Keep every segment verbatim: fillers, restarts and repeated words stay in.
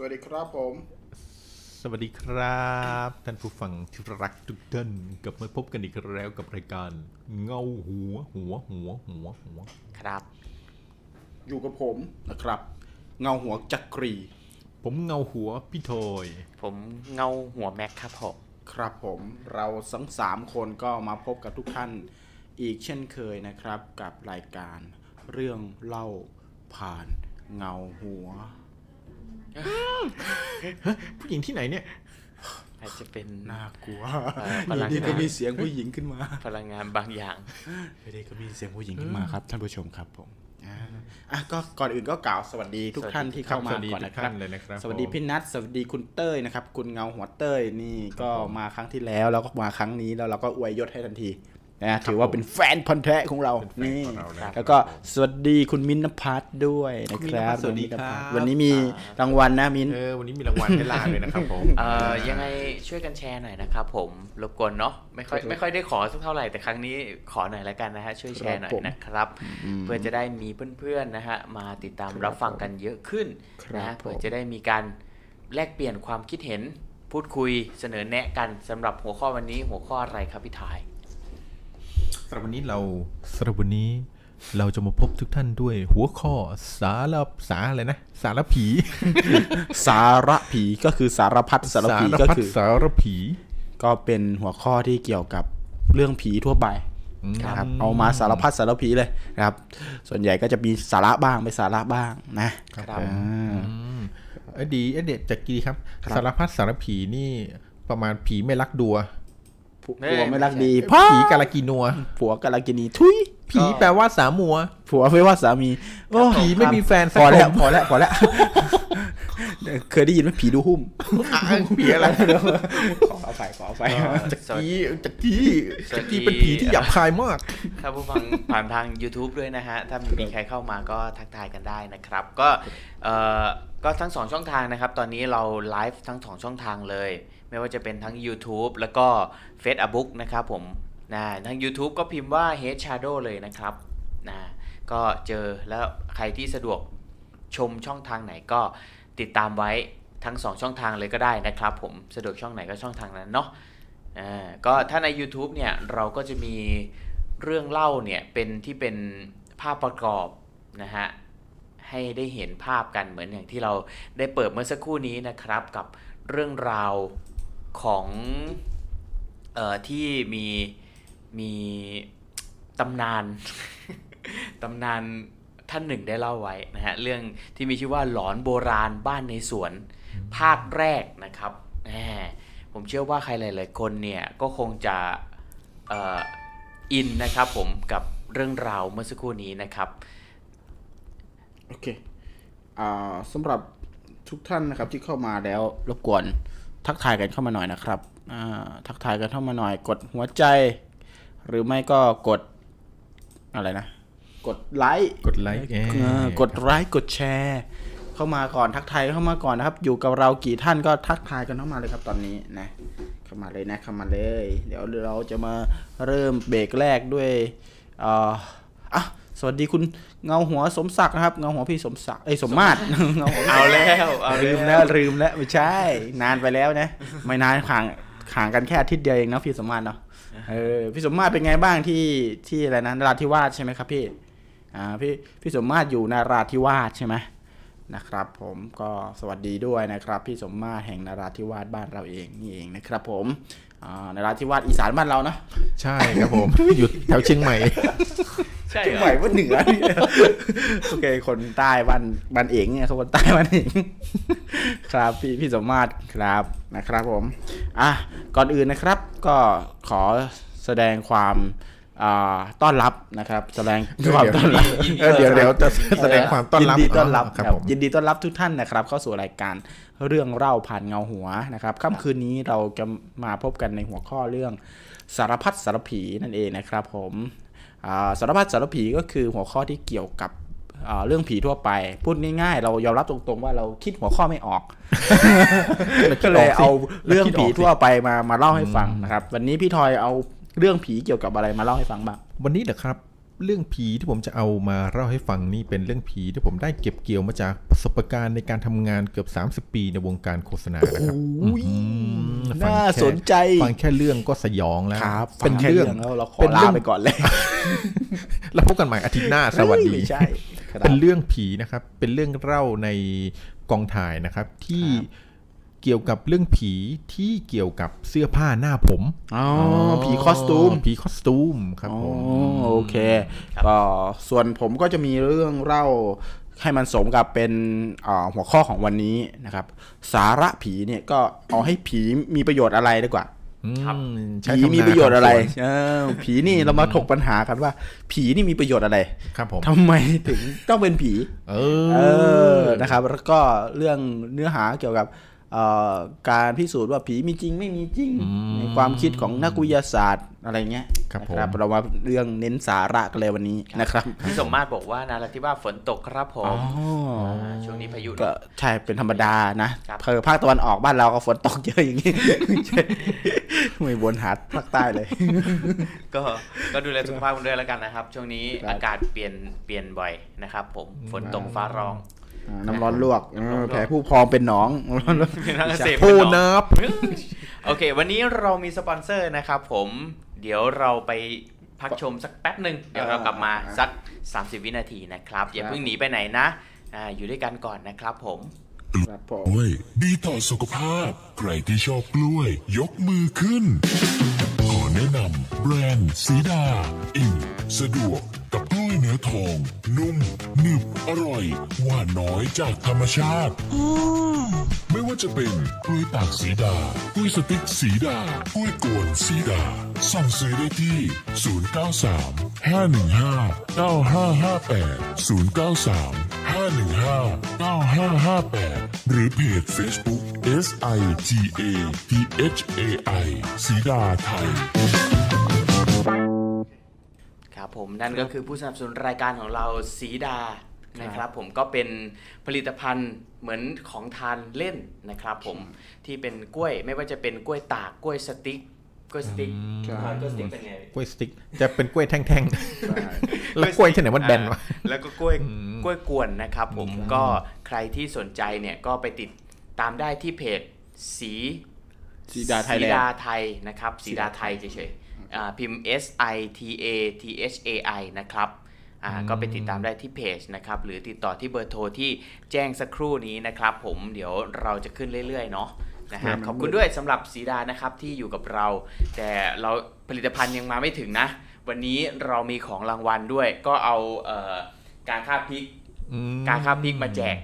สวัสดีครับผมสวัสดีครับท่านผู้ฟังที่รักทุกท่านกลับมาพบกันอีกแล้วกับรายการเงาหัวหัวหัวหัวหัวครับอยู่กับผมนะครับเงาหัวจักรีผมเงาหัวพี่โทยผมเงาหัวแม็กครับผมครับผมเราทั้งสามคนก็มาพบกับทุกท่านอีกเช่นเคยนะครับกับรายการเรื่องเล่าผ่านเงาหัวผู้หญิงที่ไหนเนี่ยอาจจะเป็นน่ากลัวอยู่ดีก็มีเสียงผู้หญิงขึ้นมาพลังงานบางอย่างอยู่ดีก็มีเสียงผู้หญิงขึ้นมาครับท่านผู้ชมครับผมอ่ะก็ก่อนอื่นก็กล่าวสวัสดีทุกท่านที่เข้ามาก่อนนะครับสวัสดีพี่นัทสวัสดีคุณเต้ยนะครับคุณเงาหัวเต้ยนี่ก็มาครั้งที่แล้วแล้วก็มาครั้งนี้แล้วเราก็อวยยศให้ทันทีนะถือว่าเป็นแฟนพันธุ์แท้ของเรานี่แล้วก็สวัสดีคุณมิ้นท์ภัทรด้วยนะครับสวัสดีครับวันนี้มีรางวัลนะมิ้นเออวันนี้มีรางวัลให้ลาเลยนะครับผมเอ่อยังไงช่วยกันแชร์หน่อยนะครับผมรบกวนเนาะไม่ค่อยไม่ค่อยได้ขอสักเท่าไหร่แต่ครั้งนี้ขอหน่อยละกันนะฮะช่วยแชร์หน่อยนะครับเพื่อจะได้มีเพื่อนๆนะฮะมาติดตามรับฟังกันเยอะขึ้นนะเพื่อจะได้มีการแลกเปลี่ยนความคิดเห็นพูดคุยเสนอแนะกันสำหรับหัวข้อวันนี้หัวข้ออะไรครับพี่ทายสำหรับวันนี้เราสำหรับวันนี้เราจะมาพบทุกท่านด้วยหัวข้อสารสาอะไรนะสารผีสารผีก็คือสารพัดสารผีก็คือสารผีก็เป็นหัวข้อที่เกี่ยวกับเรื่องผีทั่วไปนะครับเอามาสารพัดสารผีเลยนะครับส่วนใหญ่ก็จะมีสาระบ้างไม่สาระบ้างนะครับอดีอเด็ดจากกีครับสารพัดสารผีนี่ประมาณผีไม่รักดัวผัวไม่รักดีผีกาลากินัวผัวกาลากินีทุยผีแปลว่าสามัวผัวแปลว่าสามีโอ้ผีไม่มีแฟนพอแล้วพอแล้วพอแล้วเคยได้ยินไหมผีดูหุ้มผีอะไรขอเอาไฟขอเอาไฟจักรีจักรีจักรีเป็นผีที่หยาบคายมากถ้าผู้ฟังผ่านทาง YouTube ด้วยนะฮะถ้ามีใครเข้ามาก็ทักทายกันได้นะครับก็เอ่อก็ทั้งสองช่องทางนะครับตอนนี้เราไลฟ์ทั้งสองช่องทางเลยไม่ว่าจะเป็นทั้ง YouTube แล้วก็ Facebook นะครับผมนะทั้ง YouTube ก็พิมพ์ว่า Head Shadow เลยนะครับนะก็เจอแล้วใครที่สะดวกชมช่องทางไหนก็ติดตามไว้ทั้งสองช่องทางเลยก็ได้นะครับผมสะดวกช่องไหนก็ช่องทางนั้นเนาะอ่าก็ถ้าใน YouTube เนี่ยเราก็จะมีเรื่องเล่าเนี่ยเป็นที่เป็นภาพประกอบนะฮะให้ได้เห็นภาพกันเหมือนอย่างที่เราได้เปิดเมื่อสักครู่นี้นะครับกับเรื่องราวของเอ่อที่มีมีตำนาน ตำนานท่านหนึ่งได้เล่าไว้นะฮะเรื่องที่มีชื่อว่าหลอนโบราณบ้านในสวนภาคแรกนะครับผมเชื่อว่าใครหลายๆคนเนี่ยก็คงจะเอ่ออินนะครับผมกับเรื่องราวเมื่อสักครู่นี้นะครับโอเคอ่าสำหรับทุกท่านนะครับที่เข้ามาแล้วรบกวนทักทายกันเข้ามาหน่อยนะครับอ่าทักทายกันเข้ามาหน่อยกดหัวใจหรือไม่ก็กดอะไรนะกดไลค์กดไลค์กดไลค์กดแชร์เข้ามาก่อนทักทายเข้ามาก่อนนะครับอยู่กับเรากี่ท่านก็ทักทายกันเข้ามาเลยครับตอนนี้นะเข้ามาเลยนะเข้ามาเลยเดี๋ยวเราจะมาเริ่มเบรกแรกด้วยอ่าอ่ะสวัสดีคุณเงาหัวสมศักดิ์นะครับเงาหัวพี่สมศักดิ์เอ้ยสมมาตรเงาหัวเอาแล้วลืมแล้วลืมแล้วไม่ใช่นานไปแล้วนะไม่นานห่างห่างกันแค่อาทิตย์เดียวเองนะพี่สมมาตรเนาะเออพี่สมมาตรเป็นไงบ้างที่ที่อะไรนะนราธิวาสใช่ไหมครับพี่อ่าพี่พี่สมมาตรอยู่นราธิวาสใช่ไหมนะครับผมก็สวัสดีด้วยนะครับพี่สมมาตรแห่งนราธิวาสบ้านเราเองนี่เองนะครับผมอ่านราธิวาสอีสานบ้านเราเนาะใช่ครับผมอยู่แถวเชียงใหม่ใช่ใหม่ว่าเหนือนี่โอเคคนใต้บ้านบ้านเองเนี่ยเขาคนใต้บ้านเองครับพี่พี่สมมาตรครับนะครับผมอ่ะก่อนอื่นนะครับก็ขอแสดงความอ่าต้อนรับนะครับแสดงความต้อนรับเดี๋ยวเดี๋ยวจะแสดงความต้อนรับยินดีต้อนรับครับยินดีต้อนรับทุกท่านนะครับเข้าสู่รายการเรื่องเล่าผ่านเงาหัวนะครับค่ำคืนนี้เราจะมาพบกันในหัวข้อเรื่องสารพัดสารผีนั่นเองนะครับผมสารพัดสารผีก็คือหัวข้อที่เกี่ยวกับเรื่องผีทั่วไปพูดง่ายๆเรายอมรับตรงๆว่าเราคิดหัวข้อไม่ออกก็เลยเอาเรื่องผีทั่วไปมามาเล่าให้ฟังนะครับวันนี้พี่ทอยเอาเรื่องผีเกี่ยวกับอะไรมาเล่าให้ฟังบ้างวันนี้เหรอครับ เรื่องผีที่ผมจะเอามาเล่าให้ฟังนี่เป็นเรื่องผีที่ผมได้เก็บเกี่ยวมาจากประสบการณ์ในการทำงานเกือบสามสิบปีในวงการโฆษณานะครับน่าสนใจฟังแค่เรื่องก็สยองแล้วเป็นเรื่องแล้วเราขอลาไปก่อนเลยแล้วพบกันใหม่อาทิตย์หน้าสวัสดีเป็นเรื่องผีนะครับเป็นเรื่องเล่าในกองถ่ายนะครับที่เกี่ยวกับเรื่องผีที่เกี่ยวกับเสื้อผ้าหน้าผมอ๋อผีคอสตูมผีคอสตูมครับผมโอเคก็ส่วนผมก็จะมีเรื่องเล่าให้มันสมกับเป็นหัวข้อของวันนี้นะครับสาระผีเนี่ยก็เอาให้ผีมีประโยชน์อะไรดีกว่าผีมีประโยชน์อะไรผีนี่เรามาถกปัญหากันว่าผีนี่มีประโยชน์อะไรครับผมทำไมถึงต้องเป็นผีเออนะครับแล้วก็เรื่องเนื้อหาเกี่ยวกับการพิสูจน์ว่าผีมีจริงไม่มีจริงในความคิดของนักวิทยาศาสตร์อะไรเงี้ยครับเรามาเรื่องเน้นสาระกันเลยวันนี้นะครับพี่สมมาตรบอกว่านาราธิวาสฝนตกครับผมช่วงนี้พายุก็ใช่เป็นธรรมดานะเออภาคตะวันออกบ้านเราก็ฝนตกเยอะอย่างนี้ไม่วนหาภาคใต้เลยก็ก็ดูแลสุขภาพกันด้วยแล้วกันนะครับช่วงนี้อากาศเปลี่ยนเปลี่ยนบ่อยนะครับผมฝนตกฟ้าร้องน้ำร้อนลวกแผลผู้พองเป็นหนองผู้นับโอเควันนี้เรามีสปอนเซอร์นะครับผมเดี๋ยวเราไปพักชมสักแป๊บนึงเดี๋ยวเรากลับมาสักสามสิบวินาทีนะครับอย่าเพิ่งหนีไปไหนนะอยู่ด้วยกันก่อนนะครับผมกล้วยดีต่อสุขภาพใครที่ชอบกล้วยยกมือขึ้นขอแนะนำแบรนด์สีดาอิ่มสะดวกกับกล้วยเนื้อทองนุ่มหนึบอร่อยหวานน้อยจากธรรมชาติไม่ว่าจะเป็นกล้วยตากสีดากล้วยสติ๊กสีดากล้วยกวนสีดาสั่งซื้อได้ที่ศูนย์ เก้า สาม ห้า หนึ่ง ห้า เก้า ห้า ห้า แปด ศูนย์ เก้า สาม ห้า หนึ่ง ห้า เก้า ห้า ห้า แปดหรือเพจ Facebook เอส ไอ ที เอ ที เอช เอ ไอ สีดาไทยครับผมนั่นก็คือผู้สนับสนุนรายการของเราสีดานะครับผมก็เป็นผลิตภัณฑ์เหมือนของทานเล่นนะครับผมที่เป็นกล้วยไม่ว่าจะเป็นกล้วยตากกล้วยสติ๊กกล้วยสติ๊กกล้วยสติ๊กเป็นไงกล้วยสติ๊กจะเป็นกล้วยแท่งๆแล้วกล้วยที่ไหนมันแบนวะแล้วก็กล้วยกล้วยกวนนะครับผมก็ใครที่สนใจเนี่ยก็ไปติดตามได้ที่เพจสีสีดาไทยสีดาไทยนะครับสีดาไทยเฉยพิมพ์ เอส ไอ ที เอ ที เอช เอ ไอ นะครับก็ไปติดตามได้ที่เพจนะครับหรือติดต่อที่เบอร์โทรที่แจ้งสักครู่นี้นะครับผมเดี๋ยวเราจะขึ้นเรื่อยๆเนาะนะฮะขอบคุณด้วยสำหรับสีดานะครับที่อยู่กับเราแต่เราผลิตภัณฑ์ยังมาไม่ถึงนะวันนี้เรามีของรางวัลด้วยก็เอาเอ่อกาค่าพริกกาค่าพริกมาแจก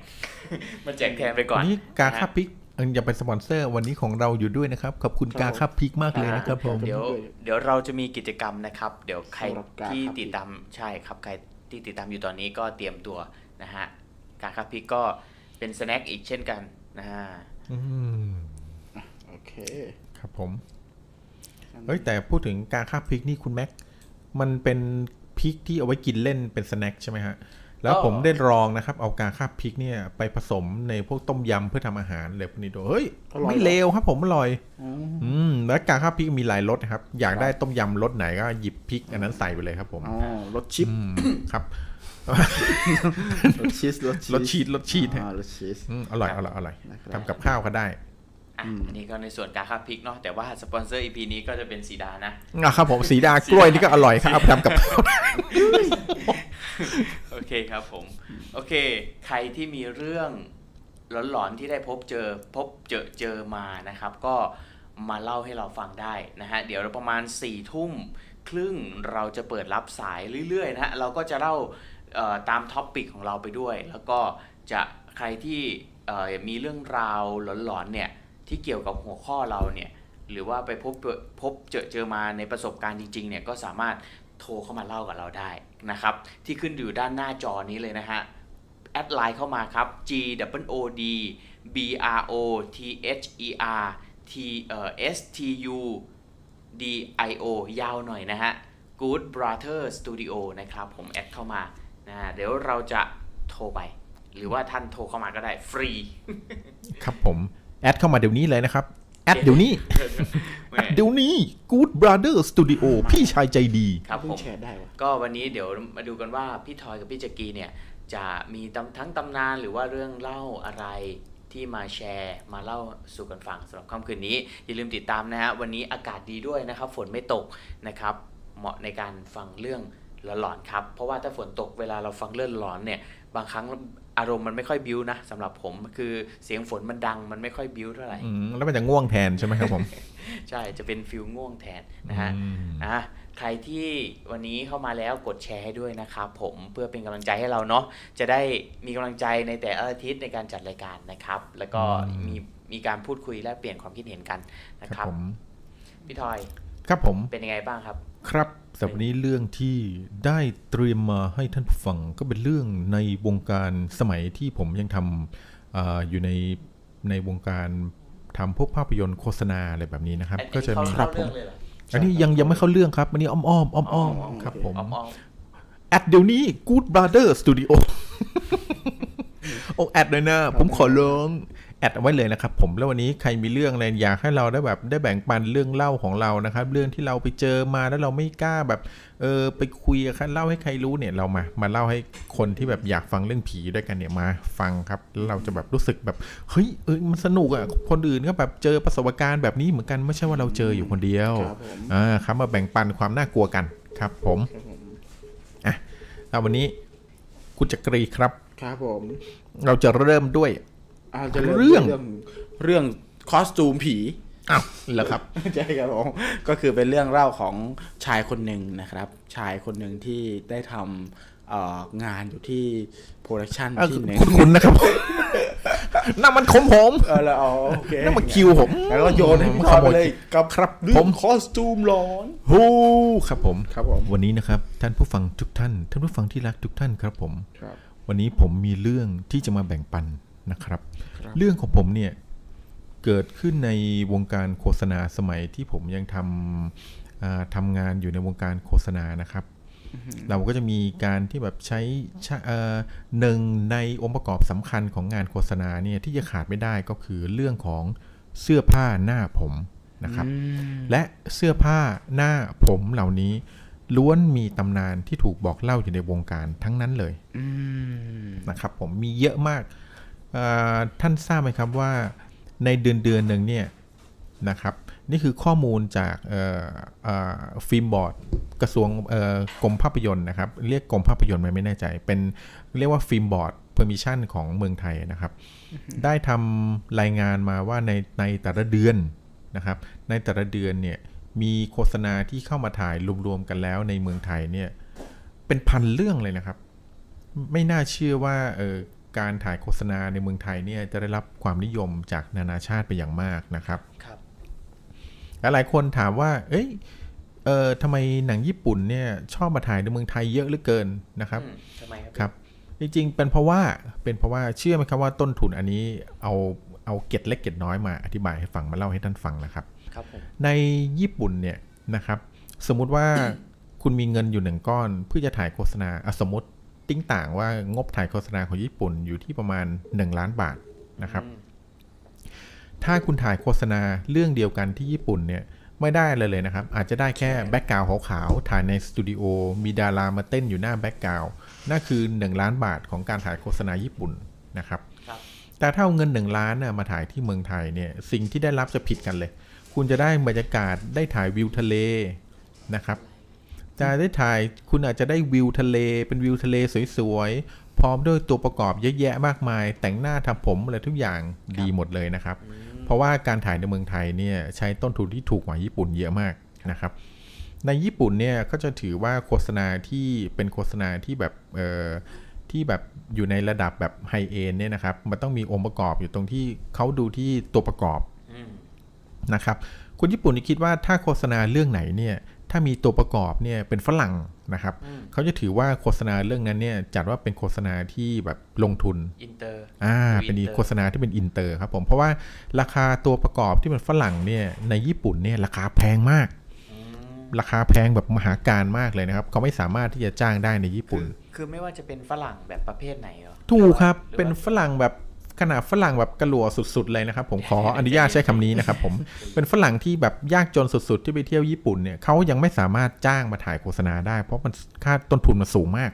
มาแจกแทนไปก่อนนี่กาค่าพริกอย่าเป็นสปอนเซอร์วันนี้ของเราอยู่ด้วยนะครับขอบคุณกาคับพิกมากเลยนะครับผมเดี๋ยวเดี๋ยวเราจะมีกิจกรรมนะครับเดี๋ยวใครที่ติดตามใช่ครับใครที่ติดตามอยู่ตอนนี้ก็เตรียมตัวนะฮะกาคับพิกก็เป็นสแน็คอีกเช่นกันนะฮะโอเคครับผมเฮ้ยแต่พูดถึงกาคับพิกนี่คุณแม็กมันเป็นพิกที่เอาไว้กินเล่นเป็นสแน็คใช่ไหมฮะแล้วผมได้ลองนะครับเอากาคาบพริกเนี่ยไปผสมในพวกต้มยำเพื่อทำอาหารเลยพวกนี้ดูเฮ้ยไม่เลวครับผมอร่อยอืมแล้วกาคาบพริกมีหลายรสครับอยากได้ต้มยำรสไหนก็หยิบพริกอันนั้นใส่ไปเลยครับผมอ๋อรสชิปครับรสชีสรสชีสรสชีสอ๋อรสชีสอร่อยอร่อยอร่อยทำกับข้าวก็ได้อันนี้ก็ในส่วนกาคาบพริกเนาะแต่ว่าสปอนเซอร์ อี พี นี้ก็จะเป็นสีดานะนะครับผมสีดากล้วยนี่ก็อร่อยครับทำกับโอเคครับผมโอเคใครที่มีเรื่องหลอนๆที่ได้พบเจอพบเจอเจอมานะครับก็มาเล่าให้เราฟังได้นะฮะเดี๋ยวประมาณสี่ทุ่มครึ่งเราจะเปิดรับสายเรื่อยๆนะฮะเราก็จะเล่าตามท็อปปิกของเราไปด้วยแล้วก็จะใครที่มีเรื่องราวหลอนๆเนี่ยที่เกี่ยวกับหัวข้อเราเนี่ยหรือว่าไปพบพบเจอเจอมาในประสบการณ์จริงๆเนี่ยก็สามารถโทรเข้ามาเล่ากับเราได้นะครับที่ขึ้นอยู่ด้านหน้าจอนี้เลยนะฮะแอดไลน์เข้ามาครับ G W O D B R O T H E R T S T U D I O ยาวหน่อยนะฮะ Good Brother Studio นะครับผมแอดเข้ามานะเดี๋ยวเราจะโทรไปหรือว่าท่านโทรเข้ามาก็ได้ฟรีครับผมแอดเข้ามาเดี๋ยวนี้เลยนะครับ แอปเดี๋ยวนี้เดี๋ยวนี้ Good Brother Studio พี่ชายใจดีครับผมก็วันนี้เดี๋ยวมาดูกันว่าพี่ทอยกับพี่จักรีเนี่ยจะมีทั้งตำนานหรือว่าเรื่องเล่าอะไรที่มาแชร์มาเล่าสู่กันฟังสำหรับค่ำคืนนี้อย่าลืมติดตามนะฮะวันนี้อากาศดีด้วยนะครับฝนไม่ตกนะครับเหมาะในการฟังเรื่องหลอนๆครับเพราะว่าถ้าฝนตกเวลาเราฟังเรื่องหลอนเนี่ยบางครั้งอารมณ์มันไม่ค่อยบิ้วนะสำหรับผมคือเสียงฝนมันดังมันไม่ค่อยบิ้วเท่าไหร่แล้วมันจะง่วงแทนใช่ไหมครับผม ใช่จะเป็นฟิลง่วงแทนนะฮะอ่ะใครที่วันนี้เข้ามาแล้วกดแชร์ให้ด้วยนะครับผมเพื่อเป็นกำลังใจให้เราเนาะจะได้มีกำลังใจในแต่ละอาทิตย์ในการจัดรายการนะครับแล้วก็มีมีการพูดคุยและเปลี่ยนความคิดเห็นกันนะครับพี่ทอยครับผมเป็นยังไงบ้างครับครับสำหรับวันนี้เรื่องที่ได้เตรียมมาให้ท่านผู้ฟังก็เป็นเรื่องในวงการสมัยที่ผมยังทำ อ, อยู่ในในวงการทำพวกภาพยนตร์โฆษณาอะไรแบบนี้นะครับก็จะมีครับผมอันนี้ยังยังไม่เข้าเรื่องครับวันนี้อ้อมอ้อมอ้อมอ้อมครับผมแอดเดี๋ยวนี้ Good Brother Studio โอ้แอดเลยนะผมขอร้องแอดเอาไว้เลยนะครับผมแล้ววันนี้ใครมีเรื่องอะไรอยากให้เราได้แบบได้แบ่งปันเรื่องเล่าของเรานะครับเรื่องที่เราไปเจอมาแล้วเราไม่กล้าแบบเออไปคุยกันเล่าให้ใครรู้เนี่ยเรามามาเล่าให้คนที่แบบอยากฟังเรื่องผีด้วยกันเนี่ยมาฟังครับแล้วเราจะแบบรู้สึกแบบเฮ้ยเออมันสนุกอ่ะคนอื่นก็แบบเจอประสบการณ์แบบนี้เหมือนกันไม่ใช่ว่าเราเจออยู่คนเดียวอ่าครับมาแบ่งปันความน่ากลัวกันครับผมอ่ะแล้ววันนี้คุณจักรีครับครับผมเราจะเริ่มด้วยเรื่องเรื่องคอสตูมผีอ้าวเหรอครับใช่ครับผมก็คือเป็นเรื่องเล่าของชายคนหนึ่งนะครับชายคนหนึ่งที่ได้ทำงานอยู่ที่โปรดักชั่นที่หนึ่งคุณนะครับนั่นมันขมผมเออแล้วโอเคนั่นมันคิวผมแล้วก็โยนให้ผมไปเลยกับครับผมคอสตูมร้อนโอ้ครับผมครับผมวันนี้นะครับท่านผู้ฟังทุกท่านท่านผู้ฟังที่รักทุกท่านครับผมวันนี้ผมมีเรื่องที่จะมาแบ่งปันนะครับเรื่องของผมเนี่ยเกิดขึ้นในวงการโฆษณาสมัยที่ผมยังทำทำงานอยู่ในวงการโฆษณานะครับเราก็จะมีการที่แบบใช้หนึ่งในองค์ประกอบสำคัญของงานโฆษณาเนี่ยที่จะขาดไม่ได้ก็คือเรื่องของเสื้อผ้าหน้าผมนะครับและเสื้อผ้าหน้าผมเหล่านี้ล้วนมีตำนานที่ถูกบอกเล่าอยู่ในวงการทั้งนั้นเลยนะครับผมมีเยอะมากท่านทราบไหมครับว่าในเดือนเดือนหนึ่งเนี่ยนะครับนี่คือข้อมูลจากฟิล์มบอร์ดกระทรวงกรมภาพยนตร์นะครับเรียกกรมภาพยนตร์ไม่แน่ใจเป็นเรียกว่าฟิล์มบอร์ดเพอร์มิชันของเมืองไทยนะครับ mm-hmm. ได้ทำรายงานมาว่าในในแต่ละเดือนนะครับในแต่ละเดือนเนี่ยมีโฆษณาที่เข้ามาถ่ายรวมๆกันแล้วในเมืองไทยเนี่ยเป็นพันเรื่องเลยนะครับไม่น่าเชื่อว่าเออการถ่ายโฆษณาในเมืองไทยเนี่ยจะได้รับความนิยมจากนานาชาติไปอย่างมากนะครับครับหลายคนถามว่าเอ้ยเอ่อทำไมหนังญี่ปุ่นเนี่ยชอบมาถ่ายในเมืองไทยเยอะเหลือเกินนะครับทำไมครับครับจริงๆเป็นเพราะว่าเป็นเพราะว่าเชื่อไหมครับว่าต้นทุนอันนี้เอาเอาเกร็ดเล็กเกร็ดน้อยมาอธิบายให้ฟังมาเล่าให้ท่านฟังนะครับครับผมในญี่ปุ่นเนี่ยนะครับสมมุติว่า คุณมีเงินอยู่หนึ่งก้อนเพื่อจะถ่ายโฆษณาสมมติติ้งต่างว่างบถ่ายโฆษณาของญี่ปุ่นอยู่ที่ประมาณหนึ่งล้านบาทนะครับถ้าคุณถ่ายโฆษณาเรื่องเดียวกันที่ญี่ปุ่นเนี่ยไม่ได้เลยเลยนะครับอาจจะได้แค่แบ็คกราวด์ขาวๆถ่ายในสตูดิโอมีดารามาเต้นอยู่หน้าแบ็คกราวด์นั่นคือหนึ่งล้านบาทของการถ่ายโฆษณาญี่ปุ่นนะครับแต่ถ้าเอาเงินหนึ่งล้านน่ะมาถ่ายที่เมืองไทยเนี่ยสิ่งที่ได้รับจะผิดกันเลยคุณจะได้บรรยากาศได้ถ่ายวิวทะเลนะครับจะได้ถ่ายคุณอาจจะได้วิวทะเลเป็นวิวทะเลสวยๆพร้อมด้วยตัวประกอบเยอะแยะมากมายแต่งหน้าทำผมอะไรทุกอย่างดีหมดเลยนะครับเพราะว่าการถ่ายในเมืองไทยเนี่ยใช้ต้นทุนที่ถูกกว่าญี่ปุ่นเยอะมากนะครับในญี่ปุ่นเนี่ยก็จะถือว่าโฆษณาที่เป็นโฆษณาที่แบบเอ่อที่แบบอยู่ในระดับแบบไฮเอนด์เนี่ยนะครับมันต้องมีองค์ประกอบอยู่ตรงที่เขาดูที่ตัวประกอบนะครับคนญี่ปุ่นนี่คิดว่าถ้าโฆษณาเรื่องไหนเนี่ยถ้ามีตัวประกอบเนี่ยเป็นฝรั่งนะครับเขาจะถือว่าโฆษณาเรื่องนั้นเนี่ยจัดว่าเป็นโฆษณาที่แบบลงทุนอินเตอร์อ่าเป็นโฆษณาที่เป็นอินเตอร์ครับผมเพราะว่าราคาตัวประกอบที่เป็นฝรั่งเนี่ยในญี่ปุ่นเนี่ยราคาแพงมากราคาแพงแบบมหาการมากเลยนะครับเขาไม่สามารถที่จะจ้างได้ในญี่ปุ่นคือไม่ว่าจะเป็นฝรั่งแบบประเภทไหนหรอถูกครับเป็นฝรั่งแบบ ขนาดฝรั่งแบบกระหลัวสุดๆเลยนะครับผมขออนุญาตใช้คำนี้นะครับผมเป็นฝรั่งที่แบบยากจนสุดๆที่ไปเที่ยวญี่ปุ่นเนี่ยเขายังไม่สามารถจ้างมาถ่ายโฆษณาได้เพราะมันค่าต้นทุนมันสูงมาก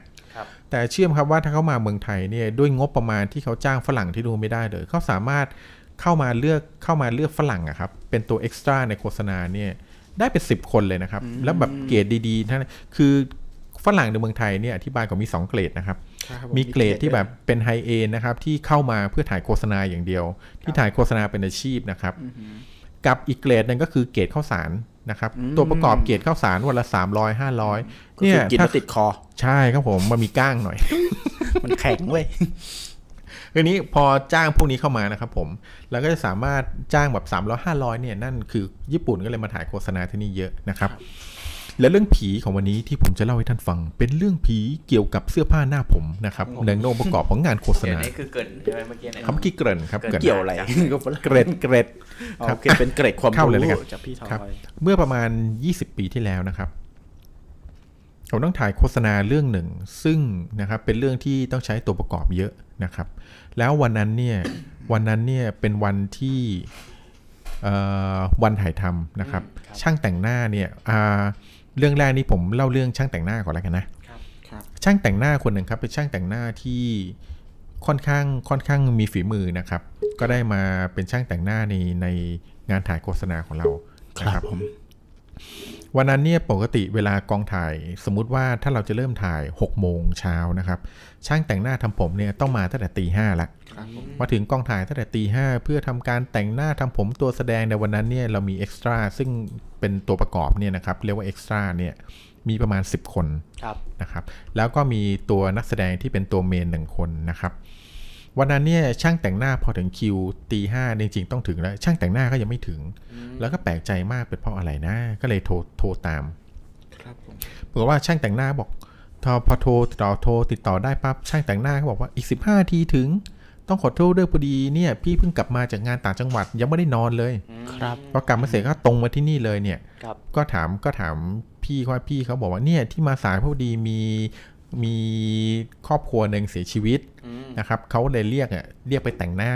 แต่เชื่อมครับว่าถ้าเขามาเมืองไทยเนี่ยด้วยงบประมาณที่เขาจ้างฝรั่งที่ดูไม่ได้เลยเขาสามารถเข้ามาเลือกเข้ามาเลือกฝรั่งอะครับเป็นตัวเอ็กซ์ตร้าในโฆษณาเนี่ยได้เป็นสิบคนเลยนะครับแล้วแบบเกรดดีๆทั้งคือฝรั่งในเมืองไทยเนี่ยอธิบายก็มีสองเกรดนะครับมีเกรดที่แบบเป็นไฮเอ็นนะครับที่เข้ามาเพื่อถ่ายโฆษณาอย่างเดียวที่ถ่ายโฆษณาเป็นอาชีพนะครับกับอีกเกรดนึงก็คือเกรดข้าวสารนะครับตัวประกอบเกรดข้าวสารวันละสามร้อยห้าร้อยเนี่ยกินแล้วติดคอใช่ครับผมมันมีก้างหน่อย มันแข็งเว้ยคือนี้พอจ้างพวกนี้เข้ามานะครับผมแล้วก็จะสามารถจ้างแบบสามร้อยห้าร้อยเนี่ยนั่นคือญี่ปุ่นก็เลยมาถ่ายโฆษณาที่นี่เยอะนะครับและเรื่องผีของวันนี้ที่ผมจะเล่าให้ท่านฟังเป็นเรื่องผีเกี่ยวกับเสื้อผ้าหน้าผมนะครับหนึ่งในองค์ประกอบของงานโฆษณานี่คือเกริ่นใช่ไหมเมื่อกี้เนี่ยเขาเมื่อกี้เกริ่นครับเกี่ยวอะไรเกร็ดเกร็ดครับเป็นเกร็ดความรู้จากพี่ทอยเมื่อประมาณยี่สิบปีที่แล้วนะครับผมต้องถ่ายโฆษณาเรื่องหนึ่งซึ่งนะครับเป็นเรื่องที่ต้องใช้ตัวประกอบเยอะนะครับแล้ววันนั้นเนี่ยวันนั้นเนี่ยเป็นวันที่วันถ่ายทำนะครับช่างแต่งหน้าเนี่ยเรื่องแรกนี้ผมเล่าเรื่องช่างแต่งหน้าก่อนแล้วกันนะช่างแต่งหน้าคนหนึ่งครับเป็นช่างแต่งหน้าที่ค่อนข้างค่อนข้างมีฝีมือนะครับก็ได้มาเป็นช่างแต่งหน้าในในงานถ่ายโฆษณาของเราครับผมวันนั้นเนี่ยปกติเวลากองถ่ายสมมุติว่าถ้าเราจะเริ่มถ่ายหกโมงเช้านะครับช่างแต่งหน้าทำผมเนี่ยต้องมาตั้งแต่ตีห้าละมาถึงกองถ่ายตั้งแต่ตีห้าเพื่อทำการแต่งหน้าทำผมตัวแสดงในวันนั้นเนี่ยเรามีเอ็กซ์ตร้าซึ่งเป็นตัวประกอบเนี่ยนะครับเรียกว่าเอ็กซ์ตร้าเนี่ยมีประมาณสิบคนนะครับแล้วก็มีตัวนักแสดงที่เป็นตัวเมนหนึ่งคนนะครับวันนั้นเนี่ยช่างแต่งหน้าพอถึงคิวตีห้าจริงๆต้องถึงแล้วช่างแต่งหน้าก็ยังไม่ถึงแล้วก็แปลกใจมากเป็นเพราะอะไรนะก็เลยโทรโทรตามครับผมปรากฏว่าช่างแต่งหน้าบอกพอโทรติดต่อโทรติดต่อได้ปั๊บช่างแต่งหน้าก็บอกว่าอีกสิบห้านาทีถึงต้องขอโทษด้วยพอดีเนี่ยพี่เพิ่งกลับมาจากงานต่างจังหวัดยังไม่ได้นอนเลยครับพอกลับมาเสร็จก็ตรงมาที่นี่เลยเนี่ยก็ถามก็ถามพี่เขาพี่เขาบอกว่าเนี่ยที่มาสายพอดีมีมีครอบครัวหนึ่งเสียชีวิตนะครับเขาเลยเรียกอ่ะเรียกไปแต่งหน้า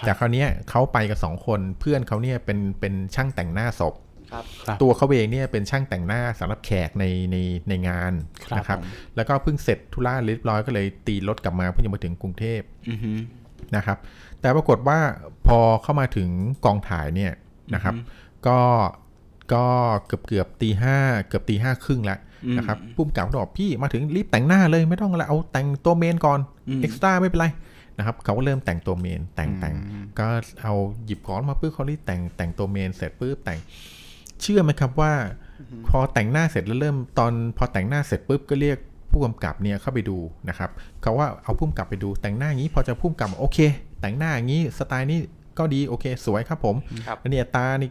แต่คราวนี้เขาไปกับสองคนเพื่อนเขาเนี่ยเป็นเป็นช่างแต่งหน้าศพตัวเขาเองเนี่ยเป็นช่างแต่งหน้าสำหรับแขกในในในงานนะครับแล้วก็เพิ่งเสร็จธุระเรียบร้อยก็เลยตีรถกลับมาเพื่อจะมาถึงกรุงเทพนะครับแต่ปรากฏว่าพอเข้ามาถึงกองถ่ายเนี่ยนะครับก็ก็เกือบเกือบตีห้าเกือบตีห้าครึ่งแล้วนะครับพุ่มกล่าวบอกพี่มาถึงรีบแต่งหน้าเลยไม่ต้องอะไรเอาแต่งตัวเมนก่อนเอ็กซ์ตร้าไม่เป็นไรนะครับเขาก็เริ่มแต่งตัวเมนแต่งแต่งก็เอาหยิบของมาปื้อเขารีบแต่งแต่งตัวเมนเสร็จปื้อแต่งเชื่อไหมครับว่าพอแต่งหน้าเสร็จแล้วเริ่มตอนพอแต่งหน้าเสร็จปุ๊บก็เรียกผู้กำกับเนี่ยเข้าไปดูนะครับเขาว่าเอาผู้กำกับไปดูแต่งหน้าอย่างนี้พอจะผู้กำกับโอเคแต่งหน้าอย่างนี้สไตล์นี้ก็ดีโอเคสวยครับผมอันนี้ตานี่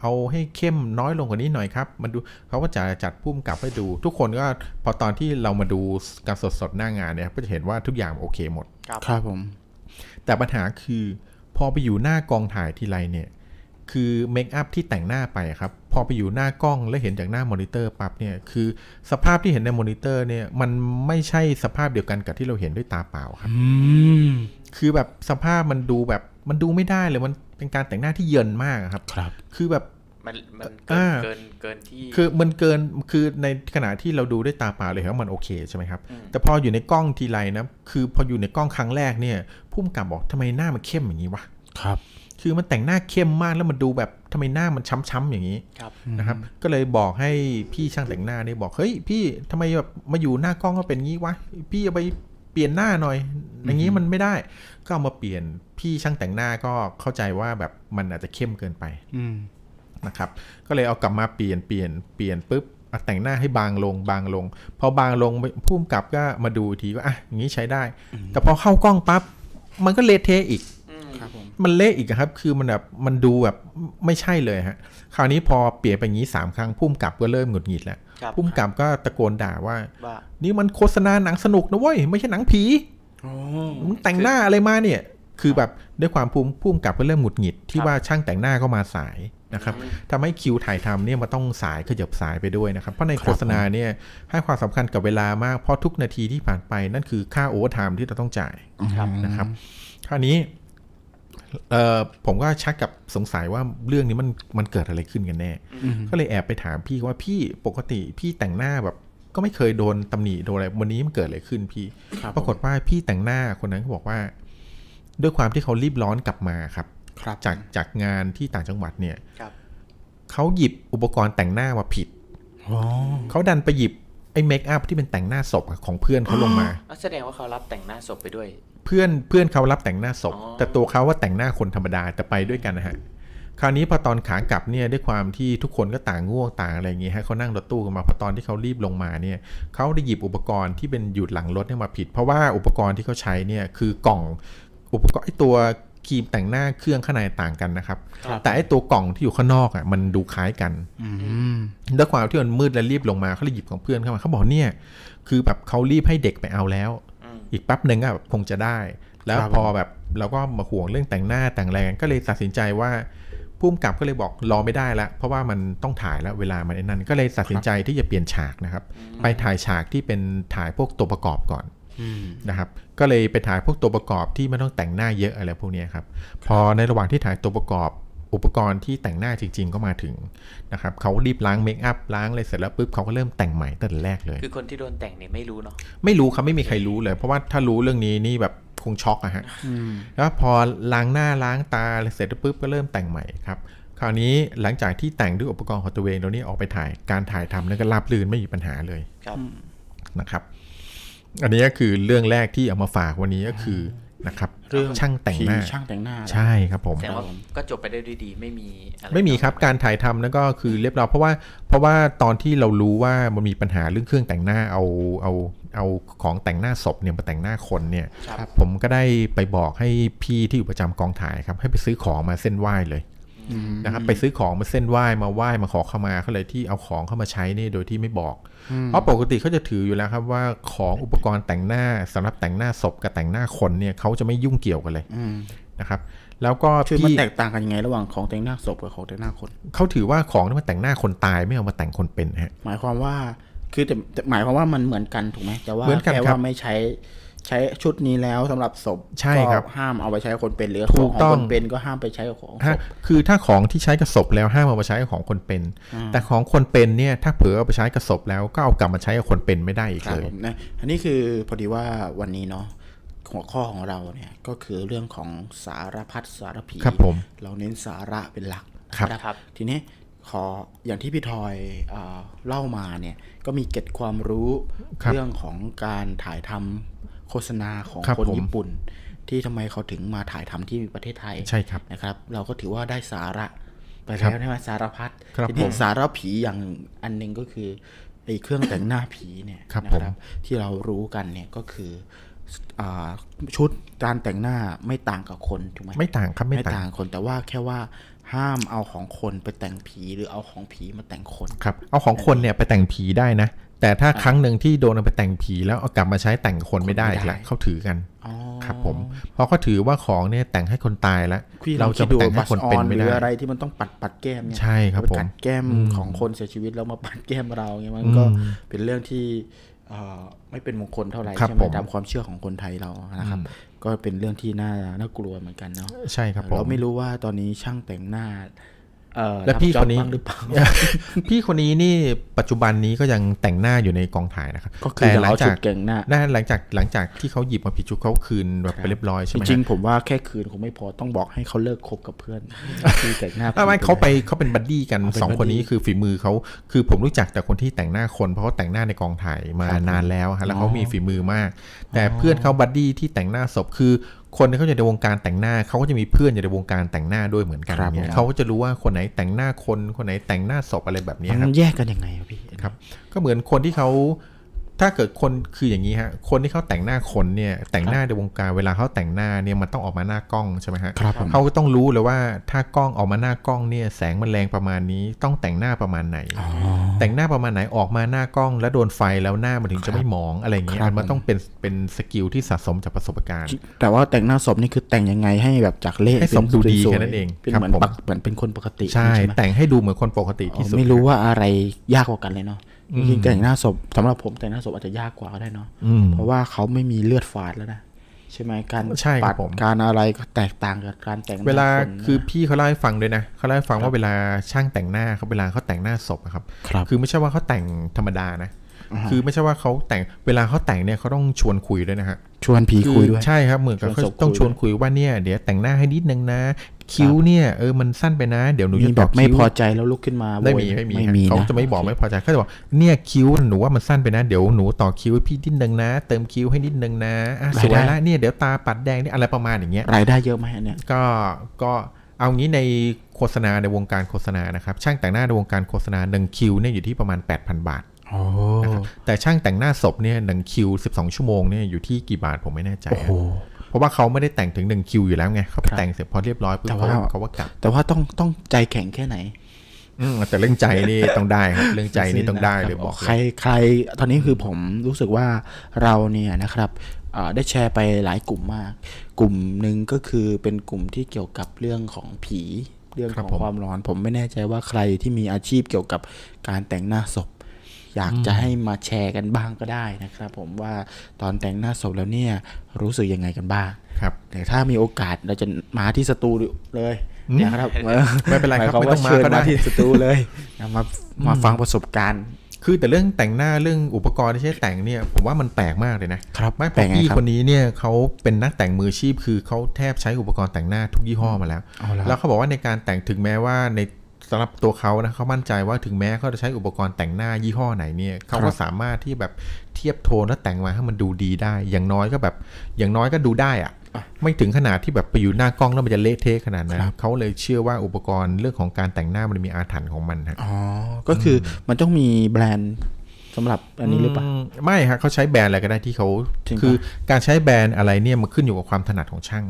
เอาให้เข้มน้อยลงกว่านี้หน่อยครับมันดูเขาก็จะจัดพุ่มกลับให้ดูทุกคนก็พอตอนที่เรามาดูการสดๆหน้างานเนี่ยก็จะเห็นว่าทุกอย่างโอเคหมดครับผมแต่ปัญหาคือพอไปอยู่หน้ากองถ่ายทีไรเนี่ยคือเมคอัพที่แต่งหน้าไปครับพอไปอยู่หน้ากล้องแล้วเห็นจากหน้ามอนิเตอร์ปั๊บเนี่ยคือสภาพที่เห็นในมอนิเตอร์เนี่ยมันไม่ใช่สภาพเดียวกันกับที่เราเห็นด้วยตาเปล่าครับคือแบบสภาพมันดูแบบมันดูไม่ได้เลยมันเป็นการแต่งหน้าที่เยินมากครับครับคือแบบมันมันเกินเกินที่คือมันเกินคือในขณะที่เราดูด้วยตาเปล่าเลยครับมันโอเคใช่ไหมครับแต่พออยู่ในกล้องทีไรนะคือพออยู่ในกล้องครั้งแรกเนี่ยผู้กำกับบอกทำไมหน้ามันเข้มอย่างนี้วะครับคือมันแต่งหน้าเข้มมากแล้วมันดูแบบทำไมหน้ามันช้ำๆอย่างนี้นะครับก็เลยบอกให้พี่ช่างแต่งหน้าเนี่ยบอกเฮ้ยพี่ทำไมแบบมาอยู่หน้ากล้องก็เป็นงี้วะพี่เอาไปเปลี่ยนหน้าหน่อยอย่างนี้มันไม่ได้ก็เอามาเปลี่ยนพี่ช่างแต่งหน้าก็เข้าใจว่าแบบมันอาจจะเข้มเกินไปนะครับก็เลยเอากลับมาเปลี่ยนเปลี่ยนเปลี่ยนปุ๊บแต่งหน้าให้บางลงบางลงพอบางลงพุ่มกลับก็มาดูทีว่าอ่ะอย่างนี้ใช้ได้แต่พอเข้ากล้องปั๊บมันก็เละเทะอีกมันเละอีกครับคือมันแบบมันดูแบบไม่ใช่เลยฮะคราวนี้พอเปลี่ยนไปอย่างนี้สามครั้งพุ่มกลับก็เริ่มหงุดหงิดแล้วพุ่มกลับก็ตะโกนด่าว่านี่มันโฆษณาหนังสนุกนะเว้ยไม่ใช่หนังผีมึงแต่งหน้าอะไรมาเนี่ยคือแบบด้วยความพุ่มพุ่มกลับก็เริ่มหงุดหงิดที่ว่าช่างแต่งหน้าก็มาสายนะครับทำให้คิวถ่ายทำเนี่ยมันต้องสายขยับสายไปด้วยนะครับเพราะในโฆษณาเนี่ยให้ความสำคัญกับเวลามากเพราะทุกนาทีที่ผ่านไปนั่นคือค่าโอเวอร์ไทม์ที่เราต้องจ่ายนะครับคราวนี้ ผมก็ชักกับสงสัยว่าเรื่องนี้มันมันเกิดอะไรขึ้นกันแน่ก็เลยแอบไปถามพี่ว่าพี่ปกติพี่แต่งหน้าแบบก็ไม่เคยโดนตำหนิโดนอะไรวันนี้มันเกิดอะไรขึ้นพี่ปรากฏว่าพี่แต่งหน้าคนนั้นเขาบอกว่าด้วยความที่เขารีบร้อนกลับมาครับจากจากงานที่ต่างจังหวัดเนี่ยเขาหยิบอุปกรณ์แต่งหน้ามาผิดเขาดันไปหยิบไอ้เมคอัพที่เป็นแต่งหน้าศพของเพื่อนเขาลงมาแสดงว่าเขารับแต่งหน้าศพไปด้วยเพื่อนเพื่อนเขารับแต่งหน้าศพแต่ตัวเขาว่าแต่งหน้าคนธรรมดาแต่ไปด้วยกันนะฮะคราวนี้พอตอนขากลับเนี่ยด้วยความที่ทุกคนก็ต่างง่วงต่างอะไรอย่างงี้ฮะเขานั่งรถตู้กันมาพอตอนที่เขารีบลงมาเนี่ยเขาได้หยิบอุปกรณ์ที่เป็นอยู่หลังรถเนี่ยมาผิดเพราะว่าอุปกรณ์ที่เขาใช้เนี่ยคือกล่องอุปกรณ์ไอ้ตัวครีมแต่งหน้าเครื่องข้างในต่างกันนะครับแต่ไอ้ตัวกล่องที่อยู่ข้างนอกอ่ะมันดูคล้ายกันด้วยความที่มันมืดและรีบลงมาเขาเลยหยิบของเพื่อนเข้ามาเขาบอกเนี่ยคือแบบเขารีบให้เด็กไปเอาแล้วอีกแป๊บนึงอ่ะคงจะได้แล้วพอแบบเราก็มาห่วงเรื่องแต่งหน้าแต่งอะไรกันก็เลยตัดสินใจว่าพุ่มกลับก็เลยบอกรอไม่ได้ละเพราะว่ามันต้องถ่ายแล้วเวลามันนั้นก็เลยตัดสินใจที่จะเปลี่ยนฉากนะครับไปถ่ายฉากที่เป็นถ่ายพวกตัวประกอบก่อนนะครับก็เลยไปถ่ายพวกตัวประกอบที่ไม่ต้องแต่งหน้าเยอะอะไรพวกนี้ครับพอในระหว่างที่ถ่ายตัวประกอบอุปกรณ์ที่แต่งหน้าจริงๆก็มาถึงนะครับเขารีบล้างเมคอัพล้างเลยเสร็จแล้วปุ๊บเขาก็เริ่มแต่งใหม่ตั้งแต่แรกเลยคือคนที่โดนแต่งเนี่ยไม่รู้เนาะไม่รู้ครับไม่มีใครรู้เลยเพราะว่าถ้ารู้เรื่องนี้นี่แบบคงช็อกอะฮะแล้วพอล้างหน้าล้างตาเสร็จปุ๊บก็เริ่มแต่งใหม่ครับคราวนี้หลังจากที่แต่งด้วยอุปกรณ์ของตัวเองตัวนี้ออกไปถ่ายการถ่ายทำนั้นก็ราบรื่นไม่มีปัญหาเลยนะครับอันนี้ก็คือเรื่องแรกที่เอามาฝากวันนี้ก็คือนะครับเรื่องช่างแต่งหน้าช่างแต่งหน้าใช่ครับผมแต่ว่าก็จบไปได้ด้วยดีไม่มีอะไรไม่มีครับการถ่ายทำนั่นก็คือเรียบร้อยเพราะว่าเพราะว่าตอนที่เรารู้ว่ามันมีปัญหาเรื่องเครื่องแต่งหน้าเอาเอาเอาของแต่งหน้าศพเนี่ยมาแต่งหน้าคนเนี่ยผมก็ได้ไปบอกให้พี่ที่อยู่ประจำกองถ่ายครับให้ไปซื้อของมาเส้นไหว้เลยนะครับไปซื้อของมาเส้นไหว้มาไหว้มาขอเข้ามาเขาเลยที่เอาของเข้ามาใช้นี่โดยที่ไม่บอกเพราะปกติเขาจะถืออยู่แล้วครับว่าของอุปกรณ์แต่งหน้าสำหรับแต่งหน้าศพกับแต่งหน้าคนเนี่ยเขาจะไม่ยุ่งเกี่ยวกันเลยนะครับแล้วก็พี่มันแตกต่างกันยังไงระหว่างของแต่งหน้าศพกับของแต่งหน้าคนเขาถือว่าของที่มาแต่งหน้าคนตายไม่เอามาแต่งคนเป็นฮะหมายความว่าคือแต่หมายความว่ามันเหมือนกันถูกไหมแต่ว่าแค่ว่าไม่ใช้ใช้ชุดนี้แล้วสำหรับศพใช่ครับห้ามเอาไปใช้คนเป็นหรือของคนเป็นก็ห้ามไปใช้ของศพคือถ้าของที่ใช้กับศพแล้วห้ามเอาไปใช้ของคนเป็นแต่ของคนเป็นเนี่ยถ้าเผลอเอาไปใช้กับศพแล้วก็เอากลับมาใช้กับคนเป็นไม่ได้อีกเลยนะอันนี้คือพอดีว่าวันนี้เนาะหัวข้อของเราเนี่ยก็คือเรื่องของสารพัดสารพีครับผมเราเน้นสาระเป็นหลักครับทีนี้ขออย่างที่พี่ทอยเล่ามาเนี่ยก็มีเก็บความรู้เรื่องของการถ่ายทำโฆษณาของ ค, คนญี่ปุ่นที่ทำไมเขาถึงมาถ่ายทำที่ประเทศไทยใช่ครับนะครับเราก็ถือว่าได้สาระไปแล้วใช่ไหมสารพัดทีนี้สารผีอย่างอันนึงก็คือไอ้เครื่องแต่งหน้าผีเนี่ยนะครับที่เรารู้กันเนี่ยก็คือชุดการแต่งหน้าไม่ต่างกับคนถูกไหมไม่ต่างครับไม่ต่างคนแต่ว่าแค่ว่าห้ามเอาของคนไปแต่งผีหรือเอาของผีมาแต่งคนครับเอาของคนเนี่ยไปแต่งผีได้นะแต่ถ้าครั้งหนึ่งที่โดนเอาไปแต่งผีแล้วเอากลับมาใช้แต่งคนไม่ได้แล้วเขาถือกันครับผมเพราะเขาถือว่าของเนี่ยแต่งให้คนตายแล้วเราจะแต่งให้คนเป็นไม่ได้หรืออะไรที่มันต้องปัดปัดแก้มเนี่ยใช่ครับผมปัดแก้มของคนเสียชีวิตแล้วมาปัดแก้มเราเนี่ยมันก็เป็นเรื่องที่ไม่เป็นมงคลเท่าไหร่ใช่ไหมตามความเชื่อของคนไทยเรานะครับก็เป็นเรื่องที่น่าน่ากลัวเหมือนกันเนาะใช่ครับผมเราไม่รู้ว่าตอนนี้ช่างแต่งหน้าและพี่คนนี้ พี่คนนี้นี่ปัจจุบันนี้ก็ยังแต่งหน้าอยู่ในกองถ่ายนะครับแต่หลังจากได้หลังจากหลังจากที่เขาหยิบมาผิดชุดเขาคืนแบบไปเรียบร้อยใช่ไหมจริงผมว่าแค่คืนคงไม่พอต้องบอกให้เขาเลิกคบกับเพื่อนที่แต่งหน้าไม่เขาไปเขาเป็นบัดดี้กันสองคนนี้คือฝีมือเขาคือผมรู้จักแต่คนที่แต่งหน้าคนเพราะเขาแต่งหน้าในกองถ่ายมานานแล้วฮะแล้วเขามีฝีมือมากแต่เพื่อนเขาบัดดี้ที่แต่งหน้าศพคือคนที่เขาอยู่ในวงการแต่งหน้าเขาก็จะมีเพื่อนอยู่ในวงการแต่งหน้าด้วยเหมือนกันเนี่ยเขาก็จะรู้ว่าคนไหนแต่งหน้าคนคนไหนแต่งหน้าศพอะไรแบบนี้ครับแยกกันยังไงพี่ครับก็เหมือนคนที่เขาถ้าเกิดคนคืออย่างนี้ฮะคนที่เขาแต่งหน้าคนเนี่ยแต่งหน้าในวงการเวลาเขาแต่งหน้าเนี่ยมันต้องออกมาหน้ากล้องใช่ไหมฮะเขาก็ต้องรู้เลยว่าถ้ากล้องออกมาหน้ากล้องเนี่ยแสงมันแรงประมาณนี้ต้องแต่งหน้าประมาณไหนแต่งหน้าประมาณไหนออกมาหน้ากล้องแล้วโดนไฟแล้วหน้ามันถึงจะไม่มองอะไรอย่างเงี้ยมันต้องเป็นเป็นสกิลที่สะสมจากประสบการณ์แต่ว่าแต่งหน้าศพนี่คือแต่งยังไงให้แบบจากเละให้สมดูดีแค่นั้นเองเป็นเหมือนเหมือนเป็นคนปกติใช่แต่งให้ดูเหมือนคนปกติที่สุดไม่รู้ว่าอะไรยากกว่ากันเลยเนาะจริงแต่งหน้าศพสำหรับผมแต่งหน้าศพอาจจะยากกว่าก็ได้เนาะเพราะว่าเขาไม่มีเลือดฝาดแล้วนะ ใช่ไหมการปัดการอะไรก็แตกต่างกับการแต่งเวลาคือพี่เขาเล่าให้ฟังด้วยนะเขาเล่าให้ฟังว่าเวลาช่างแต่งหน้าเขาเวลาเขาแต่งหน้าศพครับคือไม่ใช่ว่าเขาแต่งธรรมดานะคือไม่ใช่ว่าเขาแต่งเวลาเขาแต่งเนี่ยเขาต้องชวนคุยด้วยนะฮะชวนผีคุยด้วยใช่ครับเหมือนกับเขาต้องชวนคุยว่าเนี่ยเดี๋ยวแต่งหน้าให้นิดนึงนะคิ้วเนี่ยเออมันสั้นไปนะเดี๋ยวหนูจะบอกไม่พอใจแล้วลุกขึ้นมาไม่มีไม่มีเขาจะไม่บอกไม่พอใจเขาจะบอกเนี่ยคิ้วหนูว่ามันสั้นไปนะเดี๋ยวหนูต่อคิ้วพี่นิดนึงนะเติมคิ้วให้นิดนึงนะสวยละเนี่ยเดี๋ยวตาปัดแดงนี่อะไรประมาณอย่างเงี้ยรายได้เยอะไหมเนี่ยก็ก็เอางี้ในโฆษณาในวงการโฆษณานะครับช่างแต่งหน้าในวงการโฆษณาหนึ่งคิวเนี่ยอยู่ที่ประมาณ แปดพัน บาทแต่ช่างแต่งหน้าศพเนี่ยหนึ่งคิวสิบสองชั่วโมงเนี่ยอยู่ที่กี่บาทผมไม่แน่ใจเพราะว่าเขาไม่ได้แต่งถึงหนึ่งคิวอยู่แล้วไงเขาแต่งเสร็จพอเรียบร้อยปุ๊บเขาว่ากลับแต่ว่าต้องต้องใจแข็งแค่ไหนแต่เรื่องใจนี่ต้องได้ครับเรื่องใจนี่ต้องได้เลยบอกใครใครตอนนี้คือผมรู้สึกว่าเราเนี่ยนะครับได้แชร์ไปหลายกลุ่มมากกลุ่มนึงก็คือเป็นกลุ่มที่เกี่ยวกับเรื่องของผีเรื่องของความร้อนผมไม่แน่ใจว่าใครที่มีอาชีพเกี่ยวกับการแต่งหน้าศพอยากจะให้มาแชร์กันบ้างก็ได้นะครับผมว่าตอนแต่งหน้าศพแล้วเนี่ยรู้สึกยังไงกันบ้างครับแต่ถ้ามีโอกาสเราจะมาที่สตูเลยนะครับไม่เป็นไรครับไม่ต้องมาก็ได้ที่สตูเลยมามาฟังประสบการณ์คือแต่เรื่องแต่งหน้าเรื่องอุปกรณ์ที่ใช้แต่งเนี่ยผมว่ามันแปลกมากเลยนะครับไม่แปลกพี่คนนี้เนี่ยเขาเป็นนักแต่งมืออาชีพคือเขาแทบใช้อุปกรณ์แต่งหน้าทุกยี่ห้อมาแล้วแล้วเขาบอกว่าในการแต่งถึงแม้ว่าในสำหรับตัวเขานะเขามั่นใจว่าถึงแม้เขาจะใช้อุปกรณ์แต่งหน้ายี่ห้อไหนเนี่ยเขาก็สามารถที่แบบเทียบโทนและแต่งมาให้มันดูดีได้อย่างน้อยก็แบบอย่างน้อยก็ดูได้อะไม่ถึงขนาดที่แบบไปอยู่หน้ากล้องแล้วมันจะเละเทะขนาดนั้นเขาเลยเชื่อว่าอุปกรณ์เรื่องของการแต่งหน้ามันมีอาถรรพ์ของมันนะอ๋อก็คือมันต้องมีแบรนด์สำหรับอันนี้หรือเปล่าไม่ครับเขาใช้แบรนด์อะไรก็ได้ที่เขาคือการใช้แบรนด์อะไรเนี่ยมันขึ้นอยู่กับความถนัดของช่าง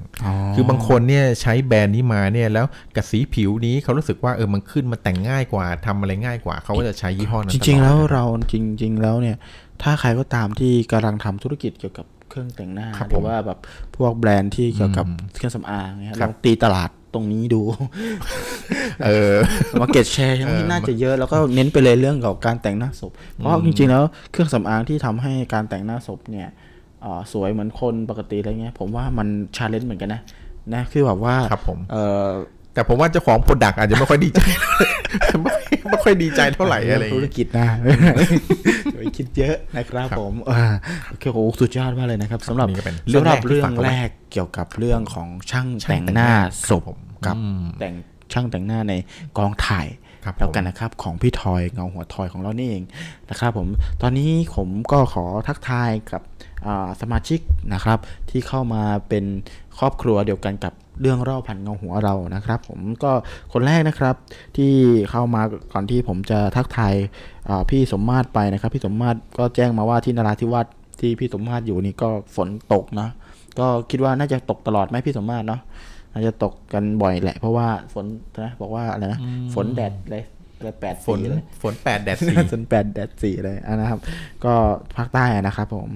คือบางคนเนี่ยใช้แบรนด์นี้มาเนี่ยแล้วกับสีผิวนี้เขารู้สึกว่าเออมันขึ้นมาแต่งง่ายกว่าทำอะไรง่ายกว่าเขาก็จะใช้ยี่ห้อนั้นจริงๆแล้วเราจริงๆแล้วเนี่ยถ้าใครก็ตามที่กำลังทำธุรกิจเกี่ยวกับเครื่องแต่งหน้าหรือว่าแบบพวกแบรนด์ที่เกี่ยวกับเครื่องสำอางเนี่ยลองตีตลาดตรงนี้ดูเออมาเก็ตแชร์ยังไม่น่าจะเยอะแล้วก็เน้นไปเลยเรื่องของการแต่งหน้าศพเพราะจริงๆแล้วเครื่องสำอางที่ทำให้การแต่งหน้าศพเนี่ยสวยเหมือนคนปกติอะไรเงี้ยผมว่ามันชาเลนจ์เหมือนกันนะนะคือแบบว่าแต่ผมว่าเจ้าของโปรดักต์อาจจะไม่ค่อยดีใจไม่ไม่ค่อยดีใจเท่าไหร่อะไรธุรกิจนะธุรกิจเยอะนะครับผมคือโอ้สุดยอดมากเลยนะครับสำหรับเรื่องเรื่องแรกเกี่ยวกับเรื่องของช่างแต่งหน้าศพกับแต่งช่างแต่งหน้าในกองถ่ายแล้วกันนะครับของพี่ทอยเงาหัวทอยของเรานี่เองนะครับผมตอนนี้ผมก็ขอทักทายกับสมาชิกนะครับที่เข้ามาเป็นครอบครัวเดียวกันกับเรื่องเล่าพันเงาหัวเรานะครับผมก็คนแรกนะครับที่เข้ามาก่อนที่ผมจะทักทายพี่สมมาตรไปนะครับพี่สมมาตรก็แจ้งมาว่าที่นราธิวาสที่พี่สมมาตรอยู่นี่ก็ฝนตกนะก็คิดว่าน่าจะตกตลอดไหมพี่สมมาตรเนาะน่าจะตกกันบ่อยแหละเพราะว่าฝนนะบอกว่าอะไรนะฝนแดดเลยแปดฝนฝนแปดแดดสี่ฝนแปดแดดสี่เลยนะครับก็ภาคใต้นะครับผม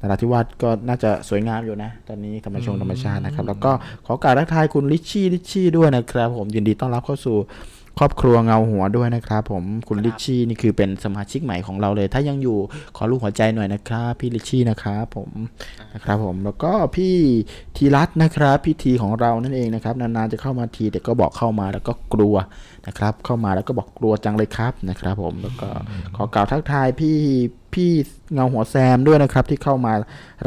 นราธิวาสก็น่าจะสวยงามอยู่นะตอนนี้ธรรมชงธรรมชาตินะครับแล้วก็ขอการทักทายคุณลิชชี่ลิชชี่ด้วยนะครับผมยินดีต้อนรับเข้าสู่ครอบครัวเงาหัวด้วยนะครับผมคุณลิชชี่นี่คือเป็นสมาชิกใหม่ของเราเลยถ้ายังอยู่ขอรูปหัวใจหน่อยนะครับพี่ลิชชี่นะครับผมนะครับผมแล้วก็พี่ธีรัตน์นะครับพี่ธีของเรานั่นเองนะครับนานๆจะเข้ามาทีแต่ก็บอกเข้ามาแล้วก็กลัวนะครับเข้ามาแล้วก็บอกกลัวจังเลยครับนะครับผมแล้วก็ขอกล่าวทักทายพี่พี่เงาหัวแซมด้วยนะครับที่เข้ามา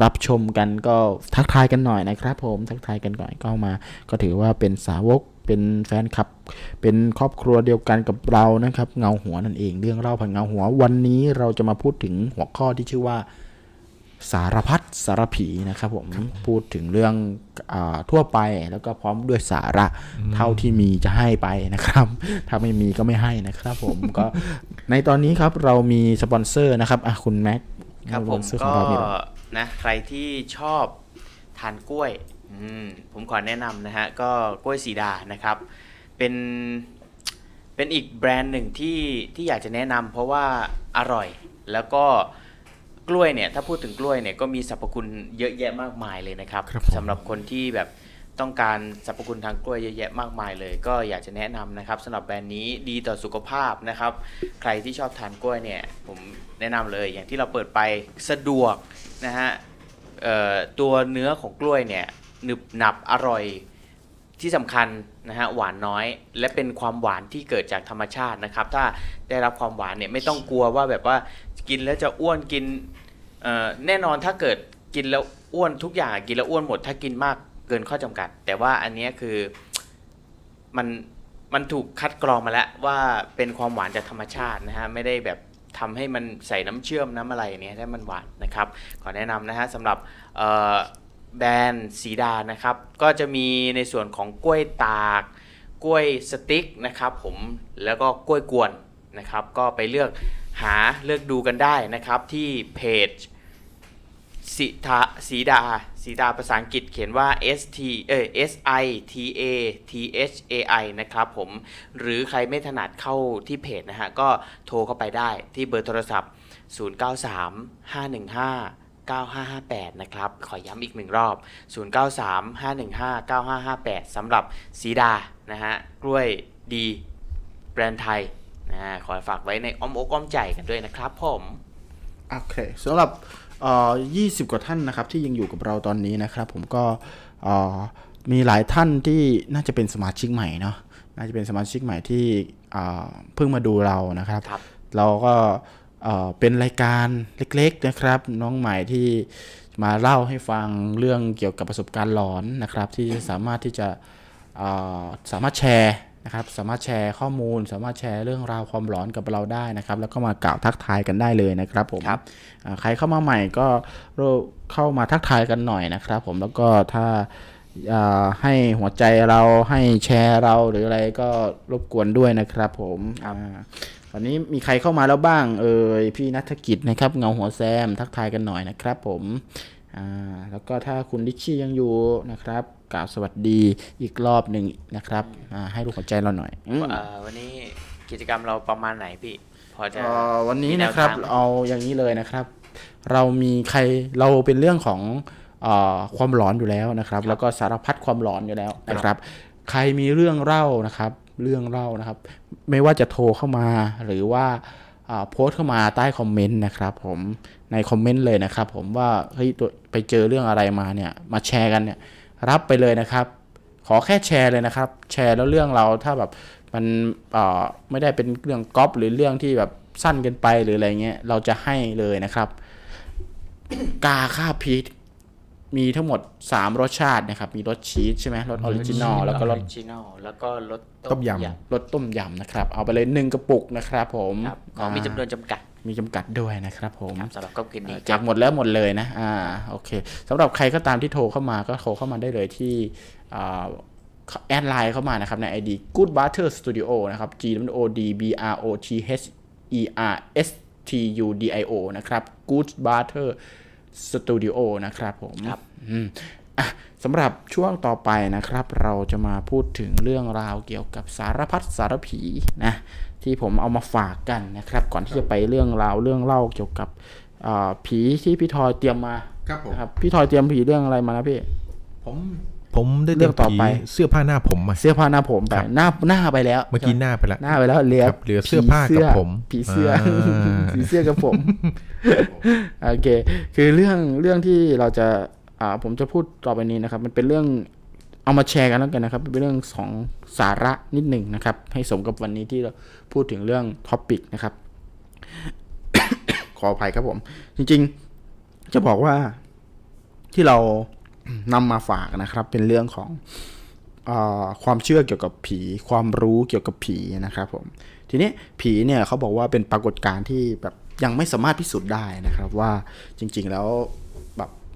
รับชมกันก็ทักทายกันหน่อยนะครับผมทักทายกันก่อนเข้ามาก็ถือว่าเป็นสาวกเป็นแฟนคลับเป็นครอบครัวเดียวกันกับเรานะครับเงาหัวนั่นเองเรื่องเล่าผ่านเงาหัววันนี้เราจะมาพูดถึงหัวข้อที่ชื่อว่าสารพัดสารผีนะครับผมพูดถึงเรื่องทั่วไปแล้วก็พร้อมด้วยสาระเท่าที่มีจะให้ไปนะครับถ้าไม่มีก็ไม่ให้นะครับผมก็ในตอนนี้ครับเรามีสปอนเซอร์นะครับคุณแม็กครับผมก็นะใครที่ชอบทานกล้วยผมขอแนะนำนะฮะก็กล้วยสีดานะครับเป็นเป็นอีกแบรนด์หนึ่งที่ที่อยากจะแนะนำเพราะว่าอร่อยแล้วก็กล้วยเนี่ยถ้าพูดถึงกล้วยเนี่ยก็มีสรรพคุณเยอะแยะมากมายเลยนะครับสำหรับคนที่แบบต้องการสรรพคุณทางกล้วยเยอะแยะมากมายเลยก็อยากจะแนะนำนะครับสำหรับแบรนด์นี้ดีต่อสุขภาพนะครับใครที่ชอบทานกล้วยเนี่ยผมแนะนำเลยอย่างที่เราเปิดไปสะดวกนะฮะ ตัวเนื้อของกล้วยเนี่ยหนึบหนับอร่อยที่สำคัญนะฮะหวานน้อยและเป็นความหวานที่เกิดจากธรรมชาตินะครับถ้าได้รับความหวานเนี่ยไม่ต้องกลัวว่าแบบว่ากินแล้วจะอ้วนกินแน่นอนถ้าเกิดกินแล้วอ้วนทุกอย่างกินแล้วอ้วนหมดถ้ากินมากเกินข้อจำกัดแต่ว่าอันนี้คือมันมันถูกคัดกรองมาแล้วว่าเป็นความหวานจากธรรมชาตินะฮะไม่ได้แบบทำให้มันใส่น้ำเชื่อมน้ำอะไรเนี่ยให้มันหวานนะครับขอแนะนำนะฮะสำหรับแบรนด์สีดานะครับก็จะมีในส่วนของกล้วยตากกล้วยสติ๊กนะครับผมแล้วก็กล้วยกวนนะครับก็ไปเลือกหาเลือกดูกันได้นะครับที่เพจสิทาสีดาสีดาภาษาอังกฤษเขียนว่า S T เอ่ย S I T A T H A I นะครับผมหรือใครไม่ถนัดเข้าที่เพจนะฮะก็โทรเข้าไปได้ที่เบอร์โทรศัพท์ศูนย์ เก้า สาม ห้า หนึ่ง ห้า เก้า ห้า ห้า แปดนะครับขอย้ำอีกหนึ่งรอบศูนย์ เก้า สาม ห้า หนึ่ง ห้า เก้า ห้า ห้า แปดสำหรับสีดานะฮะกล้วยดีแบรนด์ไทยนะขอฝากไว้ในอ้อมอกอ้อมใจกันด้วยนะครับผมโอเคสำหรับยี่สิบกว่าท่านนะครับที่ยังอยู่กับเราตอนนี้นะครับผมก็มีหลายท่านที่น่าจะเป็นสมาชิกใหม่เนาะน่าจะเป็นสมาชิกใหม่ที่เพิ่งมาดูเรานะครับเราก็เป็นรายการเล็กๆนะครับน้องใหม่ที่มาเล่าให้ฟังเรื่องเกี่ยวกับประสบการณ์หลอนนะครับที่สามารถที่จะสามารถแชร์นะครับสามารถแชร์ข้อมูลสามารถแชร์เรื่องราวความหลอนกับเราได้นะครับแล้วก็มากล่าวทักทายกันได้เลยนะครับผมใครเข้ามาใหม่ก็เข้ามาทักทายกันหน่อยนะครับผมแล้วก็ถ้าให้หัวใจเราให้แชร์เราหรืออะไรก็รบกวนด้วยนะครับผมตอนนี้มีใครเข้ามาแล้วบ้างเอ่ยพี่ณัฐกิจนะครับเงาหัวแซมทักทายกันหน่อยนะครับผมแล้วก็ถ้าคุณลิชชี่ยังอยู่นะครับกล่าวสวัสดีอีกรอบหนึ่งนะครับให้ลูกหัวใจเราหน่อยวันนี้กิจกรรมเราประมาณไหนพี่พอจะวันนี้นะครับเอาอย่างนี้เลยนะครับเรามีใครเราเป็นเรื่องของความหลอนอยู่แล้วนะครับแล้วก็สารพัดความหลอนอยู่แล้วนะครับใครมีเรื่องเล่านะครับเรื่องเล่านะครับไม่ว่าจะโทรเข้ามาหรือว่าโพสเข้ามาใต้คอมเมนต์นะครับผมในคอมเมนต์เลยนะครับผมว่าเฮ้ยไปเจอเรื่องอะไรมาเนี่ยมาแชร์กันเนี่ยรับไปเลยนะครับขอแค่แชร์เลยนะครับแชร์แล้วเรื่องเราถ้าแบบมันไม่ได้เป็นเรื่องก๊อปหรือเรื่องที่แบบสั้นเกินไปหรืออะไรเงี้ยเราจะให้เลยนะครับกาค่าพีชมีทั้งหมดสามรสชาตินะครับมีรสชีสใช่ไหมรสออริจินอลแล้วก็รสต้มยำรสต้มยำนะครับเอาไปเลยหนึ่งกระปุกนะครับผมมีจำนวนจำกัดมีจำกัดด้วยนะครับผมสำหรับก็กินดีจากหมดแล้วหมดเลยนะอ่าโอเคสำหรับใครก็ตามที่โทรเข้ามาก็โทรเข้ามาได้เลยที่แอดไลน์เข้ามานะครับใน ไอ ดี Good Brother Studio นะครับ G O D B R O T H E R S T U D I O นะครับ Good Brother Studio นะครับผมครับสำหรับช่วงต่อไปนะครับเราจะมาพูดถึงเรื่องราวเกี่ยวกับสารพัดสารผีนะที่ผมเอามาฝากกันนะครับก่อนที่จะไปเรื่องราวเรื่องเล่าเกี่ยวกับผีที่พี่ทอยเตรียมมาครับผมพี่ทอยเตรียมผีเรื่องอะไรมานะพี่ผมผมได้เรื่องต่อไปเสื้อผ้าหน้าผมมาเสื้อผ้าหน้าผมไปหน้าหน้าไปแล้วเมื่อกี้หน้าไปแล้วหน้าไปแล้วเหลือเหลือเสื้อผ้ากับผมผีเสื้อผีเสื้อกับผมโอเคคือเรื่องเรื่องที่เราจะอ่าผมจะพูดต่อไปนี้นะครับมันเป็นเรื่องเอามาแชร์กันแล้วกันนะครับเป็นเรื่องของสาระนิดหนึ่งนะครับให้สมกับวันนี้ที่เราพูดถึงเรื่องท็อปปิกนะครับ ขออภัยครับผมจริงๆจะบอกว่าที่เรานำมาฝากนะครับเป็นเรื่องของอ่าความเชื่อเกี่ยวกับผีความรู้เกี่ยวกับผีนะครับผมทีนี้ผีเนี่ยเขาบอกว่าเป็นปรากฏการณ์ที่แบบยังไม่สามารถพิสูจน์ได้นะครับว่าจริงๆแล้ว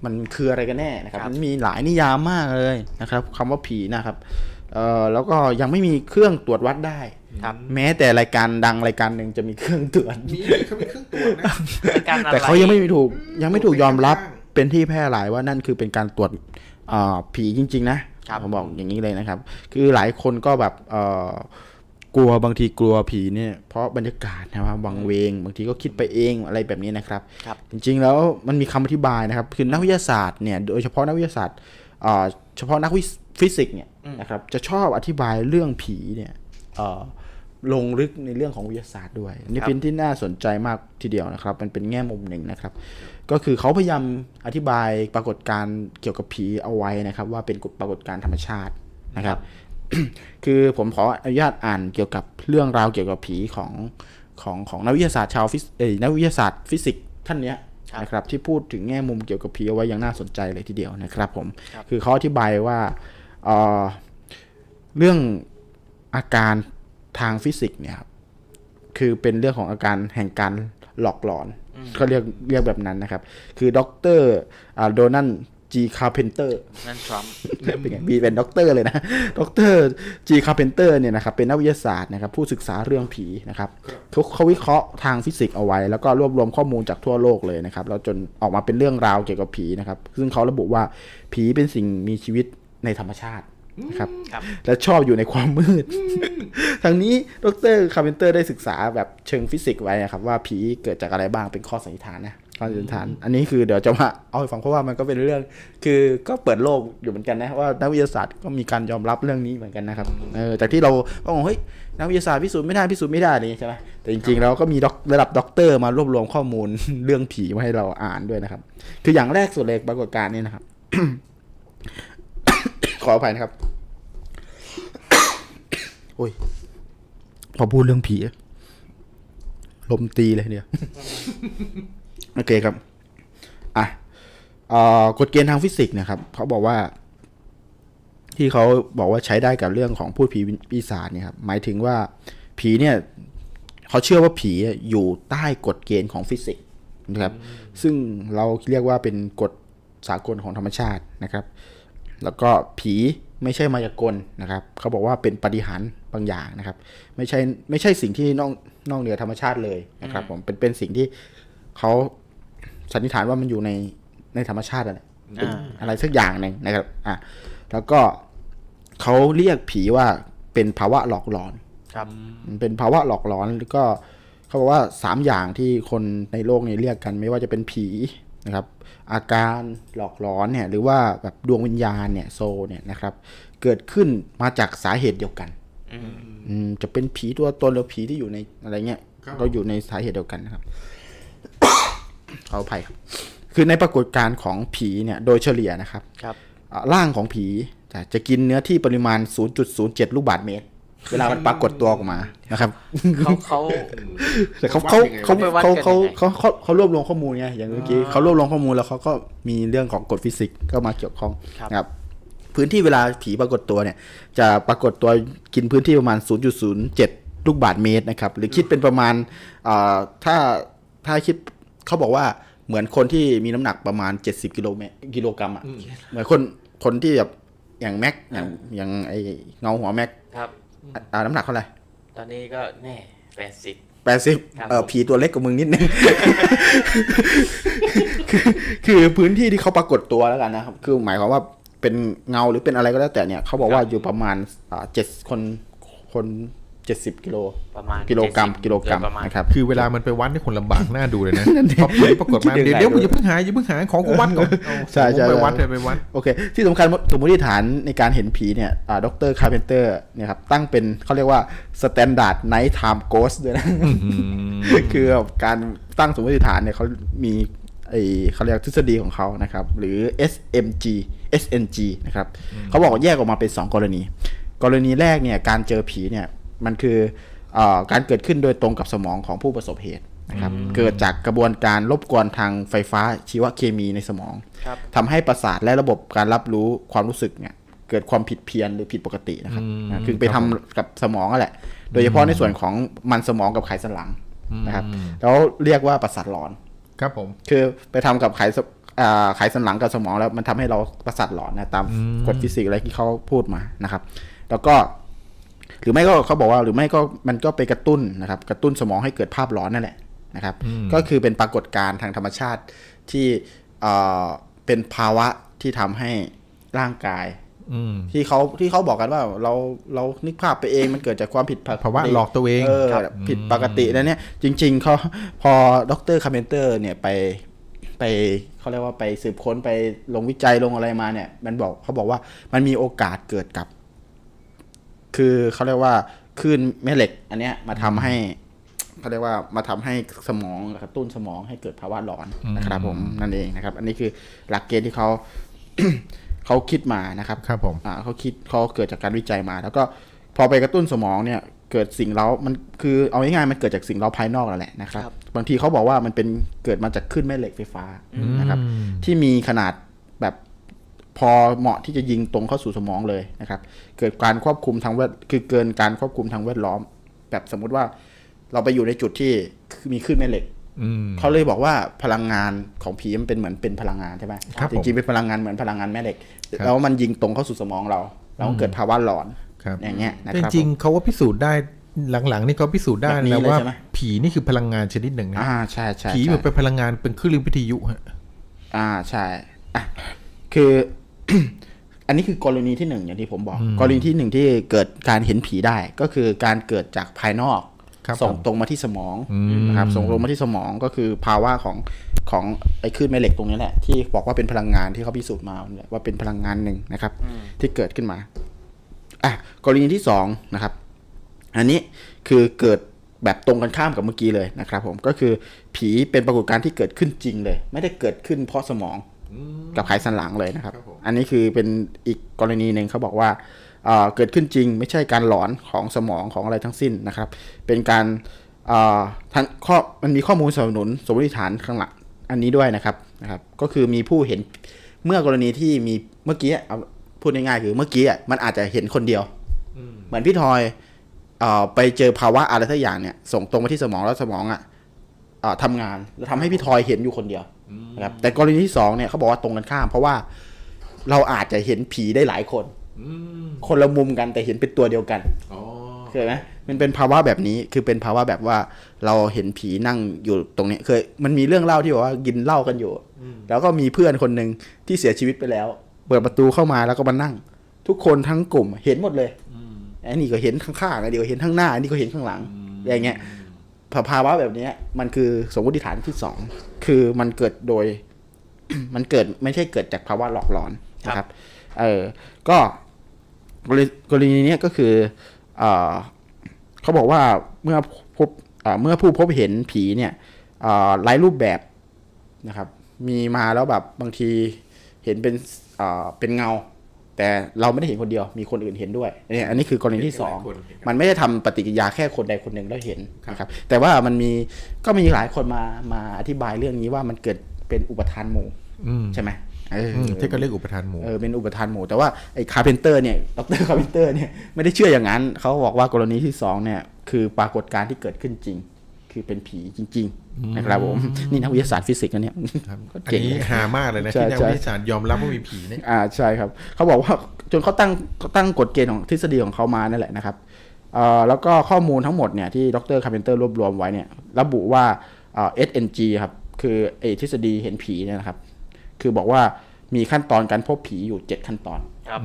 มันคืออะไรกันแน่นะครับมันมีหลายนิยามมากเลยนะครับคำว่าผีนะครับเอ่อแล้วก็ยังไม่มีเครื่องตรวจวัดได้แม้แต่รายการดังรายการหนึ่งจะมีเครื่องตรวจมีเขามีเครื่องตรวจนะแต่เขายังไม่ถูกยังไม่ถูกยอมรับเป็นที่แพร่หลายว่านั่นคือเป็นการตรวจอ่าผีจริงๆนะผมบอกอย่างนี้เลยนะครับคือหลายคนก็แบบเอ่อกลัวบางทีกลัวผีเนี่ยเพราะบรรยากาศนะครับวังเวงบางทีก็คิดไปเองอะไรแบบนี้นะครับจริงๆแล้วมันมีคำอธิบายนะครับคือนักวิทยาศาสตร์เนี่ยโดยเฉพาะนักวิทยาศาสตร์เฉพาะนักฟิสิกส์เนี่ยนะครับจะชอบอธิบายเรื่องผีเนี่ย ลงลึกในเรื่องของวิทยาศาสตร์ด้วยนี่เป็นที่น่าสนใจมากทีเดียวนะครับมันเป็นแง่มุมหนึ่งนะครับก็คือเขาพยายามอธิบายปรากฏการณ์เกี่ยวกับผีเอาไว้นะครับว่าเป็นปรากฏการณ์ธรรมชาตินะครับ คือผมขออนุญาตอ่านเกี่ยวกับเรื่องราวเกี่ยวกับผีของของของนักวิทยาศาสตร์ชาวฟิสิกส์นักวิทยาศาสตร์ฟิสิกส์ท่านเนี้ยนะครับที่พูดถึงแง่มุมเกี่ยวกับผีเอาไว้อย่างน่าสนใจเลยทีเดียวนะครับผม คือเขาอธิบายว่าเอ่อเรื่องอาการทางฟิสิกส์เนี่ยครับคือเป็นเรื่องของอาการแห่งการหลอกหลอนเขาเรียกเรียกแบบนั้นนะครับคือด็อกเตอร์โดนัลด์จีคาร์เพนเตอร์นั่นทรัมป์เป็นไงมีเป็นด็อกเตอร์เลยนะด็อกเตอร์จีคาร์เพนเตอร์เนี่ยนะครับเป็นนักวิทยาศาสตร์นะครับผู้ศึกษาเรื่องผีนะครับเขาวิเคราะห์ทางฟิสิกส์เอาไว้แล้วก็รวบรวมข้อมูลจากทั่วโลกเลยนะครับแล้วจนออกมาเป็นเรื่องราวเกี่ยวกับผีนะครับซึ่งเขาระบุว่าผีเป็นสิ่งมีชีวิตในธรรมชาตินะครับและชอบอยู่ในความมืดทางนี้ดรคาร์เพนเตอร์ได้ศึกษาแบบเชิงฟิสิกส์ไว้นะครับว่าผีเกิดจากอะไรบ้างเป็นข้อสันนิษฐานนะข้อสันนิษฐานอันนี้คือเดี๋ยวจะมาเอาไปฟังเพราะว่ามันก็เป็นเรื่องคือก็เปิดโลกอยู่เหมือนกันนะว่านักวิทยาศาสตร์ก็มีการยอมรับเรื่องนี้เหมือนกันนะครับเออจากที่เราก็งงเฮ้ยนักวิทยาศาสตร์พิสูจน์ไม่ได้พิสูจน์ไม่ได้นี่ใช่ไหมแต่จริงๆแล้วก็มีระดับด็อกเตอร์มารวบรวมข้อมูลเรื่องผีมาให้เราอ่านด้วยนะครับคืออย่างแรกสุดเลยปรากฏการณ์นี้นะครับ ขออภัยนะครับโอ้ยพอพูดเรื่องผีลมตีเลยเนี่ยโอเคครับอ่ะกฎเกณฑ์ทางฟิสิกส์นะครับเขาบอกว่าที่เขาบอกว่าใช้ได้กับเรื่องของพูดผีปีศาจเนี่ยครับหมายถึงว่าผีเนี่ยเขาเชื่อว่าผีอยู่ใต้กฎเกณฑ์ของฟิสิกส์นะครับซึ่งเราเรียกว่าเป็นกฎสากลของธรรมชาตินะครับแล้วก็ผีไม่ใช่มายากลนะครับเขาบอกว่าเป็นปาฏิหาริย์บางอย่างนะครับไม่ใช่ไม่ใช่สิ่งที่นอกนอกเหนือธรรมชาติเลยนะครับผมเป็นเป็นสิ่งที่เขาสันนิษฐานว่ามันอยู่ในในธรรมชาติอะไรอะไรสักอย่างหนึ่งนะครับอ่ะแล้วก็เขาเรียกผีว่าเป็นภาวะหลอกหลอนครับเป็นภาวะหลอกหลอนแล้วก็เขาบอกว่าสามอย่างที่คนในโลกนี้เรียกกันไม่ว่าจะเป็นผีนะครับอาการหลอกหลอนเนี่ยหรือว่าแบบดวงวิญญาณเนี่ยโซเนี่ยนะครับเกิดขึ้นมาจากสาเหตุเดียวกันจะเป็นผีตัวตนหรือผีที่อยู่ในอะไรเงี้ยก็อยู่ในสาเหตุเดียวกันนะครับ เอาไปครับคือในปรากฏการณ์ของผีเนี่ยโดยเฉลี่ยนะครับร่างของผีจะกินเนื้อที่ปริมาณ ศูนย์จุดศูนย์เจ็ด ลูกบาศก์เมตรเวลามันปรากฏตัวออกมานะครับเขาเขาเขาเขาเขาเขาเขาเขารวบรวมข้อมูลไงอย่างเมื่อกี้เขารวบรวมข้อมูลแล้วเขาก็มีเรื่องของกฎฟิสิกส์ก็มาเกี่ยวข้องนะครับพื้นที่เวลาผีปรากฏตัวเนี่ยจะปรากฏตัวกินพื้นที่ประมาณ ศูนย์จุดศูนย์เจ็ด ลูกบาศก์เมตรนะครับหรือคิดเป็นประมาณถ้าถ้าคิดเขาบอกว่าเหมือนคนที่มีน้ำหนักประมาณเจ็ดสิบกิโลเมตรกิโลกรัมอ่ะเหมือนคนคนที่แบบอย่างแม็กอย่างอย่างไอเงาหัวแม็กอ่าน้ำหนักเท่าไหร่ตอนนี้ก็แน่แปดสิบแปดสิบเออผีตัวเล็กกว่ามึงนิดนึง คือพื้นที่ที่เขาปรากฏตัวแล้วกันนะครับคือหมายความว่าเป็นเงาหรือเป็นอะไรก็แล้วแต่เนี่ยเขาบอกว่าอยู่ประมาณอ่าเจ็ดคนคนเจ็ดสิบกิโลประมาณกิโลกรัมกิโลกรัมนะครับคือเวลามันไปวัดนี่คนลำบากน่าดูเลยนะพอผีปรากฏมาเดี๋ยวเดี๋ยวอย่าเพิ่งหายอย่าเพิ่งหายของกูวัดก่อนใช่ใช่ไปวัดเลยไปวัดโอเคที่สำคัญสมมติฐานในการเห็นผีเนี่ยด็อกเตอร์คาร์เพนเตอร์เนี่ยครับตั้งเป็นเขาเรียกว่า standard night time ghost ด้วยนะคือการตั้งสมมติฐานเนี่ยเขามีไอเขาเรียกทฤษฎีของเขานะครับหรือ เอส เอ็ม จี เอส เอ็น จี นะครับเขาบอกแยกออกมาเป็นสองกรณีกรณีแรกเนี่ยการเจอผีเนี่ยมันคือการเกิดขึ้นโดยตรงกับสมองของผู้ประสบเหตุนะครับเกิดจากกระบวนการรบกวนทางไฟฟ้าชีวเคมีในสมองทำให้ประสาทและระบบการรับรู้ความรู้สึกเนี่ยเกิดความผิดเพี้ยนหรือผิดปกตินะครับคือไปทำกับสมองนั่นแหละโดยเฉพาะในส่วนของมันสมองกับไขสันหลังนะครับแล้วเรียกว่าประสาทหลอนครับผมคือไปทำกับไขไขสันหลังกับสมองแล้วมันทำให้เราประสาทหลอนนะตามกฎฟิสิกส์อะไรที่เขาพูดมานะครับแล้วก็หรือไม่ก็เขาบอกว่าหรือไม่ก็มันก็ไปกระตุ้นนะครับกระตุ้นสมองให้เกิดภาพหลอนนั่นแหละนะครับก็คือเป็นปรากฏการณ์ทางธรรมชาติที่เอ่อเป็นภาวะที่ทำให้ร่างกายที่เขาที่เขาบอกกันว่าเราเรานึกภาพไปเองมันเกิดจากความผิดภาวะหลอกตัวเองผิดปกติแล้วเนี่ยจริงๆเขาพอดร.คาร์เพนเตอร์เนี่ยไปไปเขาเรียกว่าไปสืบค้นไปลงวิจัยลงอะไรมาเนี่ยมันบอกเขาบอกว่ามันมีโอกาสเกิดกับคือเขาเรียกว่า คลื่นแม่เหล็กอันเนี้ยมาทำให้เขาเรียกว่ามาทำให้สมองกระตุ้นสมองให้เกิดภาวะหลอนนะครับผมนั่นเองนะครับอันนี้คือหลักเกณฑ์ที่เขา เขาคิดมานะครับครับผมอ่าเขาคิดเขาเกิดจากการวิจัยมาแล้วก็พอไปกระตุ้นสมองเนี่ยเกิดสิ่งเร้ามันคือเอาง่ายๆมันเกิดจากสิ่งเร้าภายนอกแล้วแหละนะครับบางทีเขาบอกว่ามันเป็นเกิดมาจากคลื่นแม่เหล็กไฟฟ้านะครับที่มีขนาดแบบพอเหมาะที่จะยิงตรงเข้าสู่สมองเลยนะครับเกิดการควบคุมทางแวดคือเกินการควบคุมทางแวดล้อมแบบสมมติว่าเราไปอยู่ในจุดที่มีคลื่นแม่เหล็กเขาเลยบอกว่าพลังงานของผีมันเป็นเหมือนเป็นพลังงานใช่ไหมจริงๆเป็นพลังงานเหมือนพลังงานแม่เหล็กแล้วมันยิงตรงเข้าสู่สมองเราแล้วเกิดภาวะหลอนอย่างเงี้ยนะครับจริงๆเขาว่าพิสูจน์ได้หลังๆนี่เขาพิสูจน์ได้แล้วว่าผีนี่คือพลังงานชนิดหนึ่งนะผีเหมือนเป็นพลังงานเป็นคลื่นวิทยุฮะอ่าใช่คือ อันนี้คือกรณีที่หนึ่งอย่างที่ผมบอกกรณีที่หนึ่งที่เกิดการเห็นผีได้ก็คือการเกิดจากภายนอกส่งตรงมาที่สมองนะครับส่งตรงมาที่สมองก็คือภาวะของของไอ้คลื่นแม่เหล็กตรงนี้แหละที่บอกว่าเป็นพลังงานที่เขาพิสูจน์มาว่าเป็นพลังงานหนึ่งนะครับที่เกิดขึ้นมาอ่ะกรณีที่สองนะครับอันนี้คือเกิดแบบตรงกันข้ามกับเมื่อกี้เลยนะครับผมก็คือผีเป็นปรากฏการณ์ที่เกิดขึ้นจริงเลยไม่ได้เกิดขึ้นเพราะสมองกับไขสันหลังเลยนะครับอันนี้คือเป็นอีกกรณีหนึ่งเขาบอกว่า เอ่อ เกิดขึ้นจริงไม่ใช่การหลอนของสมองของอะไรทั้งสิ้นนะครับเป็นการทั้งข้อมันมีข้อมูลสนับสนุนสมมติฐานข้างหลังอันนี้ด้วยนะครับนะครับก็คือมีผู้เห็นเมื่อกรณีที่มีเมื่อกี้เอาพูดง่ายๆคือเมื่อกี้มันอาจจะเห็นคนเดียวเหมือนพี่ทอยไปเจอภาวะอะไรสักอย่างเนี่ยส่งตรงไปที่สมองแล้วสมองอ่ะทำงานแล้วทำให้พี่ทอยเห็นอยู่คนเดียวนะครับแต่กรณีที่สองเนี่ยเขาบอกว่าตรงกันข้ามเพราะว่าเราอาจจะเห็นผีได้หลายคนคนละมุมกันแต่เห็นเป็นตัวเดียวกันเคยไหมมันเป็นภาวะแบบนี้คือเป็นภาวะแบบว่าเราเห็นผีนั่งอยู่ตรงนี้เคยมันมีเรื่องเล่าที่บอกว่ากินเหล้ากันอยู่แล้วก็มีเพื่อนคนหนึ่งที่เสียชีวิตไปแล้วเปิดประตูเข้ามาแล้วก็มานั่งทุกคนทั้งกลุ่มเห็นหมดเลยอันนี้ก็เห็นข้างๆอันนี้ก็เห็นข้างหน้าอันนี้ก็เห็นข้างหลังอย่างเงี้ยภาวะแบบนี้มันคือสมมติฐานที่สองคือมันเกิดโดย มันเกิดไม่ใช่เกิดจากภาวะหลอกหลอนนะครับเออก็กรณีนี้ก็คือเอ่อเขาบอกว่าเมื่อพบเอ่อเมื่อผู้พบเห็นผีเนี่ยเอ่อหลายรูปแบบนะครับมีมาแล้วแบบบางทีเห็นเป็นเอ่อเป็นเงาแต่เราไม่ได้เห็นคนเดียวมีคนอื่นเห็นด้วยเนี่ยอันนี้คือกรณีที่สองมันไม่ได้ทำปฏิกิริยาแค่คนใดคนหนึ่งแล้วเห็นนะครับแต่ว่ามันมีก็มีหลายคนมามาอธิบายเรื่องนี้ว่ามันเกิดเป็นอุปทานหมู่ใช่ไหมเออที่ก็เรียกอุปทานหมู่เออเป็นอุปทานหมู่แต่ว่าไอ้คาร์เพนเตอร์เนี่ยดร.คาร์เพนเตอร์เนี่ยไม่ได้เชื่ออย่างนั้นเขาบอกว่ากรณีที่สองเนี่ยคือปรากฏการณ์ที่เกิดขึ้นจริงคือเป็นผีจริงๆนะครับผมนี่นักวิทยาศาสตร์ฟิสิกส์กันเนี่ยอันนี้หามากเลยนะที่นักวิทยาศาสตร์ยอมรับว่ามีผีเนี่ยอ่าใช่ครับเขาบอกว่าจนเขาตั้งตั้งกฎเกณฑ์ของทฤษฎีของเขามานั่นแหละนะครับเอ่อแล้วก็ข้อมูลทั้งหมดเนี่ยที่ดร.คาร์เพนเตอร์รวบรวมไว้เนี่ยระบุว่าเอ่อ เอส เอ็น จี ครับคือไอ้ทฤษฎีเห็นผีเนี่ยนะครับคือบอกว่ามีขั้นตอนการพบผีอยู่เจ็ดขั้นตอนครับ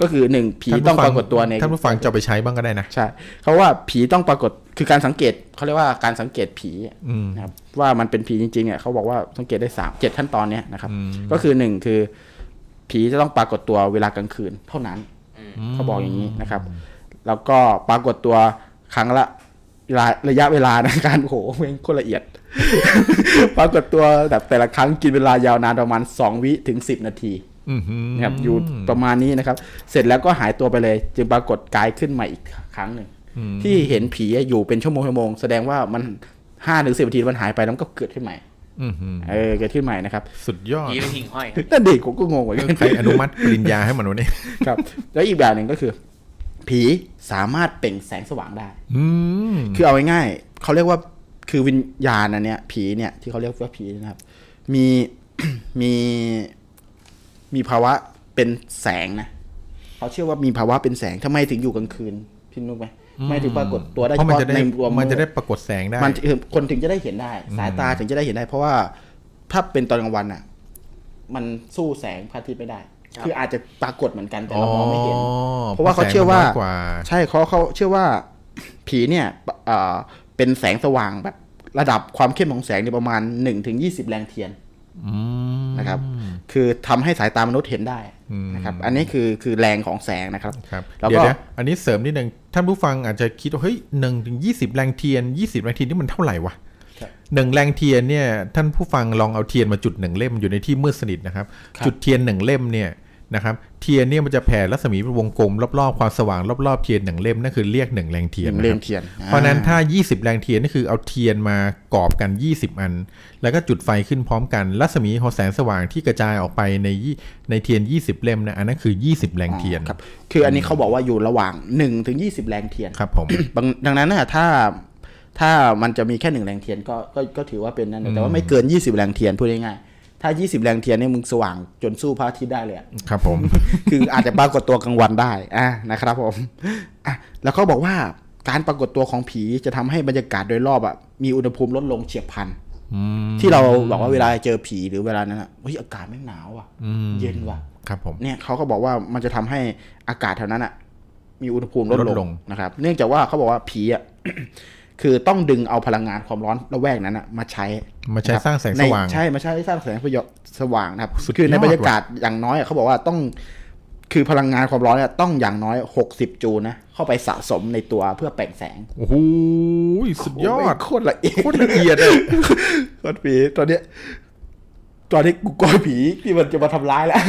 ก็คือหนึ่งผีต้องปรากฏตัวในท่านผู้ฟังจะไปใช้บ้างก็ได้นะใช่เขาว่าผีต้องปรากฏคือการสังเกตเขาเรียกว่าการสังเกตผีนะครับว่ามันเป็นผีจริงๆเนี่ยเขาบอกว่าสังเกตได้สาม เจ็ดขั้นตอนเนี้ยนะครับก็คือหนึ่งคือผีจะต้องปรากฏตัวเวลากลางคืนเท่านั้นเขาบอกอย่างนี้นะครับแล้วก็ปรากฏตัวครั้งละระยะเวลาในการโหเว้งโคตรละเอียดปรากฏตัวแบบแต่ละครั้งกินเวลายาวนานประมาณสองวิถึงสิบนาทีนะครับอยู่ประมาณนี้นะครับเสร็จแล้วก็หายตัวไปเลยจึงปรากฏกายขึ้นมาอีกครั้งหนึ่งที่เห็นผีอยู่เป็นชั่วโมงชั่วโมงแสดงว่ามันห้าถึงสิบนาทีมันหายไปแล้วก็เกิดขึ้นใหม่เออเกิดขึ้นใหม่นะครับสุดยอดผีหิ่งห้อยแต่เด็กผมก็งงว่าใครอนุมัติปริญญาให้มันวะเนี่ยครับแล้วอีกแบบนึงก็คือผีสามารถเปล่งแสงสว่างได้คือเอาง่ายๆเขาเรียกว่าคือวิญญาณอันเนี้ยผีเนี่ยที่เขาเรียกว่าผีนะครับมีมีมีภาวะเป็นแสงนะเขาเชื่อว่ามีภาวะเป็นแสงทำไมถึงอยู่กลางคืนพี่นุ๊กไหมไม่ถึงปรากฏตัวได้เพราะมันจะได้มันจะได้ปรากฏแสงได้มันคนถึงจะได้เห็นได้สายตาถึงจะได้เห็นได้เพราะว่าถ้าเป็นตอนกลางวันอ่ะมันสู้แสงพระอาทิตย์ไม่ได้คืออาจจะปรากฏเหมือนกันแต่เรามองไม่เห็นเพราะว่าเขาเชื่อว่าใช่เขาเขาเชื่อว่าผีเนี่ยเป็นแสงสว่างแบบระดับความเข้มของแสงเนี่ยประมาณ หนึ่งถึงยี่สิบ แรงเทียนนะครับคือทำให้สายตามนุษย์เห็นได้นะครับอันนี้คือคือแรงของแสงนะครับแล้วก็อันนี้เสริมนิดนึง ท่านผู้ฟังอาจจะคิดว่าเฮ้ยหนึ่งถึงยี่สิบแรงเทียนยี่สิบแรงเทียนนี่มันเท่าไหร่วะหนึ่งแรงเทียนเนี่ยท่านผู้ฟังลองเอาเทียนมาจุดหนึ่งเล่มอยู่ในที่มืดสนิทนะครับจุดเทียนหนึ่งเล่มเนี่ยนะครับเทียนเนี่ยมันจะแผ่รัศมีเป็นวงกลมรอบๆความสว่างรอบๆเทียนหนึ่งเล่มนั่นคือเรียกหนึ่งแรงเทียนนะครับเพราะนั้นถ้ายี่สิบแรงเทียนนี่คือเอาเทียนมากอบกันยี่สิบอันแล้วก็จุดไฟขึ้นพร้อมกันรัศมีของแสงสว่างที่กระจายออกไปในในเทียนยี่สิบเล่มนะอันนั้นคือยี่สิบแรงเทียนครับคืออันนี้เขาบอกว่าอยู่ระหว่างหนึ่งถึงยี่สิบแรงเทียนครับผม ดังนั้นนะถ้าถ้ามันจะมีแค่หนึ่งแรงเทียนก็ก็ถือว่าเป็นนั่นแต่ว่าไม่เกินยี่สิบแรงเทียนพูดง่ายถ้ายี่สิบแรงเทียนเนี่ยมึงสว่างจนสู้พระอาทิตย์ได้เลยครับผม คืออาจจะปรากฏตัวกลางวันได้อ่ะนะครับผมอ่ะแล้วเขาบอกว่าการปรากฏตัวของผีจะทำให้บรรยากาศโดยรอบอ่ะมีอุณหภูมิลดลงเฉียบพลันที่เราบอกว่าเวลาเจอผีหรือเวลานั้นอ่ะเฮ้ยอากาศไม่หนาวอ่ะเย็นว่ะครับผมเนี่ยเขาก็บอกว่ามันจะทำให้อากาศเท่านั้นอ่ะมีอุณหภูมิลดลงนะครับเนื่องจากว่าเขาบอกว่าผีอ่ะ คือต้องดึงเอาพลังงานความร้อนระแวกนั้นนะมาใช้มาใช้สร้างแสงสว่างใช่มาใช้สร้างแสงประโยชน์สว่างนะครับคือในบรรยากาศอย่างน้อยเขาบอกว่าต้องคือพลังงานความร้อนเนี่ยต้องอย่างน้อยหกสิบจูลนะเข้าไปสะสมในตัวเพื่อแปลงแสงโอ้โหสุดยอดโคตรละเอียดโคตรละเอียดเลยโคตรผีตอนเนี้ยตอนนี้กูกลัวผีที่มันจะมาทำร้ายแล้ว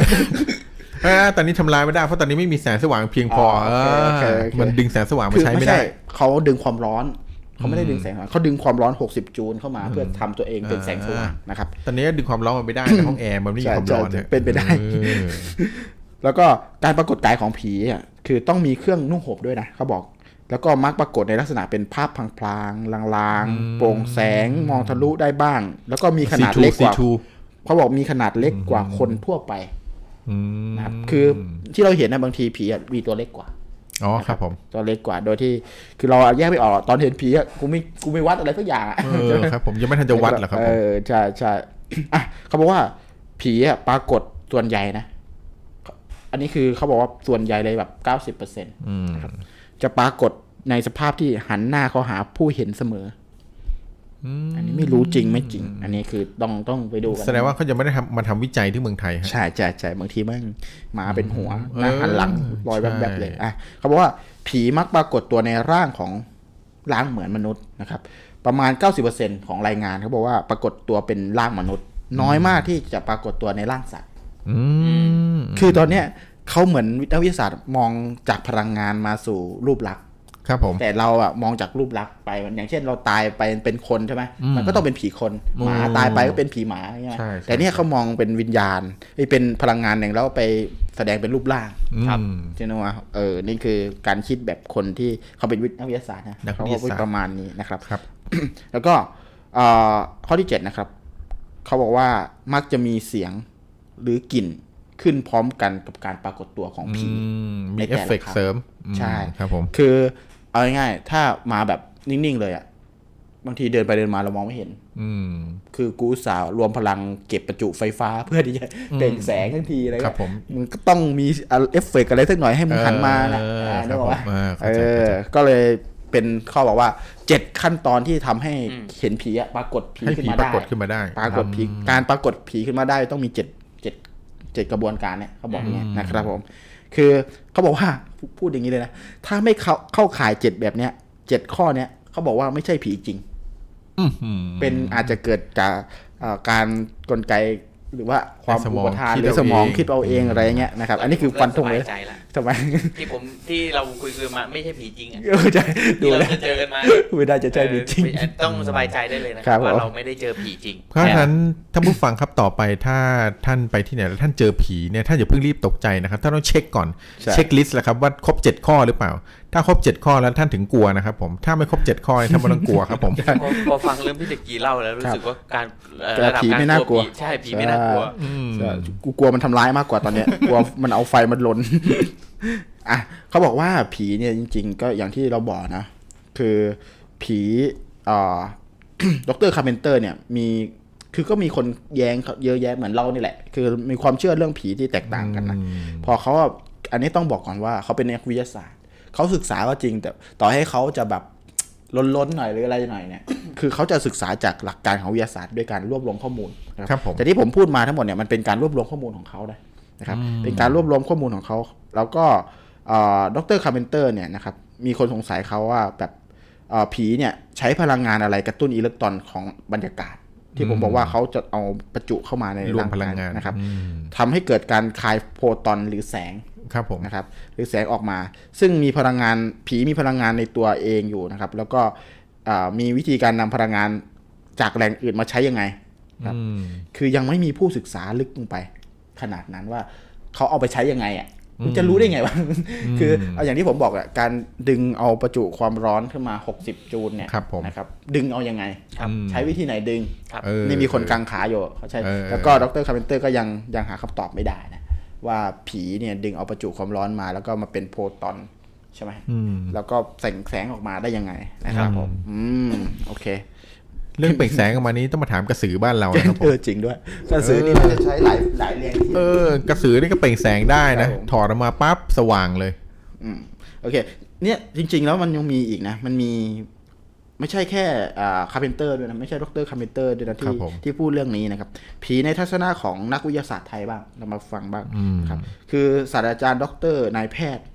ตอนนี้ทำลายไม่ได้เพราะตอนนี้ไม่มีแสงสว่างเพียงพอมันดึงแสงสว่างมาใช้ไม่ได้เขาดึงความร้อนเขาไม่ได้ดึงแสงสว่างเขาดึงความร้อนหกสิบจูลเข้ามาเพื่อทำตัวเองเป็นแสงสว่างนะครับตอนนี้ดึงความร้อนมันไม่ได้ในห้องแอร์มันไม่มีความร้อนเป็นไปได้แล้วก็การปรากฏกายของผีอ่ะคือต้องมีเครื่องนุ่งห่มด้วยนะเขาบอกแล้วก็มักปรากฏในลักษณะเป็นภาพพลางๆลางๆโปร่งแสงมองทะลุได้บ้างแล้วก็มีขนาดเล็กกว่าเขาบอกมีขนาดเล็กกว่าคนทั่วไปนะครับคือที่เราเห็นนะบางทีผีอ่ะมีตัวเล็กกว่าอ๋อครับผมตัวเล็กกว่าโดยที่คือเราแยกไม่ออกตอนเห็นผีอ่ะกูไม่กูไม่วัดอะไรสักอย่างอ่ะครับผมยังไม่ทันจะวัดหรอกครับเออใช่ใช่อ่ะเขาบอกว่าผีอ่ะปรากฏส่วนใหญ่นะอันนี้คือเขาบอกว่าส่วนใหญ่เลยแบบเก้าสิบเปอร์เซ็นต์นะครับจะปรากฏในสภาพที่หันหน้าเขาหาผู้เห็นเสมออันนี้ไม่รู้จริงไม่จริงอันนี้คือต้องต้องไปดูกันแสดงว่าเขาจะไม่ได้ทำมาทำวิจัยที่เมืองไทยใช่ใช่ใช่บางทีมันมาเป็นหัวหน้าหันหลังลอยแบบแบบเลยอ่ะเขาบอกว่าผีมักปรากฏตัวในร่างของร่างเหมือนมนุษย์นะครับประมาณ เก้าสิบเปอร์เซ็นต์ ของรายงานเขาบอกว่าปรากฏตัวเป็นร่างมนุษย์น้อยมากที่จะปรากฏตัวในร่างสัตว์คือตอนเนี้ยเขาเหมือนนักวิทยาศาสตร์มองจากพลังงานมาสู่รูปลักษณ์แต่เราอะมองจากรูปลักษณ์ไปมันอย่างเช่นเราตายไปเป็นคนใช่ไหมมันก็ต้องเป็นผีคนหมาตายไปก็เป็นผีหมาใช่ไหมแต่เนี่ยเขามองเป็นวิญญาณเป็นพลังงานหนึ่งแล้วไปแสดงเป็นรูปร่างครับใช่ไหมวะเออนี่คือการคิดแบบคนที่เขาเป็นนักวิทยาศาสตร์นะเขาพูดประมาณนี้นะครับแล้วก็ข้อที่เจ็ดนะครับเขาบอกว่ามักจะมีเสียงหรือกลิ่นขึ้นพร้อมกันกับการปรากฏตัวของผีในแต่ละครั้งใช่ครับผมคือเอาง่ายๆถ้ามาแบบนิ่งๆเลยอ่ะบางทีเดินไปเดินมาเรามองไม่เห็นคือกูสาวรวมพลังเก็บประจุไฟฟ้าเพื่อที่จะเปล่งแสงทันทีอะไรครับผมมึงก็ต้องมีเอฟเฟกต์อะไรสักหน่อยให้มึงหันมานะนึกออกป่ะเออก็เลยเป็นข้อบอกว่าเจ็ดขั้นตอนที่ทำให้เห็นผีอ่ะปรากฏผีขึ้นมาได้ปรากฏขึ้นมาได้ปรากฏผีการปรากฏผีขึ้นมาได้ต้องมีเจ็ด เจ็ด เจ็ดกระบวนการเนี่ยเขาบอกเนี่ยนะครับผมคือเขาบอกว่าพูดอย่างนี้เลยนะถ้าไม่เข้าเข้าข่ายเจ็ดแบบเนี้ยเจ็ดข้อเนี้ยเขาบอกว่าไม่ใช่ผีจริงเป็นอาจจะเกิดจากการกลไกหรือว่าความอุปทานหรือสมองคิดเอาเองอะไรเงี้ยนะครับอันนี้คือฟันธงเลยทำไมที่ผมที่เราคุยคุยมาไม่ใช่ผีจริงอ่ะดูแล้วเจอกันมาไม่ได้จะใช่ผีจริงต้องสบายใจได้เลยนะครับว่าเราไม่ได้เจอผีจริงเพราะฉะนั้นท่านผู้ฟังครับต่อไปถ้าท่านไปที่ไหนแล้วท่านเจอผีเนี่ยท่านอย่าเพิ่งรีบตกใจนะครับท่านต้องเช็คก่อนเช็คลิสต์แหละครับว่าครบเจ็ดข้อหรือเปล่าถ้าครบเจ็ดข้อแล้วท่านถึงกลัวนะครับผมถ้าไม่ครบเจ็ดข้อท่านไม่ต้องกลัวครับผมพอฟังเรื่องพี่เด็กกีเล่าแล้วรู้สึกว่าการระดับการกลัวใช่ผีไม่น่ากลัวกูกลัวมันทำร้ายมากกว่าตอนเนี้ยกลัวมันเอาไฟมันลนอ่ะเขาบอกว่าผีเนี่ยจริงๆก็อย่างที่เราบอกนะคือผีอ่า ดร.คาร์เพนเตอร์เนี่ยมีคือก็มีคนแย้งเยอะแยะเหมือนเรานี่แหละคือมีความเชื่อเรื่องผีที่แตกต่างกันนะพอเขาอันนี้ต้องบอกก่อนว่าเขาเป็นนักวิทยาศาสตร์เขาศึกษาว่าจริงแต่ต่อให้เขาจะแบบล้นๆหน่อยหรืออะไรหน่อยเนี่ย คือเขาจะศึกษาจากหลักการของวิทยาศาสตร์ด้วยการรวบรวมข้อมูลครับแต่ที่ผมพูดมาทั้งหมดเนี่ยมันเป็นการรวบรวมข้อมูลของเขาได้นะครับเป็นการรวบรวมข้อมูลของเขาแล้วก็ดร.คาร์เพนเตอร์เนี่ยนะครับ มีคนสงสัยเขาว่าแบบผีเนี่ยใช้พลังงานอะไรกระตุ้นอิเล็กตรอนของบรรยากาศที่ผมบอกว่าเขาจะเอาประจุเข้ามาในร่างพลังงานนะครับทำให้เกิดการคายโฟตอนหรือแสงครับผมนะครับหรือแสงออกมาซึ่งมีพลังงานผีมีพลังงานในตัวเองอยู่นะครับแล้วก็มีวิธีการนำพลังงานจากแหล่งอื่นมาใช้ยังไงครับคือยังไม่มีผู้ศึกษาลึกลงไปขนาดนั้นว่าเขาเอาไปใช้ยังไงอ่ะมันจะรู้ได้ไงวะคือเอาอย่างที่ผมบอกอ่ะการดึงเอาประจุความร้อนขึ้นมาหกสิบจูลเนี่ยนะครับดึงเอายังไงใช้วิธีไหนดึงนี่มีคนกังขาอยู่เขาใช้แล้วก็ดร.คาร์เพนเตอร์ก็ยังยังหาคำตอบไม่ได้นะว่าผีเนี่ยดึงเอาประจุความร้อนมาแล้วก็มาเป็นโพลตอนใช่ไหมแล้วก็แสงแสงออกมาได้ยังไงนะครับผมอืมโอเคเรื่องเปล่งแสงออกมานี้ต้องมาถามกระสือบ้านเรานะครับผมจริงด้วยกระสือนี่มันจะใช้หลายหลายเรียงเออกระสือนี่ก็เปล่งแสงได้นะถอดออกมาปั๊บสว่างเลยอืมโอเคเนี่ยจริงๆแล้วมันยังมีอีกนะมันมีไม่ใช่แค่คาร์เพนเตอร์ด้วยนะไม่ใช่ดร.คาร์เพนเตอร์ด้วยนะที่ที่พูดเรื่องนี้นะครับผีในทัศนะของนักวิทยาศาสตร์ไทยบ้างเรามาฟังบ้างครับคือศาสตราจารย์ดร.นายแพทย์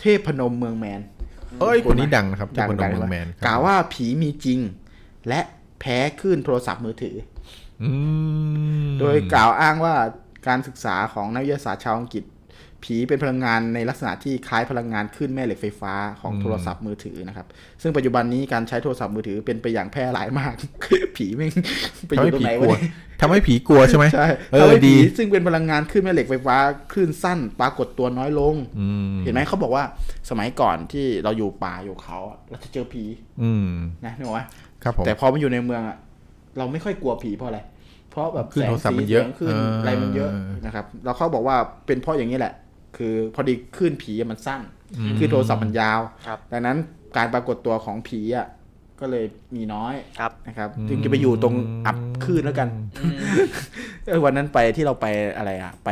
เทพพนมเมืองแมนเอ้ยคนนี้ดังนะครับเทพพนมเมืองแมนกล่าวว่าผีมีจริงและแพ้คลื่นโทรศัพท์มือถือโดยกล่าวอ้างว่าการศึกษาของนักวิทยาศาสตร์ชาวอังกฤษผีเป็นพลังงานในลักษณะที่คล้ายพลังงานคลื่นแม่เหล็กไฟฟ้าของโทรศัพท์มือถือนะครับซึ่งปัจจุบันนี้การใช้โทรศัพท์มือถือเป็นไปอย่างแพร่หลายมาก ผีแม่งไปอยู่ตรงไหนวะทำให้ผีกลัวใช่ไหมใช่เออดีซึ่งเป็นพลังงานคลื่นแม่เหล็กไฟฟ้าคลื่นสั้นปรากฏตัวน้อยลงเห็นไหมเขาบอกว่าสมัยก่อนที่เราอยู่ป่าอยู่เขาเราจะเจอผีนะนึกว่าแต่พอมันอยู่ในเมืองอะเราไม่ค่อยกลัวผีเพราะอะไรเพราะแบบแสงสีเสียงขึ้นอะไรมันเยอะนะครับเราเขาบอกว่าเป็นเพราะอย่างนี้แหละคือพอดีขึ้นผีมันสั้นคือโทรศัพท์มันยาวดังนั้นการปรากฏตัวของผีอ่ะก็เลยมีน้อยนะครับจึงจะไปอยู่ตรงอับขึ้นแล้วกันวันนั้นไปที่เราไปอะไรอ่ะไป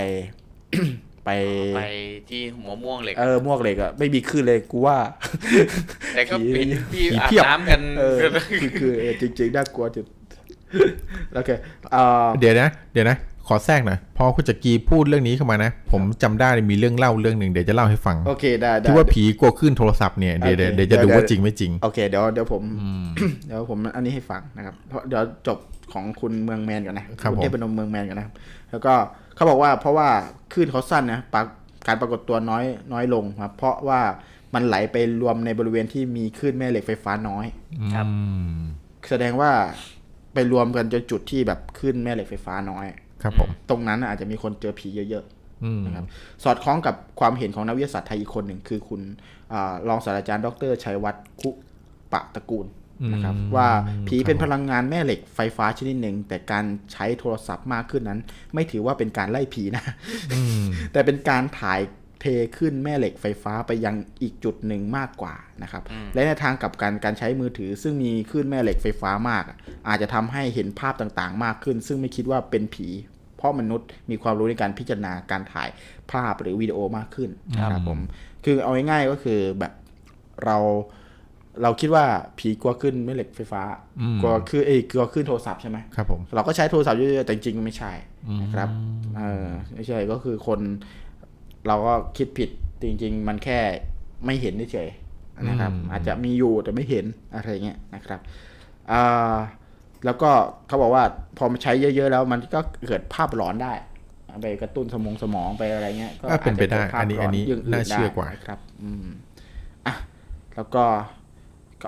ไปไปที่หัวม่วงเหล็กเออม่วงเหล็กอ่ะไม่มีขึ้นเลยกูว่าแต่ก็ผีผีอาบน้ำกันคือคือจริงๆน่ากลัวจุดโอเคเดี๋ยวนะเดี๋ยวนะขอแทรกหน่อยพอคุณจักรีพูดเรื่องนี้เข้ามานะผมจำได้มีเรื่องเล่าเรื่องหนึ่งเดี๋ยวจะเล่าให้ฟังโอเคได้ที่ว่าผีกลัวขึ้นโทรศัพท์เนี่ยเดี๋ยวเดี๋ยวจะดูว่าจริงไม่จริงโอเคเดี๋ยวเดี๋ยวผมเดี๋ยวผมอันนี้ให้ฟังนะครับเพราะเดี๋ยวจบของคุณเมืองแมนก่อนนะคุณเทพพนมเมืองแมนก่อนนะครับแล้วก็เขาบอกว่าเพราะว่าคลื่นเขาสั้นนะการปรากฏตัวน้อยน้อยลงครับเพราะว่ามันไหลไปรวมในบริเวณที่มีคลื่นแม่เหล็กไฟฟ้าน้อยครับแสดงว่าไปรวมกันจนจุดที่แบบขึ้นแม่เหล็กไฟฟ้าน้อยครับผมตรงนั้นอาจจะมีคนเจอผีเยอะๆนะครับสอดคล้องกับความเห็นของนักวิทยาศาสตร์ไทยอีกคนหนึ่งคือคุณรองศาสตราจารย์ดร.ชัยวัฒน์คุปตระกูลนะครับว่าผีเป็นพลังงานแม่เหล็กไฟฟ้าชนิดหนึ่งแต่การใช้โทรศัพท์มากขึ้นนั้นไม่ถือว่าเป็นการไล่ผีนะแต่เป็นการถ่ายเทขึ้นแม่เหล็กไฟฟ้าไปยังอีกจุดหนึ่งมากกว่านะครับและในทางกลับกันการใช้มือถือซึ่งมีขึ้นแม่เหล็กไฟฟ้ามากอาจจะทำให้เห็นภาพต่างๆมากขึ้นซึ่งไม่คิดว่าเป็นผีเพราะมนุษย์มีความรู้ในการพิจารณาการถ่ายภาพหรือวิดีโอมากขึ้นนะครับผมคือเอาง่ายๆก็คือแบบเราเราคิดว่าผีกลัวขึ้นแม่เหล็กไฟฟ้ากลัวคือเอ้ยกลัวขึ้นโทรศัพท์ใช่ไหมครับผมเราก็ใช้โทรศัพท์เยอะๆแต่จริงๆไม่ใช่นะครับเออไม่ใช่ก็คือคนเราก็คิดผิดจริงๆมันแค่ไม่เห็นเฉยๆนะครับอาจจะมีอยู่แต่ไม่เห็นอะไรเงี้ยนะครับแล้วก็เขาบอกว่าพอมันใช้เยอะๆแล้วมันก็เกิดภาพหลอนได้ไปกระตุ้นสมองสมองไปอะไรเงี้ยก็อาจจะเกิดภาพหลอนยิ่งน่าเชื่อกว่าครับอืมอ่ะแล้วก็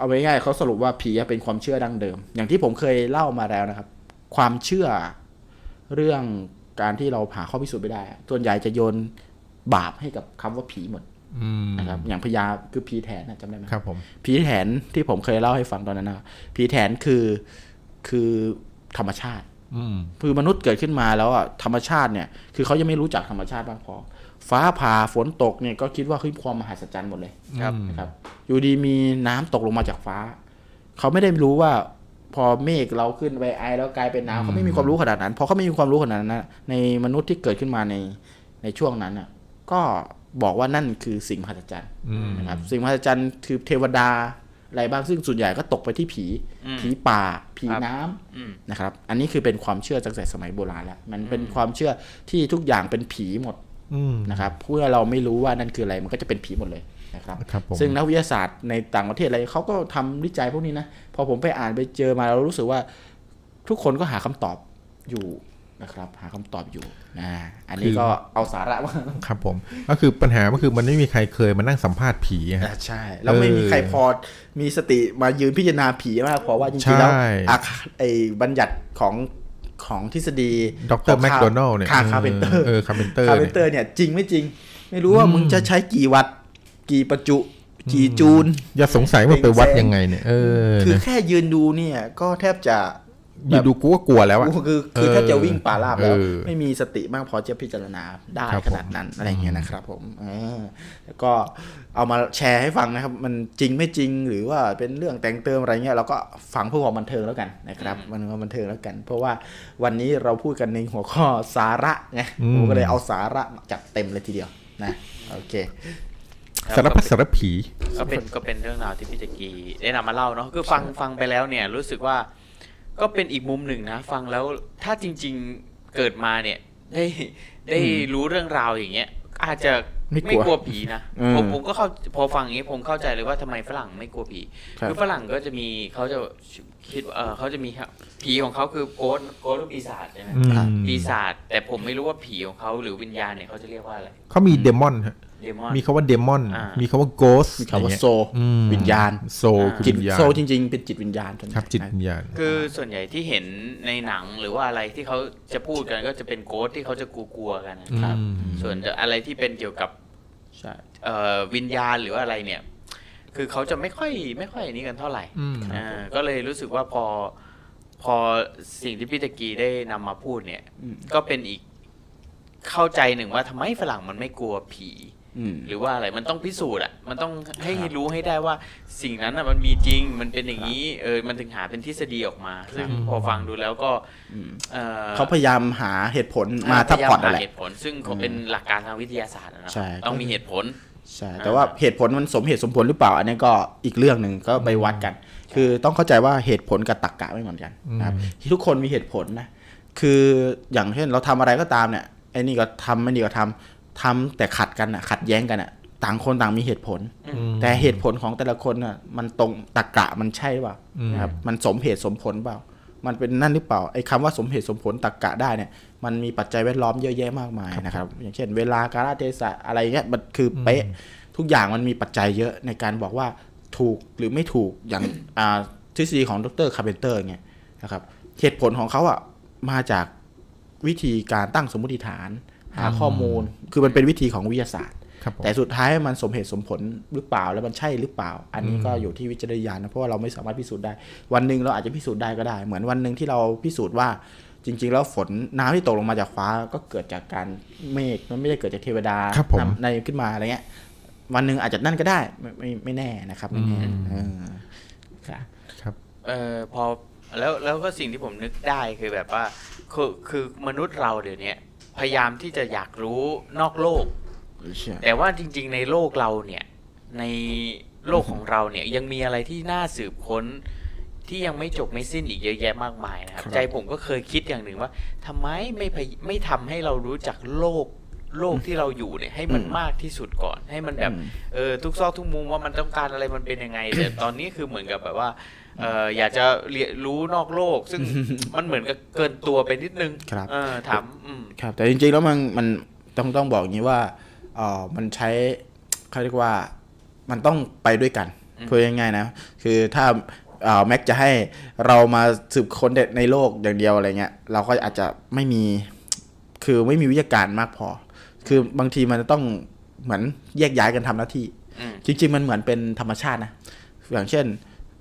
เอาไว้ง่ายเขาสรุปว่าผีเป็นความเชื่อดั้งเดิมอย่างที่ผมเคยเล่ามาแล้วนะครับความเชื่อเรื่องการที่เราหาข้อพิสูจน์ไม่ได้ส่วนใหญ่จะโยนบาปให้กับคำว่าผีหมดนะครับอย่างพญาคือผีแถนนะจำได้ไหมครับผมผีแถนที่ผมเคยเล่าให้ฟังตอนนั้นนะผีแถนคือคือธรรมชาติคือมนุษย์เกิดขึ้นมาแล้วอ่ะธรรมชาติเนี่ยคือเขายังไม่รู้จักธรรมชาติบ้างพอฟ้าผ่าฝนตกเนี่ยก็คิดว่าคือความมหัศจรรย์หมดเลยนะครับอยู่ดีมีน้ำตกลงมาจากฟ้าเขาไม่ได้รู้ว่าพอเมฆเราขึ้นไปไอแล้วกลายเป็นน้ำเขาไม่มีความรู้ขนาดนั้นพอเขาไม่มีความรู้ขนาดนั้นนะในมนุษย์ที่เกิดขึ้นมาในในช่วงนั้นอ่ะก็บอกว่านั่นคือสิ่งมหัศจรรย์นะครับสิ่งมหัศจรรย์คือเทวดาอะไรบ้างซึ่งส่วนใหญ่ก็ตกไปที่ผีผีป่าผีน้ำนะครับอันนี้คือเป็นความเชื่อตั้งแต่สมัยโบราณแล้วมันเป็นความเชื่อที่ทุกอย่างเป็นผีหมด นะครับเพื่อเราไม่รู้ว่านั่นคืออะไรมันก็จะเป็นผีหมดเลยนะครับซึ่งนักวิทยาศาสตร์ในต่างประเทศอะไรเขาก็ทำวิจัยพวกนี้นะพอผมไปอ่านไปเจอมาเรารู้สึกว่าทุกคนก็หาคำตอบอยู่นะครับหาคำตอบอยู่นะอันนี้ก็เอาสาระว่าครับผมก็คือปัญหาก็คือมันไม่มีใครเคยมานั่งสัมภาษณ์ผีอ่ะใช่แล้วไม่มีใครพอมีสติมายืนพิจารณาผีมากพอว่าจริงๆแล้วไอ้บัญญัติของของทฤษฎีด็อกเตอร์แมคโดนัลเนี่ยคาคาร์เพนเตอร์เออคาร์เพนเตอร์คาร์เพนเตอร์เนี่ยจริงไม่จริงไม่รู้ว่ามึงจะใช้กี่วัตต์กี่ประจุกี่จูลอย่าสงสัยว่าไปวัดยังไงเนี่ยเออคือแค่ยืนดูเนี่ยก็แทบจะยืนดูกูก็กลัวแล้วอะคือคือแทบจะวิ่งป่าลาบแล้วไม่มีสติมากพอจะพิจารณาได้ขนาดนั้นอะไรเงี้ยนะครับผมแล้วก็เอามาแชร์ให้ฟังนะครับมันจริงไม่จริงหรือว่าเป็นเรื่องแต่งเติมอะไรเงี้ยเราก็ฟังเพื่อความบันเทิงแล้วกันนะครับมันความบันเทิงแล้วกันเพราะว่าวันนี้เราพูดกันในหัวข้อสาระไงผมก็เลยเอาสาระจัดเต็มเลยทีเดียวนะโอเคสารพัดสารผีก็เป็นก็เป็นเรื่องราวที่พี่จักรีได้นำมาเล่าเนาะคือฟังฟังไปแล้วเนี่ยรู้สึกว่าก็เป็นอีกมุมหนึ่งนะฟังแล้วถ้าจริงๆเกิดมาเนี่ยได้ได้รู้เรื่องราวอย่างเงี้ยอาจจะไม่กลัวผีนะผมผมก็เข้าพอฟังอย่างนี้ผมเข้าใจเลยว่าทำไมฝรั่งไม่กลัวผีคือฝรั่งก็จะมีเขาจะคิดเออเขาจะมีผีของเขาคือโกสต์โกสต์หรือปีศาจใช่ไหมปีศาจแต่ผมไม่รู้ว่าผีของเขาหรือวิญญาณเนี่ยเขาจะเรียกว่าอะไรเขามีเดมอนฮะมีคำว่าเดมอนมีคำว่าโกสต์มีคำว่าโซวิญญาณโซจิตโซจริงๆเป็นจิตวิญญาณครับจิตวิญญาณคือส่วนใหญ่ที่เห็นในหนังหรือว่าอะไรที่เขาจะพูดกันก็จะเป็นโกสต์ที่เขาจะกลัวๆกันนะครับส่วนอะไรที่เป็นเกี่ยวกับวิญญาณหรืออะไรเนี่ยคือเขาจะไม่ค่อยไม่ค่อยนี้กันเท่าไหร่ก็เลยรู้สึกว่าพอพอสิ่งที่พี่ตะกี้ได้นำมาพูดเนี่ยก็เป็นอีกเข้าใจหนึ่งว่าทำไมฝรั่งมันไม่กลัวผีหรือว่าอะไรมันต้องพิสูจน์อ่ะมันต้องให้รู้ให้ได้ว่าสิ่งนั้นอ่ะมันมีจริงมันเป็นอย่างนี้เออมันถึงหาเป็นทฤษฎีออกมาซึ่งพอฟังดูแล้วก็เขาพยายามหาเหตุผลมาทับพอดอะไรซึ่งเขาเป็นหลักการทางวิทยาศาสตร์นะต้องมีเหตุผลใช่แต่ว่าเหตุผลมันสมเหตุสมผลหรือเปล่าอันนี้ก็อีกเรื่องหนึ่งก็ไปวัดกันคือต้องเข้าใจว่าเหตุผลกับตรรกะไม่เหมือนกันนะครับทุกคนมีเหตุผลนะคืออย่างเช่นเราทำอะไรก็ตามเนี่ยไอ้นี่ก็ทำไอ้นี่ก็ทำทำแต่ขัดกันอ่ะขัดแย้งกันอ่ะต่างคนต่างมีเหตุผลแต่เหตุผลของแต่ละคนอ่ะมันตรงตรรกะมันใช่เปล่านะครับมันสมเหตุสมผลเปล่ามันเป็นนั่นหรือเปล่าไอ้คำว่าสมเหตุสมผลตรรกะได้เนี่ยมันมีปัจจัยแวดล้อมเยอะแยะมากมายนะครับอย่างเช่นเวลากาลเทศะอะไรเงี้ยมันคือเป๊ะทุกอย่างมันมีปัจจัยเยอะในการบอกว่าถูกหรือไม่ถูกอย่างทฤษฎีของดร.คาร์เพนเตอร์เนี่ยนะครับเหตุผลของเขาอ่ะมาจากวิธีการตั้งสมมติฐานหาข้อมูลคือมันเป็นวิธีของวิทยาศาสตร์แต่สุดท้ายมันสมเหตุสมผลหรือเปล่าแล้วมันใช่หรือเปล่าอันนี้ก็อยู่ที่วิจารณญาณนะเพราะว่าเราไม่สามารถพิสูจน์ได้วันหนึ่งเราอาจจะพิสูจน์ได้ก็ได้เหมือนวันหนึ่งที่เราพิสูจน์ว่าจริงๆแล้วฝนน้ำที่ตกลงมาจากฟ้าก็เกิดจากการเมฆมันไม่ได้เกิดจากเทวดาในขึ้นมาอะไรเงี้ยวันหนึ่งอาจจะนั่นก็ได้ไม่ไม่แน่นะครับไม่แน่ครับเออพอแล้วแล้วก็สิ่งที่ผมนึกได้คือแบบว่าคือคือมนุษย์เราเดี๋ยวนี้พยายามที่จะอยากรู้นอกโลก Yeah. แต่ว่าจริงๆในโลกเราเนี่ยในโลก mm hmm. ของเราเนี่ยยังมีอะไรที่น่าสืบค้นที่ยังไม่จบไม่สิ้นอีกเยอะแยะมากมายนะครับ Correct. ใจผมก็เคยคิดอย่างหนึ่งว่าทำไมไม่ไม่ทำให้เรารู้จักโลกโลก mm hmm. ที่เราอยู่เนี่ยให้มัน mm hmm. มากที่สุดก่อนให้มันแบบ mm hmm. เออทุกซอกทุกมุมว่ามันต้องการอะไรมันเป็นยังไง แต่ตอนนี้คือเหมือนกับแบบว่าเอออยากจะเรียนรู้นอกโลกซึ่ง มันเหมือนกับเกินตัวไปนิดนึงครับถามครับแต่จริงๆแล้วมันมันต้องต้องบอกอย่างนี้ว่าเออมันใช้เขาเรียกว่ามันต้องไปด้วยกันพูดง่ายๆนะคือถ้าเออแม็กจะให้เรามาสืบค้นในโลกอย่างเดียวอะไรเงี้ยเราก็อาจจะไม่มีคือไม่มีวิทยาการมากพอคือบางทีมันต้องเหมือนแยกย้ายกันทำหน้าที่จริงๆมันเหมือนเป็นธรรมชาตินะอย่างเช่น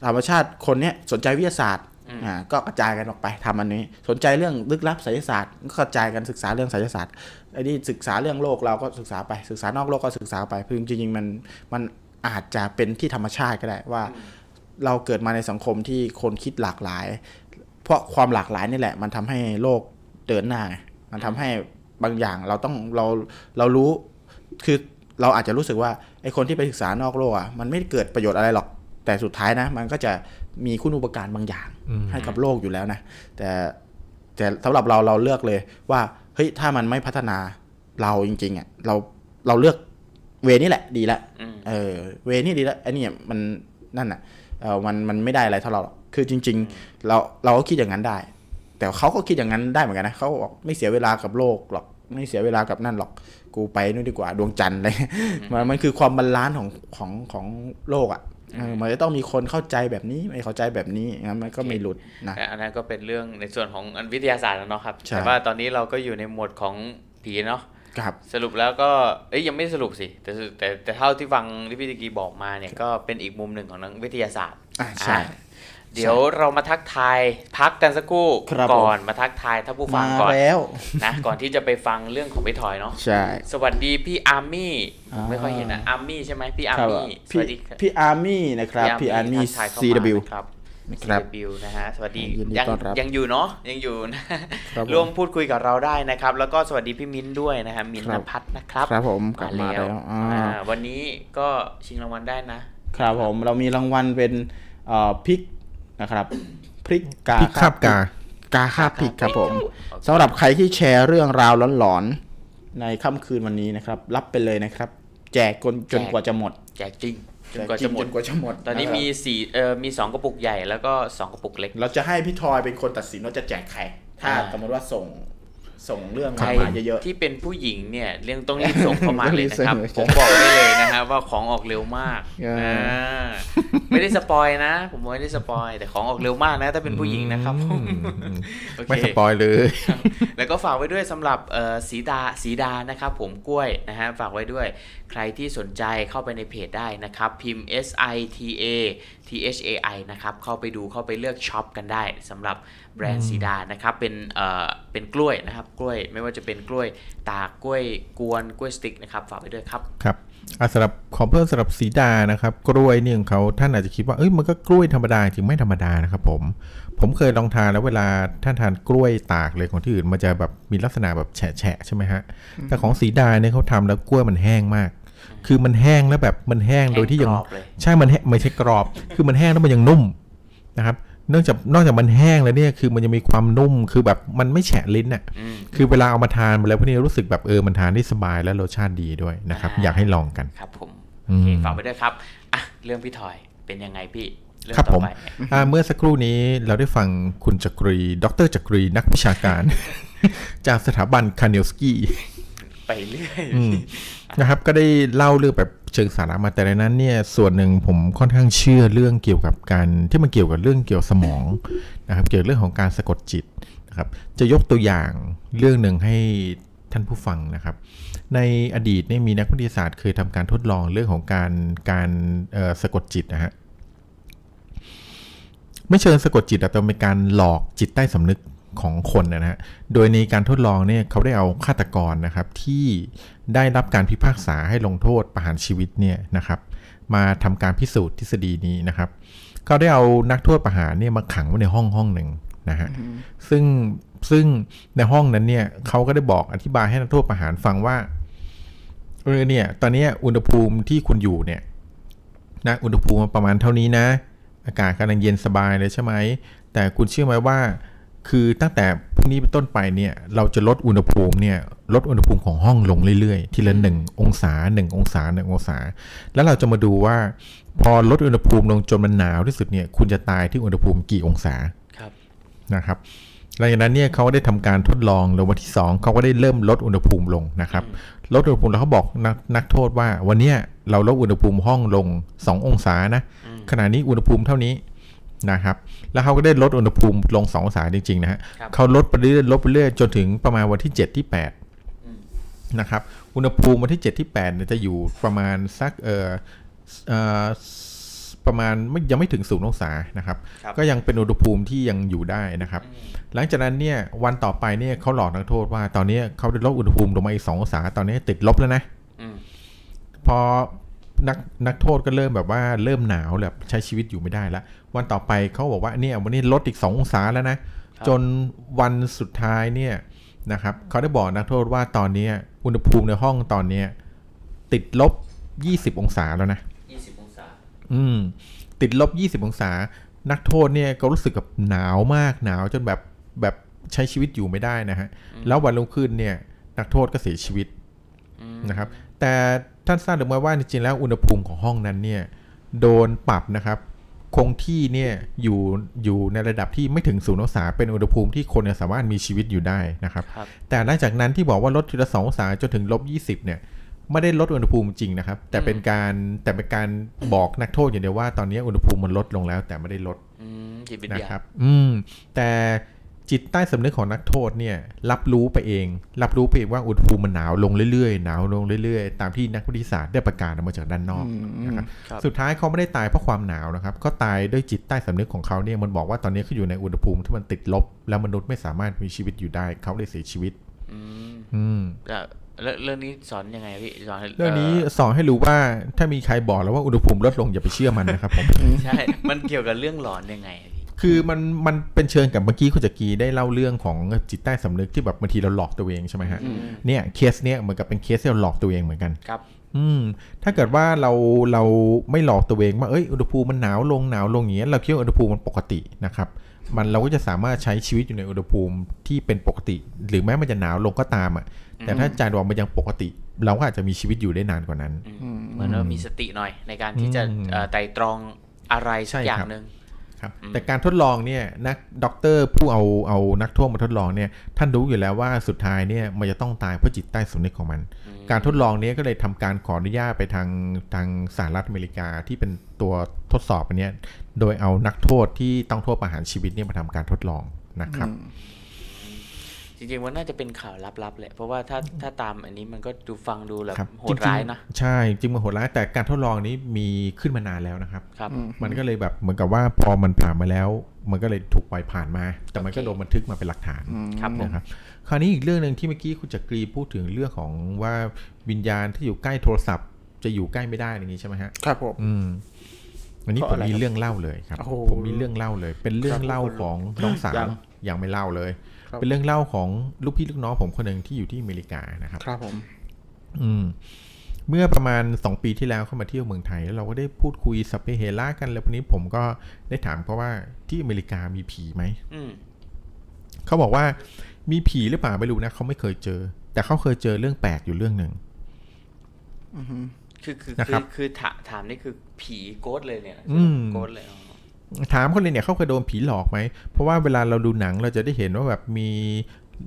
ธรรมชาติคนเนี้ยสนใจวิทยาศาสตร์อ่าก็กระจายกันออกไปทำอันนี้สนใจเรื่องลึกลับไสยศาสตร์ก็กระจายกันศึกษาเรื่องไสยศาสตร์ไอ้นี่ศึกษาเรื่องโลกเราก็ศึกษาไปศึกษานอกโลกก็ศึกษาไปคือจริงๆมันมันอาจจะเป็นที่ธรรมชาติก็ได้ว่าเราเกิดมาในสังคมที่คนคิดหลากหลายเพราะความหลากหลายนี่แหละมันทำให้โลกเดินหน้ามันทำให้บางอย่างเราต้องเราเรารู้คือเราอาจจะรู้สึกว่าไอ้คนที่ไปศึกษานอกโลกอ่ะมันไม่เกิดประโยชน์อะไรหรอกแต่สุดท้ายนะมันก็จะมีคุณอุปการบางอย่างให้กับโลกอยู่แล้วนะแต่แต่สำหรับเราเราเลือกเลยว่าเฮ้ยถ้ามันไม่พัฒนา เราจริงๆอ่ะเราเราเลือกเวนี่แหละดีละเออเวนี่ดีละไอ้นี่มันนั่นอ่ะเออมันมันไม่ได้อะไรเท่าเราหรอกคือจริงๆเราเราก็คิดอย่างนั้นได้แต่เขาก็คิดอย่างนั้นได้เหมือนกันนะเขาบอกไม่เสียเวลากับโลกหรอกไม่เสียเวลากับนั่นหรอกกูไปนู่นดีกว่าดวงจันทร์เลยมันมันคือความบาลานซ์ของของของโลกอ่ะมันจะต้องมีคนเข้าใจแบบนี้ไม่เข้าใจแบบนี้งั้นมันก็ไม่หลุดนะอันนั้นก็เป็นเรื่องในส่วนของวิทยาศาสตร์แล้วเนาะครับแต่ว่าตอนนี้เราก็อยู่ในหมวดของผีเนาะสรุปแล้วก็เอ้ยยังไม่สรุปสิแต่แต่แต่เท่าที่ฟังที่พี่ตะกี้บอกมาเนี่ยก็เป็นอีกมุมหนึ่งของนักวิทยาศาสตร์ใช่เดี๋ยวเรามาทักทายพักกันสักครู่ก่อนมาทักทายท่านผู้ฟังก่อนนะก่อนที่จะไปฟังเรื่องของพี่ถอยเนาะใช่สวัสดีพี่อาร์มี่ไม่ค่อยเห็นนะอาร์มี่ใช่ไหมพี่อาร์มี่สวัสดีพี่อาร์มี่นะครับพี่อาร์มี่ ซี ดับเบิลยู ครับนะครับนะฮะสวัสดียังยังอยู่เนาะยังอยู่นะร่วมพูดคุยกับเราได้นะครับแล้วก็สวัสดีพี่มิ้นด้วยนะฮะมิ้นนภัทรนะครับครับผมกลับมาแล้ววันนี้ก็ชิงรางวัลได้นะครับผมเรามีรางวัลเป็นพริกนะครับพริกกาคาบกากาคาบพริกครับผมสำหรับใครที่แชร์เรื่องราวหลอนๆในค่ำคืนวันนี้นะครับรับไปเลยนะครับแจกจนกว่าจะหมดแจกจริงจนกว่าจะหมดจนกว่าจะหมดตอนนี้มีสี่เอ่อมีสองกระปุกใหญ่แล้วก็สองกระปุกเล็กเราจะให้พี่ทอยเป็นคนตัดสินว่าจะแจกใครถ้าสมมติว่าส่งส่งเรื่องมาเยอะๆที่เป็นผู้หญิงเนี่ยเรื่องต้องรีบส่งเข้ามาเลยนะครับผมบอกได้เลยนะครับว่าของออกเร็วมากไม่ได้สปอยนะผมไม่ได้สปอยแต่ของออกเร็วมากนะถ้าเป็นผู้หญิงนะครับไม่สปอยเลยแล้วก็ฝากไว้ด้วยสำหรับสีดาสีดานะครับผมกล้วยนะฮะฝากไว้ด้วยใครที่สนใจเข้าไปในเพจได้นะครับพิมพ์ เอส ไอ ที เอ ที เอช เอ ไอ นะครับเข้าไปดูเข้าไปเลือกช็อปกันได้สำหรับแบรนด์สีดานะครับเป็นเอ่อเป็นกล้วยนะครับกล้วยไม่ว่าจะเป็นกล้วยตากกล้วยกวนกล้วยสติ๊กนะครับฝากไว้ด้วยครับครับสำหรับคอมเพิ่มสำหรับสีดานะครับกล้วยเนี่ยของเขาท่านอาจจะคิดว่าเอ้ยมันก็กล้วยธรรมดาจริงไม่ธรรมดานะครับผมผมเคยลองทานแล้วเวลาท่านทานกล้วยตากเลยของที่อื่นมันจะแบบมีลักษณะแบบแฉะใช่ไหมฮะแต่ของสีดาเนี่ยเขาทำแล้วกล้วยมันแห้งมากคือมันแห้งแล้วแบบมันแห้งโดยที่ยังใช่มันไม่ใช่กรอบคือมันแห้งแล้วมันยังนุ่มนะครับนอกจากนอกจากมันแห้งแล้วเนี่ยคือมันจะมีความนุ่มคือแบบมันไม่แฉะลิ้นอ่ะคือเวลาเอามาทานแล้วพวกนี้รู้สึกแบบเออมันทานได้สบายและรสชาติดีด้วยนะครับ อ, อยากให้ลองกันครับผมฝากไปด้วยครับอ่ะเรื่องพี่ถอยเป็นยังไงพี่เรื่องต่อไปเมื่อสักครู่นี้เราได้ฟังคุณจักรีดร.จักรีนักวิชาการ จากสถาบันคาเนลสกี้ไปเรื่อยนะครับก็ได้เล่าเรื่องแบบเชิงสาระมาแต่ในนั้นเนี่ยส่วนหนึ่งผมค่อนข้างเชื่อเรื่องเกี่ยวกับการที่มันเกี่ยวกับเรื่องเกี่ยวสมองนะครับเกี่ยวเรื่องของการสะกดจิตนะครับจะยกตัวอย่างเรื่องหนึ่งให้ท่านผู้ฟังนะครับในอดีตเนี่ยมีนักวิทยาศาสตร์เคยทำการทดลองเรื่องของการการสะกดจิตนะฮะไม่เชิงสะกดจิตแต่เป็นการหลอกจิตใต้สำนึกของคนนะฮะโดยในการทดลองเนี่ยเขาได้เอาฆาตกรนะครับที่ได้รับการพิพากษาให้ลงโทษประหารชีวิตเนี่ยนะครับมาทำการพิสูจน์ทฤษฎีนี้นะครับเขาได้เอานักโทษประหารเนี่ยมาขังไว้ในห้องห้องหนึ่งนะฮะ mm-hmm. ซึ่งซึ่งในห้องนั้นเนี่ยเขาก็ได้บอกอธิบายให้นักโทษประหารฟังว่าเออเนี่ยตอนนี้อุณหภูมิที่คุณอยู่เนี่ยนะอุณหภูมิประมาณเท่านี้นะอากาศกำลังเย็นสบายเลยใช่ไหมแต่คุณเชื่อไหมว่าคือตั้งแต่พรุ่งนี้เป็นต้นไปเนี่ยเราจะลดอุณหภูมิเนี่ยลดอุณหภูมิของห้องลงเรื่อยๆทีละหนึ่งองศาหนึ่งองศาหนึ่งองศาแล้วเราจะมาดูว่าพอลดอุณหภูมิลงจนมันหนาวที่สุดเนี่ยคุณจะตายที่อุณหภูมิกี่องศาครับนะครับหลังจากนั้นเนี่ยเขาได้ทำการทดลองแล้ววันที่สองเขาก็ได้เริ่มลดอุณหภูมิลงนะครับลดอุณหภูมิแล้วเขาบอกนักนักโทษว่าวันนี้เราลดอุณหภูมิห้องลงสององศานะขณะนี้อุณหภูมิเท่านี้นะครับแล้วเขาก็ได้ลดอุณหภูมิลงสององศาจริงๆนะฮะเขาลดไปเรื่อยลดไปเรื่อยจนถึงประมาณวันที่เจ็ดที่แปดนะครับอุณหภูมิวันที่เจ็ดที่แปดเนี่ยจะอยู่ประมาณสักเอ่อเอ่อประมาณไม่ยังไม่ถึงศูนย์องศานะครับก็ยังเป็นอุณหภูมิที่ยังอยู่ได้นะครับหลังจากนั้นเนี่ยวันต่อไปเนี่ยเขาหลอกนักโทษว่าตอนนี้เขาได้ลดอุณหภูมิลงมาอีกสององศาตอนนี้ติดลบแล้วนะพอนักนักโทษก็เริ่มแบบว่าเริ่มหนาวแบบใช้ชีวิตอยู่ไม่ได้แล้ววันต่อไปเขาบอกว่าเนี่ยวันนี้ลดอีกสององศาแล้วนะจนวันสุดท้ายเนี่ยนะครับเขาได้บอกนักโทษว่าตอนนี้อุณหภูมิในห้องตอนนี้ติดลบยี่สิบองศาแล้วนะยี่สิบองศาอืมติดลบยี่สิบองศานักโทษเนี่ยก็รู้สึกกับหนาวมากหนาวจนแบบแบบใช้ชีวิตอยู่ไม่ได้นะฮะแล้ววันรุ่งขึ้นเนี่ยนักโทษก็เสียชีวิต นะครับแต่ท่านทราบหรือไม่ว่าจริงๆแล้วอุณหภูมิของห้องนั้นเนี่ยโดนปรับนะครับคงที่เนี่ยอยู่อยู่ในระดับที่ไม่ถึงศูนย์องศาเป็นอุณหภูมิที่คนสามารถมีชีวิตอยู่ได้นะครับแต่หลังจากนั้นที่บอกว่าลดทีละสององศาจนถึงลบยี่สิบเนี่ยไม่ได้ลดอุณหภูมิจริงนะครับแต่เป็นการแต่เป็นการบอกนักโทษอย่างเดียวว่าตอนนี้อุณหภูมิมันลดลงแล้วแต่ไม่ได้ลดนะครับอืมแต่จิตใต้สำนึกของนักโทษเนี่ยรับรู้ไปเองรับรู้ไปเองว่าอุณหภูมิมันหนาวลงเรื่อยๆหนาวลงเรื่อยๆตามที่นักวิทยาศาสตร์ได้ประกาศออกมาจากด้านนอกนะครับสุดท้ายเขาไม่ได้ตายเพราะความหนาวนะครับเขาตายด้วยจิตใต้สำนึกของเขาเนี่ยมันบอกว่าตอนนี้เขาอยู่ในอุณหภูมิที่มันติดลบแล้วมนุษย์ไม่สามารถมีชีวิตอยู่ได้เขาเลยเสียชีวิตอืมเรื่องนี้สอนยังไงพี่สอนเรื่องนี้สอนให้รู้ว่าถ้ามีใครบอกแล้วว่าอุณหภูมิลดลงอย่าไปเชื่อมันนะครับผมใช่มันเกี่ยวกับเรื่องหลอนยังไงคือมันมันเป็นเชิงกับเมื่อกี้คุณจักรีได้เล่าเรื่องของจิตใต้สำนึกที่แบบบางทีเราหลอกตัวเองใช่ไหมฮะเนี่ยเคสเนี่ยเหมือนกับเป็นเคสที่เราหลอกตัวเองเหมือนกันครับอืมถ้าเกิดว่าเราเราไม่หลอกตัวเองว่าเอ้ยอุณหภูมิมันหนาวลงหนาวลงอย่างเงี้ยเราคิดว่าอุณหภูมิมันปกตินะครับมันเราก็จะสามารถใช้ชีวิตอยู่ในอุณหภูมิที่เป็นปกติหรือแม้มันจะหนาวลงก็ตามอ่ะแต่ถ้าใจเรามันยังปกติเราก็อาจจะมีชีวิตอยู่ได้นานกว่านั้นเหมือนเรามีสติหน่อยในการที่จะไต่ตรองอะไรสักอย่างนึงแต่การทดลองเนี่ยนักด็อกเตอร์ผู้เอาเอานักโทษมาทดลองเนี่ยท่านรู้อยู่แล้วว่าสุดท้ายเนี่ยมันจะต้องตายเพราะจิตใต้สำนึกของมันการทดลองนี้ก็เลยทำการขออนุญาตไปทางทางสหรัฐอเมริกาที่เป็นตัวทดสอบอันนี้โดยเอานักโทษที่ต้องโทษประหารชีวิตเนี่ยมาทำการทดลองนะครับจริงๆว่าน่าจะเป็นข่าวลับๆแหละเพราะว่าถ้าถ้าตามอันนี้มันก็ดูฟังดูแบบโหดร้ายนะใช่จริงมันโหดร้ายแต่การทดลองนี้มีขึ้นมานานแล้วนะครับมันก็เลยแบบเหมือนกับว่าพอมันผ่านมาแล้วมันก็เลยถูกปล่อยผ่านมาแต่มันก็โดนบันทึกมาเป็นหลักฐานนะครับคราวนี้อีกเรื่องนึงที่เมื่อกี้คุณจักรีพูดถึงเรื่องของว่าวิญญาณที่อยู่ใกล้โทรศัพท์จะอยู่ใกล้ไม่ได้อย่างนี้ใช่ไหมฮะครับผมวันนี้ผมมีเรื่องเล่าเลยครับผมมีเรื่องเล่าเลยเป็นเรื่องเล่าของน้องสาวยังไม่เล่าเลยเป็นเรื่องเล่าของลูกพี่ลูกน้องผมคนหนึ่งที่อยู่ที่อเมริกานะครับครับผมอืมเมื่อประมาณสองปีที่แล้วเข้ามาเที่ยวเมืองไทยแล้วเราก็ได้พูดคุยสัพเพเหระกันแล้ววันนี้ผมก็ได้ถามเขาว่าที่อเมริกามีผีไหมเขาบอกว่ามีผีหรือเปล่าไม่รู้นะเขาไม่เคยเจอแต่เขาเคยเจอเรื่องแปลกอยู่เรื่องหนึ่งคือคือนะครับคือถามนี่คือผีโกสต์เลยเนี่ยโกสต์เลยถามคนเลยเนี่ยเขาเคยโดนผีหลอกไหมเพราะว่าเวลาเราดูหนังเราจะได้เห็นว่าแบบมี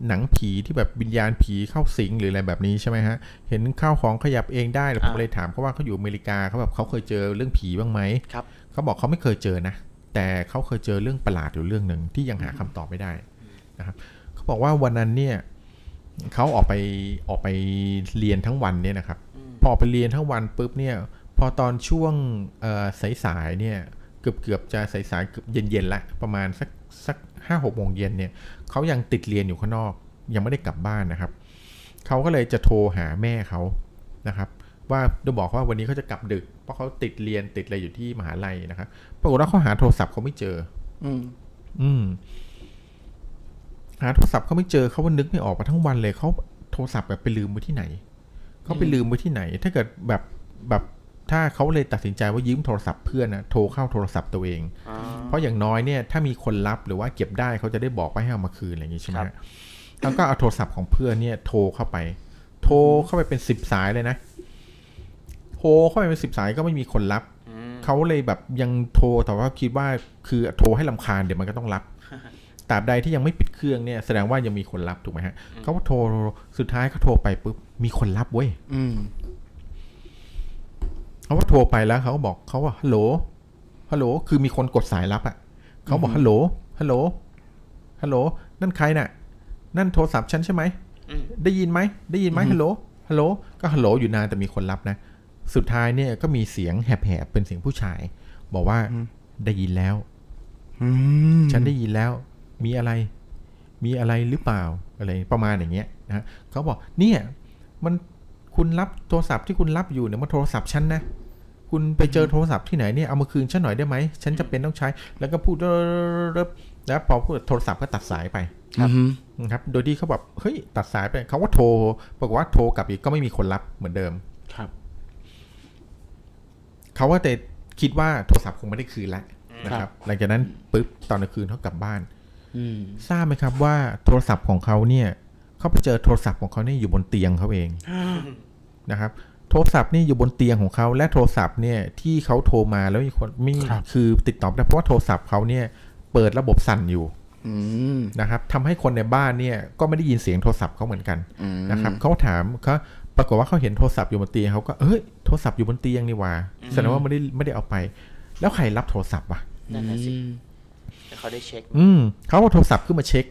หนังผีที่แบบวิญญาณผีเข้าสิงหรืออะไรแบบนี้ใช่ไหมฮะเห็นข้าวของขยับเองได้ผมเลยถามเขาว่าเขาอยู่อเมริกาเขาแบบเขาเคยเจอเรื่องผีบ้างไหมครับเขาบอกเขาไม่เคยเจอนะแต่เขาเคยเจอเรื่องประหลาดอยู่เรื่องหนึ่งที่ยังหาคำตอบไม่ได้นะครับเขาบอกว่าวันนั้นเนี่ยเขาออกไปออกไปเรียนทั้งวันเนี่ยนะครับพอไปเรียนทั้งวันปุ๊บเนี่ยพอตอนช่วงสายๆเนี่ยเกือบเกือบจะสายๆเกือบเย็นๆละประมาณสักสักห้าหกโมงเย็นเนี่ยเขายังติดเรียนอยู่ข้างนอกยังไม่ได้กลับบ้านนะครับเขาก็เลยจะโทรหาแม่เขานะครับว่าดูบอกว่าวันนี้เขาจะกลับดึกเพราะเขาติดเรียนติดอะไรอยู่ที่มหาลัยนะครับปรากฏว่าเขาหาโทรศัพท์เขาไม่เจออืมอืมหาโทรศัพท์เขาไม่เจอเขาว่านึกไม่ออกมาทั้งวันเลยเขาโทรศัพท์แบบไปลืมไว้ที่ไหนเขาไปลืมไว้ที่ไหนถ้าเกิดแบบแบบถ้าเขาเลยตัดสินใจว่ายืมโทรศัพท์เพื่อนนะโทรเข้าโทรศัพท์ตัวเองเพราะอย่างน้อยเนี่ยถ้ามีคนรับหรือว่าเก็บได้เขาจะได้บอกไปให้เอามาคืนอะไรอย่างนี้ใช่ไหมแล้วก็เอาโทรศัพท์ของเพื่อนเนี่ยโทรเข้าไปโทรเข้าไปเป็นสิบสายเลยนะโทรเข้าไปเป็นสิบสายก็ไม่มีคนรับเขาเลยแบบยังโทรแต่ว่าคิดว่าคือโทรให้รำคาญเดี๋ยวมันก็ต้องรับตราบใดที่ยังไม่ปิดเครื่องเนี่ยแสดงว่ายังมีคนรับถูกไหมฮะเขาโทรสุดท้ายเขาโทรไปปุ๊บมีคนรับเว้ยเขาว่าโทรไปแล้วเขาก็บอกเขาว่าฮัลโหลฮัลโหลคือมีคนกดสายรับอ่ะเขาบอกฮัลโหลฮัลโหลฮัลโหลนั่นใครน่ะนั่นโทรศัพท์ฉันใช่ไหมได้ยินไหมได้ยินไหมฮัลโหลฮัลโหลก็ฮัลโหลอยู่นานแต่มีคนรับนะสุดท้ายเนี่ยก็มีเสียงแหบๆเป็นเสียงผู้ชายบอกว่าได้ยินแล้วฉันได้ยินแล้วมีอะไรมีอะไรหรือเปล่าอะไรประมาณอย่างเงี้ยนะเขาบอกเนี่ยมันคุณรับโทรศัพท์ที่คุณรับอยู่เนี่ยมันโทรศัพท์ฉันนะคุณไปเจอโทรศัพท์ที่ไหนเนี่ยเอามาคืนฉันหน่อยได้ไหมฉันจะเป็นต้องใช้แล้วก็พูดแล้วพอพูดโทรศัพท์ก็ตัดสายไปครับโดยที่เขาแบบเฮ้ยตัดสายไปเขาก็โทรปรากฏว่าโทรกลับอีกก็ไม่มีคนรับเหมือนเดิมครับเขาก็แต่คิดว่าโทรศัพท์คงไม่ได้คืนแล้วนะครับหลังจากนั้นปึ๊บตอนกลางคืนเขากลับบ้านทราบไหมครับว่าโทรศัพท์ของเขาเนี่ยเขาไปเจอโทรศัพท์ของเขาเนี่ยอยู่บนเตียงเขาเอง นะครับโทรศัพท์นี่อยู่บนเตียงของเขาและโทรศัพท์เนี่ยที่เขาโทรมาแล้วมีคนไม่คือติดต่อไม่ได้เพราะว่าโทรศัพท์เขาเนี่ยเปิดระบบสั่นอยู่นะครับทำให้คนในบ้านเนี่ยก็ไม่ได้ยินเสียงโทรศัพท์เขาเหมือนกันนะครับเขาถามเขาปรากฏว่าเขาเห็นโทรศัพท์อยู่บนเตียงเขาก็เอ้ยโทรศัพท์อยู่บนเตียงนี่ว่าแสดงว่าไม่ได้ไม่ได้เอาไปแล้วใครรับโทรศัพท์วะนั่นแหละสิเขาได้เช็คอืมเขาเอาโทรศัพท์ขึ้นมาเช็ค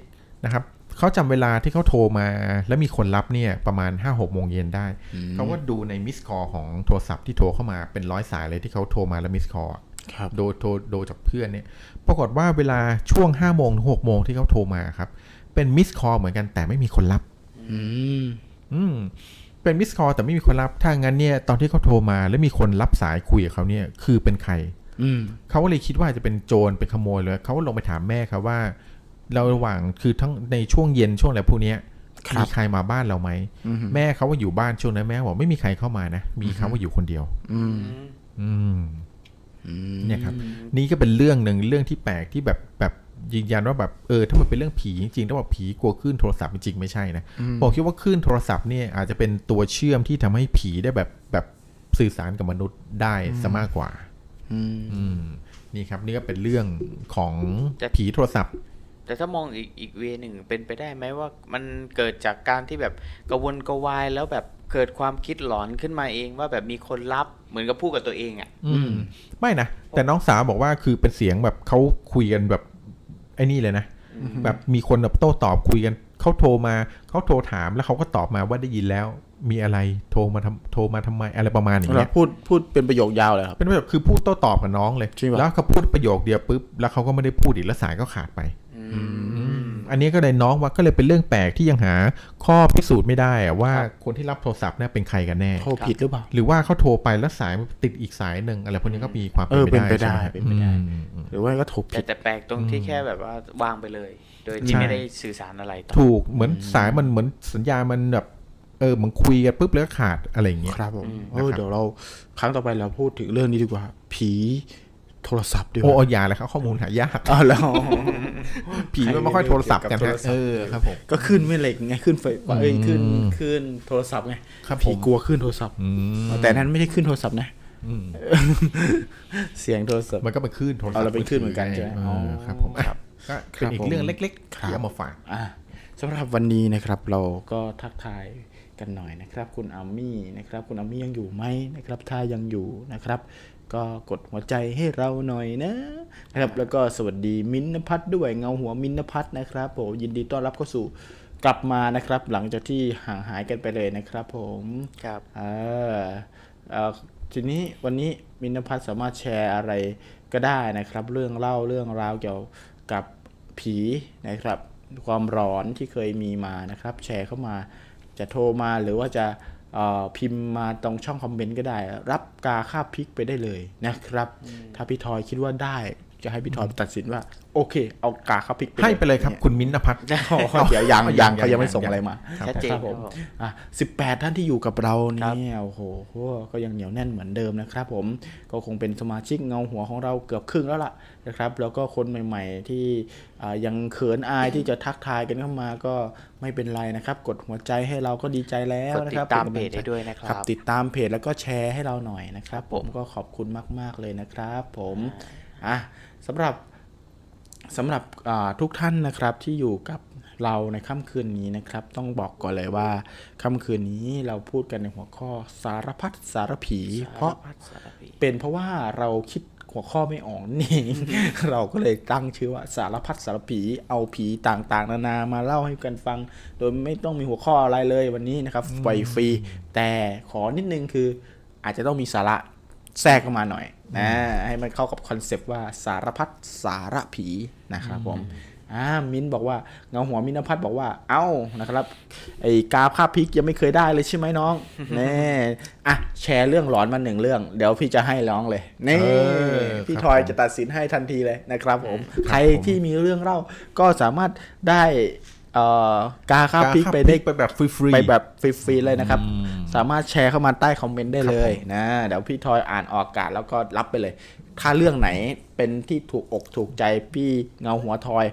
นะครับเขาจำเวลาที่เขาโทรมาแล้วมีคนรับเนี่ยประมาณ ห้าหก โมงเย็นได้เขาก็ดูในมิสคอลของโทรศัพท์ที่โทรเข้ามาเป็นร้อยสายเลยที่เขาโทรมาแล้วมิสคอลโดยโทรโดยจากเพื่อนเนี่ยปรากฏว่าเวลาช่วง ห้า โมงถึง หก โมงที่เขาโทรมาครับเป็นมิสคอลเหมือนกันแต่ไม่มีคนรับอืมอืมเป็นมิสคอลแต่ไม่มีคนรับถ้างั้นเนี่ยตอนที่เขาโทรมาแล้วมีคนรับสายคุยกับเขาเนี่ยคือเป็นใครอืมเขาเลยคิดว่าจะเป็นโจรเป็นขโมยเลยเขาลงไปถามแม่ครับว่าเราระหว่างคือทั้งในช่วงเย็นช่วงอะไรพวกนี้มีใครมาบ้านเราไหมแม่เขาว่าอยู่บ้านช่วงนั้นแม่บอกไม่มีใครเข้ามานะมีเขาว่าอยู่คนเดียวเนี่ยครับนี่ก็เป็นเรื่องหนึ่งเรื่องที่แปลกที่แบบแบบยืนยันว่าแบบเออถ้ามันเป็นเรื่องผีจริงๆถ้าบอกผีกลัวคลื่นโทรศัพท์จริงๆไม่ใช่นะบอกคิดว่าคลื่นโทรศัพท์เนี่ยอาจจะเป็นตัวเชื่อมที่ทำให้ผีได้แบบแบบสื่อสารกับมนุษย์ได้ซะมากกว่านี่ครับนี่ก็เป็นเรื่องของผีโทรศัพท์แต่ถ้ามองอีกอีกเวนึงเป็นไปได้ไหมว่ามันเกิดจากการที่แบบกระวนกระวายแล้วแบบเกิดความคิดหลอนขึ้นมาเองว่าแบบมีคนรับเหมือนกับพูดกับตัวเองอ่ะอืมไม่นะแต่น้องสาวบอกว่าคือเป็นเสียงแบบเขาคุยกันแบบไอ้นี่เลยนะแบบมีคนแบบโต้ตอบคุยกันเขาโทรมาเขาโทรถามแล้วเขาก็ตอบมาว่าได้ยินแล้วมีอะไรโทรมาทำโทรมาทำไมอะไรประมาณอย่างเงี้ยพูดพูดเป็นประโยคยาวเลยครับเป็นประโยคคือพูดโต้ตอบกับน้องเลยแล้วเขาพูดประโยคเดียวปุ๊บแล้วเขาก็ไม่ได้พูดอีกแล้วสายก็ขาดไปอันนี้ก็เลยน้องว่าก็เลยเป็นเรื่องแปลกที่ยังหาข้อพิสูจน์ไม่ได้ว่าคนที่รับโทรศัพท์เนี่ยเป็นใครกันแน่โทรผิดหรือเปล่าหรือว่าเขาโทรไปแล้วสายติดอีกสายหนึ่งอะไรพวกนี้ก็มีความเป็นไปได้เป็นไปได้หรือว่าก็โทรผิดแต่แปลกตรงที่แค่แบบว่าวางไปเลยโดยที่ไม่ได้สื่อสารอะไรต่อถูกเหมือนสายมันเหมือนสัญญามันแบบเออมันคุยกันปุ๊บแล้วขาดอะไรอย่างเงี้ยครับผมเออเดี๋ยวเราครั้งต่อไปเราพูดถึงเรื่องนี้ดีกว่าผีโทรศัพท์ด้วยโอ้ยาเลยครับข้อมูลหายากอ้าวแล้วผีมันไม่ค่อยโทรศัพท์กันนะเออครับผมก็ขึ้นไม่เหล็กไงขึ้นไฟเอ้ยขึ้นขึ้นโทรศัพท์ไงผีกลัวขึ้นโทรศัพท์แต่นั้นไม่ใช่ขึ้นโทรศัพท์นะเสียงโทรศัพท์มันก็เป็นขึ้นโทรศัพท์เอาเราเป็นขึ้นเหมือนกันใช่ไหมอ๋อครับผมครับก็เป็นอีกเรื่องเล็กๆที่เอามาฝากสำหรับวันนี้นะครับเราก็ทักทายกันหน่อยนะครับคุณอามี่นะครับคุณอามี่ยังอยู่ไหมนะครับถ้ายังอยู่นะครับก็กดหัวใจให้เราหน่อยนะนะครับแล้วก็สวัสดีมินนภัทรด้วยเงาหัวมินนภัทรนะครับผมยินดีต้อนรับเข้าสู่กลับมานะครับหลังจากที่ห่างหายกันไปเลยนะครับผมครับเออเอ่อทีนี้วันนี้มินนภัทรสามารถแชร์อะไรก็ได้นะครับเรื่องเล่าเรื่องราวเกี่ยวกับผีนะครับความหลอนที่เคยมีมานะครับแชร์เข้ามาจะโทรมาหรือว่าจะพิมพ์มาตรงช่องคอมเมนต์ก็ได้รับกาค่าพริกไปได้เลยนะครับถ้าพี่ทอยคิดว่าได้จะให้พี่ทอยตัดสินว่าโอเคเอากาค่าพริกให้ไปเลยครับคุณมิ้นท์ณภัทรเดี๋ยวยังยังเขายังไม่ส่งอะไรมาชัดเจนครับผมอ่ะสิบแปดท่านที่อยู่กับเราเนี่ยโอ้โหก็ยังเหนียวแน่นเหมือนเดิมนะครับผมก็คงเป็นสมาชิกเงาหัวของเราเกือบครึ่งแล้วล่ะนะครับแล้วก็คนใหม่ๆที่ยังเขินอายที่จะทักทายกันเข้ามาก็ไม่เป็นไรนะครับกดหัวใจให้เราก็ดีใจแล้วนะครับติดตามเพจด้วยนะครับติดตามเพจแล้วก็แชร์ให้เราหน่อยนะครับผมก็ขอบคุณมากๆเลยนะครับผมอ่ะสำหรับสำหรับทุกท่านนะครับที่อยู่กับเราในค่ำคืนนี้นะครับต้องบอกก่อนเลยว่าค่ำคืนนี้เราพูดกันในหัวข้อสารพัดสารผีเพราะเป็นเพราะว่าเราคิดหัวข้อไม่ออกนี่ เราก็เลยตั้งชื่อว่าสารพัดสารผีเอาผีต่างๆนานามาเล่าให้กันฟังโดยไม่ต้องมีหัวข้ออะไรเลยวันนี้นะครับไฟฟรีแต่ขอนิดนึงคืออาจจะต้องมีสาระแทรกเข้ามาหน่อยนะให้มันเข้ากับคอนเซปต์ว่าสารพัดสารผีนะครับผมอ่ามิ้นบอกว่าเงาหัวมินนภัทรบอกว่าเอ้านะครับไอ้กาค่าพริกยังไม่เคยได้เลยใช่ไหมน้องแน่อ่ะแชร์เรื่องหลอนมาหนึ่งเรื่องเดี๋ยวพี่จะให้ร้องเลยนี่พี่ทอยจะตัดสินให้ทันทีเลยนะครับผมใครที่มีเรื่องเล่าก็สามารถได้กาค่าพริกไปได้ไปแบบฟรีๆไปแบบฟรีๆเลยนะครับสามารถแชร์เข้ามาใต้คอมเมนต์ได้เลยนะเดี๋ยวพี่ทอยอ่านออกอากาศแล้วก็รับไปเลยถ้าเรื่องไหนเป็นที่ถูกอกถูกใจพี่เงาหัวทอย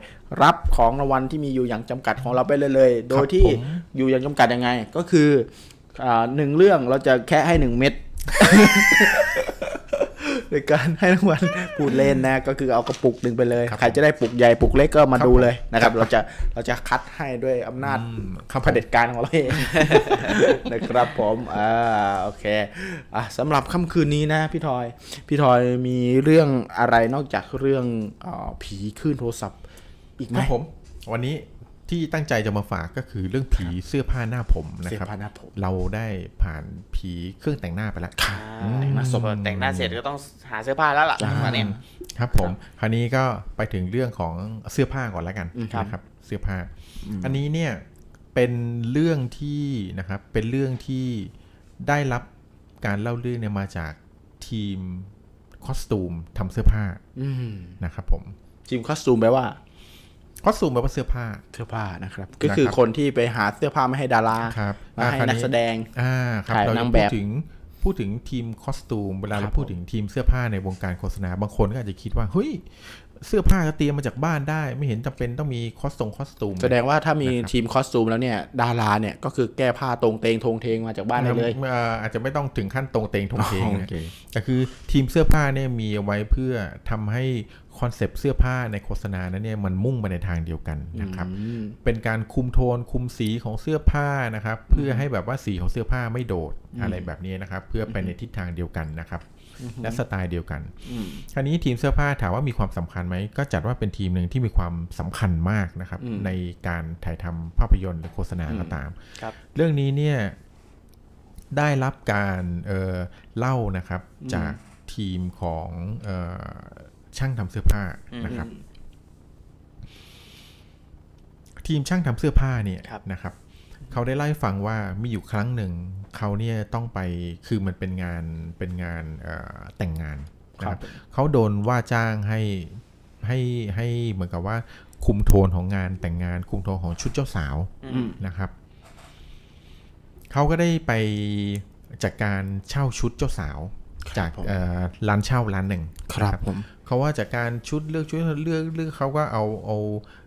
รับของรางวัลที่มีอยู่อย่างจำกัดของเราไปเลยเลยโดยที่อยู่อย่างจำกัดยังไงก็คือ หนึ่งเรื่องเราจะแค่ให้หนึ่งเม็ดในการให้รางวัลพูดเล่นนะก็คือเอากระปุกหนึ่งไปเลยใครจะได้ปุกใหญ่ปุกเล็กก็มาดูเลยนะครับเราจะเราจะคัดให้ด้วยอำนาจคำเผด็จการของเราเองนะครับผมอ่าโอเคอ่ะสำหรับค่ำคืนนี้นะพี่ทอยพี่ทอยมีเรื่องอะไรนอกจากเรื่องผีคลื่นโทรศัพท์อีกไหมผมวันนี้ที่ตั้งใจจะมาฝากก็คือเรื่องผีเสื้อผ้าหน้าผมนะครับเราได้ผ่านผีเครื่องแต่งหน้าไปแล้วแต่งหน้าศพแต่งหน้าเสร็จก็ต้องหาเสื้อผ้าแล้วล่ะมาเนี่ยครับผมคราวนี้ก็ไปถึงเรื่องของเสื้อผ้าก่อนแล้วกันนะครับเสื้อผ้าอันนี้เนี่ยเป็นเรื่องที่นะครับเป็นเรื่องที่ได้รับการเล่าเรื่องเนี่ยมาจากทีมคอสตูมทำเสื้อผ้านะครับผมทีมคอสตูมแปลว่าคอสตูมแบบว่าเสื้อผ้าเสื้อผ้านะครับก็คือคนที่ไปหาเสื้อผ้ามาให้ดารามาให้นักแสดงถ่ายนางแบบพูดถึงพูดถึงทีมคอสตูมเวลาเราพูดถึงทีมเสื้อผ้าในวงการโฆษณาบางคนก็อาจจะคิดว่าเฮ้ยเสื้อผ้าก็เตรียมมาจากบ้านได้ไม่เห็นจำเป็นต้องมีคอสตูมคอสตูมแสดงว่าถ้ามีทีมคอสตูมแล้วเนี่ยดาราเนี่ยก็คือแก้ผ้าตรงเตงทงเทงมาจากบ้านได้เลยอาจจะไม่ต้องถึงขั้นตรงเตงทงเทงแต่คือทีมเสื้อผ้าเนี่ยมีเอาไว้เพื่อทำให้คอนเซปต์เสื้อผ้าในโฆษณานั้นเนี่ยมันมุ่งไปในทางเดียวกันนะครับเป็นการคุมโทนคุมสีของเสื้อผ้านะครับเพื่อให้แบบว่าสีของเสื้อผ้าไม่โดดอะไรแบบนี้นะครับเพื่อไปในทิศทางเดียวกันนะครับและสไตล์เดียวกันคราวนี้ทีมเสื้อผ้าถามว่ามีความสำคัญไหมก็จัดว่าเป็นทีมหนึ่งที่มีความสำคัญมากนะครับในการถ่ายทำภาพยนตร์หรือโฆษณาก็ตามเรื่องนี้เนี่ยได้รับการเอ่อเล่านะครับจากทีมของเอ่อช่างทำเสื้อผ้านะครับทีมช่างทำเสื้อผ้าเนี่ยนะครับเขาได้เล่าให้ฟังว่ามีอยู่ครั้งหนึ่งเขาเนี่ยต้องไปคือมันเป็นงานเป็นงานแต่งงานนะครับเขาโดนว่าจ้างให้ให้ให้เหมือนกับว่าคุมโทนของงานแต่งงานคุมโทนของชุดเจ้าสาวนะครับเขาก็ได้ไปจัดการเช่าชุดเจ้าสาวจากร้านเช่าร้านหนึ่งครับผมเขาว่าจากการชุดเลือกชุดเลือกเลือกเขาก็เอาเอา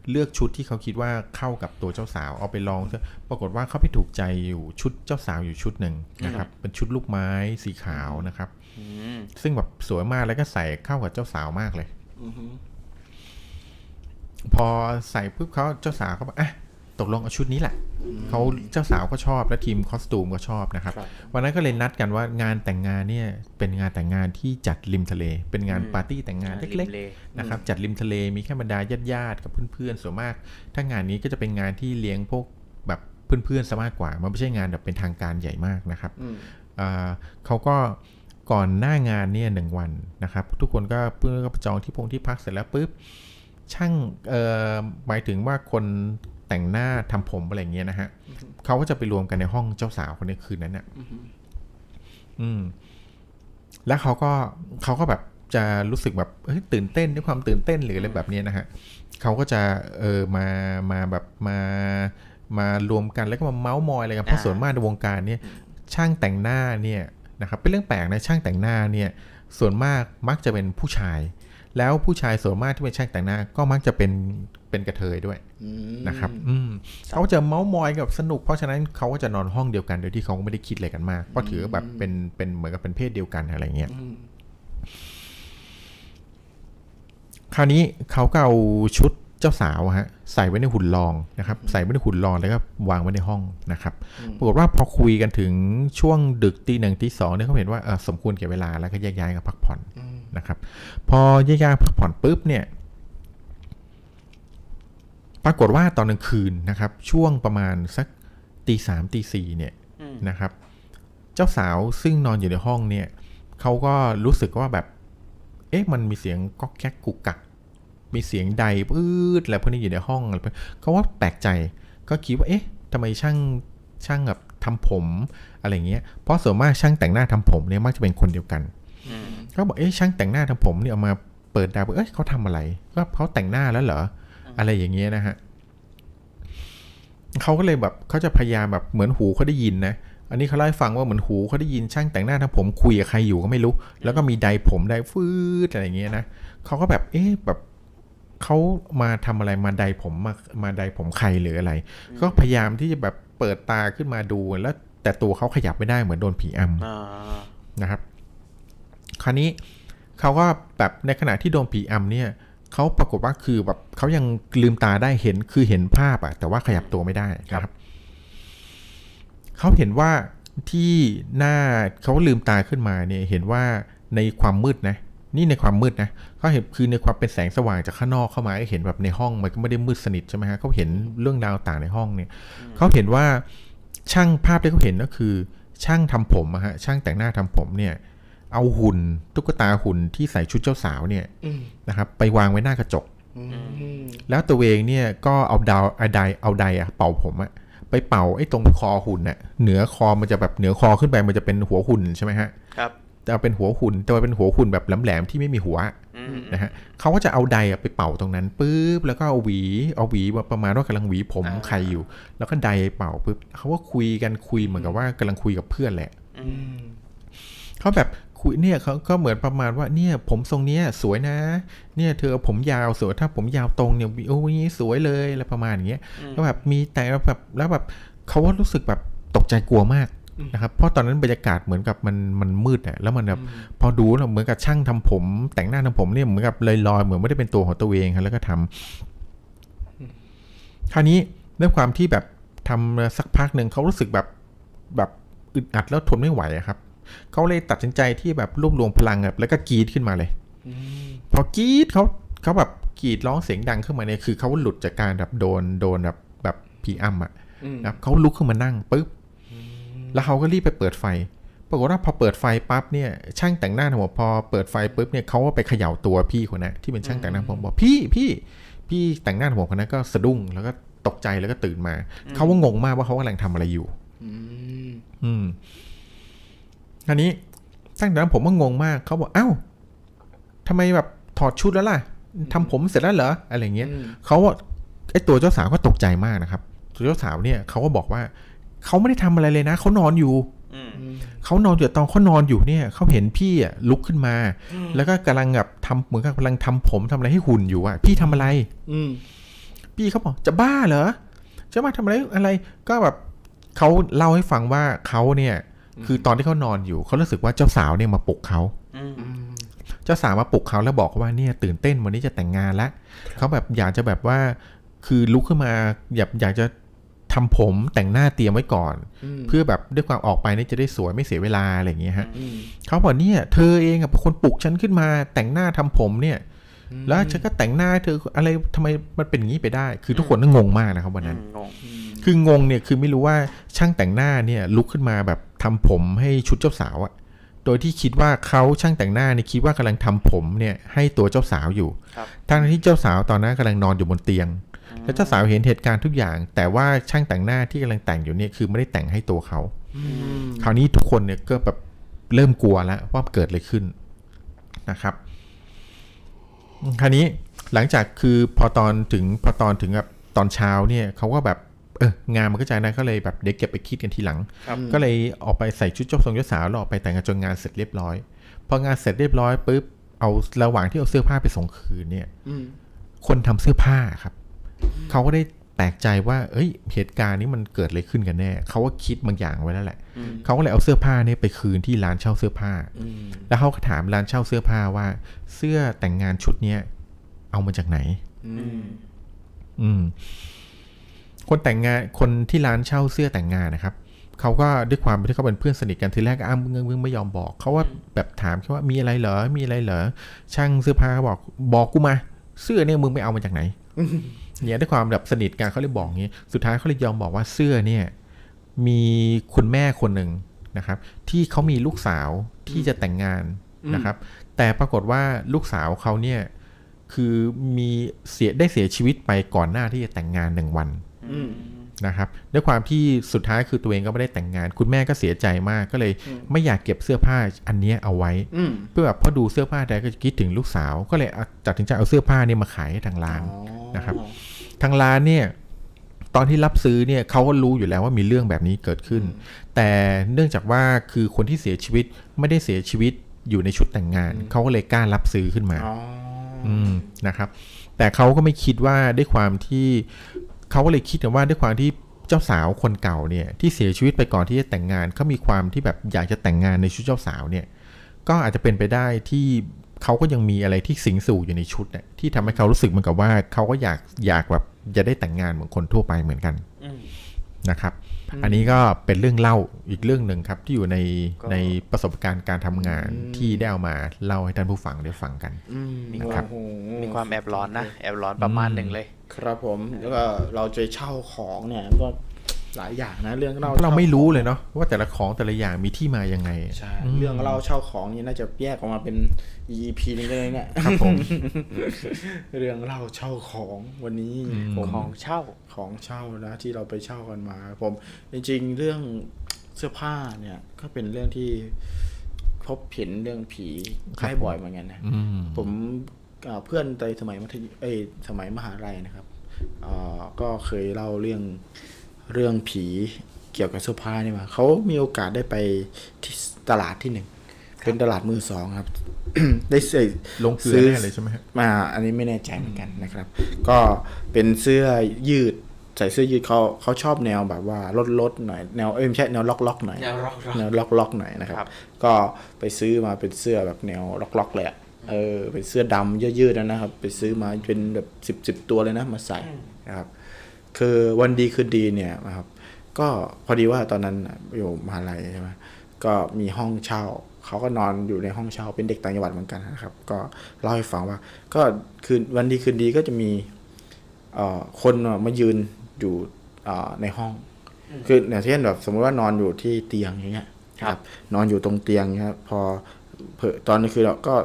เลือกชุดที่เขาคิดว่าเข้ากับตัวเจ้าสาวเอาไปลองปรากฏว่าเขาไปถูกใจอยู่ชุดเจ้าสาวอยู่ชุดหนึ่งนะครับเป็นชุดลูกไม้สีขาวนะครับซึ่งแบบสวยมากแล้วก็ใส่เข้ากับเจ้าสาวมากเลยพอใส่ปุ๊บเขาเจ้าสาวเขาบอกอ่ะตกลงเอาชุดนี้แหละเขาเจ้าสาวก็ชอบและทีมคอสตูมก็ชอบนะครับวันนั้นก็เลยนัดกันว่างานแต่งงานเนี่ยเป็นงานแต่งงานที่จัดริมทะเลเป็นงานปาร์ตี้แต่งงานเล็กๆนะครับจัดริมทะเลมีแค่บรรดาญาติๆกับเพื่อนๆส่วนมากถ้างานนี้ก็จะเป็นงานที่เลี้ยงพวกแบบเพื่อนๆซะมากกว่ามันไม่ใช่งานแบบเป็นทางการใหญ่มากนะครับเขาก็ก่อนหน้างานเนี่ยหนึ่งวันนะครับทุกคนก็เพื่อนก็จองที่พงที่พักเสร็จแล้วปุ๊บช่างหมายถึงว่าคนแต่งหน้าทำผมอะไรอย่างเงี้ยนะฮะ mm-hmm. เขาก็จะไปรวมกันในห้องเจ้าสาวคนในคืนนั้นน่ะ mm-hmm. อืมแล้วเขาก็เขาก็แบบจะรู้สึกแบบเฮ้ยตื่นเต้นด้วยความตื่นเต้นหรืออะไร mm-hmm. แบบนี้นะฮะเขาก็จะเออมามาแบบมามารวมกันแล้วก็มาเม้ามอยอะไรกัน uh-huh. เพราะส่วนมากในวงการเนี่ย mm-hmm. ช่างแต่งหน้าเนี่ยนะครับเป็นเรื่องแปลกนะช่างแต่งหน้าเนี่ยส่วนมากมักจะเป็นผู้ชายแล้วผู้ชายส่วนมากที่เป็นช่างแต่งหน้าก็มักจะเป็นเป็นกระเทยด้วยนะครับเขาจะเม้ามอยกับสนุกเพราะฉะนั้นเขาก็จะนอนห้องเดียวกันโดยที่เขาไม่ได้คิดอะไรกันมากเพราะถือแบบเป็นเป็นเหมือนกับเป็นเพศเดียวกันอะไรเงี้ยคราวนี้เขาก็เอาชุดเจ้าสาวฮะใส่ไว้ในหุ่นรองนะครับใส่ไว้ในหุ่นรองแล้วก็วางไว้ในห้องนะครับปรากฏว่าพอคุยกันถึงช่วงดึกตีหนึ่งตีสองเนี่ยเขาเห็นว่าสมควรแก่เวลาแล้วก็แยกย้ายกันพักผ่อนนะครับพอแยกย้ายพักผ่อนปุ๊บเนี่ยปรากฏว่าตอนกลางคืนนะครับช่วงประมาณสักตีสามตีสี่เนี่ยนะครับเจ้าสาวซึ่งนอนอยู่ในห้องเนี่ยเขาก็รู้สึกว่าแบบเอ๊ะมันมีเสียงก๊อกแก๊กกุกกักมีเสียงใดปื๊ดอะไรพวกนี้อยู่ในห้องอะไรเขาว่าแปลกใจก็คิดว่าเอ๊ะทำไมช่างช่างแบบทำผมอะไรเงี้ยเพราะส่วนมากช่างแต่งหน้าทำผมเนี่ยมักจะเป็นคนเดียวกันเขาบอกเอ๊ะช่างแต่งหน้าทำผมเนี่ยเอามาเปิดดาวเอ๊ะเขาทำอะไรก็เขาแต่งหน้าแล้วเหรออะไรอย่างเงี้ยนะฮะเขาก็เลยแบบเขาจะพยายามแบบเหมือนหูเขาได้ยินนะอันนี้เขาเล่าให้ฟังว่าเหมือนหูเขาได้ยินช่างแต่งหน้าทำผมคุยกับใครอยู่ก็ไม่รู้แล้วก็มีใดผมใดฟืดอะไรอย่างเงี้ยนะเขาก็แบบเอ๊ะแบบเขามาทำอะไรมาใดผมมามาใดผมใครหรืออะไรก็พยายามที่จะแบบเปิดตาขึ้นมาดูแล้ว แต่ตัวเขาขยับไม่ได้เหมือนโดนผีอำนะครับคราวนี้เขาก็แบบในขณะที่โดนผีอำเนี่ยเขาปรากฏว่าคือแบบเขายังลืมตาได้เห็นคือเห็นภาพอะแต่ว่าขยับตัวไม่ได้นะครับเขาเห็นว่าที่หน้าเขาลืมตาขึ้นมาเนี่ยเห็นว่าในความมืดนะนี่ในความมืดนะเขาเห็นคือในความเป็นแสงสว่างจากข้างนอกเข้ามาเห็นแบบในห้องมันก็ไม่ได้มืดสนิทใช่ไหมฮะเขาเห็นเรื่องราวต่างในห้องเนี่ยเขาเห็นว่าช่างภาพที่เขาเห็นก็คือช่างทำผมอะฮะช่างแต่งหน้าทำผมเนี่ยเอาหุ่นตุ๊กตาหุ่นที่ใส่ชุดเจ้าสาวเนี่ยนะครับไปวางไว้หน้ากระจกแล้วตัวเองเนี่ยก็เอาดาวเอาไดเอาไดอะเป่าผมอะไปเป่าไอ้ตรงคอหุ่นน่ะเหนือคอมันจะแบบเหนือคอขึ้นไปมันจะเป็นหัวหุ่นใช่ไหมฮะครับจะเป็นหัวหุ่นแต่ว่าเป็นหัวหุ่นแบบแหลมๆที่ไม่มีหัวนะฮะเขาก็จะเอาไดไปเป่าตรงนั้นปึ๊บแล้วก็เอาหวีเอาหวีประมาณว่ากำลังหวีผมใครอยู่แล้วก็ไดเป่าปึ๊บเขาก็คุยกันคุยเหมือนกับว่ากำลังคุยกับเพื่อนแหละเขาแบบคุยเนี่ยเขาก็เหมือนประมาณว่าเนี่ยผมทรงเนี้ยสวยนะเนี่ยเธอผมยาวสวยถ้าผมยาวตรงเนี่ยโอ้ยสวยเลยอะไรประมาณอย่างเงี้ยก็แบบมีแต่แบบแล้วแบบเขาว่ารู้สึกแบบตกใจกลัวมากนะครับเพราะตอนนั้นบรรยากาศเหมือนกับมันมันมืดอ่ะแล้วมันแบบพอดูแล้วเหมือนกับช่างทำผมแต่งหน้าทำผมเนี่ยเหมือนกับลอยๆเหมือนไม่ได้เป็นตัวของตัวเองครับแล้วก็ทำคราวนี้ด้วยความที่แบบทำสักพักหนึ่งเขารู้สึกแบบแบบอึดอัดแล้วทนไม่ไหวครับเขาเลยตัดสินใจที่แบบรวบรวมพลังแบบแล้วก็กรีดขึ้นมาเลยพอกรีดเขาเขาแบบกรีดร้องเสียงดังขึ้นมาเนี่ยคือเขาหลุดจากการแบบโดนโดนแบบแบบผีอ้ำอ่ะนะครับเขาลุกขึ้นมานั่งปึ๊บแล้วเขาก็รีบไปเปิดไฟปรากฏว่าพอเปิดไฟปั๊บเนี่ยช่างแต่งหน้าหัวพอเปิดไฟปึ๊บเนี่ยเขาก็ไปเขย่าตัวพี่คนนั้นที่เป็นช่างแต่งหน้าผมบอกพี่พี่พี่แต่งหน้าหัวคนนั้นก็สะดุ้งแล้วก็ตกใจแล้วก็ตื่นมาเขาก็งงมากว่าเขากำลังทำอะไรอยู่อืมอันนี้ช่างแต่งหน้าผมก็งงมากเขาบอกเอ้าทำไมแบบถอดชุดแล้วล่ะทำผมเสร็จแล้วเหรออะไรเงี้ยเขาไอ้ตัวเจ้าสาวก็ตกใจมากนะครับตัวเจ้าสาวเนี่ยเขาก็บอกว่าเขาไม่ได้ทำอะไรเลยนะเขานอนอยู่เขานอนอยู่ตอนเขานอนอยู่เนี่ยเขาเห็นพี่อ่ะลุกขึ้นมาแล้วก็กำลังแบบทำเหมือนกับกำลังทำผมทำอะไรให้หุ่นอยู่อ่ะพี่ทำอะไรอืพี่เขาบอกจะบ้าเหรอจะมาทำอะไรอะไรก็แบบเขาเล่าให้ฟังว่าเขาเนี่ยคือตอนที่เขานอนอยู่เขารู้สึกว่าเจ้าสาวเนี่ยมาปลุกเขาเจ้าสาวมาปลุกเขาแล้วบอกว่าเนี่ยตื่นเต้นวันนี้จะแต่งงานแล้วเขาแบบอยากจะแบบว่าคือลุกขึ้นมาอยากอยากจะทำผมแต่งหน้าเตรียมไว้ก่อนเพื่อแบบด้วยความออกไปนี่จะได้สวยไม่เสียเวลาอะไรอย่างเงี้ยฮะเขาบอกเนี่ยเธอเองอะเป็นคนปลุกฉันขึ้นมาแต่งหน้าทำผมเนี่ยแล้วฉันก็แต่งหน้าเธออะไรทำไมมันเป็นอย่างนี้ไปได้คือทุกคนก็งงมากนะครับวันนั้นคืองงเนี่ยคือไม่รู้ว่าช่างแต่งหน้าเนี่ยลุกขึ้นมาแบบทำผมให้ชุดเจ้าสาวอะโดยที่คิดว่าเขาช่างแต่งหน้าเนี่ยคิดว่ากำลังทำผมเนี่ยให้ตัวเจ้าสาวอยู่ทั้งที่เจ้าสาวตอนนั้นกำลังนอนอยู่บนเตียงแล้วเจ้าสาวเห็นเหตุการณ์ทุกอย่างแต่ว่าช่างแต่งหน้าที่กำลังแต่งอยู่เนี่ยคือไม่ได้แต่งให้ตัวเขาคราวนี้ทุกคนเนี่ยก็แบบเริ่มกลัวแล้วว่าเกิดอะไรขึ้นนะครับคราวนี้หลังจากคือพอตอนถึงพอตอนถึงแบบตอนเช้าเนี่ยเขาก็แบบเอองานมันก็ใจนะก็เลยแบบเด็กเก็บไปคิดกันทีหลังก็เลยออกไปใส่ชุดเจ้าสาวเจ้าสาวแล้วออกไปแต่งงานจนงานเสร็จเรียบร้อยพองานเสร็จเรียบร้อยปุ๊บเอาระหว่างที่เอาเสื้อผ้าไปส่งคืนเนี่ยคนทำเสื้อผ้าครับเขาก็ได้แปลกใจว่าเอ้ยเหตุการณ์นี้มันเกิดอะไรขึ้นกันแน่เขาก็คิดบางอย่างไว้แล้วแหละเขาก็เลยเอาเสื้อผ้าเนี่ยไปคืนที่ร้านเช่าเสื้อผ้าแล้วเขาก็ถามร้านเช่าเสื้อผ้าว่าเสื้อแต่งงานชุดเนี้ยเอามาจากไหนอืมคนแต่งงานคนที่ร้านเช่าเสื้อแต่งงานนะครับเขาก็ด้วยความที่เขาเป็นเพื่อนสนิทกันทีแรกอ้ำเงื้อมึงไม่ยอมบอกเขาว่าแบบถามเขาว่ามีอะไรเหรอมีอะไรเหรอช่างเสื้อผ้าบอกบอกกูมาเสื้อเนี่ยมึงไปเอามาจากไหนเนี่ยด้วยความแบบสนิทกันเขาเลยบอกงี้สุดท้ายเขาเลยยอมบอกว่าเสื้อเนี่ยมีคุณแม่คนหนึ่งนะครับที่เขามีลูกสาวที่จะแต่งงานนะครับแต่ปรากฏว่าลูกสาวเขาเนี่ยคือมีเสียได้เสียชีวิตไปก่อนหน้าที่จะแต่งงานหนึ่งวันนะครับด้วยความที่สุดท้ายคือตัวเองก็ไม่ได้แต่งงานคุณแม่ก็เสียใจมากก็เลยไม่อยากเก็บเสื้อผ้าอันนี้เอาไว้เพื่อแบบพอดูเสื้อผ้าใดก็คิดถึงลูกสาวก็เลยตัดสินใจเอาเสื้อผ้านี่มาขายให้ทางร้านนะครับทางร้านเนี่ยตอนที่รับซื้อเนี่ยเขาก็รู้อยู่แล้วว่ามีเรื่องแบบนี้เกิดขึ้นแต่เนื่องจากว่าคือคนที่เสียชีวิตไม่ได้เสียชีวิตอยู่ในชุดแต่งงานเขาก็เลยกล้ารับซื้อขึ้นมาอืมนะครับแต่เขาก็ไม่คิดว่าด้วยความที่เขาก็เลยคิดว่าด้วยความที่ เจ้าสาวคนเก่าเนี่ยที่เสียชีวิตไปก่อนที่จะแต่งงานเขามีความที่แบบอยากจะแต่งงานในชุดเจ้าสาวเนี่ยก็อาจจะเป็นไปได้ที่เขาก็ยังมีอะไรที่สิงสู่อยู่ในชุดเนี่ยที่ทำให้เขารู้สึกเหมือนกับว่าเขาก็อยากอยากแบบจะได้แต่งงานเหมือนคนทั่วไปเหมือนกันนะครับอันนี้ก็เป็นเรื่องเล่าอีกเรื่องหนึ่งครับที่อยู่ในในประสบการณ์การทำงานที่ได้เอามาเล่าให้ท่านผู้ฟังได้ฟังกันนะครับมีความแอบร้อนนะแอบร้อนประมาณหนึ่งเลยครับผมแล้วก็เราจะเช่าของเนี่ยก็หลายอย่างนะเรื่องเราเราไม่รู้เลยเนาะว่าแต่ละของแต่ละอย่างมีที่มายังไงใช่เรื่องเราเช่าของนี่น่าจะแยกออกมาเป็น อี พี นึงเลยเนี่ยครับผมเรื่องเราเช่าของวันนี้ของเช่าของเช่านะที่เราไปเช่ากันมาผมจริงๆเรื่องเสื้อผ้าเนี่ยก็เป็นเรื่องที่พบเห็นเรื่องผีได้บ่อยเหมือนกันนะผมเพื่อนในสมัยมัธยมเอ้ยสมัยมหาลัยนะครับก็เคยเล่าเรื่องเรื่องผีเกี่ยวกับเสื้อผ้านี่มาเขามีโอกาสได้ไปที่ตลาดที่หนึ่งเป็นตลาดมือสองครับ ได้ซื้อลงเกลือแน่เลยใช่ไหมครับมาอันนี้ไม่แน่ใจเหมือนกันนะครับก็เป็นเสื้อยืดใส่เสื้อยืดเขาเขาชอบแนวแบบว่าลดลดหน่อยแนวเอ้ยไม่ใช่แนวล็อกล็อกหน่อยแนวล็อกล็อกหน่อยนะครับก็ไปซื้อมาเป็นเสื้อแบบแนวล็อกล็อกเลยเออเป็นเสื้อดำยืดๆนะครับไปซื้อมาเป็นแบบสิบสิบตัวเลยนะมาใส่นะครับคือวันดีคือดีเนี่ยนะครับก็พอดีว่าตอนนั้นอยู่มหาลัยใช่ไหมก็มีห้องเช่าเขาก็นอนอยู่ในห้องเช่าเป็นเด็กต่างจังหวัดเหมือนกันนะครับก็เล่าให้ฟังว่าก็คืนวันดีคืนดีก็จะมีคนมายืนอยู่ในห้องคืออย่างเช่นแบบสมมติว่านอนอยู่ที่เตียงอย่างเงี้ยครับนอนอยู่ตรงเตียงครับพอตอนนี้คือเราก็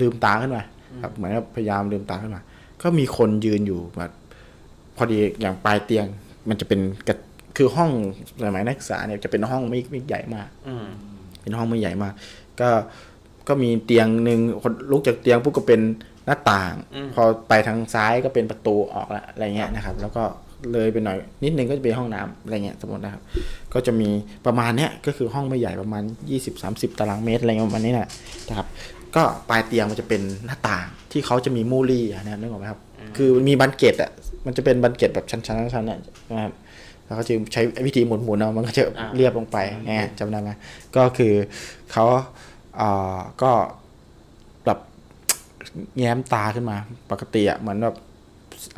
ลืมตาขึ้นมาครับเหมือนพยายามลืมตาขึ้นมาก็มีคนยืนอยู่แบบพอดีอย่างปลายเตียงมันจะเป็นคือห้องสมัยนักศึกษาเนี่ยจะเป็นห้องไม่ไม่ใหญ่มากเป็นห้องไม่ใหญ่มากก็ก็มีเตียงหนึ่งคนลุกจากเตียงปุ๊บก็เป็นหน้าต่างพอไปทางซ้ายก็เป็นประตูออกละอะไรเงี้ยนะครับแล้วก็เลยไปหน่อยนิดนึงก็จะเป็นห้องน้ำอะไรเงี้ยสมมตินะครับก็จะมีประมาณเนี้ยก็คือห้องไม่ใหญ่ประมาณ ยี่สิบถึงสามสิบ ตารางเมตรอะไรเงี้ยประมาณนี้แหละนะครับก็ปลายเตียงมันจะเป็นหน้าต่างที่เขาจะมีมูลี่นะนึกออกไหมครับคือมีบันเกตอ่ะมันจะเป็นบันเกตแบบชั้นๆชั้นๆเนี่ยนะครับแล้วก็จะใช้วิธีหมุนๆเอามันก็จะเรียบลงไปเนี่ยจำได้ไหมก็คือเขาเอ่อก็แบบแง้มตาขึ้นมาปกติอ่ะเหมือนแบบ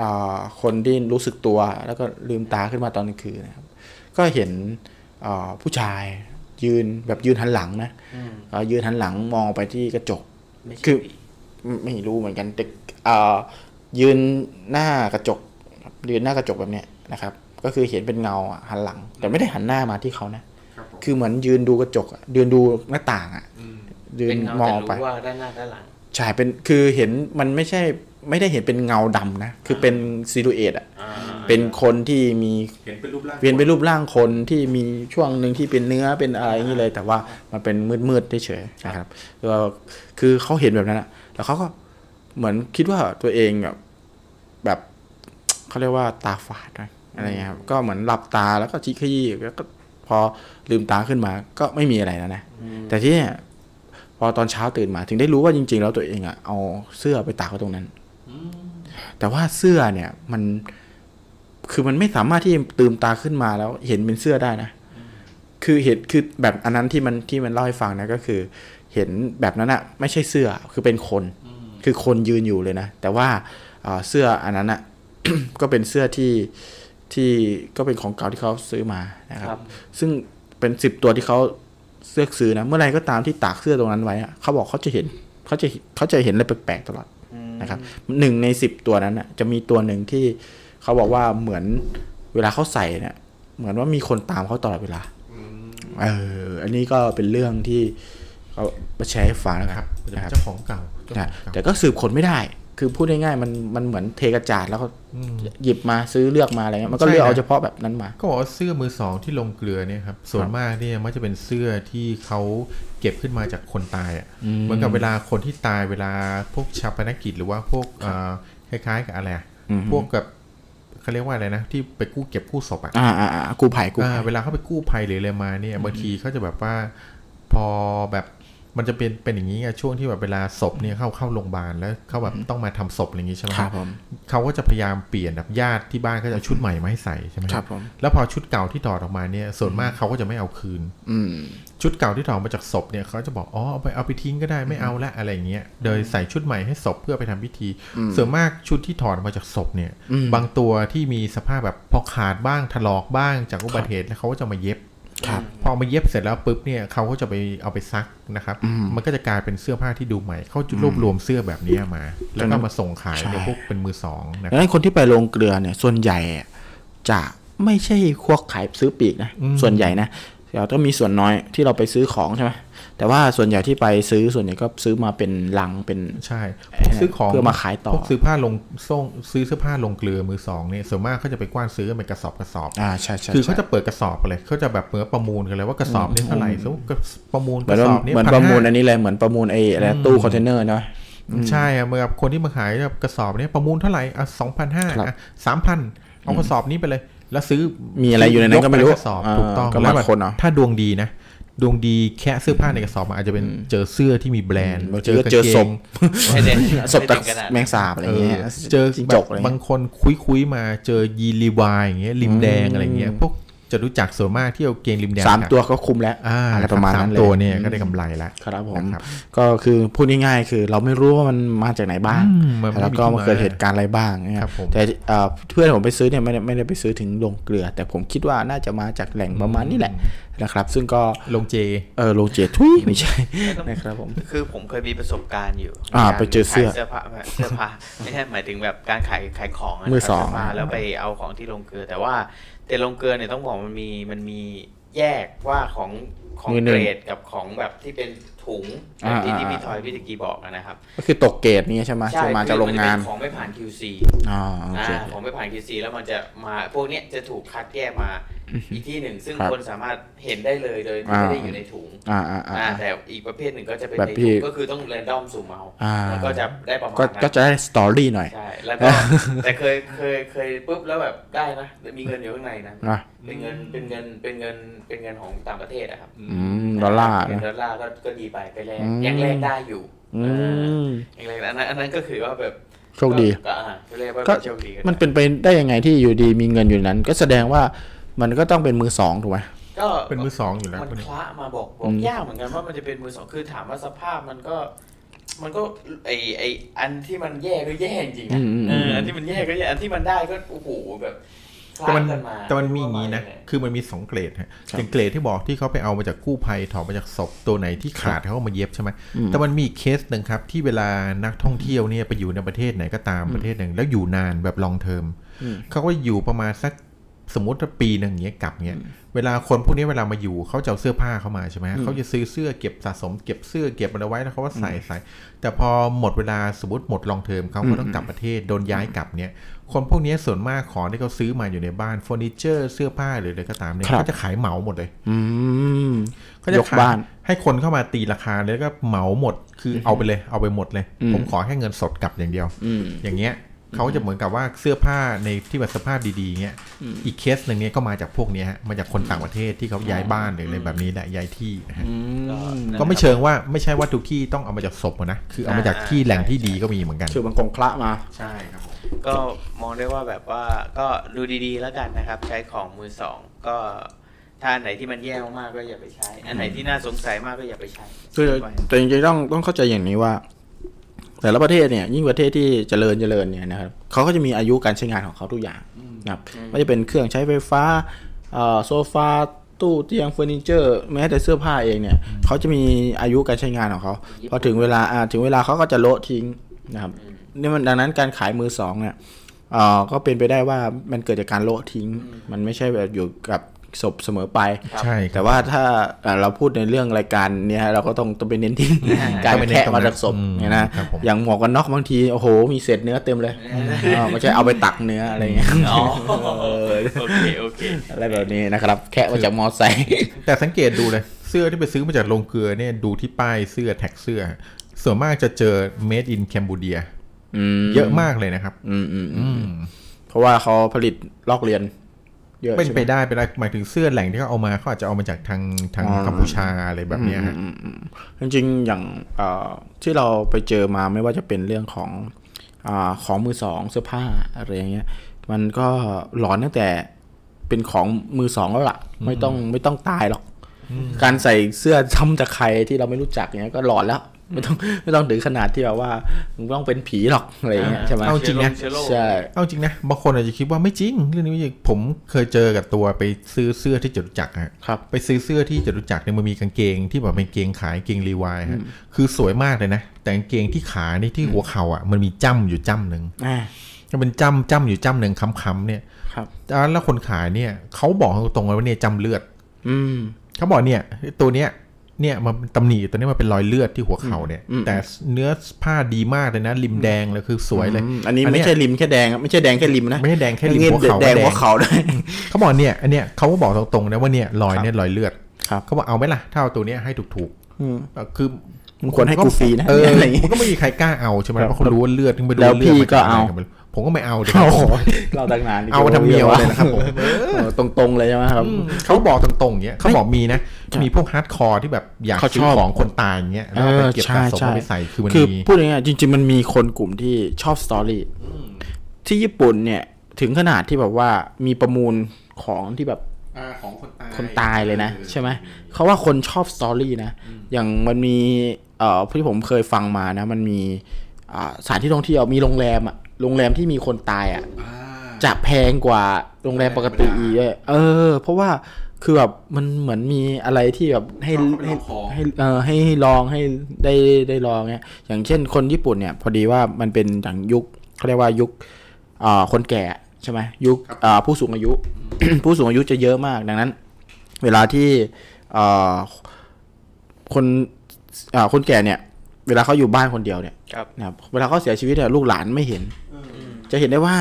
อ่าคนที่รู้สึกตัวแล้วก็ลืมตาขึ้นมาตอนกลางคืนนะครับก็เห็นอ่าผู้ชายยืนแบบยืนหันหลังนะยืนหันหลังมองไปที่กระจกคือไม่รู้เหมือนกันแต่อ่ายืนหน้ากระจกยืนหน้ากระจกแบบนี้นะครับก็คือเห็นเป็นเงาหันหลังแต่ไม่ได้หันหน้ามาที่เขานะคือเหมือนยืนดูกระจกยืนดูหน้าต่างอ่ะยืนมองไปว่าด้านหน้าด้านหลังใช่เป็นคือเห็นมันไม่ใช่ไม่ได้เห็นเป็นเงาดำนะคือเป็นซิลูเอตอ่ะเป็นคนที่มีเห็นเป็นรูปร่างเห็นเป็นรูปร่างคนที่มีช่วงหนึ่งที่เป็นเนื้อเป็นอะไรอย่างนี้เลยแต่ว่ามันเป็นมืดๆเฉยๆนะครับคือเขาเห็นแบบนั้นอ่ะแล้วเขาก็เหมือนคิดว่าตัวเองแบบแบบเขาเรียกว่าตาฝาดอะไรเงี้ยครับก็เหมือนหลับตาแล้วก็ชี้ขี้แล้วก็พอลืมตาขึ้นมาก็ไม่มีอะไรแล้วนะแต่ที่พอตอนเช้าตื่นมาถึงได้รู้ว่าจริงๆแล้วตัวเองอ่ะเอาเสื้อไปตากไว้ตรงนั้นแต่ว่าเสื้อเนี่ยมันคือมันไม่สามารถที่ตื่นตาขึ้นมาแล้วเห็นเป็นเสื้อได้นะคือเห็นคือแบบอันนั้นที่มันที่มันเล่าให้ฟังนะก็คือเห็นแบบนั้นอ่ะไม่ใช่เสื้อคือเป็นคนคือคนยืนอยู่เลยนะแต่ว่าเสื้ออันนั้นอ่ะ ก็เป็นเสื้อที่ที่ก็เป็นของเก่าที่เขาซื้อมานะครับ ซึ่งเป็นสิบตัวที่เขาเลือกซื้อนะเมื่อไรก็ตามที่ตากเสื้อตรงนั้นไว้เขาบอกเขาจะเห็นเขาจะเขาจะเห็นอะไรแปลกๆตลอดนะครับหนึ่งในสิบตัวนั้นอ่ะจะมีตัวหนึ่งที่เขาบอกว่าเหมือนเวลาเขาใส่เนี่ยเหมือนว่ามีคนตามเขาตลอดเวลาเอออันนี้ก็เป็นเรื่องที่เขามาแชร์ให้ฟังนะครับเจ้าของเก่าแต่ก็สืบค้นไม่ได้คือพูดง่ายๆมันมันเหมือนเทกระจาดแล้วก็หยิบมาซื้อเลือกมาอะไรเงี้ยมันก็เลือกเอาเฉพาะแบบนั้นมาก็บอกว่าเสื้อมือสองที่ลงเกลือเนี่ยครับส่วนมากเนี่ยมันจะเป็นเสื้อที่เขาเก็บขึ้นมาจากคนตายอ่ะเหมือนกับเวลาคนที่ตายเวลาพวกชาปนกิจหรือว่าพวกคล้ายๆกับอะไรพวกกับเขาเรียกว่าอะไรนะที่ไปกู้เก็บกู้ศพอ่ะกู้ภัยกู้เวลาเขาไปกู้ภัยหรืออะไรมาเนี่ยบางทีเขาจะแบบว่าพอแบบ มันจะเป็นเป็นอย่างนี้ไงช่วงที่แบบเวลาศพเนี่ยเข้าเข้าโรงพยาบาลแล้วเขาแบบต้องมาทำศพอะไรอย่างนี้ใช่ไหมครับผมเขาก็จะพยายามเปลี่ยนแบบญาติที่บ้านเขาจะชุดใหม่มาให้ใส่ใช่ไหมครับแล้วพอชุดเก่าที่ถอดออกมาเนี่ยส่วนมากเขาก็จะไม่เอาคืนอืชุดเก่าที่ถอดมาจากศพเนี่ยเขาจะบอกอ๋อเอาไปเอาไปทิ้งก็ได้ไม่เอาละอะไรอย่างเงี้ยโดยใส่ชุดใหม่ให้ศพเพื่อไปทำพิธีส่วนมากชุดที่ถอดมาจากศพเนี่ยบางตัวที่มีสภาพแบบพอขาดบ้างถลอกบ้างจากอุบัติเหตุแล้วเขาก็จะมาเย็บพอมาเย็บเสร็จแล้วปุ๊บเนี่ยเขาก็จะไปเอาไปซักนะครับมันก็จะกลายเป็นเสื้อผ้าที่ดูใหม่เขารวบรวมเสื้อแบบนี้มาแล้วก็มาส่งขายในพวกเป็นมือสองดังนั้นคนที่ไปโรงเกลือเนี่ยส่วนใหญ่จะไม่ใช่พวกขายซื้อปีกนะส่วนใหญ่นะเราก็มีส่วนน้อยที่เราไปซื้อของใช่ไหมแต่ว่าส่วนใหญ่ที่ไปซื้อส่วนใหญ่ก็ซื้อมาเป็นลังเป็นใช่ซื้อของเพื่อมาขายต่อซื้อผ้าลงส่งซื้อเสื้อผ้าลงเกลือมือสองเนี่ยส่วนมากเขาจะไปกว้านซื้อเป็นกระสอบกระสอบอ่าใช่ใช่คือเขาจะเปิดกระสอบเลยเขาจะแบบเหมือนประมูลกันเลยว่ากระสอบนี้เท่าไหร่ซึ่งประมูลกระสอบนี้เหมือนประมูลอันนี้เลยเหมือนประมูลไอ้อะไรตู้คอนเทนเนอร์เนาะใช่เมื่อคนที่มาขายกระสอบนี้ประมูลเท่าไหร่อ่ะสองพันห้าสามพันเอากระสอบนี้ไปเลยแล้วซื้อมีอะไรอยู่ในนั้นก็ไม่รู้กระสอบถูกต้องแล้วแบบถ้าดวงดีนะดวงดีแค่เสื้อผ้าในกระสอบอาจจะเป็นเจอเสื้อที่มีแบรนด์เจอเจอศพศพตักแมงสาบอะไรเงี้ยเจอจิ้งจกบางคนคุยคุยมาเจอยีรีวายอย่างเงี้ยริมแดงอะไรเงี้ยพวกจะรู้จักส่วนมากที่เอาเกงริมแดงสามตัวก็คุมแล้วอะไรประมาณนั้นเลยสามตัวเนี่ยก็ได้กำไรแล้วครับผมก็คือพูดง่ายๆคือเราไม่รู้ว่ามันมาจากไหนบ้างแล้วก็มันเกิดเหตุการณ์อะไรบ้างนะครับแต่เพื่อนผมไปซื้อเนี่ยไม่ได้ไม่ได้ไปซื้อถึงโรงเกลือแต่ผมคิดว่าน่าจะมาจากแหล่งประมาณนี้แหละนะครับซึ่งก็โรงเจเออโรงเจทุยไม่ใช่นะครับผมคือผมเคยมีประสบการณ์อยู่อ่าไปเจอเสื้อเสื้อผ้าเสื้อผ้าไม่ใช่หมายถึงแบบการขายขายของมือสองมาแล้วไปเอาของที่โรงเกลือแต่ว่าแต่โรงเกลือเนี่ยต้องบอกมันมีมันมีแยกว่าของของเกรดกับของแบบที่เป็นถุงที่ที่พี่ทอยพี่ตะกี้บอกนะครับก็คือตกเกรดนี่ใช่ไหมใช่มาจากโรงงานของไม่ผ่าน คิว ซี อ๋อของไม่ผ่าน คิว ซี แล้วมันจะมาพวกนี้จะถูกคัดแยกมาอีกที่หนึ่งซึ่งคนสามารถเห็นได้เลยโดยไม่ได้อยู่ในถุงแต่อีกประเภทหนึ่งก็จะเป็นในถุงก็คือต้องเรนดอมสุ่มเอาแล้วก็จะได้ประมาณก็จะได้สตอรี่หน่อยใช่แล้วก็แต่เคยเคยเคยปุ๊บแล้วแบบได้นะมีเงินอยู่ข้างในนะเป็นเงินเป็นเงินเป็นเงินเป็นเงินของต่างประเทศนะครับดอลลาร์ดอลลาร์ก็ดีไปไปแลกยังแลกได้อยู่อย่างไรนั้นอันนั้นก็คือว่าแบบโชคดีก็มันเป็นไปได้ยังไงที่อยู่ดีมีเงินอยู่นั้นก็แสดงว่ามันก็ต้องเป็นมือสองถูกไหมก็เป็นมือสองอยู่แล้วมันคละมาบอกบอกยากเหมือนกันว่ามันจะเป็นมือสองคือถามว่าสภาพมันก็มันก็ไอไออันที่มันแย่ก็แย่จริงนะอันที่มันแย่ก็แย่อันที่มันได้ก็โอ้โหแบบแต่มันแต่มันมีอย่างนี้นะคือมันมีสองเกรดฮะอย่างเกรดที่บอกที่เขาไปเอามาจากกู้ภัยถอดมาจากศพตัวไหนที่ขาดเขาก็มาเย็บใช่ไหมแต่มันมีเคสหนึ่งครับที่เวลานักท่องเที่ยวเนี่ยไปอยู่ในประเทศไหนก็ตามประเทศหนึ่งแล้วอยู่นานแบบลองเทอมเขาก็อยู่ประมาณสักสมมติว่าปีหนึ่งอย่างเงี้ยกลับเงี้ยเวลาคนพวกนี้เวลามาอยู่เขาจะเอาเสื้อผ้าเข้ามาใช่ไหมเขาจะซื้อเสื้อเก็บสะสมเก็บเสื้อเก็บมันเอาไว้แล้วเขาก็ใส่ใส่แต่พอหมดเวลาสมมติหมดลองเทอมเขาก็ต้องกลับประเทศโดนย้ายกลับเนี้ยคนพวกนี้ส่วนมากของที่เขาซื้อมาอยู่ในบ้านเฟอร์นิเจอร์เสื้อผ้าหรืออะไรก็ตามเนี่ยเขาจะขายเหมาหมดเลยเขาจะขายให้คนเข้ามาตีราคาแล้วก็เหมาหมดคือเอาไปเลยเอาไปหมดเลยผมขอให้เงินสดกลับอย่างเดียวอย่างเงี้ยเขาจะเหมือนกับว่าเสื้อผ้าในที่แบบสภาพดีๆเงี้ยอีกเคสหนึ่งเนี้ยก็มาจากพวกนี้ฮะมาจากคนต่างประเทศที่เขาย้ายบ้านหรืออะไรแบบนี้แหละย้ายที่ก็ไม่เชิงว่าไม่ใช่ว่าทุกที่ต้องเอามาจากศพนะคือเอามาจากที่แหล่งที่ดีก็มีเหมือนกันคือบางกองคละมาใช่ครับก็มองได้ว่าแบบว่าก็ดูดีๆแล้วกันนะครับใช้ของมือสองก็ถ้าไหนที่มันแย่มากก็อย่าไปใช้อันไหนที่น่าสงสัยมากก็อย่าไปใช้คือแต่จริงๆต้องต้องเข้าใจอย่างนี้ว่าแต่ละประเทศเนี่ยยิ่งประเทศที่เจริญเจริญเนี่ยนะครับเขาก็จะมีอายุการใช้งานของเขาทุกอย่างนะครับไม่ว่าจะเป็นเครื่องใช้ไฟฟ้าโซฟาตู้เตียงเฟอร์นิเจอร์แม้แต่เสื้อผ้าเองเนี่ยเขาจะมีอายุการใช้งานของเขาพอถึงเวลาถึงเวลาเขาก็จะโละทิ้งนะครับนี่มันดังนั้นการขายมือสองเนี่ยก็เป็นไปได้ว่ามันเกิดจากการโละทิ้งมันไม่ใช่แบบอยู่กับศพเสมอไปใช่แต่ว่าถ้าเราพูดในเรื่องรายการเนี้ยเราก็ต้องต้องไปเน้นที่การแทะมาจากศพเนี่ยนะอย่างหมวกกันน็อกบางทีโอ้โหมีเศษเนื้อเต็มเลยไม่ใช่เอาไปตักเนื้ออะไรเงี้ยโอเคโอเคอะไรแบบนี้นะครับแค่มาจากมอไซค์แต่สังเกตดูเลยเสื้อที่ไปซื้อมาจากโรงเกลือเนี่ยดูที่ป้ายเสื้อแท็กเสื้อส่วนมากจะเจอ made in Cambodia เยอะมากเลยนะครับอืมเพราะว่าเขาผลิตลอกเลียน เยอะเป็นไปได้เป็นอะไรหมายถึงเสื้อแหล่งที่เขาเอามาเขาอาจจะเอามาจากทางทางกัมพูชาอะไรแบบนี้ฮะจริงๆอย่างที่เราไปเจอมาไม่ว่าจะเป็นเรื่องของของมือสองเสื้อผ้าอะไรอย่างเงี้ยมันก็หลอนตั้งแต่เป็นของมือสองแล้วล่ะไม่ต้องไม่ต้องตายหรอกการใส่เสื้อซ้ำจากใครที่เราไม่รู้จักเงี้ยก็หลอนแล้วไม่ต้องไม่ต้องถึงขนาดที่แบบว่ามึงต้องเป็นผีหรอกอะไรเงี้ยใช่ไหมเอาจริงนะใช่เอาจริงนะบางคนอาจจะคิดว่าไม่จริงเรื่องนี้ไม่จริงผมเคยเจอกับตัวไปซื้อเสื้อที่จตุจักรครับไปซื้อเสื้อที่จตุจักรเนี่ยมันมีกางเกงที่แบบเป็นเกงขายเกงรีวายฮะคือสวยมากเลยนะแต่กางเกงที่ขานี่ที่หัวเข่าอ่ะมันมีจ้ำอยู่จ้ำหนึ่งมันเป็นจ้ำจ้ำอยู่จ้ำหนึ่งค้ำๆเนี่ยแล้วคนขายเนี่ยเขาบอกตรงๆว่าเนี่ยจ้ำเลือดเขาบอกเนี่ยตัวเนี้ยเนี่ยมันตำหนิตัวนี้มันเป็นรอยเลือดที่หัวเข่าเนี่ยแต่เนื้อผ้าดีมากเลยนะริมแดงเลยคือสวยเลยอันนี้ไม่ใช่ริมแค่แดงไม่ใช่แดงแค่ริมนะไม่ใช่แดงแค่ริมหัวเข่าแดงหัวเข่าได้เขาบอกเนี่ยอันเนี้ยเขาก็บอกตรงๆนะว่าเนี่ยรอยเนี่ยรอยเลือดเขาบอกเอาไหมล่ะถ้าเอาตัวนี้ให้ถูกๆคือมึงควรให้กูฟรีนะอะไรอย่างงี้มันก็ไม่มีใครกล้าเอาใช่ไหมเพราะเขารู้ว่าเลือดถึงไปดูเลือดแล้วพี่ก็เอาผมก็ไม่เอาเดี๋ยวเราตั้งนานเอาทำเมียวเลยนะครับผมตรงๆเลยใช่ไหมครับเขาบอกตรงๆอย่างเงี้ยเขาบอกมีนะมีพวกฮาร์ดคอร์ที่แบบอยากซื้อของคนตายอย่างเงี้ยแล้วไปเก็บสะสมไปใส่คือมันมีพูดง่ายๆจริงๆมันมีคนกลุ่มที่ชอบสตอรี่ที่ญี่ปุ่นเนี่ยถึงขนาดที่แบบว่ามีประมูลของที่แบบของคนตายคนตายเลยนะใช่ไหมเขาว่าคนชอบสตอรี่นะอย่างมันมีเอ่อที่ผมเคยฟังมานะมันมีสถานที่ท่องเที่ยวมีโรงแรมอะโรงแรมที่มีคนตายอ่ะจะแพงกว่าโรงแรมปกติอีกเออเพราะว่าคือแบบมันเหมือนมีอะไรที่แบบให้ให้ให้เออให้ลองให้ได้ได้ลองเงี้ยอย่างเช่นคนญี่ปุ่นเนี่ยพอดีว่ามันเป็นอย่างยุคเขาเรียกว่ายุคอ่าคนแก่ใช่ไหมยุคอ่าผู้สูงอายุ ผู้สูงอายุจะเยอะมากดังนั้นเวลาที่อ่าคนอ่าคนแก่เนี่ยเวลาเขาอยู่บ้านคนเดียวเนี่ยนะครับเวลาเขาเสียชีวิตเนี่ยลูกหลานไม่เห็นจะเห็นได้ว่า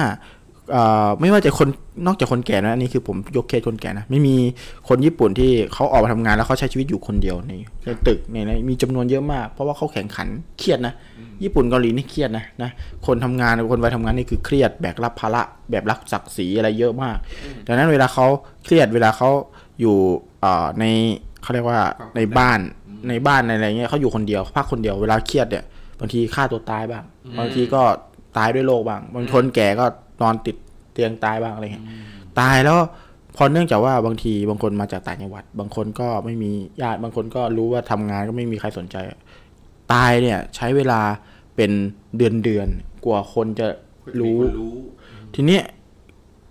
ไม่ว่าจะคนนอกจากคนแก่นะอันนี้คือผมยกเคสคนแก่นะไม่มีคนญี่ปุ่นที่เขาออกมาทำงานแล้วเขาใช้ชีวิตอยู่คนเดียวในตึกในมีจำนวนเยอะมากเพราะว่าเขาแข่งขันเครียดนะญี่ปุ่นเกาหลีนี่เครียดนะนะคนทำงานคนวัยทำงานนี่คือเครียดแบกรับภาระแบบรักศักดิ์ศรีอะไรเยอะมากดังนั้นเวลาเขาเครียดเวลาเขาอยู่ในเขาเรียกว่าในบ้านในบ้านในอะไรเงี้ยเขาอยู่คนเดียวพักคนเดียวเวลาเครียดเนี่ยบางทีฆ่าตัวตายบ้างบางทีก็ตายด้วยโรคบ้างบางคนแก่ก็นอนติดเตียงตายบ้างอะไรเงี้ยตายแล้วพอเนื่องจากว่าบางทีบางคนมาจากต่างจังหวัดบางคนก็ไม่มีญาติบางคนก็รู้ว่าทำงานก็ไม่มีใครสนใจตายเนี่ยใช้เวลาเป็นเดือนเดือนกว่าคนจะรู้ทีนี้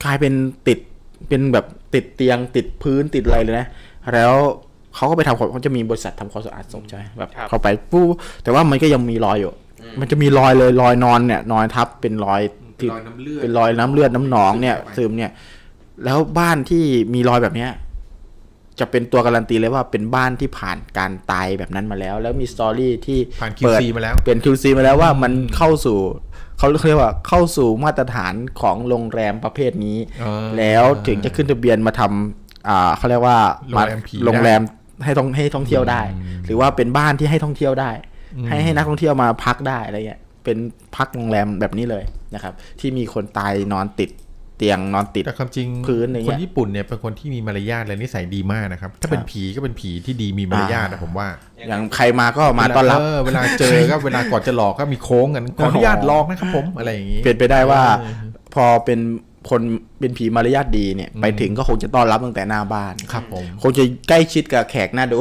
กลายเป็นติดเป็นแบบติดเตียงติดพื้นติดอะไรเลยนะแล้วเขาก็ไปทำเขาจะมีบริษัททำความสะอาดศพใช่แบบเขาไปปุ๊บแต่ว่ามันก็ยังมีรอยอยู่มันจะมีรอยเลยรอยนอนเนี่ยนอนทับเป็นรอยเป็นรอยน้ำเลือดน้ำหนองเนี่ยซึมเนี่ยแล้วบ้านที่มีรอยแบบเนี้ยจะเป็นตัวการันตีเลยว่าเป็นบ้านที่ผ่านการตายแบบนั้นมาแล้วแล้วมีสตอรี่ที่ผ่าน คิว ซี มาแล้วเปลี่ยน คิว ซี มาแล้วว่ามันเข้าสู่เขาเรียกว่าเข้าสู่มาตรฐานของโรงแรมประเภทนี้แล้วถึงจะขึ้นทะเบียนมาทำอ่าเขาเรียกว่าโรงแรมให้ท่องให้ท่องเที่ยวได้หรือว่าเป็นบ้านที่ให้ท่องเที่ยวได้ให้ให้นักท่องเที่ยวมาพักได้อะไรเงี้ยเป็นพักโรงแรมแบบนี้เลยนะครับที่มีคนตายนอนติดเตียงนอนติดแต่ความจริงพื้นอะไรเงี้ยคนญี่ปุ่นเนี่ยเป็นคนที่มีมารยาทและนิสัยดีมากนะครับถ้าเป็นผีก็เป็นผีที่ดีมีมารยาทนะผมว่าอย่างใครมาก็มาต้อนรับเวลาเจอก็เวลาก่อนจะหลอกก็มีโค้งกันขออนุญาตลองนะครับผมอะไรอย่างงี้เป็นไปได้ว่าพอเป็นคนเป็นผีมารยาทดีเนี่ยไปถึงก็คงจะต้อนรับตั้งแต่หน้าบ้านครับผมคงจะใกล้ชิดกับแขกหน้าดู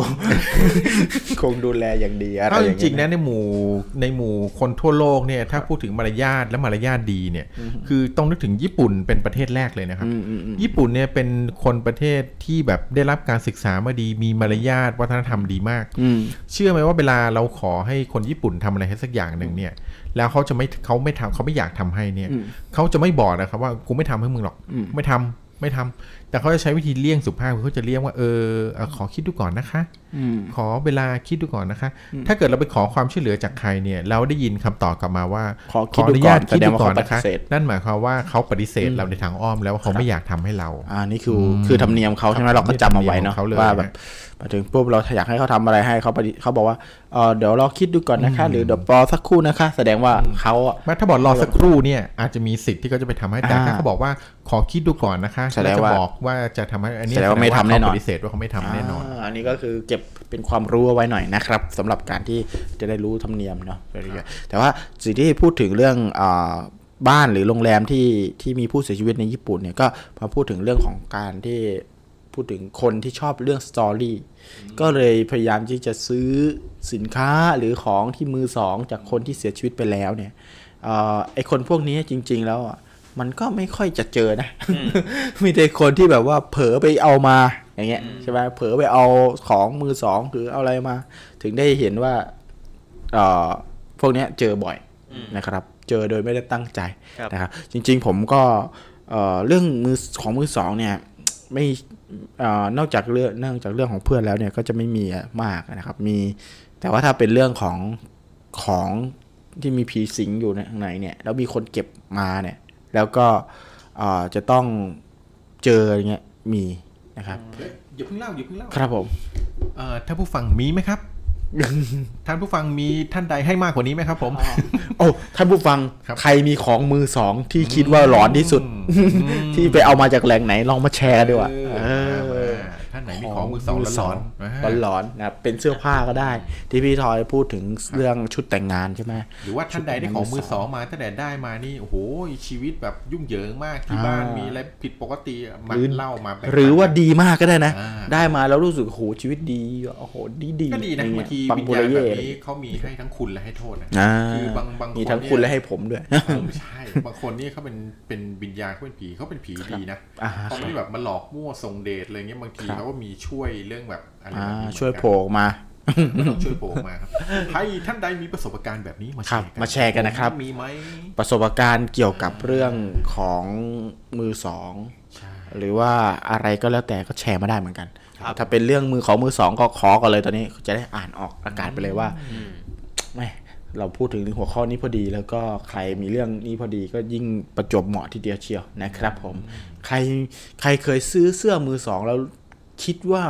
คงดูแลอย่างดีอะไรอย่างเงี้ยเอาจริงๆนะในหมู่ในหมู่คนทั่วโลกเนี่ยถ้าพูดถึงมารยาทและมารยาทดีเนี่ยคือต้องนึกถึงญี่ปุ่นเป็นประเทศแรกเลยนะครับญี่ปุ่นเนี่ยเป็นคนประเทศที่แบบได้รับการศึกษามาดีมีมารยาทวัฒนธรรมดีมากเชื่อไหมว่าเวลาเราขอให้คนญี่ปุ่นทำอะไรให้สักอย่างนึงเนี่ยแล้วเขาจะไม่เขาไม่ทำเขาไม่อยากทำให้เนี่ยเขาจะไม่บอกนะครับว่ากูไม่ทำให้มึงหรอกไม่ทำไม่ทำแต่เขาจะใช้วิธีเลี่ยงสุภาพเขาจะเรียกว่าเออขอคิดดูก่อนนะคะ ขอเวลาคิดดูก่อนนะคะถ้าเกิดเราไปขอความช่วยเหลือจากใครเนี่ยเราได้ยินคำตอบกลับมาว่าขออนุญาตคิดดูก่อนนะคะนั่นหมายความว่าเขาปฏิเสธเราในทางอ้อมแล้วเขาไม่อยากทำให้เราอ่านี่คือคือธรรมเนียมเขาใช่ไหมเราก็จำเอาไว้เนาะว่าแบบมาถึงปุ๊บเราอยากให้เขาทำอะไรให้เขาเขาบอกว่าเออเดี๋ยวรอคิดดูก่อนนะคะหรือเดี๋ยวรอสักครู่นะคะแสดงว่าเขาถ้าบอกรอสักครู่เนี่ยอาจจะมีสิทธิ์ที่เขาจะไปทำให้แต่ถ้าเขาบอกว่าขอคิดดูก่อนนะคะแสดงว่าบอกว่าจะทำให้อันนี้แสดงว่าไม่ทำแน่นอนปฏิเสธว่าเขาไม่ทำแน่นอนอันนี้ก็คือเก็บเป็นความรู้เอาไว้หน่อยนะครับสำหรับการที่จะได้รู้ธรรมเนียมเนาะแต่ว่าสิ่งที่พูดถึงเรื่องบ้านหรือโรงแรมที่ที่มีผู้เสียชีวิตในญี่ปุ่นเนี่ยก็พอพูดถึงเรื่องของการที่พูดถึงคนที่ชอบเรื่องสตอรี่ก็เลยพยายามที่จะซื้อสินค้าหรือของที่มือสองจากคนที่เสียชีวิตไปแล้วเนี่ยไอคนพวกนี้จริงๆแล้วมันก็ไม่ค่อยจะเจอนะ มีแต่คนที่แบบว่าเผลอไปเอามาอย่างเงี้ยใช่ไหมเผลอไปเอาของมือสองหรือเอาอะไรมาถึงได้เห็นว่าพวกนี้เจอบ่อยนะครับเจอโดยไม่ได้ตั้งใจนะครับจริงๆผมก็เรื่องมือของมือสองเนี่ยไม่นอกจากเรื่องนอกจากเรื่องของเพื่อนแล้วเนี่ยก็จะไม่มีมากนะครับมีแต่ว่าถ้าเป็นเรื่องของของที่มีผีสิงอยู่ข้างในเนี่ยแล้วมีคนเก็บมาเนี่ยแล้วก็จะต้องเจออย่างเงี้ยมีนะครับอย่าเพิ่งเล่าอย่าเพิ่งเล่าครับผมถ้าผู้ฟังมีไหมครับท่านผู้ฟังมีท่านใดให้มากกว่านี้ไหมครับผมโอ้ท่านผู้ฟังใครมีของมือสองที่คิดว่าหลอนที่สุดที่ไปเอามาจากแหล่งไหนลองมาแชร์ด้วยว่าท่านไหนมีของมือสองหลอนหลอนนะเป็นเสื้อผ้าก็ได้ที่พี่ทอยพูดถึงเรื่องชุดแต่งงานใช่ไหมหรือว่าท่านใดได้ของมือสองมาตั้งแต่ได้มานี่โอ้โหชีวิตแบบยุ่งเหยิงมากที่บ้านมีอะไรผิดปกติมาเล่ามาหรือว่าดีมากก็ได้นะได้มาแล้วรู้สึกโอ้โหชีวิตดีโอ้โหดีดีก็ดีนะบางทีวิญญาณแบบนี้เขามีให้ทั้งคุณและให้โทษนะคือบางบางคนมีทั้งคุณและให้ผมด้วยใช่บางคนนี่เขาเป็นเป็นวิญญาณเขาเป็นผีเขาเป็นผีดีนะเขาไม่ได้แบบมาหลอกมั่วทรงเดชอะไรเงี้ยบางทีเขาก็มีช่วยเรื่องแบบอะไรแบบนี้ช่วยโผล่มาช่วยโผล่มาครับใครท่านใดมีประสบการณ์แบบนี้มาแชร์มาแชร์กันนะครับมีไหมประสบการณ์เกี่ยวกับเรื่องของมือสองหรือว่าอะไรก็แล้วแต่ก็แชร์มาได้เหมือนกันถ้าเป็นเรื่องมือของมือสองก็ขอกันเลยตอนนี้จะได้อ่านออกอากาศไปเลยว่าไม่เราพูดถึงหัวข้อนี้พอดีแล้วก็ใครมีเรื่องนี้พอดีก็ยิ่งประจวบเหมาะทีเดียวเชียวนะครับผมใครใครเคยซื้อเสื้อมือสองแล้วคิดว่า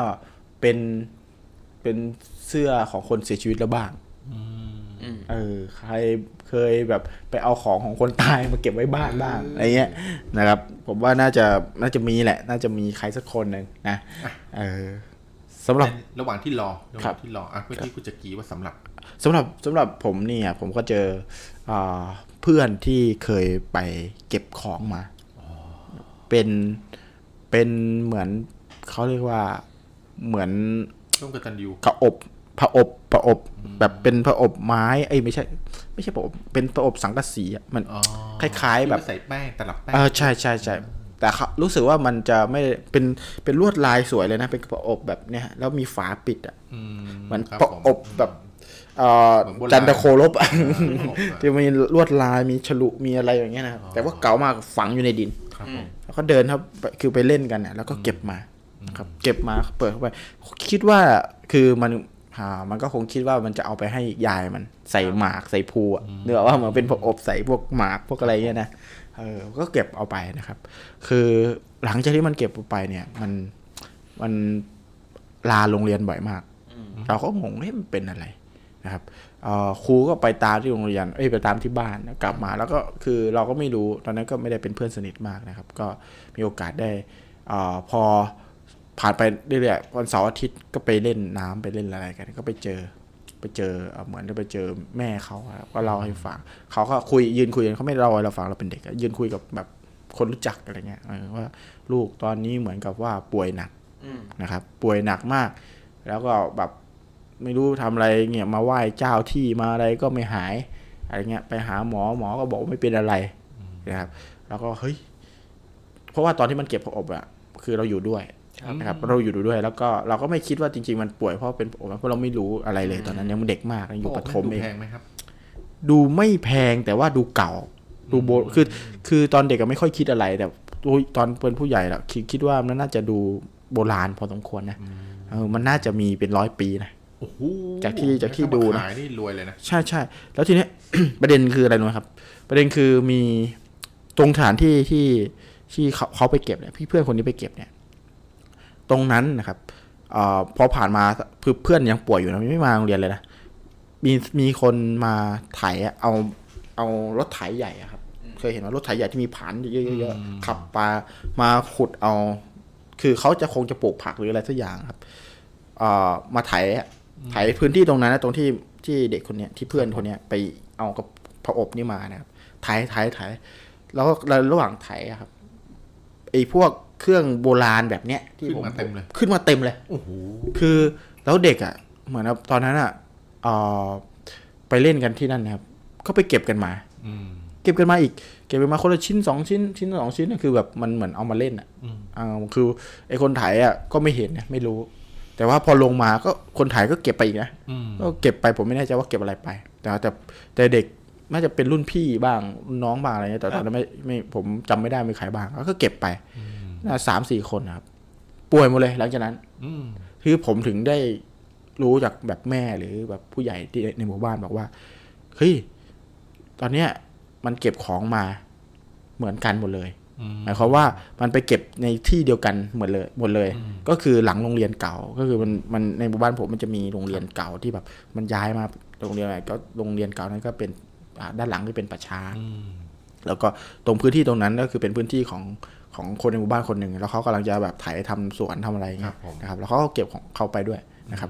เป็นเป็นเสื้อของคนเสียชีวิตแล้วบ้างเออใครเคยแบบไปเอาของของคนตายมาเก็บไว้บ้านบ้างอะไรเงี้ยนะครับผมว่าน่าจะน่าจะมีแหละน่าจะมีใครสักคนนึงนะเออสำหรับระหว่างที่รอระหว่างที่รออ่ะเมื่อกี้คุณจะกี้ว่าสำหรับสำหรับสำหรับผมเนี่ยผมก็เจอเพื่อนที่เคยไปเก็บของมาเป็นเป็นเหมือนเขาเรียกว่าเหมือนร่วมกตัญญูผะอบผะอบผะอบแบบเป็นผะอบไม้เอ้ยไม่ใช่ไม่ใช่ผะอบเป็นผะอบสังกะสีอ่ะมันคล้ายๆแบบใส่แป้งตลับแป้งเออใช่ใช่ใช่แต่รู้สึกว่ามันจะไม่เป็นเป็นลวดลายสวยเลยนะเป็นผะอบแบบเนี้ยแล้วมีฝาปิดอ่ะเหมือนผะอบแบบจันทโคลบที่มีลวดลายมีฉลุมีอะไรอย่างเงี้ยนะแต่ว่าเก่ามากฝังอยู่ในดินแล้วก็เดินครับคือไปเล่นกันเนี่ยแล้วก็เก็บมาครับเก็บมาเปิดเข้าไปคิดว่าคือมันอ่ามันก็คงคิดว่ามันจะเอาไปให้ยายมันใส่หมากใส่ภูอ่ะเนื่องว่าเหมือนเป็นผอบใส่พวกหมากพวกอะไรเงี้ยนะเออก็เก็บเอาไปนะครับคือหลังจากที่มันเก็บไปเนี่ยมันมันลาโรงเรียนบ่อยมากเราก็งงเฮ้ยมันเป็นอะไรนะครับครูก็ไปตามที่โรงเรียนเอ้ยไปตามที่บ้านกลับมาแล้วก็คือเราก็ไม่รู้ตอนนั้นก็ไม่ได้เป็นเพื่อนสนิทมากนะครับก็มีโอกาสได้อ่าพอผ่านไปเรื่อยๆวันเสาร์อาทิตย์ก็ไปเล่นน้ำไปเล่นอะไรกันก็ไปเจอไปเจอเหมือนจะไปเจอแม่เขาก็เล่าให้ฟังเขาก็คุยยืนคุยกันเขาไม่เล่าเราฟังเราเป็นเด็กยืนคุยกับแบบคนรู้จักอะไรเงี้ยว่าลูกตอนนี้เหมือนกับว่าป่วยหนักนะครับป่วยหนักมากแล้วก็แบบไม่รู้ทำอะไรเงี้ยมาไหว้เจ้าที่มาอะไรก็ไม่หายอะไรเงี้ยไปหาหมอหมอก็บอกไม่เป็นอะไรนะครับแล้วก็เฮ้ยเพราะว่าตอนที่มันเก็บผอบอะคือเราอยู่ด้วยนะครับเราอยู่ดูด้วยแล้วก็เราก็ไม่คิดว่าจริงๆมันป่วยเพราะเป็นผมเพราะเราไม่รู้อะไรเลยตอนนั้นยังเด็กมากอยู่ประถมเองดูไม่แพงแต่ว่าดูเก่าดูโบคือคือตอนเด็กก็ไม่ค่อยคิดอะไรแต่ตอนเป็นผู้ใหญ่แล้วคิดว่ามันน่าจะดูโบราณพอสมควรนะ เออมันน่าจะมีเป็นร้อยปีนะจากที่จากที่ดูนะนี่รวยเลยนะใช่ใช่แล้วทีเนี้ย ประเด็นคืออะไรนะครับประเด็นคือมีตรงฐานที่ที่ที่เขาเขาไปเก็บเนี่ยพี่เพื่อนคนนี้ไปเก็บเนี่ยตรงนั้นนะครับอพอผ่านมาเพื่อนยังป่วยอยู่นะไม่มาโรงเรียนเลยนะมีมีคนมาไถเอาเอารถไถใหญ่ครับเคยเห็นว่ารถไถใหญ่ที่มีผานเยอะๆขับปลามาขุดเอาคือเขาจะคงจะปลูกผักหรืออะไรสักอย่างครับมาไถไถพื้นที่ตรงนั้นนะตรงที่ที่เด็กคนเนี้ยที่เพื่อนคนเนี้ยไปเอากับผาอบนี่มานะครับไถไถไถแล้วระหว่างไถครับไอ้พวกเครื่องโบราณแบบเนี้ยที่ผมขึ้นมาเต็มเลยโอ้โหคือแล้วเด็กอ่ะเหมือนตอนนั้นอ่ะไปเล่นกันที่นั่นนะครับเขาไปเก็บกันมาเก็บกันมาอีกเก็บกันมาคนละชิ้นสองชิ้นชิ้นสองชิ้นคือแบบมันเหมือนเอามาเล่นอ่ะอ่าคือไอ้คนไถอ่ะก็ไม่เห็นนะไม่รู้แต่ว่าพอลงมาก็คนไถก็เก็บไปอีกนะก็เก็บไปผมไม่แน่ใจว่าเก็บอะไรไปแต่แต่แต่เด็กน่าจะเป็นรุ่นพี่บ้างน้องบ้างอะไรเงี้ยแต่ตอนนั้นไม่ไม่ผมจำไม่ได้มีใครบ้างก็เก็บไปสามสี่คนครับป่วยหมดเลยหลังจากนั้นคือผมถึงได้รู้จากแบบแม่หรือแบบผู้ใหญ่ที่ในหมู่บ้านบอกว่าเฮ้ยตอนเนี้ยมันเก็บของมาเหมือนกันหมดเลยหมายความว่ามันไปเก็บในที่เดียวกันหมดเลยหมดเลยก็คือหลังโรงเรียนเก่าก็คือมันมันในหมู่บ้านผมมันจะมีโรงเรียนเก่าที่แบบมันย้ายมาโรงเรียนอะไรก็โรงเรียนเก่านั้นก็เป็นด้านหลังที่เป็นป่าช้าแล้วก็ตรงพื้นที่ตรงนั้นก็คือเป็นพื้นที่ของของคนในหมู่บ้านคนหนึ่งแล้วเขากำลังจะแบบไถทำสวนทำอะไรเงี้ยนะครับแล้วเขาก็เก็บของเขาไปด้วยนะครับ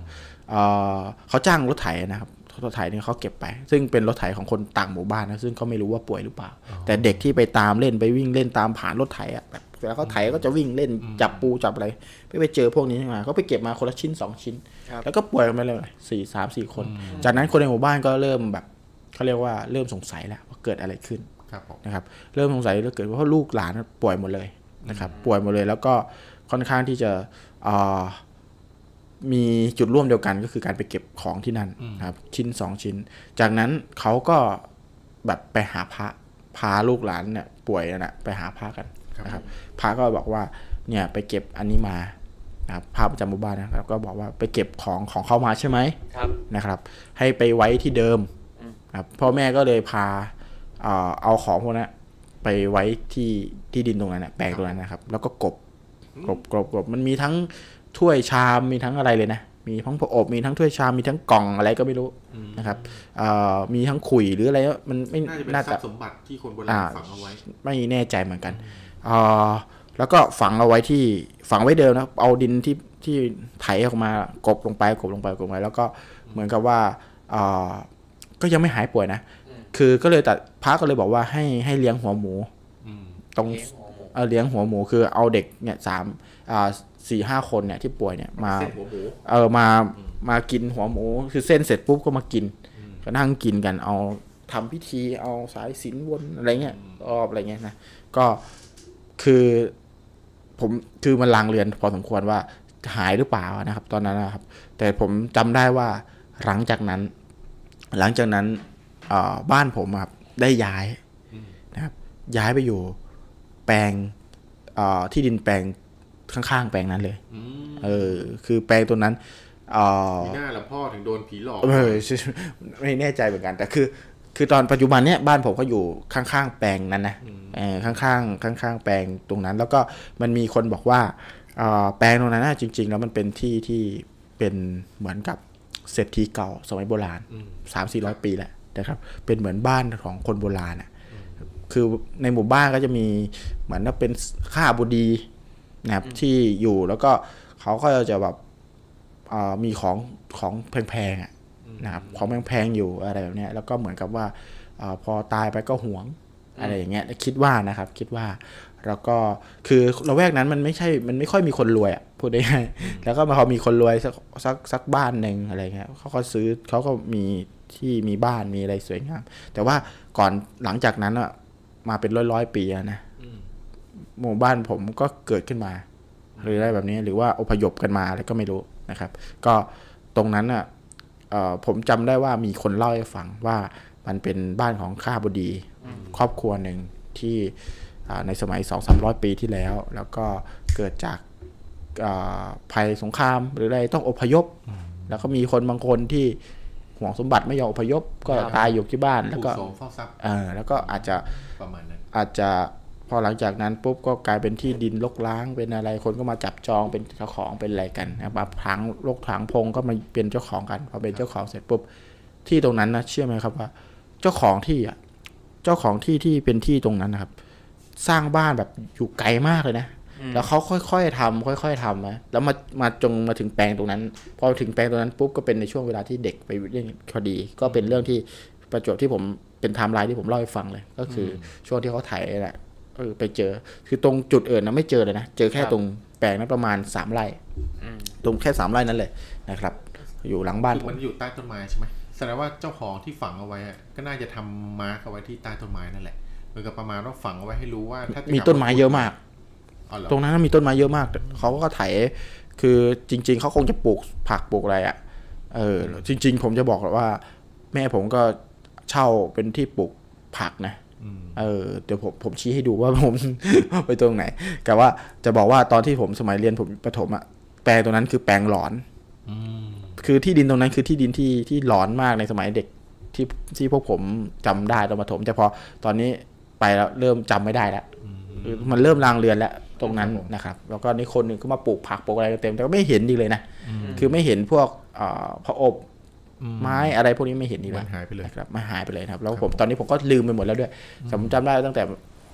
เขาจ้างรถไถนะครับรถไถนี่เขาเก็บไปซึ่งเป็นรถไถของคนต่างหมู่บ้านนะซึ่งเขาไม่รู้ว่าป่วยหรือเปล่าแต่เด็กที่ไปตามเล่นไปวิ่งเล่นตามผ่านรถไถอ่ะแบบแล้วก็ไถก็จะวิ่งเล่นจับปูจับอะไรไปไปเจอพวกนี้มาเขาไปเก็บมาคนละชิ้นสองชิ้นแล้วก็ป่วยมาเลยสี่สามสี่คนจากนั้นคนในหมู่บ้านก็เริ่มแบบเขาเรียกว่าเริ่มสงสัยแล้วว่าเกิดอะไรขึ้นนะครับเริ่มสงสัยแล้วเกิดว่าลูกหลานป่วยหมดเลยนะครับป่วยหมดเลยแล้วก็ค่อนข้างที่จะมีจุดร่วมเดียวกันก็คือการไปเก็บของที่นั่นครับชิ้นสองชิ้นจากนั้นเขาก็แบบไปหาพระพาลูกหลานเนี่ยป่วยนะไปหาพระกันนะครับพระก็บอกว่าเนี่ยไปเก็บอันนี้มานะครับพระประจำหมู่บ้านนะครับก็บอกว่าไปเก็บของของเขามาใช่ไหมนะครับให้ไปไว้ที่เดิมครับพ่อแม่ก็เลยพาเอาของพวกนั้นไปไว้ที่ที่ดินตรงนั้นนะแปลงตรงนั้นนะครับแล้วก็กบกบกบกบมันมีทั้งถ้วยชามมีทั้งอะไรเลยนะมีทั้งผอบมีทั้งถ้วยชามมีทั้งกล่องอะไรก็ไม่รู้นะครับมีทั้งขุยหรืออะไรมันไม่น่าจะเป็นทรัพย์สมบัติที่คนโบราณฝังเอาไว้ไม่แน่ใจเหมือนกันแล้วก็ฝังเอาไว้ที่ฝังไว้เดิมนะเอาดินที่ที่ไถออกมากบลงไปกบลงไปกบลงไปแล้วก็เหมือนกับว่าก็ยังไม่หายป่วยนะคือก็เลยแต่พระก็เลยบอกว่าให้ให้เลี้ยงหัวหมูตรงเลี้ยงหัวหมูคือเอาเด็กเนี่ยสามสี่ห้าคนเนี่ยที่ป่วยเนี่ยมาเออมามากินหัวหมูคือเส้นเสร็จปุ๊บก็มากินก็นั่งกินกันเอาทำพิธีเอาสายศีลวนอะไรเงี้ยรอบอะไรเงี้ยนะก็คือผมคือมันลางเรือนพอสมควรว่าหายหรือเปล่านะครับตอนนั้นนะครับแต่ผมจำได้ว่าหลังจากนั้นหลังจากนั้นบ้านผมครับได้ย้ายนะครับย้ายไปอยู่แปลงที่ดินแปลงข้างๆแปลงนั้นเลยเออคือแปลงตัวนั้นมีหน้าละพ่อถึงโดนผีหลอกไม่แน่ใจเหมือนกันแต่คือคือตอนปัจจุบันเนี้ยบ้านผมก็อยู่ข้างๆแปลงนั้นนะเออข้างๆข้างๆแปลงตรงนั้นแล้วก็มันมีคนบอกว่าแปลงตรงนั้นจริงๆแล้วมันเป็นที่ที่เป็นเหมือนกับเศรษฐีเก่าสมัยโบราณสามสี่ร้อยปีแล้วนะครับเป็นเหมือนบ้านของคนโบราณอ่ะคือในหมู่บ้านก็จะมีเหมือนว่าเป็นข้าบดีนะครับที่อยู่แล้วก็เขาก็จะแบบมีของของแพงๆอ่ะนะครับของแพงๆอยู่อะไรแบบนี้แล้วก็เหมือนกับว่าพอตายไปก็หวงอะไรอย่างเงี้ยคิดว่านะครับคิดว่าแล้วก็คือละแวกนั้นมันไม่ใช่มันไม่ค่อยมีคนรวยอ่ะพูดได้ง่ายแล้วก็พอมีคนรวยสักสักสักบ้านหนึ่งอะไรเงี้ยเขาก็ซื้อเขาก็มีที่มีบ้านมีอะไรสวยงามแต่ว่าก่อนหลังจากนั้นอ่ะมาเป็นร้อยร้อยปีนะหมู่บ้านผมก็เกิดขึ้นมาหรืออะไรแบบนี้หรือว่าอพยพกันมาอะไรก็ไม่รู้นะครับก็ตรงนั้นอ่ะผมจำได้ว่ามีคนเล่าให้ฟังว่ามันเป็นบ้านของข้าบดีครอบครัวหนึ่งที่ในสมัยสองสามร้อยปีที่แล้วแล้วก็เกิดจาก ภัยสงครามหรืออะไรต้องอพยพแล้วก็มีคนบางคนที่ห่วงสมบัติไม่ยอมอพยพก็ตายอยู่ที่บ้านแล้วก็แล้วก็อาจจะประมาณนั้นอาจจะพอหลังจากนั้นปุ๊บก็กลายเป็นที่ดินรกร้างเป็นอะไรคนก็มาจับจองเป็นเจ้าของเป็นอะไรกันนะมาพังรกถางพงก็มาเป็นเจ้าของกันพอเป็นเจ้าของเสร็จปุ๊บที่ตรงนั้นนะเชื่อไหมครับว่าเจ้าของที่อ่ะเจ้าของที่ที่เป็นที่ตรงนั้นนะครับสร้างบ้านแบบอยู่ไกลมากเลยนะแล้วเขาค่อยๆทำค่อยๆทำนะแล้วมามาจงมาถึงแปลงตรงนั้นพอถึงแปลงตรงนั้นปุ๊บก็เป็นในช่วงเวลาที่เด็กไปเรื่องคดีก็เป็นเรื่องที่ประจวบที่ผมเป็นไทม์ไลน์ที่ผมเล่าให้ฟังเลยก็คือช่วงที่เขาถ่ายแหละไปเจอคือตรงจุดอื่นนะไม่เจอเลยนะเจอแค่ตรงแปลงนั้นประมาณสามไร่ตรงแค่สามไร่นั้นเลยนะครับอยู่หลังบ้านมันอยู่ใต้ต้นไม้ใช่ไหมแสดงว่าเจ้าของที่ฝังเอาไว้ก็น่าจะทำมาร์กเอาไว้ที่ใต้ต้นไม้นั่นแหละเหมือนกับประมาณว่าฝังเอาไว้ให้รู้ว่ามีต้นไม้เยอะมากตรงนั้นมีต้นไม้เยอะมากเขาก็ไถคือจริงๆเขาคงจะปลูกผักปลูกอะไรอ่ะเออจริงๆผมจะบอกว่าแม่ผมก็เช่าเป็นที่ปลูกผักนะเออเดี๋ยวผมผมชี้ให้ดูว่าผมไปตรงไหนแต่ว่าจะบอกว่าตอนที่ผมสมัยเรียนผมประถมอ่ะแปลงตรงนั้นคือแปลงหลอนคือที่ดินตรงนั้นคือที่ดินที่ที่หลอนมากในสมัยเด็กที่ที่พวกผมจำได้ตอนประถมแต่พอตอนนี้ไปแล้วเริ่มจำไม่ได้แล้วมันเริ่มลางเรือนแล้วตรงนั้นนะครับแล้วก็นี่คนหนึ่งก็มาปลูกผักปลูกอะไรเต็มแต่ก็ไม่เห็นดีเลยนะคือไม่เห็นพวกพระอบไม้อะไรพวกนี้ไม่เห็นดีเลยมันหายไปเลยครับมันหายไปเลยครับแล้วผมตอนนี้ผมก็ลืมไปหมดแล้วด้วยผมจำได้ตั้งแต่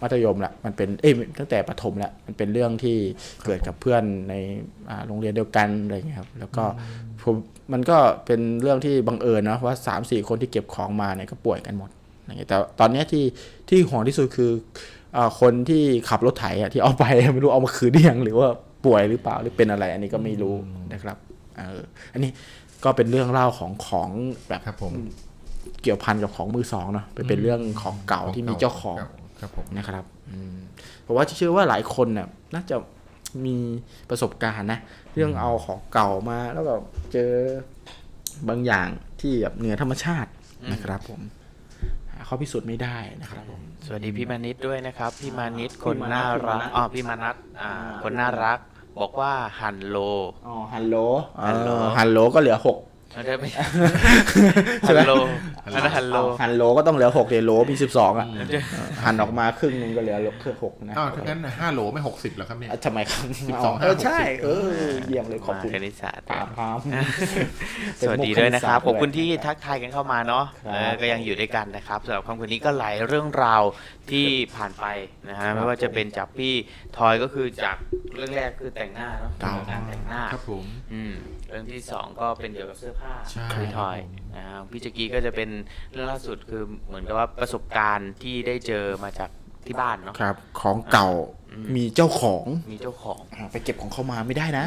มัธยมละมันเป็นเอ้ยตั้งแต่ประถมละมันเป็นเรื่องที่เกิดกับเพื่อนในโรงเรียนเดียวกันอะไรอย่างเงี้ยครับแล้วก็ผมมันก็เป็นเรื่องที่บังเอิญนะว่าสามสี่คนที่เก็บของมาเนี่ยก็ป่วยกันหมดอย่างเงี้ยแต่ตอนนี้ที่ที่ห่วงที่สุดคือคนที่ขับรถไถที่เอาไปไม่รู้เอามาคืนได้ยังหรือว่าป่วยหรือเปล่าหรือเป็นอะไรอันนี้ก็ไม่รู้นะครับอันนี้ก็เป็นเรื่องเล่าของของแบบเกี่ยวพันกับของมือสองเนาะไปเป็นเรื่องของเก่าที่มีเจ้าของนะครับเพราะว่าเชื่อว่าหลายคนน่ะน่าจะมีประสบการณ์นะเรื่องเอาของเก่ามาแล้วก็เจอบางอย่างที่แบบเหนือธรรมชาตินะครับผมเขาพิสูจน์ไม่ได้นะครับผมสวัสดีพี่มานิดด้วยนะครับพี่มานิดคนน่ารักอ๋อพี่มานัทคนน่ารักบอกว่าฮัลโหลอ๋อฮัลโหลฮัลโหลฮัลโหลก็เหลือหกได้ไหมฮัลโหลฮัลโหลฮัลโหลก็ต้องเหลือหกเดี๋ยวโหลมีสิบสองอ่ะหันออกมาครึ่งนึงก็เหลือเครื่องหกนะอ้าวถ้างั้นห้าโหลไม่หกสิบหรอครับเนี่ยทำไมครับสิบสองเออใช่เออเยี่ยมเลยขอบคุณคณิตศาสตร์สวัสดีด้วยนะครับขอบคุณที่ทักทายกันเข้ามาเนาะก็ยังอยู่ด้วยกันนะครับสำหรับคำคนนี้ก็หลายเรื่องราวที่ผ่านไปนะฮะไม่ว่าจะเป็นจากพี่ทอยก็คือจากเรื่องแรกคือแต่งหน้าเนาะการแต่งหน้าครับผมอืมเรื่องที่สองก็เป็นเกี่ยวกับเสื้อผ้าพี่ทอยนะครับพี่จักรีก็จะเป็นเรื่องล่าสุดคือเหมือนกับว่าประสบการณ์ที่ได้เจอมาจากที่บ้านเนาะครับของเก่ามีเจ้าของมีเจ้าของไปเก็บของเข้ามาไม่ได้นะ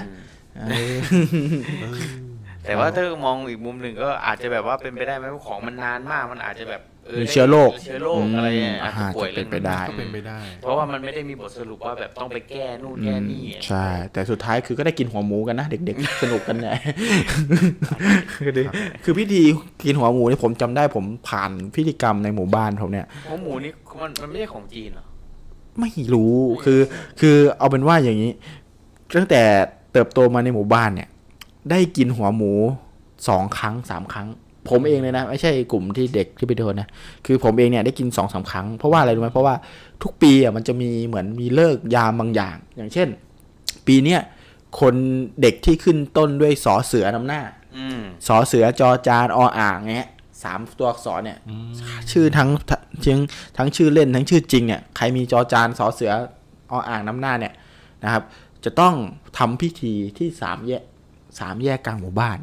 แต่ว่าถ้ามองอีกมุมหนึ่งก็อาจจะแบบว่าเป็นไปได้ไหมว่าของมันนานมากมันอาจจะแบบมีเชื้อโรคเชื้อโรคอะไรอาจจะป่วยเป็นไปได้เพราะว่ามันไม่ได้มีบทสรุปว่าแบบต้องไปแก้นู่นแก้นี่ใช่แต่สุดท้ายคือก็ได้กินหัวหมูกันนะเด็กๆสนุกกันเนี่ยคือพิธีกินหัวหมูนี่ผมจำได้ผมผ่านพิธีกรรมในหมู่บ้านผมเนี่ยหัวหมูนี่มันมันไม่ใช่ของจีนหรอไม่รู้คือคือเอาเป็นว่าอย่างนี้ตั้งแต่เติบโตมาในหมู่บ้านเนี่ยได้กินหัวหมูสองครั้งสามครั้งผมเองเลยนะไม่ใช่กลุ่มที่เด็กที่ไปเดินนะคือผมเองเนี่ยได้กินสองสามครั้งเพราะว่าอะไรรู้ไหมเพราะว่าทุกปีอ่ะมันจะมีเหมือนมีเลิกยามบางอย่างอย่างเช่นปีเนี้ยคนเด็กที่ขึ้นต้นด้วยสอเสือนำหน้าสอเสือจอจานออ่างเงี้ยสามตัวอักษรเนี่ยชื่อทั้งทั้งทั้งชื่อเล่นทั้งชื่อจริงเนี่ยใครมีจอจานสอเสือออ่างนำหน้าเนี่ยนะครับจะต้องทำพิธีที่สามแยกสามแยกกลางหมู่บ้าน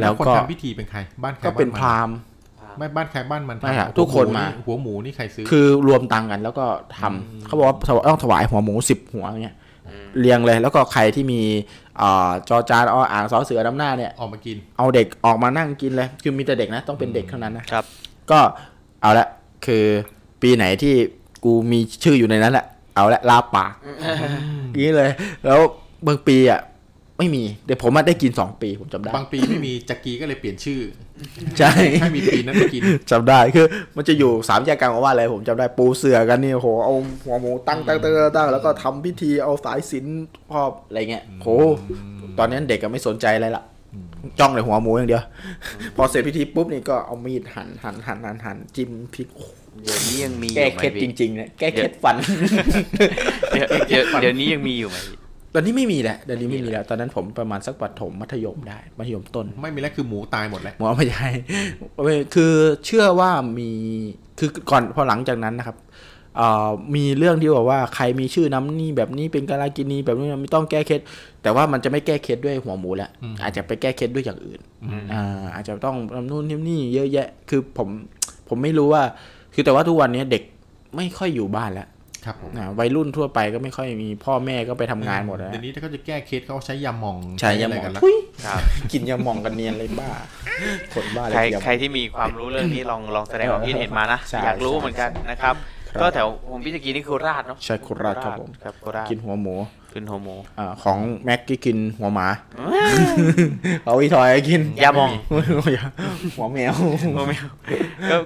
แล้วคนทำพิธีเป็นใครบ้านใครก็เป็นพราหมณ์ไม่บ้านใครบ้านมันทุกคนมาหัวหมูนี่ใครซื้อคือรวมตังกันแล้วก็ทำเขาบอกว่าต้องถวายหัวหมูสิบหัวเงี้ยเรียงเลยแล้วก็ใครที่มีจอจานออ่างสอเสือน้ำหน้าเนี่ยออกมากินเอาเด็กออกมานั่งกินเลยคือมีแต่เด็กนะต้องเป็นเด็กเท่านั้นนะครับก็เอาละคือปีไหนที่กูมีชื่ออยู่ในนั้นแหละเอาละลาปากนี้เลยแล้วบางปีอ่ะ ไม่มีเดี๋ยวผมมาได้กินสองปีผมจำได้บางปีไม่มีจักรีก็เลยเปลี่ยนชื่อใช่ให้มีปีนั้นไปกินจำได้คือมันจะอยู่สามแยกกลางว่าอะไรผมจำได้ปูเสือกันนี่โหเอาหัวหมูตั้งตั้งตั้งตั้งแล้วก็ทำพิธีเอาสายสิญจน์อะไรเงี้ยโหตอนนั้นเด็กก็ไม่สนใจอะไรละจ้องเลยหัวหมูอย่างเดียวพอเสร็จพิธีปุ๊บนี่ก็เอามีดหั่นหั่นหั่นหั่นหั่นจิ้มพริกเดี๋ยวนี้ยังมีแก้เคล็ดจริงๆนะแก้เคล็ดฟันเดี๋ยวนี้ยังมีอยู่ไหมตอนนี้ไม่มีแหละเดี๋ยวนี้ไม่มีแล้วตอนนั้นผมประมาณสักประถมมัธยมได้มัธยมต้นไม่มีแล้วคือหมูตายหมดแล้วหมูไม่ใช่คือเชื่อว่ามีคือก่อนพอหลังจากนั้นนะครับมีเรื่องที่บอกว่าใครมีชื่อน้ำนี่แบบนี้เป็นกาลกินีแบบนี้ไม่ต้องแก้เคล็ดแต่ว่ามันจะไม่แก้เคล็ดด้วยหัวหมูแล้วอาจจะไปแก้เคล็ดด้วยอย่างอื่นอ่าอาจจะต้องทำนู่นทำนี่เยอะแยะคือผมผมไม่รู้ว่าคือแต่ว่าทุกวันนี้เด็กไม่ค่อยอยู่บ้านแล้วครับวัยรุ่นทั่วไปก็ไม่ค่อยมีพ่อแม่ก็ไปทำงานหมดแล้วเดี๋ยวนี้ถ้าเขาจะแก้เคล็ดเขาใช้ยาหม่องใช้ยาหม่องกันแล้วกินยาหม่องกันเนียนเลยบ้าคนบ้าเลยใครที่มีความรู้เรื่องนี้ลองลองแสดงความคิดเห็นมานะอยากรู้เหมือนกันนะครับก็แถวผมพิจิตรนี่โคราชเนาะใช่โคราชครับผมกินหัวหมูกินหัวหมูของแม็กกี้กินหัวหมาเอาอีทอยกินยามองหัวแมวหัวแมว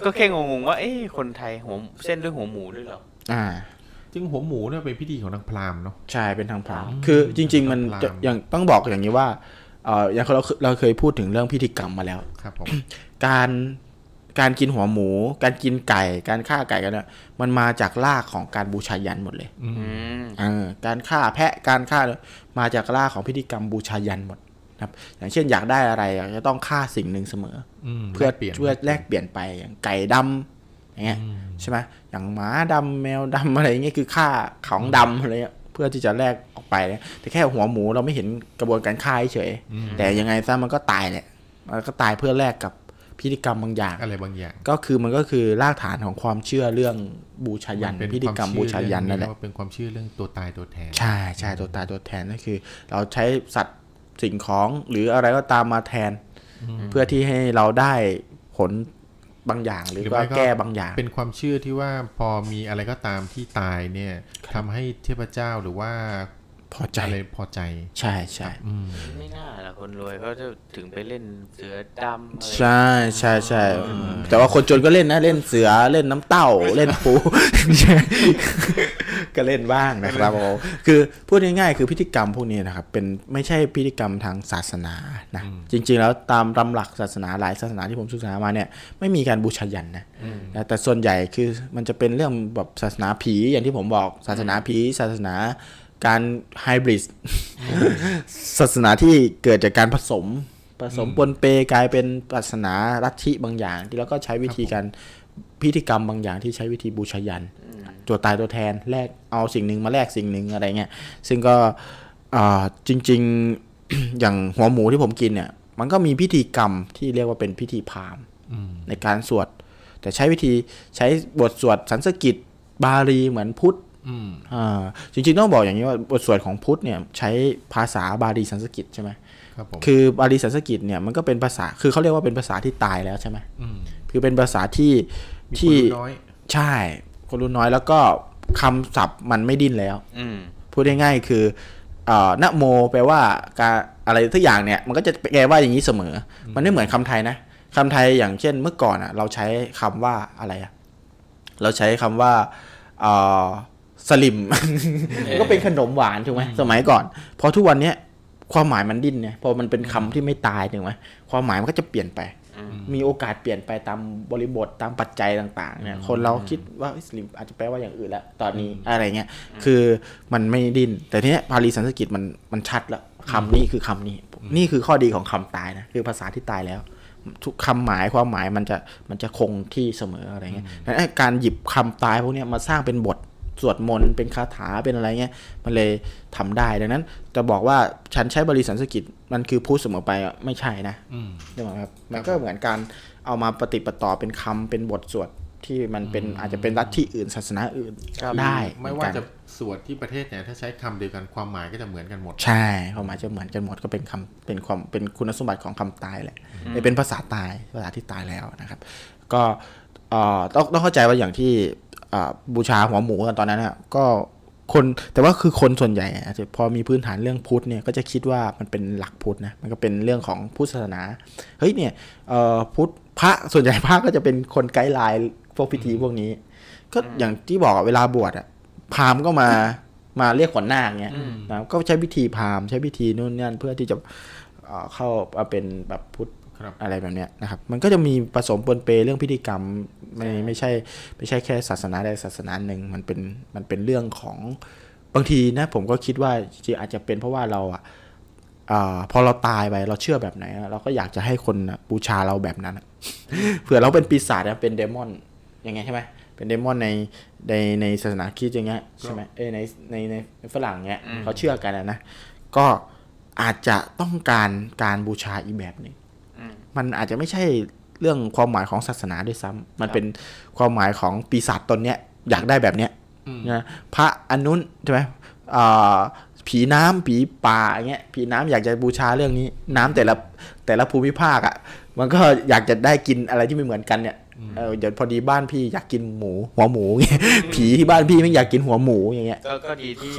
ก็แค่งงๆว่าเอ๊ะคนไทยหัวเส้นด้วยหัวหมูด้วยเหรออ่าซึ่งหัวหมูเนี่ยเป็นพิธีของทางพราหมณ์เนาะใช่เป็นทางพราหมณ์คือจริงๆมันอย่างต้องบอกอย่างนี้ว่าเอ่ออย่างเราเราเคยพูดถึงเรื่องพิธีกรรมมาแล้วครับผมการการกินหัวหมูการกินไก่การฆ่าไก่กันเนี่ยมันมาจากรากของการบูชายัญหมดเลยการฆ่าแพะการฆ่ามาจากรากของพิธีกรรมบูชายัญหมดครับอย่างเช่นอยากได้อะไรจะต้องฆ่าสิ่งหนึ่งเสมอเพื่อเพื่อแลกเปลี่ยนไปอย่างไก่ดำอย่างเงี้ยใช่ไหมอย่างหมาดำแมวดำอะไรเงี้ยคือฆ่าของดำอะไรเพื่อที่จะแลกออกไปแต่แค่หัวหมูเราไม่เห็นกระบวนการฆ่าเฉยแต่ยังไงซะมันก็ตายเนี่ยมันก็ตายเพื่อแลกกับพิธีกรรมบางอย่างอะไรบางอย่างก็คือมันก็คือรากฐานของความเชื่อเรื่องบูชายัญพิธีกรรมบูชายัญนั่นแหละเป็นความเชื่อเรื่องตัวตายตัวแทนใช่ใช่ตัวตายตัวแทนนั่นคือเราใช้สัตว์สิ่งของหรืออะไรก็ตามมาแทนเพื่อที่ให้เราได้ผลบางอย่างหรือว่าแก้บางอย่างเป็นความเชื่อที่ว่าพอมีอะไรก็ตามที่ตายเนี่ยทำให้เทพเจ้าหรือว่าพอใจเลยพอใจใช่ใช่ไม่น่าล่ะคนรวยเขาจะถึงไปเล่นเสือดำใช่ใช่ใช่แต่ว่าคนจนก็เล่นนะเล่นเสือเล่นน้ำเต้าเล่นปูก็เล่นบ้างนะครับผมคือพูดง่ายๆคือพิธีกรรมพวกนี้นะครับเป็นไม่ใช่พิธีกรรมทางศาสนานะจริงๆแล้วตามตำหลักศาสนาหลายศาสนาที่ผมศึกษามาเนี่ยไม่มีการบูชายัญนะแต่ส่วนใหญ่คือมันจะเป็นเรื่องแบบศาสนาผีอย่างที่ผมบอกศาสนาผีศาสนาการไฮบริดศาสนาที่เกิดจากการผสมผสมปนเปกลายเป็นศาสนาลัทธิบางอย่างที่แล้วก็ใช้วิธีการพิธีกรรมบางอย่างที่ใช้วิธีบูชายัญตัวตายตัวแทนแลกเอาสิ่งหนึ่งมาแลกสิ่งหนึ่งอะไรเงี้ยซึ่งก็จริงๆอย่างหัวหมูที่ผมกินเนี่ยมันก็มีพิธีกรรมที่เรียกว่าเป็นพิธีพราหมณ์ในการสวดแต่ใช้วิธีใช้บทสวดสันสกิตบาลีเหมือนพุทธจริงๆต้องบอกอย่างนี้ว่าบทสวดของพุทธเนี่ยใช้ภาษาบาลีสันสกฤตใช่ไหมครับผมคือบาลีสันสกฤตเนี่ยมันก็เป็นภาษาคือเขาเรียกว่าเป็นภาษาที่ตายแล้วใช่ไหมคือเป็นภาษาที่ที่ใช่คนรู้น้อยแล้วก็คำศัพท์มันไม่ดิ้นแล้วพูดง่ายๆคือนะโมแปลว่าการอะไรทุกอย่างเนี่ยมันก็จะแปลว่าอย่างนี้เสมอมันไม่เหมือนคำไทยนะคำไทยอย่างเช่นเมื่อก่อนอ่ะเราใช้คำว่าอะไรอ่ะเราใช้คำว่าสลิมก็เป็นขนมหวานถูกไหมสมัยก่อนพอทุกวันนี้ความหมายมันดิ้นเนี่ยพอมันเป็นคำที่ไม่ตายถูกไหมความหมายมันก็จะเปลี่ยนไปมีโอกาสเปลี่ยนไปตามบริบทตามปัจจัยต่างๆเนี่ยคนเราคิดว่าสลิมอาจจะแปลว่าอย่างอื่นแล้วตอนนี้อะไรเงี้ยคือมันไม่ดิ้นแต่ทีนี้บาลีสันสกฤตมันมันชัดแล้วคำนี้คือคำนี้นี่คือข้อดีของคำตายนะคือภาษาที่ตายแล้วทุกคำหมายความหมายมันจะมันจะคงที่เสมออะไรเงี้ยดังนั้นการหยิบคำตายพวกนี้มาสร้างเป็นบทสวดมนต์เป็นคาถาเป็นอะไรเงี้ยมันเลยทำได้ดังนั้นจะบอกว่าฉันใช้บาลีสันสกฤตมันคือพูดเสมอไปไม่ใช่นะได้ไหมครับมันก็เหมือนการเอามาปฏิปต่อเป็นคำเป็นบทสวดที่มันเป็นอาจจะเป็นลัทธิอื่นศาสนาอื่นได้ไม่ว่าจะสวดที่ประเทศไหนถ้าใช้คำเดียวกันความหมายก็จะเหมือนกันหมดใช่ความหมายจะเหมือนกันหมดก็เป็นคำเป็นความเป็นคุณสมบัติของคำตายแหละเป็นภาษาตายภาษาที่ตายแล้วนะครับก็ต้องต้องเข้าใจว่าอย่างที่บูชาหัวหมูตอนนั้นนะก็ คนแต่ว่าคือคนส่วนใหญ่อาจจะพอมีพื้นฐานเรื่องพุทธเนี่ยก็จะคิดว่ามันเป็นหลักพุทธนะมันก็เป็นเรื่องของพุทธศาสนาเฮ้ยเนี่ยพุทธพระส่วนใหญ่พระก็จะเป็นคนไกด์ไลน์พวกพิธีพวกนี้ก็อย่างที่บอกเวลาบวชอ่ะพราหมณ์ก็มามาเรียกขวัญนาคเนี่ยนะก็ใช้พิธีพราหมณ์ใช้พิธีนู่นนั่นเพื่อที่จะเข้ามาเป็นแบบพุทธอะไรแบบเนี้ยนะครับมันก็จะมีผสมปนเปเรื่องพิธีกรรมไม่ไม่ใช่ไม่ใช่แค่ศาสนาใดศาสนาหนึ่งมันเป็นมันเป็นเรื่องของบางทีนะผมก็คิดว่าจริงๆอาจจะเป็นเพราะว่าเราอ่ะพอเราตายไปเราเชื่อแบบไหนเราก็อยากจะให้คนบูชาเราแบบนั้นเผื่อเราเป็นปีศาจนะเป็นเดมอนยังไงใช่ไหมเป็นเดมอนในในในศาสนาคริสต์อย่างเงี้ยใช่ไหมเออในในในฝรั่งเงี้ยเขาเชื่อกันนะก็อาจจะต้องการการบูชาอีกแบบหนึ่งมันอาจจะไม่ใช่เรื่องความหมายของศาสนาด้วยซ้ำมันเป็นความหมายของปีศาจตนเนี้ยอยากได้แบบเนี้ยนะพระอันนู้นใช่ไหมผีน้ำผีป่าอย่างเงี้ยผีน้ำอยากจะบูชาเรื่องนี้น้ำแต่ละแต่ละภูมิภาคอ่ะมันก็อยากจะได้กินอะไรที่ไม่เหมือนกันเนี่ยเออเดี๋ยวพอดีบ้านพี่อยากกินหมูหัวหมูเงี้ยผีที่บ้านพี่ไม่อยากกินหัวหมูอย่างเงี้ยก็ดีที่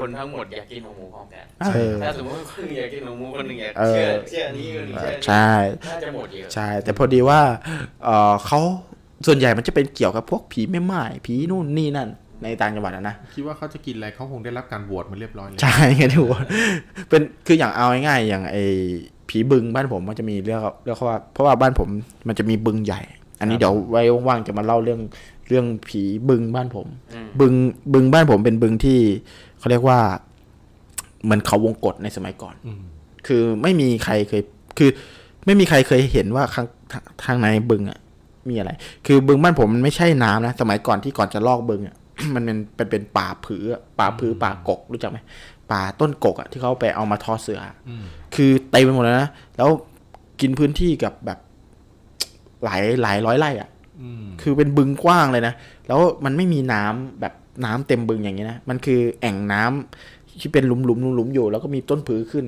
คนทั้งหมดอยากกินหัวหมูพร้อมกันถ้าสมมติคนอยากกินหัวหมูคนหนึ่งอยากเชื่อเชื่อนี้คนหนึ่งเชื่อใช่น่าจะหมดเยอะใช่แต่พอดีว่าเออเขาส่วนใหญ่มันจะเป็นเกี่ยวกับพวกผีแม่ไม้ผีนู่นนี่นั่นในต่างจังหวัดนะคิดว่าเขาจะกินอะไรเขาคงได้รับการบวชมาเรียบร้อยเลยใช่ไงที่บวชเป็นคืออย่างเอาง่ายๆอย่างไอ้ผีบึงบ้านผมมันจะมีเรื่องเรื่องว่าเพราะว่าบ้านผมมันจะมีบึงใหญ่อันนี้เดี๋ยวไว้ว่างๆจะมาเล่าเรื่องเรื่องผีบึงบ้านผมบึงบึงบ้านผมเป็นบึงที่เขาเรียกว่าเหมือนเขาวงกฏในสมัยก่อนคือไม่มีใครเคยคือไม่มีใครเคยเห็นว่าทางทางในบึงอ่ะมีอะไรคือบึงบ้านผมมันไม่ใช่น้ำนะสมัยก่อนที่ก่อนจะลอกบึงอ่ะมันเป็นเป็นเป็นป่าผือป่าผือป่ากกรู้จักไหมป่าต้นกกอ่ะที่เขาไปเอามาทอเสือคือเต็มไปหมดแล้วนะแล้วกินพื้นที่กับแบบหลายหลายร้อยไร่อ่ะคือเป็นบึงกว้างเลยนะแล้วมันไม่มีน้ำแบบน้ำเต็มบึงอย่างนี้นะมันคือแอ่งน้ำที่เป็นหลุมหลุมหลุมอยู่แล้วก็มีต้นผือขึ้น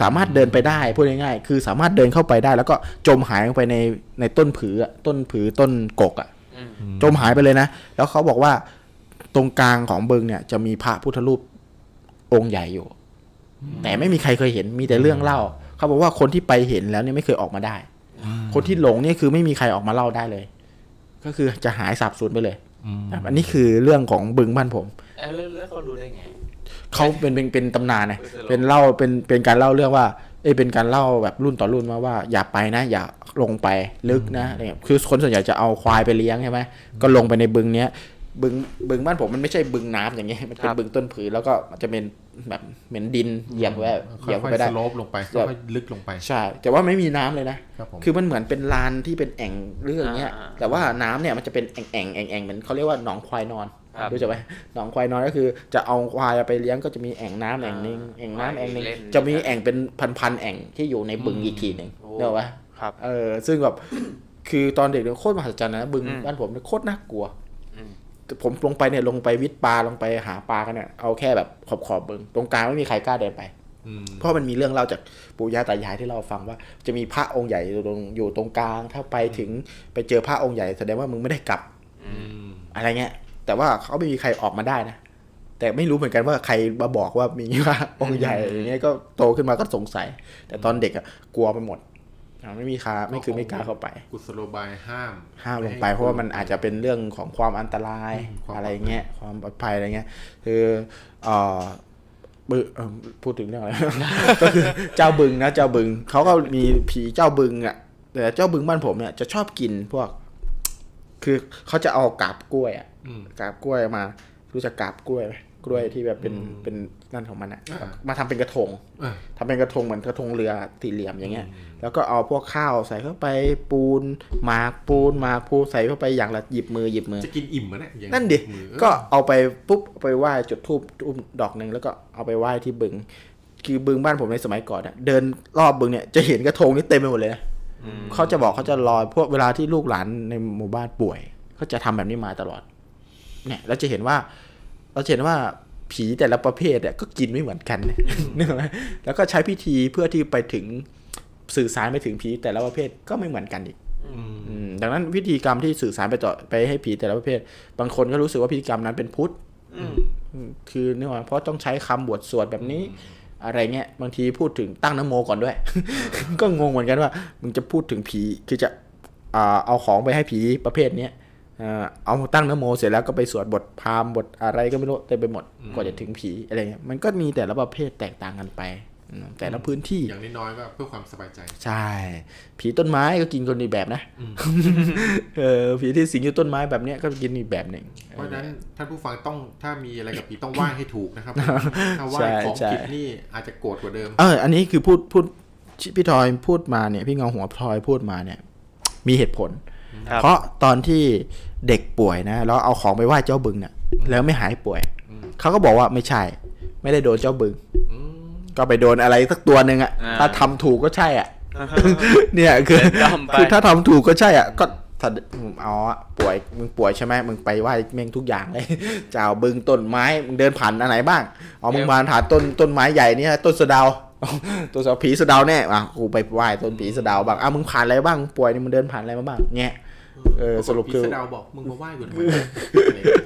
สามารถเดินไปได้พูดง่ายๆคือสามารถเดินเข้าไปได้แล้วก็จมหายลงไปในในต้นผือต้นผือต้นกกอ่ะจมหายไปเลยนะแล้วเขาบอกว่าตรงกลางของบึงเนี่ยจะมีพระพุทธรูปองค์ใหญ่อยู่แต่ไม่มีใครเคยเห็นมีแต่เรื่องเล่าเขาบอกว่าคนที่ไปเห็นแล้วเนี่ยไม่เคยออกมาได้คนที่หลงเนี่ยคือไม่มีใครออกมาเล่าได้เลยก็คือจะหายสาบสูญไปเลยอันนี้คือเรื่องของบึงบ้านผมแล้วเขารู้ได้ไงเขาเป็นเป็นเป็นตำนานนะเป็นเล่าเป็นเป็นการเล่าเรื่องว่าเออเป็นการเล่าแบบรุ่นต่อรุ่นมาว่าอย่าไปนะอย่าลงไปลึกนะอะไรเงี้ยคือคนส่วนใหญ่จะเอาควายไปเลี้ยงใช่ไหมก็ลงไปในบึงเนี้ยบึงบึงบ้านผมมันไม่ใช่บึงน้ำอย่างเงี้ยมันเป็นบึงต้นผือแล้วก็มันจะเป็นแบบเหม็นดินเหยียบไว้เหยียบไปได้ค่อยๆสโลปลงไปค่อยๆลึกลงไปใช่แต่ว่าไม่มีน้ำเลยนะคือมันเหมือนเป็นลานที่เป็นแอ่งเรื่องเงี้ยแต่ว่าน้ำเนี่ยมันจะเป็นแอ่งแอ่งแอ่งเหมือนเขาเรียกว่าหนองควายนอนรู้จักไหมหนองควายนอนก็คือจะเอาควายไปเลี้ยงก็จะมีแอ่งน้ำแอ่งนึงแอ่งน้ำแอ่งนึงจะมีแอ่งเป็นพันๆแอ่งที่อยู่ในบึงอีกทีนึงเนอะวะเออซึ่งแบบคือตอนเด็กเนี่ยโคตรมหัศจรรย์นะบึงบ้านผมเนี่ยโคตรน่ากลัวผมลงไปเนี่ยลงไปวิทปลาลงไปหาปลากันเนี่ยเอาแค่แบบขอบขอบบึงตรงกลางไม่มีใครกล้าเดินไปเพราะมันมีเรื่องเล่าจากปู่ย่าตายายที่เราฟังว่าจะมีพระองค์ใหญ่อยู่ตรงอยู่ตรงกลางถ้าไปถึงไปเจอพระองค์ใหญ่แสดงว่ามึงไม่ได้กลับอะไรเงี้ยแต่ว่าเขาไม่มีใครออกมาได้นะแต่ไม่รู้เหมือนกันว่าใครมาบอกว่ามีพระองค์ใหญ่อย่างเงี้ยก็โตขึ้นมาก็สงสัยแต่ตอนเด็กอะกลัวไปหมดไม่มีค้าไม่คือไม่กล้าเข้าไปกุศโลบายห้ามห้ามลงไปเพราะว่ามันอาจจะเป็นเรื่องของความอันตรายอะไรเงี้ยความปลอดภัยอะไรเงี้ยคือเอ่อพูดถึงเรื่องอะไรก็คือเจ้าบึงนะเจ้าบึงเขาก็มีผีเจ้าบึงอ่ะแต่เจ้าบึงบ้านผมเนี่ยจะชอบกินพวกคือเขาจะเอากาบกล้วยอ่ะกาบกล้วยมารู้จักกาบกล้วยไหมกล้วยที่แบบเป็นเป็นนั่นของมันอ่ะมาทำเป็นกระทงทำเป็นกระทงเหมือนกระทงเรือสี่เหลี่ยมอย่างเงี้ยแล้วก็เอาพวกข้าวใส่เข้าไปปูนหมากปูนหมากปูใส่เข้าไปอย่างละหยิบมือหยิบมือจะกินอิ่มมั้ยเนี่ยนั่นดิก็เอาไปปุ๊บไปไหว้จุดธูปดอกนึงแล้วก็เอาไปไหว้ที่บึงคือบึงบ้านผมในสมัยก่อนอ่ะเดินรอบบึงเนี่ยจะเห็นกระทงนี้เต็มไปหมดเลยนะเขาจะบอกเขาจะลอยพวกเวลาที่ลูกหลานในหมู่บ้านป่วยเขาจะทำแบบนี้มาตลอดเนี่ยแล้วจะเห็นว่าเราเห็นว่าผีแต่ละประเภทเนี่ยก็กินไม่เหมือนกันนึกออกไหมแล้วก็ใช้พิธีเพื่อที่ไปถึงสื่อสารไปถึงผีแต่ละประเภทก็ไม่เหมือนกันอีกดังนั้นพิธีกรรมที่สื่อสารไปต่อไปให้ผีแต่ละประเภทบางคนก็รู้สึกว่าพิธีกรรมนั้นเป็นพุทธ คือเนื่องจากเพราะต้องใช้คำบทสวดแบบนี้อะไรเงี้ยบางทีพูดถึงตั้งนโมก่อนด้วย ก็งงเหมือนกันว่ามึงจะพูดถึงผีคือจะเอาของไปให้ผีประเภทนี้เอาตั้งนโมเสร็จแล้วก็ไปสวดบทพราหมณ์บทอะไรก็ไม่รู้เต็มไปหมดกว่าจะถึงผีอะไรเงี้ยมันก็มีแต่ละประเภทแตกต่างกันไปแต่ละพื้นที่อย่างน้อยๆก็เพื่อความสบายใจใช่ผีต้นไม้ก็กินคนอีกแบบนะ เออผีที่สิงอยู่ต้นไม้แบบเนี้ยก็กินอีกแบบหนึ่งเพราะฉะนั้นท่านผู้ฟังต้องถ้ามีอะไรกับผีต้องไหว้ให้ถูกนะครับ ถ้าไหว้ของผิดนี่อาจจะโกรธกว่าเดิมเอออันนี้คือพูดพูดพี่ทอยพูดมาเนี่ยพี่เงาหัวทอยพูดมาเนี่ยมีเหตุผลเพราะตอนที่เด็กป่วยนะแล้วเอาของไปไหว้เจ้าบึงเนี่ยแล้วไม่หายป่วยเขาก็บอกว่าไม่ใช่ไม่ได้โดนเจ้าบึงก็ไปโดนอะไรสักตัวหนึ่งอ่ะถ้าทำถูกก็ใช่อ่ะเนี่ยคือคือถ้าทำถูกก็ใช่อ่ะก็ถ้าอ๋อป่วยมึงป่วยใช่ไหมมึงไปไหว้เม่งทุกอย่างเลยเจ้าบึงต้นไม้มึงเดินผ่านอันไหนบ้างอ๋อมึงผ่านฐานต้นต้นไม้ใหญ่เนี่ยต้นสะเดาตัวสาวผีสะเดาแน่อ่ะกูไปไหว้ต้นผีสะเดาบ้างอ่ะมึงผ่านอะไรบ้างป่วยนี่มึงเดินผ่านอะไรมาบ้างเงี้ยเออสรุปคือผีสะเดาบอกมึงมาไหว้กูทำไม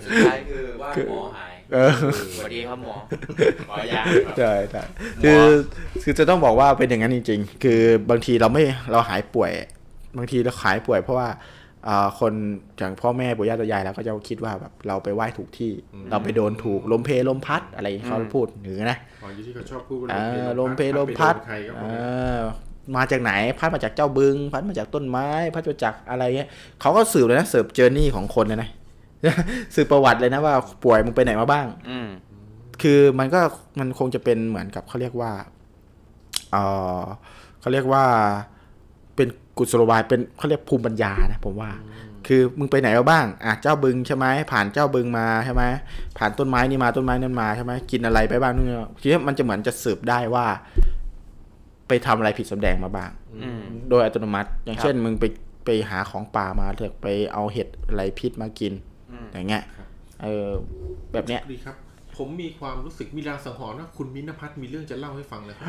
สุดท้ายคือว่าหมอหายสวัสดีครับหมอขอยาใช่ใช่คือคือจะต้องบอกว่าเป็นอย่างนั้นจริงๆคือบางทีเราไม่เราหายป่วยบางทีเราหายป่วยเพราะว่าคนอย่างพ่อแม่ปู่ย่าตายายแล้วก็จะคิดว่าแบบเราไปไหว้ถูกที่เราไปโดนถูกลมเพลลมพัดอะไรเขาพูดหนือนะอ๋อที่เขาชอบพูดว่าลมเพลลมพัดมาจากไหนพัดมาจากเจ้าบึงพัดมาจากต้นไม้พัดมาจากอะไรเงี้ยเขาก็สืบเลยนะสืบเจอร์นี่ของคนเลยนะสืบประวัติเลยนะว่าป่วยมึงไปไหนมาบ้างคือมันก็มันคงจะเป็นเหมือนกับเขาเรียกว่าเออเขาเรียกว่าเป็นกุศโลบายเป็นเขาเรียกภูมิปัญญานะผมว่าคือมึงไปไหนมาบ้างอ่ะเจ้าบึงใช่ไหมผ่านเจ้าบึงมาใช่ไหมผ่านต้นไม้นี่มาต้นไม้นั่นมาใช่ไหมกินอะไรไปบ้างนู่นนี่ทีนี้มันจะเหมือนจะสืบได้ว่าไปทำอะไรผิดสำแดงมาบ้างโดยอัตโนมัติอย่างเช่นมึงไปไปหาของป่ามาเถอะไปเอาเห็ดอะไรพิษมากินอย่างเงี้ยเออแบบเนี้ยดีครับผมมีความรู้สึกมีรางสังหรณ์ว่าคุณมิ้นท์ณภัทรมีเรื่องจะเล่าให้ฟังเลยครับ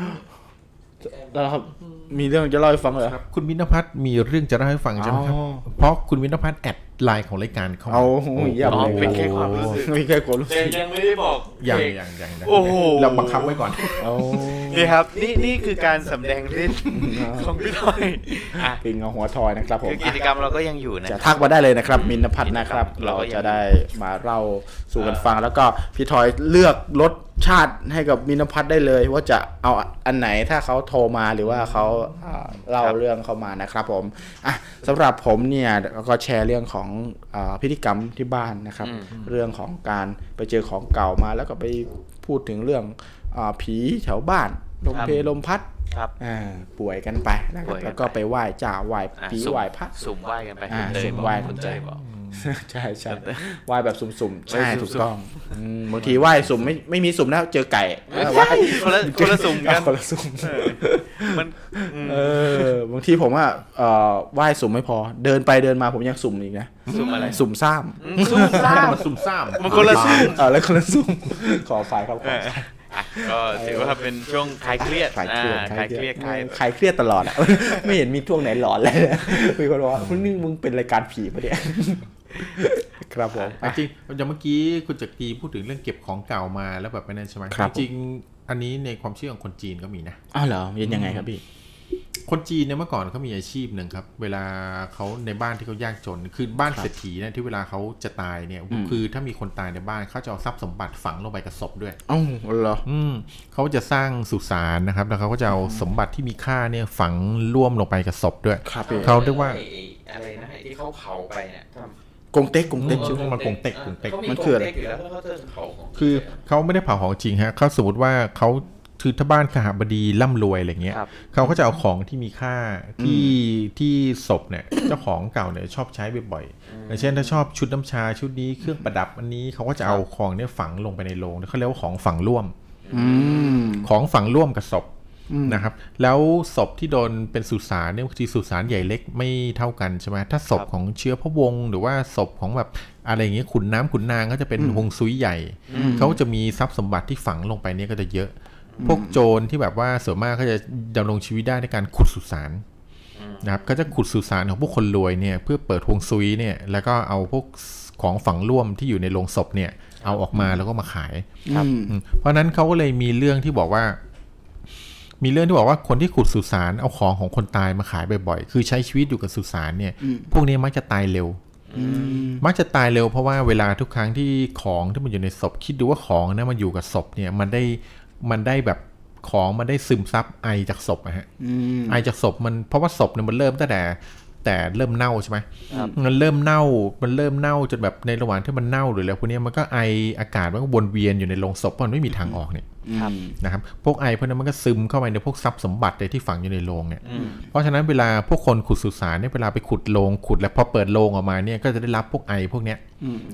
มีเรื่องจะเล่าให้ฟังเหรอครับคุณมิ้นท์ณภัทรมีเรื่องจะเล่าให้ฟังใช่ไหมครับเพราะคุณมิ้นท์ณภัทรแอดไลน์ของรายการเขาเอาอย่าเป็นแค่ความรู้สึกไม่แค่ความรู้สึกยังไม่ได้บอกอย่างอย่างอย่างโอ้โหเราบังคับไว้ก่อนนี่ครับนี่นี่คือการสำแดงฤทธิ์ของพี่ทอยปิงเอาหัวทอยนะครับผมกิจกรรมเราก็ยังอยู่นะจะทักมาได้เลยนะครับมิ้นท์ณภัทรนะครับเราจะได้มาเล่าสู่กันฟังแล้วก็พี่ทอยเลือกรสชาติให้กับมิ้นท์ณภัทรได้เลยว่าจะเอาอันไหนถ้าเขาโทรมาหรือว่าเขาเล่าเรื่องเข้ามานะครับผมอ่ะสำหรับผมเนี่ยก็แชร์เรื่องของพิธีกรรมที่บ้านนะครับเรื่องของการไปเจอของเก่ามาแล้วก็ไปพูดถึงเรื่องผีแถวบ้านลมเพลลมพัดป่วยกันไปนะครับแล้วก็ไปไหว้จ่าไหว้ผีไหว้พระสุ่มไหว้กันไปสุ่มไหว้คนใจบอกใช่ใช่ไหว้แบบสุ่มๆใช่ถูกต้องบางทีไหว้สุ่มไม่ไม่มีสุ่มนะเจอไก่ไหว้คนละคนละสุ่มกันคนละสุ่มมันเออบางทีผมว่าเอ่อไหว้สุ่มไม่พอเดินไปเดินมาผมยังสุ่มอีกนะสุ่มอะไรสุ่มซ่ามสุ่มซ่ามสุ่มซ่ามมันคนละสุ่มอ่าแล้วคนละสุ่มขอฝ่ายครับก็ถือว่าเป็นช่วงคลายเครียดคลายเครียดคลายเครียดคลายเครียดตลอดอ่ะไม่เห็นมีช่วงไหนหลอนเลยมีคนว่ามึงมึงเป็นรายการผีป่ะเนี่ยครับผมจริงอย่างเมื่อกี้คุณจักรีพูดถึงเรื่องเก็บของเก่ามาแล้วแบบไม่แน่ใช่ไหมจริงอันนี้ในความเชื่อของคนจีนก็มีนะอ้าวเหรอเป็นยังไงครับพี่คนจีนเนี่ยเมื่อก่อนเขามีอาชีพหนึ่งครับเวลาเขาในบ้านที่เขายากจนคือบ้านเศรษฐีเนี่ยที่เวลาเขาจะตายเนี่ยคือถ้ามีคนตายในบ้านเขาจะเอาทรัพย์สมบัติฝังลงไปกับศพด้วยอ้าวเหรออืมเขาจะสร้างสุสานนะครับแล้วเขาก็จะเอาสมบัติที่มีค่าเนี่ยฝังร่วมลงไปกับศพด้วยเขาเรียกว่าอะไรนะที่เขาเผาไปเนี่ยกงเต็กกงเต็กชื่อมันกงเต็กกงเต็กมันคืออะไรคือเขาไม่ได้เผาของจริงฮะเขาสมมติว่าเขาคือถ้าบ้านขหบดีร่ำรวยอะไรเงี้ยเขาก็จะเอาของที่มีค่าที่ที่ศพเนี่ยเจ้าของเก่าเนี่ยชอบใช้บ่อยๆอย่างเช่นถ้าชอบชุดน้ำชาชุดนี้เครื่องประดับอันนี้เขาก็จะเอาของเนี่ยฝังลงไปในโลงเขาเรียกว่าของฝังร่วมของฝังร่วมกับศพนะครับแล้วศพที่โดนเป็นสุสานเนี่ยคือสุสานใหญ่เล็กไม่เท่ากันใช่ไหมถ้าศพของเชื้อพระวงศ์หรือว่าศพของแบบอะไรอย่างเงี้ยขุนน้ำขุนนางก็จะเป็นฮวงซุยใหญ่เขาจะมีทรัพย์สมบัติที่ฝังลงไปเนี่ยก็จะเยอะพวกโจรที่แบบว่าส่วนมากก็จะดำรงชีวิตได้ในการขุดสุสานนะครับก็จะขุดสุสานของพวกคนรวยเนี่ยเพื่อเปิดฮวงซุยเนี่ยแล้วก็เอาพวก ของฝังร่วมที่อยู่ในโรงศพเนี่ยเอาออกมาแล้วก็มาขายครับเพราะนั้นเขาก็เลยมีเรื่องที่บอกว่ามีเรื่องที่บอกว่าคนที่ขุดสุสานเอาของของคนตายมาขายบ่อยๆคือใช้ชีวิตอยู่กับสุสานเนี่ยพวกนี้มักจะตายเร็วมักจะตายเร็วเพราะว่าเวลาทุกครั้งที่ของที่มันอยู่ในศพคิดดูว่าของเนี่ยมันอยู่กับศพเนี่ยมันได้มันได้แบบของมันได้ซึมซับไอจากศพนะฮะไอจากศพมันเพราะว่าศพเนี่ยมันเริ่มตั้งแต่แต่เริ่มเน่าใช่ไหมมันเริ่มเน่ามันเริ่มเน่าจนแบบในระหว่างที่มันเน่าหรืออะไรพวกนี้มันก็ไออากาศมันก็วนเวียนอยู่ในโรงศพเพราะมันไม่มีทางออกเนี่ยนะครับพวกไอพวกนั้นมันก็ซึมเข้าไปในพวกทรัพย์สมบัติที่ฝังอยู่ในโรงเนี่ยเพราะฉะนั้นเวลาพวกคนขุดสุสานเนี่ยเวลาไปขุดโรงขุดแล้วพอเปิดโรงออกมาเนี่ยก็จะได้รับพวกไอพวกเนี้ย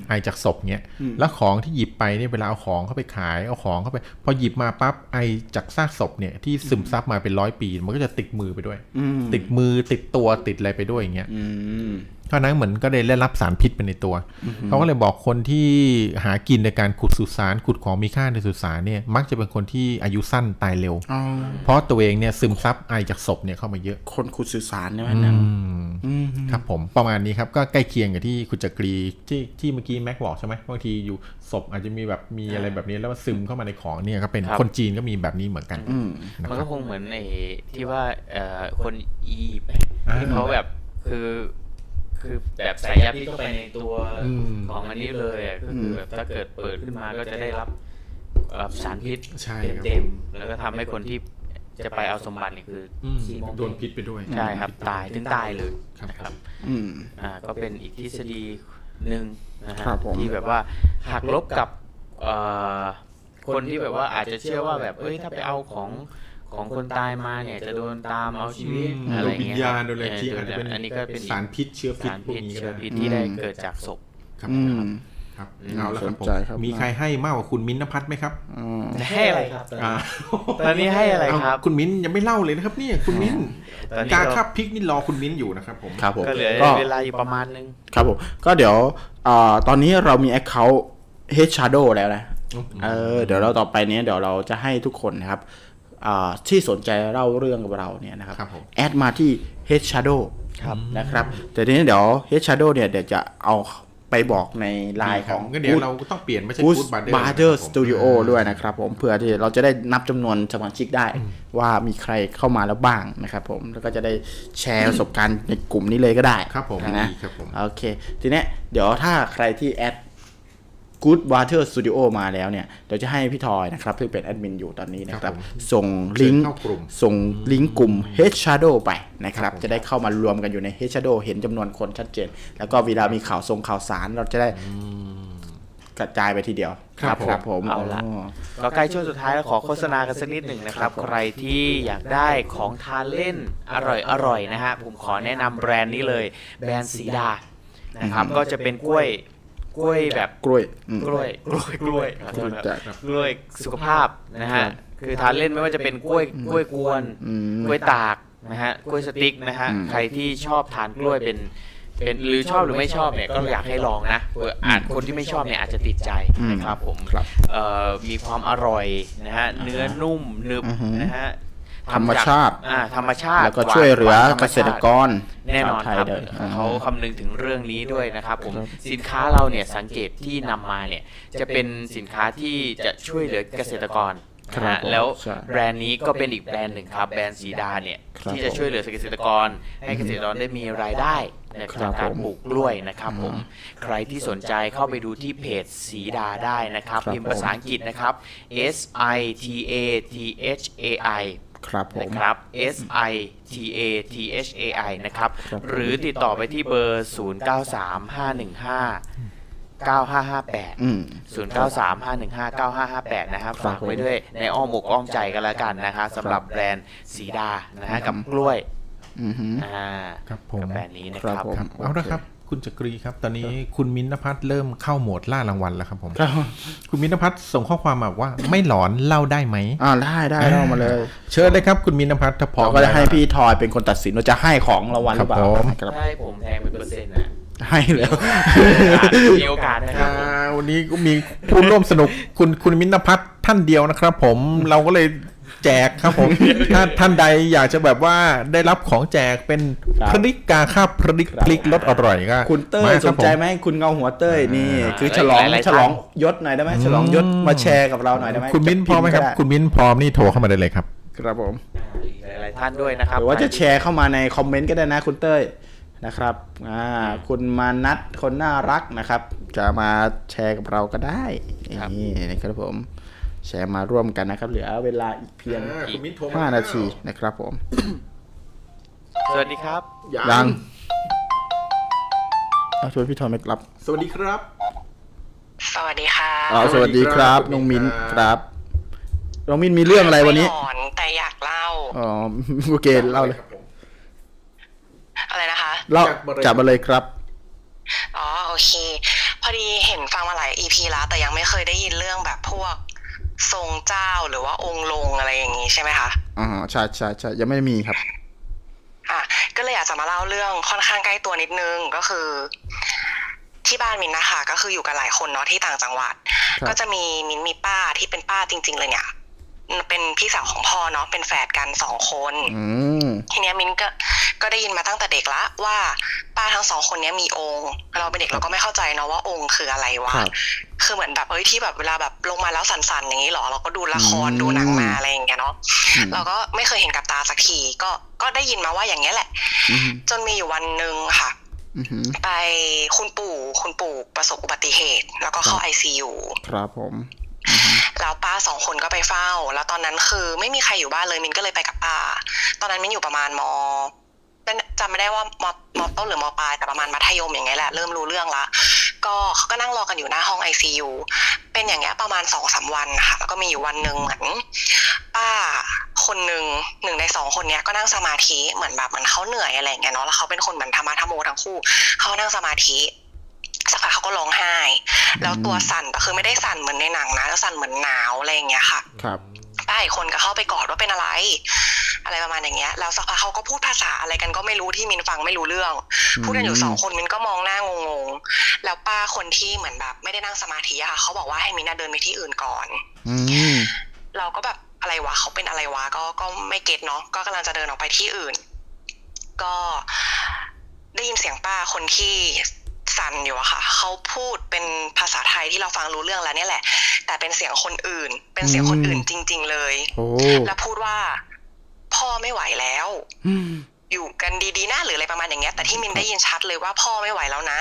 ไอจากศพเนี่ยแล้วของที่หยิบไปเนี่ยเวลาเอาของเข้าไปขายเอาของเข้าไปพอหยิบมาปั๊บไอจากซากศพเนี่ยที่ซึมซับมาเป็นร้อยปีมันก็จะติดมือไปด้วยติดมือติดตัวติดอะไรไปด้วยอย่างเงี้ยเพราะนั้นเหมือนก็ได้รับสารพิษไปในตัวเขาก็เลยบอกคนที่หากินในการขุดสุสานขุดของมีค่าในสุสานเนี่ยมักจะเป็นคนที่อายุสั้นตายเร็วเพราะตัวเองเนี่ยซึมซับไอจากศพเนี่ยเข้ามาเยอะคนขุดสุสานเนี่ยนะนะครับผมประมาณนี้ครับก็ใกล้เคียงกับที่ขุดจักรีที่ที่เมื่อกี้แม็กบอกใช่ไหมบางทีอยู่ศพอาจจะมีแบบมีอะไรแบบนี้แล้วซึมเข้ามาในของเนี่ยก็เป็นคนจีนก็มีแบบนี้เหมือนกันมันก็คงเหมือนในที่ว่าคนอียิปต์ที่เขาแบบคือคือแบบใส่ยาพิษเข้าไปในตัวของอันนี้เลยอ่ะก็คือแบบถ้าเกิดเปิดขึ้นมาก็จะได้รับสารพิษเต็มๆแล้วก็ทำให้คนที่จะไปเอาสมบัตินี่คือโดนพิษไปด้วยใช่ครับตายถึงตายเลยนะครับอ่าก็เป็นอีกทฤษฎีหนึ่งนะฮะที่แบบว่าหักลบกับคนที่แบบว่าอาจจะเชื่อว่าแบบเอ้ยถ้าไปเอาของของคนตายมาเนี่ยจะโดนตามเอาชีวิตอะไรเงี้ยโดนเลยที่อาจจะเป็นอันนี้ก็เป็นสารพิษเชื้อพิษพวกนี้ก็ที่ได้เกิดจากศพครับครับเอาละครับผมมีใครให้มากกว่าคุณมิ้นท์ณภัทรมั้ยครับให้อะไรครับตอนนี้ให้อะไรครับคุณมิ้นท์ยังไม่เล่าเลยนะครับเนี่ยคุณมิ้นท์การคับพริกนี่รอคุณมิ้นท์อยู่นะครับผมครับผมก็เหลือเวลาอยู่ประมาณนึงครับผมก็เดี๋ยวอ่าตอนนี้เรามี account H Shadow แล้วนะเออเดี๋ยวเราต่อไปเนี้ยเดี๋ยวเราจะให้ทุกคนนะครับที่สนใจเล่าเรื่องกับเราเนี่ยนะครับแอดมาที่ H Shadow นะครับแต่ทีนี้เดี๋ยว H Shadow เนี่ยเดี๋ยวจะเอาไปบอกในไลน์ของก็เดี๋ยวเราต้องเปลี่ยนไม่ใช่ Good Brother Studio ด้วยนะครับผมเพื่อที่เราจะได้นับจำนวนสมาชิกได้ว่ามีใครเข้ามาแล้วบ้างนะครับผมแล้วก็จะได้แชร์ประสบการณ์ในกลุ่มนี้เลยก็ได้ครับผมนะครับผมโอเคทีนี้เดี๋ยวถ้าใครที่แอดGood Brother Studio มาแล้วเนี่ยเดี๋ยวจะให้พี่ทอยนะครับที่เป็นแอดมินอยู่ตอนนี้นะครับส่งลิงก์ส่งลิงก์กลุ่ม H Shadow ไปนะครับจะได้เข้ามารวมกันอยู่ใน H Shadow เห็นจำนวนคนชัดเจนแล้วก็เวลามีข่าวส่งข่าวสารเราจะได้กระจายไปทีเดียวครับผมเอาละก็ใกล้ช่วงสุดท้ายแล้วขอโฆษณากันสักนิดหนึ่งนะครับใครที่อยากได้ของทานเล่นอร่อยๆนะฮะผมขอแนะนำแบรนด์นี้เลยแบรนด์สีดานะครับก็จะเป็นกล้วยกล้วยแบบกล้วยกล้วยกล้วยกล้วยกล้วยสุขภาพนะฮะคือทานเล่นไม่ว่าจะเป็นกล้วยกล้วยกวนกล้วยตากนะฮะกล้วยสติ๊กนะฮะใครที่ชอบทานกล้วยเป็นเป็นหรือชอบหรือไม่ชอบเนี่ยก็อยากให้ลองนะอาจคนที่ไม่ชอบเนี่ยอาจจะติดใจนะครับผมมีความอร่อยนะฮะเนื้อนุ่มหนึบนะฮะธรรมชาติธรรมชาติแล้วก็ช่วยเหลือเกษตรกรแน่นอนครับเขาคำนึงถึงเรื่องนี้ด้วยนะครับผมสินค้าเราเนี่ยสังเกตที่นำมาเนี่ยจะเป็นสินค้าที่จะช่วยเหลือเกษตรกรนะแล้วแบรนด์นี้ก็เป็นอีกแบรนด์หนึ่งครับแบรนด์สีดาเนี่ยที่จะช่วยเหลือเกษตรกรให้เกษตรกรได้มีรายได้จากการปลูกกล้วยนะครับผมใครที่สนใจเข้าไปดูที่เพจสีดาได้นะครับพิมพ์ภาษาอังกฤษนะครับ S I T A T H A Iครับผมนะครับ S I T A T H A I นะครับหรือติดต่อไปที่เบอร์ศูนย์ เก้า สาม ห้า หนึ่ง ห้า เก้า ห้า ห้า แปด ศูนย์ เก้า สาม ห้า หนึ่ง ห้า เก้า ห้า ห้า แปดนะครับฝากไว้ด้วยในอ้อมอกอ้อมใจกันละกันนะคะสำหรับแบรนด์สีดานะฮะกับกล้วยอือฮึอ่าครับผมแบรนด์นี้นะครับเอาละครับคุณจักรีครับตอนนี้คุณมิ้นท์ณภัทรเริ่มเข้าโหมดล่ารางวัลแล้วครับผมคุณมิ้นท์ณภัทรส่งข้อความมาบอกว่าไม่หลอนเล่าได้ไหมอ่าได้ได้เล่ามาเลยเชิญเลยครับคุณมิ้นท์ณภัทรถ้าพร้อมก็จะให้พี่ทอยเป็นคนตัดสินว่าจะให้ของรางวัลหรือเปล่าได้ผมแทงเป็นเปอร์เซ็นต์นะให้แล้วมีโอกาสนะครับวันนี้ก็มีผู้ร่วมสนุกคุณคุณมิ้นท์ณภัทรท่านเดียวนะครับผมเราก็เลย แจกครับผม ถ้าท่านใดอยากจะแบบว่าได้รับของแจกเป็นพริกกาข้าวพริกพริกรสอร่อยก็คุณเต้ยสนใจไหมคุณเงาหัวเต้ยนี่คือฉลองฉลองยศหน่อยได้ไหมฉลองยศมาแชร์กับเราหน่อยได้ไหมคุณมิ้นพร้อมไหมครับคุณมิ้นพร้อมนี่โทรเข้ามาได้เลยครับครับผมหลายท่านด้วยนะครับหรือว่าจะแชร์เข้ามาในคอมเมนต์ก็ได้นะคุณเต้ยนะครับอ่าคุณมานัทคนน่ารักนะครับจะมาแชร์กับเราก็ได้นี่นะครับผมแชร์มาร่วมกันนะครับเหลือเวลาอีกเพียงห้านาทีนะครับผมสวัสดีครับยังเอาชวนพี่ทอมไปครับสวัสดีครับสวัสดีค่ะเอาสวัสดีครับน้องมิ้นครับน้องมิ้นมีเรื่องอะไรวันนี้อ่อนแต่อยากเล่าอ๋อโอเคเล่าเลยอะไรนะคะเล่าจับมาเลยครับอ๋อโอเคพอดีเห็นฟังมาหลาย อี พี แล้วแต่ยังไม่เคยได้ยินเรื่องแบบพวกทรงเจ้าหรือว่าองค์ลงอะไรอย่างนี้ใช่ไหมคะอ๋อใช่ใช่ใช่ยังไม่มีครับอ่ะก็เลยอยากจะมาเล่าเรื่องค่อนข้างใกล้ตัวนิดนึงก็คือที่บ้านมินนะคะก็คืออยู่กันหลายคนเนาะที่ต่างจังหวัดก็จะมีมินมีป้าที่เป็นป้าจริงๆเลยเนี่ยเป็นพี่สาวของพ่อเนาะเป็นแฝดกันสองคนทีเนี้ยมินก็ก็ได้ยินมาตั้งแต่เด็กละว่าป้าทั้งสองคนนี้มีองค์เราเป็นเด็กเราก็ไม่เข้าใจเนาะว่าองค์คืออะไรวะคือเหมือนแบบเอ้ยที่แบบเวลาแบบลงมาแล้วสั่นๆอย่างนี้หรอเราก็ดูละครดูหนังมาอะไรอย่างเงี้ยเนาะเราก็ไม่เคยเห็นกับตาสักทีก็ก็ได้ยินมาว่าอย่างเงี้ยแหละจนมีอยู่วันหนึ่งค่ะไปคุณปู่คุณปู่ประสบอุบัติเหตุแล้วก็เข้าไอซียูครับผมแล้วป้าสองคนก็ไปเฝ้าแล้วตอนนั้นคือไม่มีใครอยู่บ้านเลยมินก็เลยไปกับป้าตอนนั้นมินอยู่ประมาณม.จำไม่ได้ว่ามอมอต้นหรือมอปลายแต่ประมาณมัธยมอย่างเงี้ยแหละเริ่มรู้เรื่องละก็เขาก็นั่งรอกันอยู่หน้าห้องไอซียูเป็นอย่างเงี้ยประมาณสองสามวันค่ะแล้วก็มีอยู่วันหนึ่งเหมือนป้าคนหนึ่งหนึ่งในสองคนเนี้ยก็นั่งสมาธิเหมือนแบบมันเขาเหนื่อยอะไรอย่างเงี้ยเนาะแล้วเขาเป็นคนเหมือนธรรมะธรรมโมทั้งคู่เขานั่งสมาธิสักพักเขาก็ร้องไห้แล้วตัวสั่นก็คือไม่ได้สั่นเหมือนในหนังนะแล้วสั่นเหมือนหนาวอะไรอย่างเงี้ยค่ะครับป้าอีกคนก็เข้าไปกอดว่าเป็นอะไรอะไรประมาณอย่างเงี้ยแล้วสักพักเขาก็พูดภาษาอะไรกันก็ไม่รู้ที่มินฟังไม่รู้เรื่องพูดกันอยู่สองคนมินก็มองหน้างงๆแล้วป้าคนที่เหมือนแบบไม่ได้นั่งสมาธิอะค่ะเขาบอกว่าให้มินเดินไปที่อื่นก่อนเราก็แบบอะไรวะเขาเป็นอะไรวะก็ก็ไม่เก็ตเนาะก็กำลังจะเดินออกไปที่อื่นก็ได้ยินเสียงป้าคนที่สั่นอยู่อะค่ะเขาพูดเป็นภาษาไทยที่เราฟังรู้เรื่องแล้วเนี่ยแหละแต่เป็นเสียงคนอื่นเป็นเสียงคนอื่นจริงๆเลยแล้วพูดว่าพ่อไม่ไหวแล้วอยู่กันดีๆนะหรืออะไรประมาณอย่างเงี้ยแต่ที่มินได้ยินชัดเลยว่าพ่อไม่ไหวแล้วนะ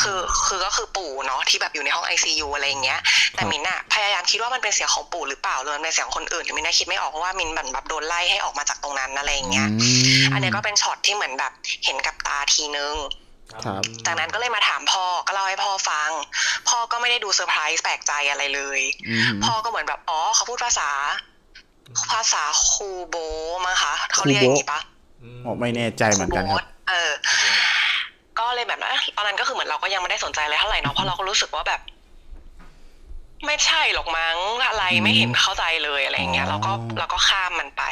คือคือก็คือปู่เนาะที่แบบอยู่ในห้องไอซียูอะไรอย่างเงี้ยแต่มินอะพยายามคิดว่ามันเป็นเสียงของปู่หรือเปล่าหรือมันเป็นเสียงคนอื่นมินอะคิดไม่ออกเพราะว่ามินแบบแบบโดนไล่ให้ออกมาจากตรงนั้นอะไรอย่างเงี้ยอันนี้ก็เป็นช็อตที่เหมือนแบบเห็นกับตาทีนึงจากนั้นก็เลยมาถามพ่อก็เล่าให้พ่อฟังพ่อก็ไม่ได้ดูเซอร์ไพรส์แปลกใจอะไรเลยพ่อก็เหมือนแบบอ๋อเขาพูดภาษาภาษาคูโบมั้งคะเขาเรียกอย่างนี้ปะอ๋อไม่แน่ใจเหมือนกันครับเออก็เลยแบบนะตอนนั้นก็คือเหมือนเราก็ยังไม่ได้สนใจอะไรเท่าไหร่เนาะเพราะเราก็รู้สึกว่าแบบไม่ใช่หรอกมั้งอะไรไม่เห็นเข้าใจเลยอะไรอย่างเงี้ยเราก็เราก็ข้ามมันไป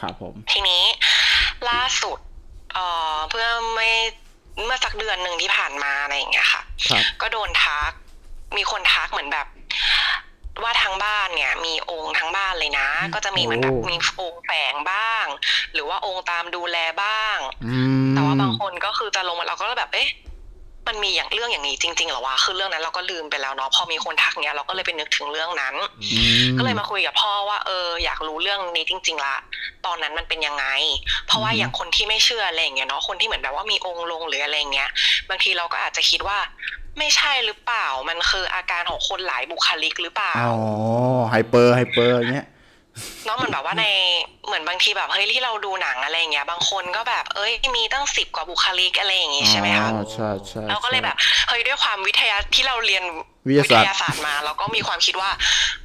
ครับผมทีนี้ล่าสุดเอ่อเพื่อไม่เมื่อสักเดือนหนึ่งที่ผ่านมาอะไรอย่างเงี้ยค่ะก็โดนทักมีคนทักเหมือนแบบว่าทางบ้านเนี่ยมีองค์ทั้งบ้านเลยนะก็จะมีเหมือนแบบมีองค์แฝงบ้างหรือว่าองค์ตามดูแลบ้างแต่ว่าบางคนก็คือจะลงมาเราก็แบบเอ๊ะมันมีอย่างเรื่องอย่างนี้จริงๆเหรอวะคือเรื่องนั้นเราก็ลืมไปแล้วเนาะพอมีคนทักเนี้ยเราก็เลยไปนึกถึงเรื่องนั้นก็เลยมาคุยกับพ่อว่าเอออยากรู้เรื่องนี้จริงๆละตอนนั้นมันเป็นยังไงเพราะว่าอย่างคนที่ไม่เชื่ออะไรอย่างเงี้ยเนาะคนที่เหมือนแบบว่ามีองค์ลงหรืออะไรเงี้ยบางทีเราก็อาจจะคิดว่าไม่ใช่หรือเปล่ามันคืออาการของคนหลายบุคลิกหรือเปล่าอ๋อไฮเปอร์ไฮเปอร์เงี้ยเนาะมันแบบว่าในเหมือนบางทีแบบเฮ้ยที่เราดูหนังอะไรอย่างเงี้ยบางคนก็แบบเอ้ยมีตั้งสิบกว่าบุคลิกอะไรอย่างงี้ใช่ไหมคะใช่ใช่เราก็เลยแบบเฮ้ยด้วยความวิทยาที่เราเรียนวิทยาศาสตร์มาเราก็มีความคิดว่า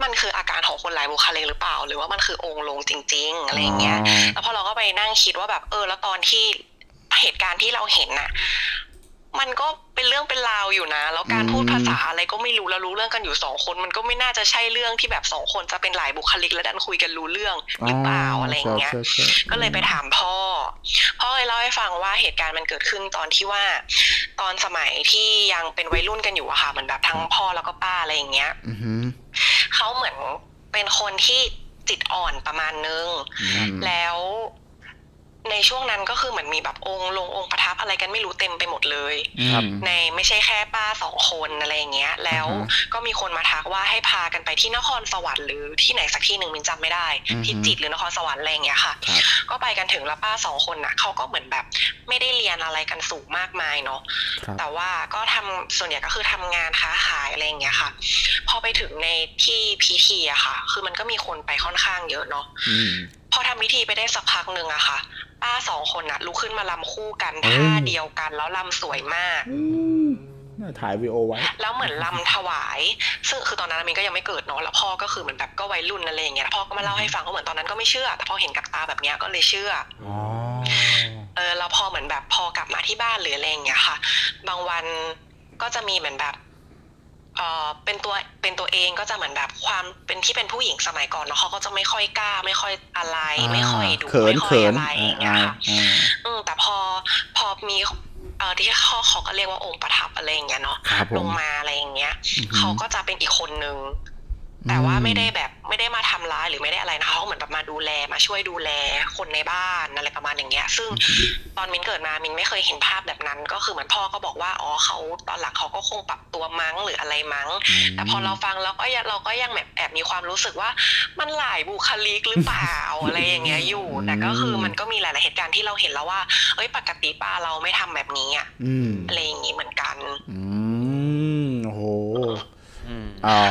มันคืออาการของคนหลายบุคลิกหรือเปล่าหรือว่ามันคือองค์ลงจริงๆอะไรอย่างเงี้ยแล้วพอเราก็ไปนั่งคิดว่าแบบเออแล้วตอนที่เหตุการณ์ที่เราเห็นน่ะมันก็เป็นเรื่องเป็นราวอยู่นะแล้วการพูดภาษาอะไรก็ไม่รู้แล้วรู้เรื่องกันอยู่สองคนมันก็ไม่น่าจะใช่เรื่องที่แบบสองคนจะเป็นหลายบุคลิกและดันคุยกันรู้เรื่องหรือเปล่าอะไรอย่างเงี้ยก็เลยไปถามพ่อพ่อเลยเล่าให้ฟังว่าเหตุการณ์มันเกิดขึ้นตอนที่ว่าตอนสมัยที่ยังเป็นวัยรุ่นกันอยู่อะค่ะเหมือนแบบทั้งพ่อแล้วก็ป้าอะไรอย่างเงี้ยเขาเหมือนเป็นคนที่จ จิตอ่อนประมาณนึงแล้วในช่วงนั้นก็คือเหมือนมีแบบองค์ลงองค์ประทับอะไรกันไม่รู้เต็มไปหมดเลยในไม่ใช่แค่ป้าสองคนอะไรอย่างเงี้ยแล้วก็มีคนมาทักว่าให้พากันไปที่นครสวรรค์หรือที่ไหนสักที่หนึ่งมินจำไม่ได้ที่จิตหรือนครสวรรค์อะไรอย่างเงี้ยค่ะก็ไปกันถึงแล้วป้าสองคนน่ะเขาก็เหมือนแบบไม่ได้เรียนอะไรกันสูงมากมายเนาะแต่ว่าก็ทำส่วนใหญ่ก็คือทำงานค้าขายอะไรอย่างเงี้ยค่ะพอไปถึงในที่พิธีอะค่ะคือมันก็มีคนไปค่อนข้างเยอะเนาะพอทำพิธีไปได้สักพักหนึ่งอะค่ะป้าสองคนน่ะลุกขึ้นมาลำคู่กันท่าเดียวกันแล้วลำสวยมากถ่ายวีโอไว้แล้วเหมือนลำถวายซึ่งคือตอนนั้นมินก็ยังไม่เกิดเนาะแล้วพ่อก็คือเหมือนแบบก็วัยรุ่นอะไรอย่างเงี้ยพ่อก็มาเล่าให้ฟังว่าเหมือนตอนนั้นก็ไม่เชื่อแต่พอเห็นกับตาแบบเนี้ยก็เลยเชื่อเออแล้วพอเหมือนแบบพอกลับมาที่บ้านหรืออะไรอย่างเงี้ยค่ะบางวันก็จะมีเหมือนแบบเออเป็นตัวเป็นตัวเองก็จะเหมือนแบบความเป็นที่เป็นผู้หญิงสมัยก่อนเนาะเขาก็จะไม่ค่อยกล้าไม่ค่อยอะไรไม่ค่อยดูไม่ค่อยอะไรอย่างเงี้ยค่ะอืมแต่พอพอมีเออที่เขาเขาก็เรียกว่าองค์ประทับอะไรอย่างเงี้ยเนาะลงมาอะไรอย่างเงี้ยเขาก็จะเป็นอีกคนนึงแต่ว่าไม่ได้แบบไม่ได้มาทำร้ายหรือไม่ได้อะไรนะเขาเหมือนแบบมาดูแลมาช่วยดูแลคนในบ้านอะไรประมาณอย่างเงี้ยซึ่งตอนมินเกิดมามินไม่เคยเห็นภาพแบบนั้นก็คือเหมือนพ่อก็บอกว่าอ๋อเขาตอนหลังเขาก็คงปรับตัวมั้งหรืออะไรมั้งแต่พอเราฟังแล้วก็เราก็ยังแบบแอบมีความรู้สึกว่ามันหลายบุคลิกหรือเปล่าอะไรอย่างเงี้ยอยู่แต่ก็คือมันก็มีหลายๆเหตุการณ์ที่เราเห็นแล้วว่าเอ้ยปกติป้าเราไม่ทำแบบนี้อ่ะอะไรอย่างงี้เหมือนกันอืมโห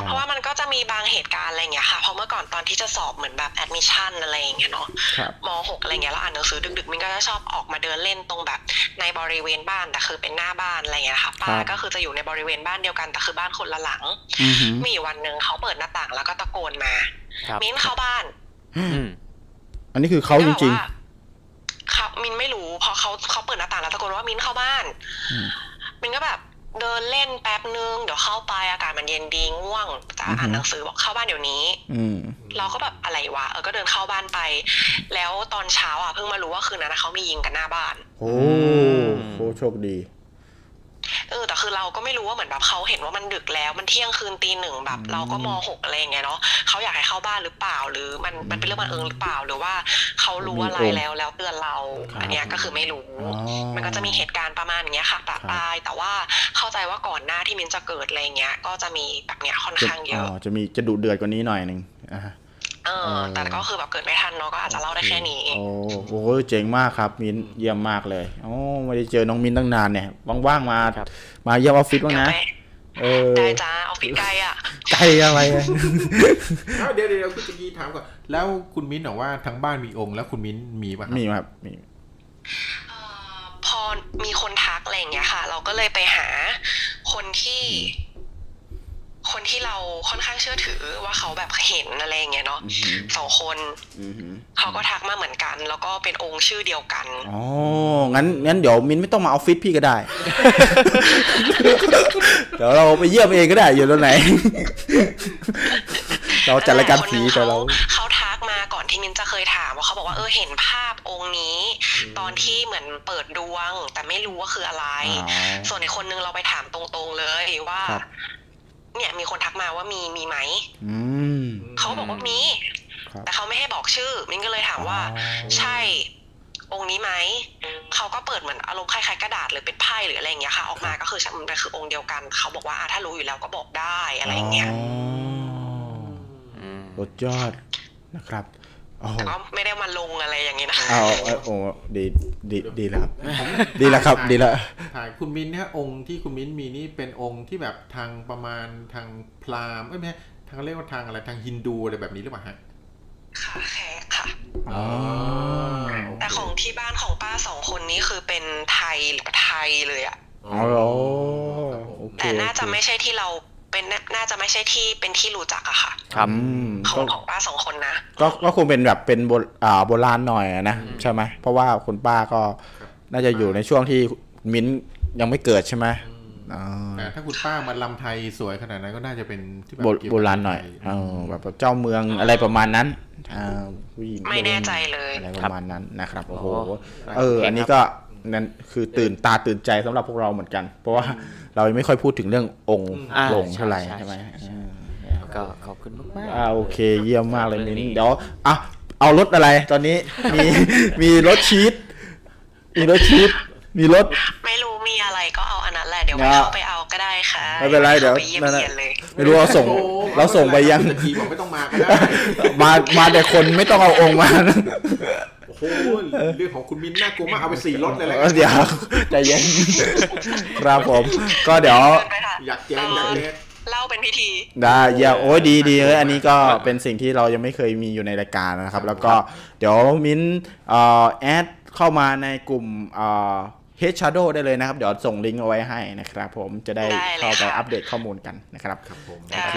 เพราะว่ามันก็จะมีบางเหตุการณ์อะไรอย่างเงี้ยค่ะเพราะเมื่อก่อนตอนที่จะสอบเหมือนแบบแอดมิชชั่นอะไรอย่างเงี้ยเนาะม.หกอะไรเงี้ยเราอ่านหนังสือดึกๆมินก็จะชอบออกมาเดินเล่นตรงแบบในบริเวณบ้านแต่คือเป็นหน้าบ้านอะไรเงี้ยค่ะป้าก็คือจะอยู่ในบริเวณบ้านเดียวกันแต่คือบ้านคนละหลังมีวันหนึ่งเขาเปิดหน้าต่างแล้วก็ตะโกนมามิ้นเข้าบ้านอันนี้คือเขาจริงๆครับมินไม่รู้พอเขาเขาเปิดหน้าต่างแล้วตะโกนว่ามิ้นเข้าบ้านมินก็แบบเดินเล่นแป๊บนึงเดี๋ยวเข้าไปอากาศมันเย็นดีง่วงจะอ่านหนังสือบอกเข้าบ้านเดี๋ยวนี้เราก็แบบอะไรวะเออก็เดินเข้าบ้านไปแล้วตอนเช้าอ่ะเพิ่งมารู้ว่าคืนนั้นเขามียิงกันหน้าบ้านโอ้โหโชคดีเออแต่คือเราก็ไม่รู้ว่าเหมือนแบบเขาเห็นว่ามันดึกแล้วมันเที่ยงคืนตีหนึ่งแบบเราก็ม.หกอะไรอย่างเงี้ยเนาะเขาอยากให้เข้าบ้านหรือเปล่าหรือมันมันเป็นเรื่องบังเอิญหรือเปล่าหรือว่าเขารู้อะไรแล้วแล้วเตือนเราอันเนี้ยก็คือไม่รู้มันก็จะมีเหตุการณ์ประมาณอย่างเงี้ยค่ะปะปายแต่ว่าเข้าใจว่าก่อนหน้าที่มินจะเกิดอะไรเงี้ยก็จะมีแบบเนี้ยค่อนข้างเยอะอ๋อจะมีจะดุเดือดกว่านี้หน่อยนึงอ่าเออแต่ก็คือแบบเกิดไม่ทันเนาะก็อาจจะเล่าได้แค่นี้โอ้โหเจ๋งมากครับมินเยี่ยมมากเลยโอ้ไม่ได้เจอน้องมินตั้งนานเนี่ยว่างๆมามาเยี่ยมออฟฟิศบ้างนะเออได้จ้าออฟฟิศไกลอ่ะไกลอะไรเดี๋ยวเดี๋ยวคุณจะกี้ถามก่อนแล้วคุณมินบอกว่าทางบ้านมีองค์แล้วคุณมินมีป่ะมีครับมีพอมีคนทักอะไรอย่างเงี้ยค่ะเราก็เลยไปหาคนที่คนที่เราค่อนข้างเชื่อถือว่าเขาแบบเห็นอะไรอย่างเงี้ยเนาะสองคนเขาก็ทักมาเหมือนกันแล้วก็เป็นองค์ชื่อเดียวกันอ๋องั้นงั้นเดี๋ยวมินไม่ต้องมาออฟฟิศพี่ก็ได้เดี๋ยวเราไปเยี่ยมเองก็ได้อยู่ตรงไหนเราจัดรายการผีแต่เราเขาทักมาก่อนที่มินจะเคยถามว่าเขาบอกว่าเออเห็นภาพองค์นี้ตอนที่เหมือนเปิดดวงแต่ไม่รู้ว่าคืออะไรส่วนอีกคนนึงเราไปถามตรงๆเลยว่าเนี่ยมีคนทักมาว่ามีมีไหมเขาบอกว่ามีแต่เขาไม่ให้บอกชื่อมินก็เลยถามว่าใช่องค์นี้ไหมเขาก็เปิดเหมือนอารมณ์คล้ายๆกระดาษหรือเป็นไพ่หรืออะไรอย่างเงี้ยค่ะออกมาก็คือมันคือองค์เดียวกันเขาบอกว่าถ้ารู้อยู่แล้วก็บอกได้อะไรอย่างเงี้ยสุดยอดนะครับแต่ก็ไม่ได้มาลงอะไรอย่างนี้นะอ้าวโอ้ดีดีดีแล้วครับดีแล้วครับดีแล้วคุณมิ้นเนี่ยองค์ที่คุณมิ้นมีนี่เป็นองค์ที่แบบทางประมาณทางพราหมณ์เอ้ยไม่ใช่ทางเรียกว่าทางอะไรทางฮินดูอะไรแบบนี้หรือเปล่าฮะค่ะแขกค่ะอ๋อแต่ของที่บ้านของป้าสองคนนี้คือเป็นไทยหรือไทยเลยอ่ะอ๋อแต่น่าจะไม่ใช่ที่เราเป็นน่าจะไม่ใช่ที่เป็นที่รู้จักอะค่ะครับของของป้าสองคนนะก็ก็คงเป็นแบบเป็นโบอ่าโบราณหน่อยนะใช่ไหมเพราะว่าคุณป้าก็น่าจะอยู่ในช่วงที่มิ้นยังไม่เกิดใช่ไหมอ๋อถ้าคุณป้ามาลำไทยสวยขนาดนั้นก็น่าจะเป็นที่แบบโบราณหน่อยเออแบบเจ้าเมืองอะไรประมาณนั้นอ่าผู้หญิงไม่แน่ใจเลยอะไรประมาณนั้นนะครับโอ้โหเอออันนี้ก็นั่นคือตื่นตาตื่นใจสำหรับพวกเราเหมือนกันเพราะว่าเราไม่ค่อยพูดถึงเรื่ององค์ลงเท่าไหร่ใช่ไหม ก็ขอบคุณมากมากอ่าโอเคเยี่ยมมากเลยมินเดี๋ยวอ่ะเอารถอะไรตอนนี้มีมีรถชีสมีรถชีสมีรถไม่รู้มีอะไรก็เอาอันนั้นแหละเดี๋ยวเราไปเอาก็ได้ค่ะไม่เป็นไรเดี๋ยวนั่นเลยไม่รู้เราส่งเราส่งไปยังทีบอกไม่ต้องมาก็ได้มามาแต่คนไม่ต้องเอาองค์มาโอ้โหเรื่องของคุณมินน่ากลัวมากเอาไปสี่รถเลยแหละเดี๋ยวใจเย็นครับผมก็เดี๋ยวอยากเจออยากเจอเล่าเป็นพิธีได้เยี่ยมโอ้ยดีดีเลยอันนี้ก็เป็นสิ่งที่เรายังไม่เคยมีอยู่ในรายการนะครับแล้วก็เดี๋ยวมิ้นแอดเข้ามาในกลุ่มเฮดชาร์โดได้เลยนะครับเดี๋ยวส่งลิงก์เอาไว้ให้นะครับผมจะได้เข้าไปอัปเดตข้อมูลกันนะครับครับผมโอเค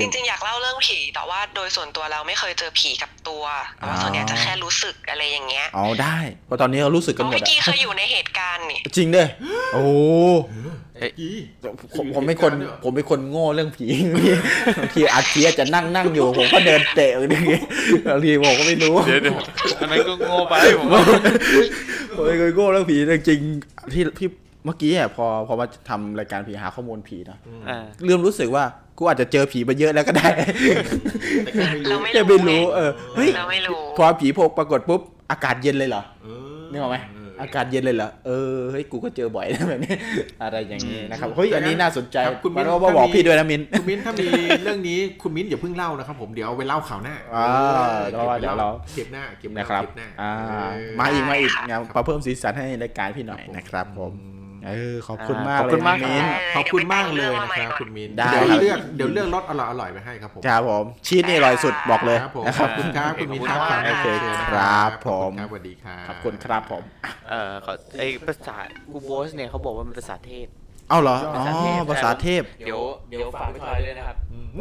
จริงๆอยากเล่าเรื่องผีแต่ว่าโดยส่วนตัวเราไม่เคยเจอผีกับตัวแต่ว่าส่วนใหญ่จะแค่รู้สึกอะไรอย่างเงี้ยอ๋อได้เพราะตอนนี้เรารู้สึกกันหมดอะเมื่อกี้เคยอยู่ในเหตุการณ์นี่จริงด้วยโอ้ผมเป็นคนผมเป็นคนโง่เรื่องผีบางทีอาเทียจะนั่งนั่งอยู่ผมก็เดินเตะอะไรอย่างเงี้ยบางทีผมก็ไม่รู้เดี๋ยวอันนั้นก็โง่ไปผมผมเป็นคนโง่เรื่องผีจริงที่ที่เมื่อกี้อ่ะพอพอมาทำรายการผีหาข้อมูลผีนะเริ่มรู้สึกว่ากูอาจจะเจอผีมาเยอะแล้วก็ได้เราไม่รู้เออเฮ้ยพอผีโผล่ปรากฏปุ๊บอากาศเย็นเลยเหรอนี่เหรอไหมอากาศเย็นเลยเหรอเออเฮ้ยกูก็เจอบ่อยนะแบบนี้อะไรอย่างนี้นะครับเฮ้ยอันนี้น่าสนใจคุณมิ้นว่าบอกพี่ด้วยนะมิ้นคุณมิ้นถ้ามีเรื่องนี้คุณมิ้นอย่าเพิ่งเล่านะครับผมเดี๋ยวเอาไปเล่าข่าวหน้าอ่าเดี๋ยวเดี๋ยวเราเก็บหน้าเก็บนะครับอ่ามาอีกมาอีกเนี่ยมาเพิ่มสีสันให้รายการพี่หน่อยนะครับผมเออขอบคุณมากเลยมิ้นขอบคุณมากเลยนะครับคุณมิ้นเดี๋ยวเลือกเดี๋ยวเลือกรสอร่อยอร่อยไปให้ครับผมครับผมชีสนี่อร่อยสุดบอกเลยนะครับคุณครับคุณมิ้นครับโอเคครับผมสวัสดีครับขอบคุณครับผมเออไอภาษากูโบสเนี่ยเขาบอกว่ามันภาษาเทพเอ้าเหรออ๋อภาษาเทพเดี๋ยวเดี๋ยวฟังไปทอยเลยนะครับ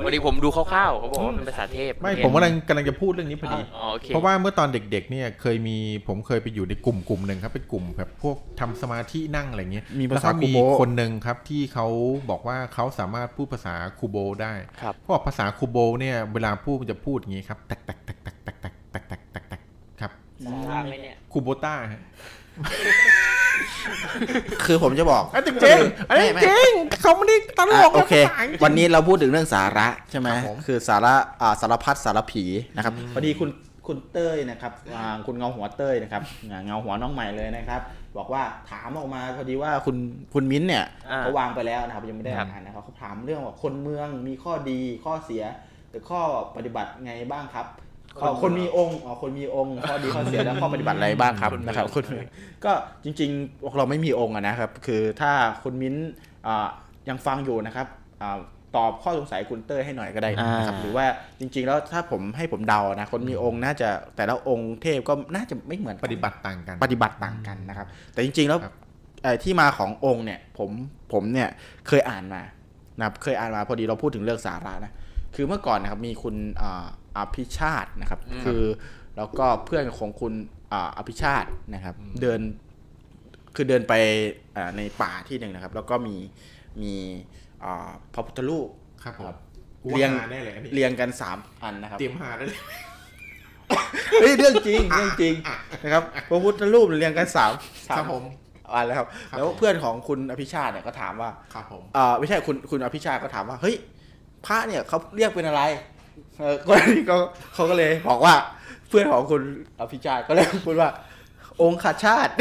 วันนี้ผมดูคร่าวๆเขาบอกว่าเป็นภาษาเทพไม่ผมกำลังกำลังจะพูดเรื่องนี้พอดีเพราะว่าเมื่อตอนเด็กๆเนี่ยเคยมีผมเคยไปอยู่ในกลุ่มกลุ่มหนึ่งครับเป็นกลุ่มแบบพวกทำสมาธินั่งอะไรเงี้ยแล้วก็มีคนหนึ่งครับที่เขาบอกว่าเขาสามารถพูดภาษาคูโบได้เพราะภาษาคูโบเนี่ยเวลาพูดมันจะพูดอย่างนี้ครับแตกแตกแตกแตกแตกแตกแตกแตกแตกครับคูโบต้าคือผมจะบอกจริงจริงจริงเขาไม่ได้ตลกโอเควันนี้เราพูดถึงเรื่องสาระใช่ไหมคือสาระสารพัดสารผีนะครับพอดีคุณคุณเต้ยนะครับคุณเงาหัวเต้ยนะครับเงาหัวน้องใหม่เลยนะครับบอกว่าถามออกมาพอดีว่าคุณคุณมิ้นเนี่ยเขาวางไปแล้วนะครับยังไม่ได้อ่านนะครับเขาถามเรื่องว่าคนเมืองมีข้อดีข้อเสียหรือข้อปฏิบัติไงบ้างครับคนมีองค์อ๋อคนมีองค์ข้อดีข้อเสียแล้วข้อปฏิบัติอะไรบ้างครับนะครับคนก็จริงๆเราไม่มีองค์นะครับคือถ้าคุณมิ้นยังฟังอยู่นะครับตอบข้อสงสัยคุณเต้ยให้หน่อยก็ได้นะครับหรือว่าจริงๆแล้วถ้าผมให้ผมเดานะคนมีองค์น่าจะแต่ละองค์เทพก็น่าจะไม่เหมือนปฏิบัติต่างกันปฏิบัติต่างกันนะครับแต่จริงๆแล้วที่มาขององค์เนี่ยผมผมเนี่ยเคยอ่านมานะครับเคยอ่านมาพอดีเราพูดถึงเรื่องสาระนะคือเมื่อก่อนนะครับมีคุณอภิชาตินะครับคือแล้วก็เพื่อนของคุณอภิชาตินะครับเดินคือเดินไปในป่าที่หนึ่งนะครับแล้วก็มีมีพระพุทธรูปครับผมเรียงเรียงกันสามอันนะครับเตรียมหาได้เลยเฮ้ยเรื่องจริงเรื่องจริงนะครับพระพุทธรูปเรียงกันสามสามผมอ่านแล้วครับแล้วเพื่อนของคุณอภิชาติเนี่ยก็ถามว่าครับผมไม่ใช่คุณคุณอภิชาติก็ถามว่าเฮ้ยพระเนี่ยเขาเรียกเป็นอะไรคนนี้ก็เขาก็เลยบอกว่าเพื่อนของคุณอภิชาติก็เลยพูดว่าองค์ขาชาติ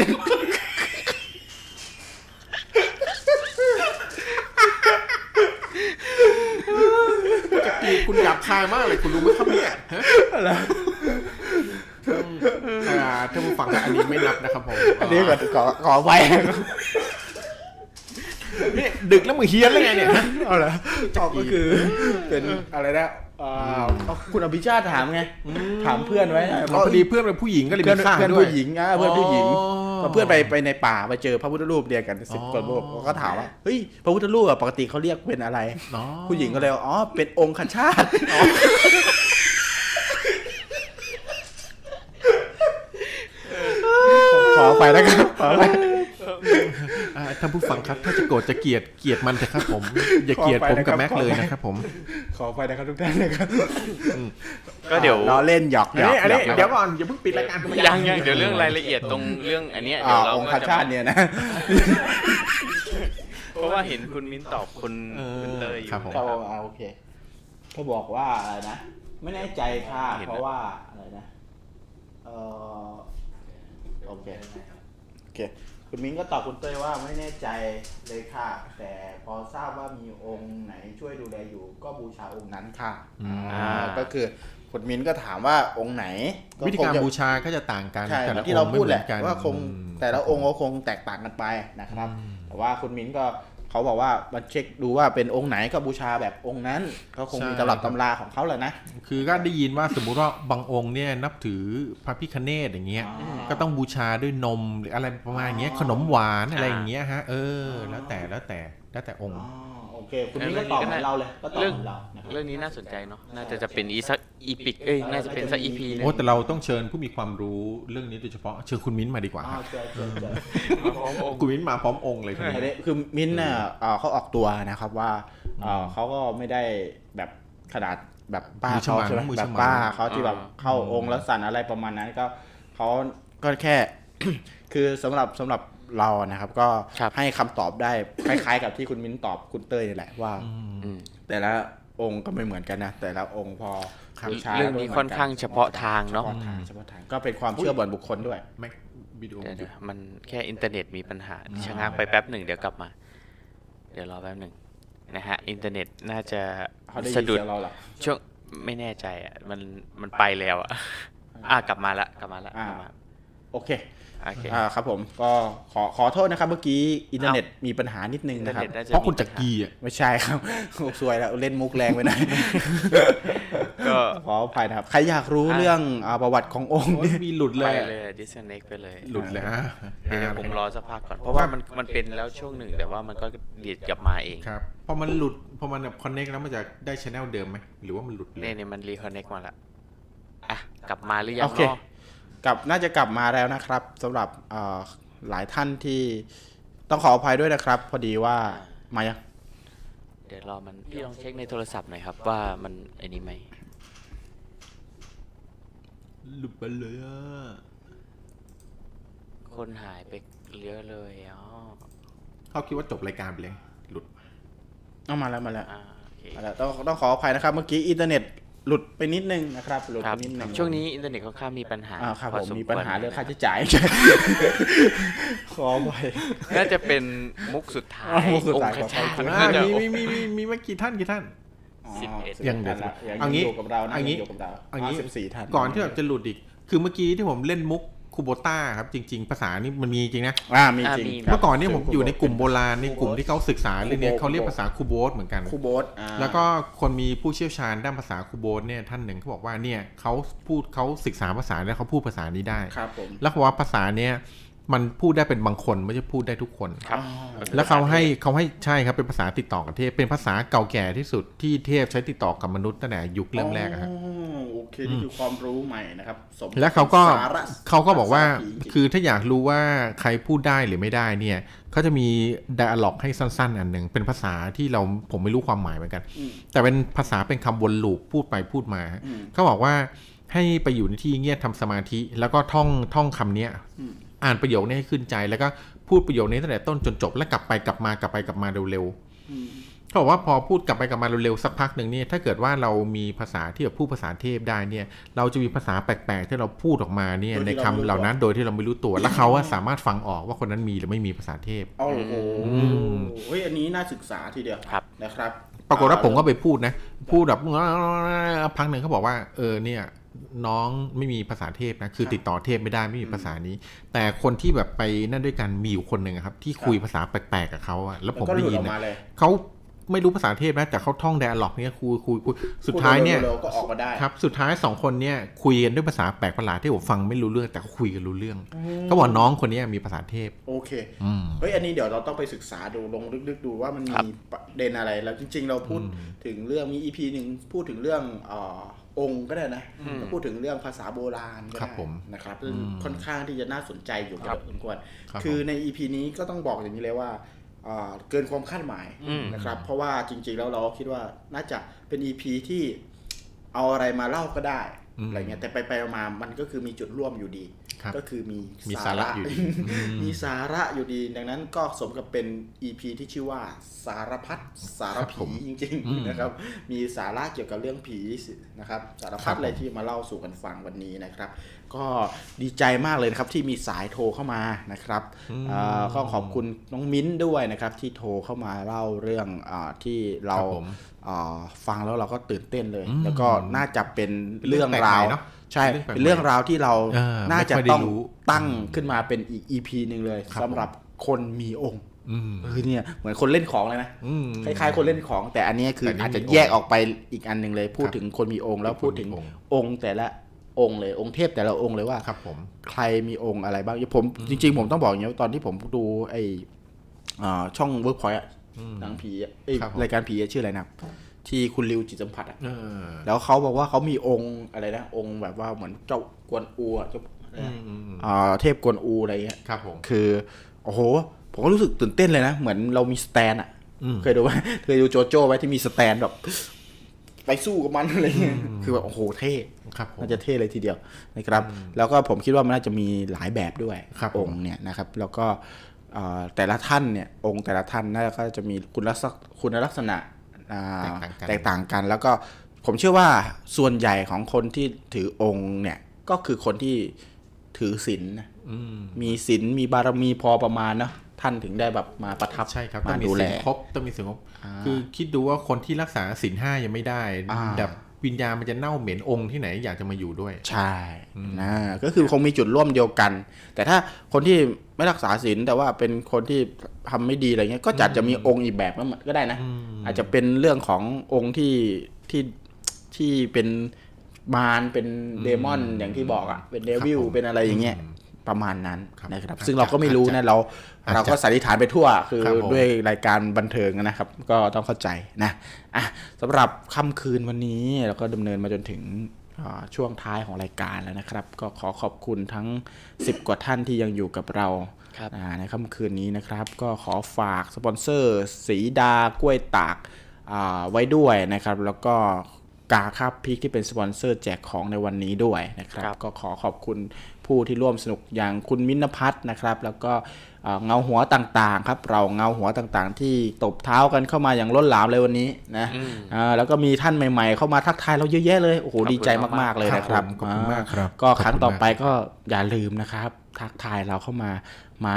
คุณหยาบคายมากเลยคุณรู้ไหมครับเนี่ยอะไรถ้าผู้ฟังอันนี้ไม่นับนะครับผมอันนี้ก็ขอขอไว้นี่ดึกแล้วมึงเฮี้ยนแล้วไงเนี่ยเอาละตอบก็คือเป็นอะไรนะคุณอภิชาติถามไงถามเพื่อนไว้พอดีเพื่อนเป็นผู้หญิงก็เลยเพื่อนเพื่อนผู้หญิงอ่ะเพื่อนผู้หญิงเพื่อนไปไปในป่าไปเจอพระพุทธรูปเดียวกันสิบกว่ารูปก็ถามว่าเฮ้ยพระพุทธรูปอ่ะปกติเขาเรียกเป็นอะไรผู้หญิงก็เลยอ๋อเป็นองค์ขันชาติขอไปแล้วกันขอไปท่านผู้ฟังครับถ้าจะโกรธจะเกลียดเกลียดมันเถอะครับผมอย่าเกลียดผมกับแม็กเลยนะครับผมขอไปนะครับทุกท่านนะครับก็เดี๋ยวเราเล่นหยอกเดี๋ยวเดี๋ยวก่อนอย่าเพิ่งปิดรายการยังยังเดี๋ยวเรื่องรายละเอียดตรงเรื่องอันนี้เดี๋ยวเราชาติเนี่ยนะเพราะว่าเห็นคุณมิ้นตอบคุณเตยอยู่ครับผมโอเค เขาบอกว่าอะไรนะไม่แน่ใจค่ะเพราะว่าอะไรนะเออโอเคโอเคคุณมิ้งก็ตอบคุณเต้ยว่าไม่แน่ใจเลยค่ะแต่พอทราบว่ามีองค์ไหนช่วยดูแลอยู่ก็บูชาองค์นั้นค่ะอ่าก็คือคุณมิ้งก็ถามว่าองค์ไหนวิธีการบูชาก็จะต่างกันแต่ที่เราพูดแหละว่าคงแต่ละองค์ก็คงแตกต่างกันไปนะครับแต่ว่าคุณมิ้งก็เขาบอกว่ามาเช็คดูว่าเป็นองค์ไหนก็บูชาแบบองค์นั้นเขาคงมีตำรับตำราของเขาแหละนะคือก็ได้ยินว่าสมมุติว่าบางองค์เนี่ยนับถือพระพิฆเนศอย่างเงี้ยก็ต้องบูชาด้วยนมหรืออะไรประมาณอย่างเงี้ยขนมหวานอะไรอย่างเงี้ยฮะเออแล้วแต่แล้วแต่แล้วแต่องค์โอเคคุณนี่ก็ตอบเหมือนเราเลยก็ตอบเหมือนเราเรื่องนี้น่าสนใจเนาะน่าจะจะเป็นอีสักอีพิกเอ้ยน่าจะเป็นสักอีพีโอ้แต่เราต้องเชิญผู้มีความรู้เรื่องนี้โดยเฉพาะเชิญคุณมิ้นมาดีกว่าคุณมิ้นมาพร้อมองค์เลยคือมิ้นน่ะเขาออกตัวนะครับว่าเขาก็ไม่ได้แบบขนาดแบบป้าเขาแบบป้าเขาที่แบบเข้าองค์แล้วสั่นอะไรประมาณนั้นก็เขาก็แค่คือสำหรับสำหรับเรานะครับก็ให้คำตอบได้คล้ายๆกับที่คุณมิ้นตอบคุณเต้ยนี่แหละว่าแต่ละองค์ก็ไม่เหมือนกันนะแต่ละองค์พอเรื่องนี้ค่อนข้างเฉพาะทางเนาะก็เป็นความเชื่อส่วนบุคคลด้วยมันแค่อินเทอร์เน็ตมีปัญหาชะงักไปแป๊บหนึ่งเดี๋ยวกลับมาเดี๋ยวรอแป๊บหนึ่งนะฮะอินเทอร์เน็ตน่าจะสะดุดช่วงไม่แน่ใจอ่ะมันมันไปแล้วอ่ะอ่ะกลับมาละกลับมาละโอเคอ่าครับผมก็ขอขอโทษนะครับเมื่อกี้อินเทอร์เน็ตมีปัญหานิดนึงนะครับเพราะคุณจักรีอ่ะไม่ใช่ครับสวยแล้วเล่นมุกแรงไปหน่อยก็ขออภัยนะครับใครอยากรู้เรื่องประวัติขององค์มีหลุดเลยดิสเซนเน็กไปเลยหลุดเลยเดี๋ยวผมรอสักพักก่อนเพราะว่ามันมันเป็นแล้วช่วงหนึ่งแต่ว่ามันก็เบียดกลับมาเองครับพอมันหลุดพอมันแบบคอนเน็กแล้วมันจะได้ชแนลเดิมไหมหรือว่ามันหลุดเลยเนี่ยมันรีคอนเน็กมาละอ่ะกลับมาหรือยังเนาะกับน่าจะกลับมาแล้วนะครับสำหรับหลายท่านที่ต้องขออภัยด้วยนะครับพอดีว่ามายังเดี๋ยวรอมันพี่ลองเช็คในโทรศัพท์หน่อยครับว่ามันไอ้นี่ไหมหลุดไปเลยอ่ะคนหายไปเยอะเลยอ๋อเขาคิดว่าจบรายการไปเลยหลุดเอามาแล้วมาแล้วต้องต้องขออภัยนะครับเมื่อกี้อินเทอร์เน็ตหลุดไปนิดนึงนะครับหลุดไปนิดนึงช่วงนี้อินเทอร์เน็ตค่อนข้างมีปัญหาพอสมควรมีปัญหาเรื่องค่าใช้จ่ายขอบ่อยน่าจะเป็นมุกสุดท้ายองค์ชาติมีมีมีมีมากี่ท่านกี่ท่านสิบเอ็ดยังเดือดอันนี้อยู่กับเราอันนี้อยู่กับเราอันนี้สิบสี่ท่านก่อนที่แบบจะหลุดอีกคือเมื่อกี้ที่ผมเล่นมุกคูโบต้าครับจริงๆภาษานี่มันมีจริงนะมีจริงเมื่อก่อนนี่ผมอยู่ในกลุ่มโบราณในกลุ่มที่เขาศึกษาเรื่องนี้เขาเรียกภาษาคูโบสเหมือนกันคูโบสแล้วก็คนมีผู้เชี่ยวชาญด้านภาษาคูโบสเนี่ยท่านหนึ่งเขาบอกว่าเนี่ยเขาพูดเขาศึกษาภาษาแล้วเขาพูดภาษานี้ได้แล้วเพราะว่าภาษาเนี่ยมันพูดได้เป็นบางคนไม่ใช่พูดได้ทุกคนครับแล้วเขาให้เขาให้ใช่ครับเป็นภาษาติดต่อกับเทพเป็นภาษาเก่าแก่ที่สุดที่เทพใช้ติดต่อกับมนุษย์ตั้งแต่ยุคเริ่มแรกครับคือนี่คือความรู้ใหม่นะครับและเขาก็เขาก็บอกว่าคือถ้าอยากรู้ว่าใครพูดได้หรือไม่ได้เนี่ยเขาจะมีไดอะล็อกให้สั้นๆอันหนึ่งเป็นภาษาที่เราผมไม่รู้ความหมายเหมือนกันแต่เป็นภาษาเป็นคำวนลูปพูดไปพูดมาเขาบอกว่าให้ไปอยู่ในที่เงียบทำสมาธิแล้วก็ท่องท่องคำนี้อ่านประโยคนี้ให้ขึ้นใจแล้วก็พูดประโยคนี้ตั้งแต่ต้นจนจบแล้วกลับไปกลับมากลับไปกลับมาเร็วๆเขาบอกว่าพอพูดกลับไปกลับมาเร็วๆสักพักหนึ่งเนี่ยถ้าเกิดว่าเรามีภาษาที่แบบพูดภาษาเทพได้เนี่ยเราจะมีภาษาแปลกๆที่เราพูดออกมาเนี่ยในคำเหล่านั้นโดยที่เราไม่รู้ตัวและเขาสามารถฟังออกว่าคนนั้นมีหรือไม่มีภาษาเทพอ๋อโอ้ยอันนี้น่าศึกษาทีเดียวครับนะครับปรากฏว่าผมก็ไปพูดนะพูดแบบพักหนึ่งเขาบอกว่าเออเนี่ยน้องไม่มีภาษาเทพนะคือติดต่อเทพไม่ได้ไม่มีภาษานี้แต่คนที่แบบไปนั่นด้วยกันมีอยู่คนหนึ่งครับที่คุยภาษาแปลกๆกับเขาอะแล้วผมได้ยินนะเขาไม่รู้ภาษาเทพนะแต่เขาท่องไดอะล็อกเนี่ยคุยคุยสุดท้ายเนี่ยก็ออกมาได้ครับสุดท้ายสองคนเนี่ยคุยกันด้วยภาษาแปลกประหลาดที่ผมฟังไม่รู้เรื่องแต่คุยกันรู้เรื่องก็บอกน้องคนนี้มีภาษาเทพโอเคเฮ้ยอันนี้เดี๋ยวเราต้องไปศึกษาดูลงลึกๆดูว่ามันมีประเด็นอะไรแล้วจริงๆเราพูดถึงเรื่องมีอีพีหนึ่งพูดถึงเรื่ององค์ก็ได้นะก็พูดถึงเรื่องภาษาโบราณก็ได้นะครับค่อนข้างที่จะน่าสนใจอยู่พอสมควรคือใน อี พี นี้ก็ต้องบอกอย่างนี้เลยว่าเกินความคาดหมายนะครับเพราะว่าจริงๆแล้วเราคิดว่าน่าจะเป็น อี พี ที่เอาอะไรมาเล่าก็ได้อะไรเงี้ยแต่ไปๆมามันก็คือมีจุดร่วมอยู่ดี ก็คือมีมีสาระอยู่ มีสาระอยู่ดีดังนั้นก็สมกับเป็น อี พี ที่ชื่อว่าสารพัดสารผีจริงๆนะครับมีสาระเกี่ยวกับเรื่องผีนะครับสารพัดเลยที่มาเล่าสู่กันฟังวันนี้นะครับก็ดีใจมากเลยนะครับที่มีสายโทรเข้ามานะครับก็ขอบคุณน้องมิ้นด้วยนะครับที่โทรเข้ามาเล่าเรื่องที่เราฟังแล้วเราก็ตื่นเต้นเลยแล้วก็น่าจะเป็นเรื่องราวใช่เป็นเรื่องราวที่เราน่าจะต้องตั้งขึ้นมาเป็นอีก อี พี นึงเลยสำหรับคนมีองค์คือเนี่ยเหมือนคนเล่นของเลยนะคล้ายๆคนเล่นของแต่อันนี้คืออาจจะแยกออกไปอีกอันนึงเลยพูดถึงคนมีองค์แล้วพูดถึงองค์แต่ละองค์เลยองค์เทพแต่ละองค์เลยว่าครับผมใครมีองค์อะไรบ้างผมจริงๆผมต้องบอกอย่างนี้ตอนที่ผมดูไอช่อง Workpoint หนังผีรายการผีชื่ออะไรนะที่คุณริวจิตสัมผัสอ่ะแล้วเขาบอกว่าเขามีองค์อะไรนะองค์แบบว่าเหมือนเจ้ากวนอูอ่ะเจ้าเทพกวนอูอะไรเงี้ยครับผมคือโอ้โหผมก็รู้สึกตื่นเต้นเลยนะเหมือนเรามีสแตนอ่ะเคยดูว่าเคยดูโจโจ้ไว้ที่มีสแตนแบบไปสู้กับมันอะไรเงี้ยคือแบบโอ้โหเท่น่าจะเท่เลยทีเดียวนะครับแล้วก็ผมคิดว่ามันน่าจะมีหลายแบบด้วยองค์เนี่ยนะครับแล้วก็แต่ละท่านเนี่ยองค์แต่ละท่านน่าจะมีคุณลักษณะคุณลักษณะแตกต่างกันแล้วก็ผมเชื่อว่าส่วนใหญ่ของคนที่ถือองค์เนี่ยก็คือคนที่ถือศีลมีศีลมีบารมีพอประมาณเนาะท่านถึงได้แบบมาประทับใช่ครับต้องมีศีลครบต้องมีศีลครบคือคิดดูว่าคนที่รักษาศีลห้ายังไม่ได้ดับวิญญาณมันจะเน่าเหม็นองค์ที่ไหนอยากจะมาอยู่ด้วยใช่นะก็คือคงมีจุดร่วมเดียวกันแต่ถ้าคนที่ไม่รักษาศีลแต่ว่าเป็นคนที่ทำไม่ดีอะไรเงี้ยก็จัดจะมีองค์อีกแบบก็ได้นะอาจจะเป็นเรื่องขององค์ที่ที่ที่เป็นมารเป็นเดมอนอย่างที่บอกอ่ะเป็นเดวิลเป็นอะไรอย่างเงี้ยประมาณนั้นนะครับซึ่งเราก็ไม่รู้นะเราเราก็สันนิษฐานไปทั่วคือด้วยรายการบันเทิงนะครับก็ต้องเข้าใจนะอ่ะสำหรับค่ำคืนวันนี้เราก็ดำเนินมาจนถึงช่วงท้ายของรายการแล้วนะครับก็ขอขอบคุณทั้งสิบกว่าท่านที่ยังอยู่กับเราในค่ำคืนนี้นะครับก็ขอฝากสปอนเซอร์สีดากล้วยตากไว้ด้วยนะครับแล้วก็กาค่าพริกที่เป็นสปอนเซอร์แจกของในวันนี้ด้วยนะครับก็ขอขอบคุณผู้ที่ร่วมสนุกอย่างคุณมินภัทรนะครับแล้วก็เงาหัวต่างๆครับเราเงาหัวต่างๆที่ตบเท้ากันเข้ามาอย่างล้นหลามเลยวันนี้นะแล้วก็มีท่านใหม่ๆเข้ามาทักทายเราเยอะแยะเลยโอ้โหดีใจมากๆเลยนะครับขอบคุณมากครับก็ครั้งต่อไปก็อย่าลืมนะครับทักทายเราเข้ามามา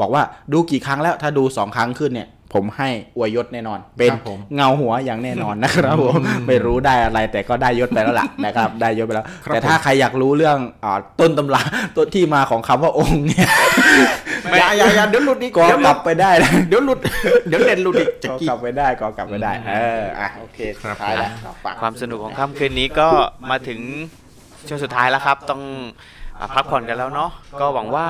บอกว่าดูกี่ครั้งแล้วถ้าดูสองครั้งขึ้นเนี่ยผมให้อวยยศแน่นอนเป็นเงาหัวอย่างแน่นอนนะครับผมไม่รู้ได้อะไรแต่ก็ได้ยศไปแล้วล่ะนะครับได้ยศไปแล้วแต่ถ้าใครอยากรู้เรื่องต้นตำราต้นที่มาของคำว่าองค์เนี่ยอย่าอย่าอย่าเดี๋ยวหลุดอีกก็กลับไปได้เดี๋ยวหลุดเดี๋ยวเด่นหลุดอีกจะกลับไปได้ก็กลับไปได้เอออ่ะโอเคครับความสนุกของค่ำคืนนี้ก็มาถึงช่วงสุดท้ายแล้วครับต้องพักผ่อนกันแล้วเนาะก็หวังว่า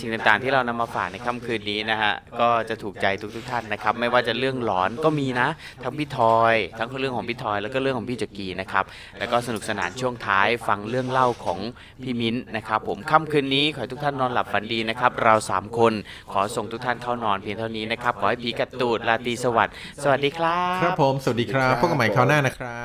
สิ่งต่างๆที่เรานำมาฝากในค่ำคืนนี้นะฮะก็จะถูกใจทุกๆท่านนะครับไม่ว่าจะเรื่องหลอนก็มีนะทั้งพี่ทอยทั้งเรื่องของพี่ทอยแล้วก็เรื่องของพี่จักรีนะครับแล้วก็สนุกสนานช่วงท้ายฟังเรื่องเล่าของพี่มิ้นนะครับผมค่ำคืนนี้ขอให้ทุกท่านนอนหลับฝันดีนะครับเราสามคนขอส่งทุกท่านเข้านอนเพียงเท่านี้นะครับขอให้ผีกระตูดราตรีสวัสดิ์สวัสดีครับครับผมสวัสดีครับพบกันใหม่คราวหน้านะครับ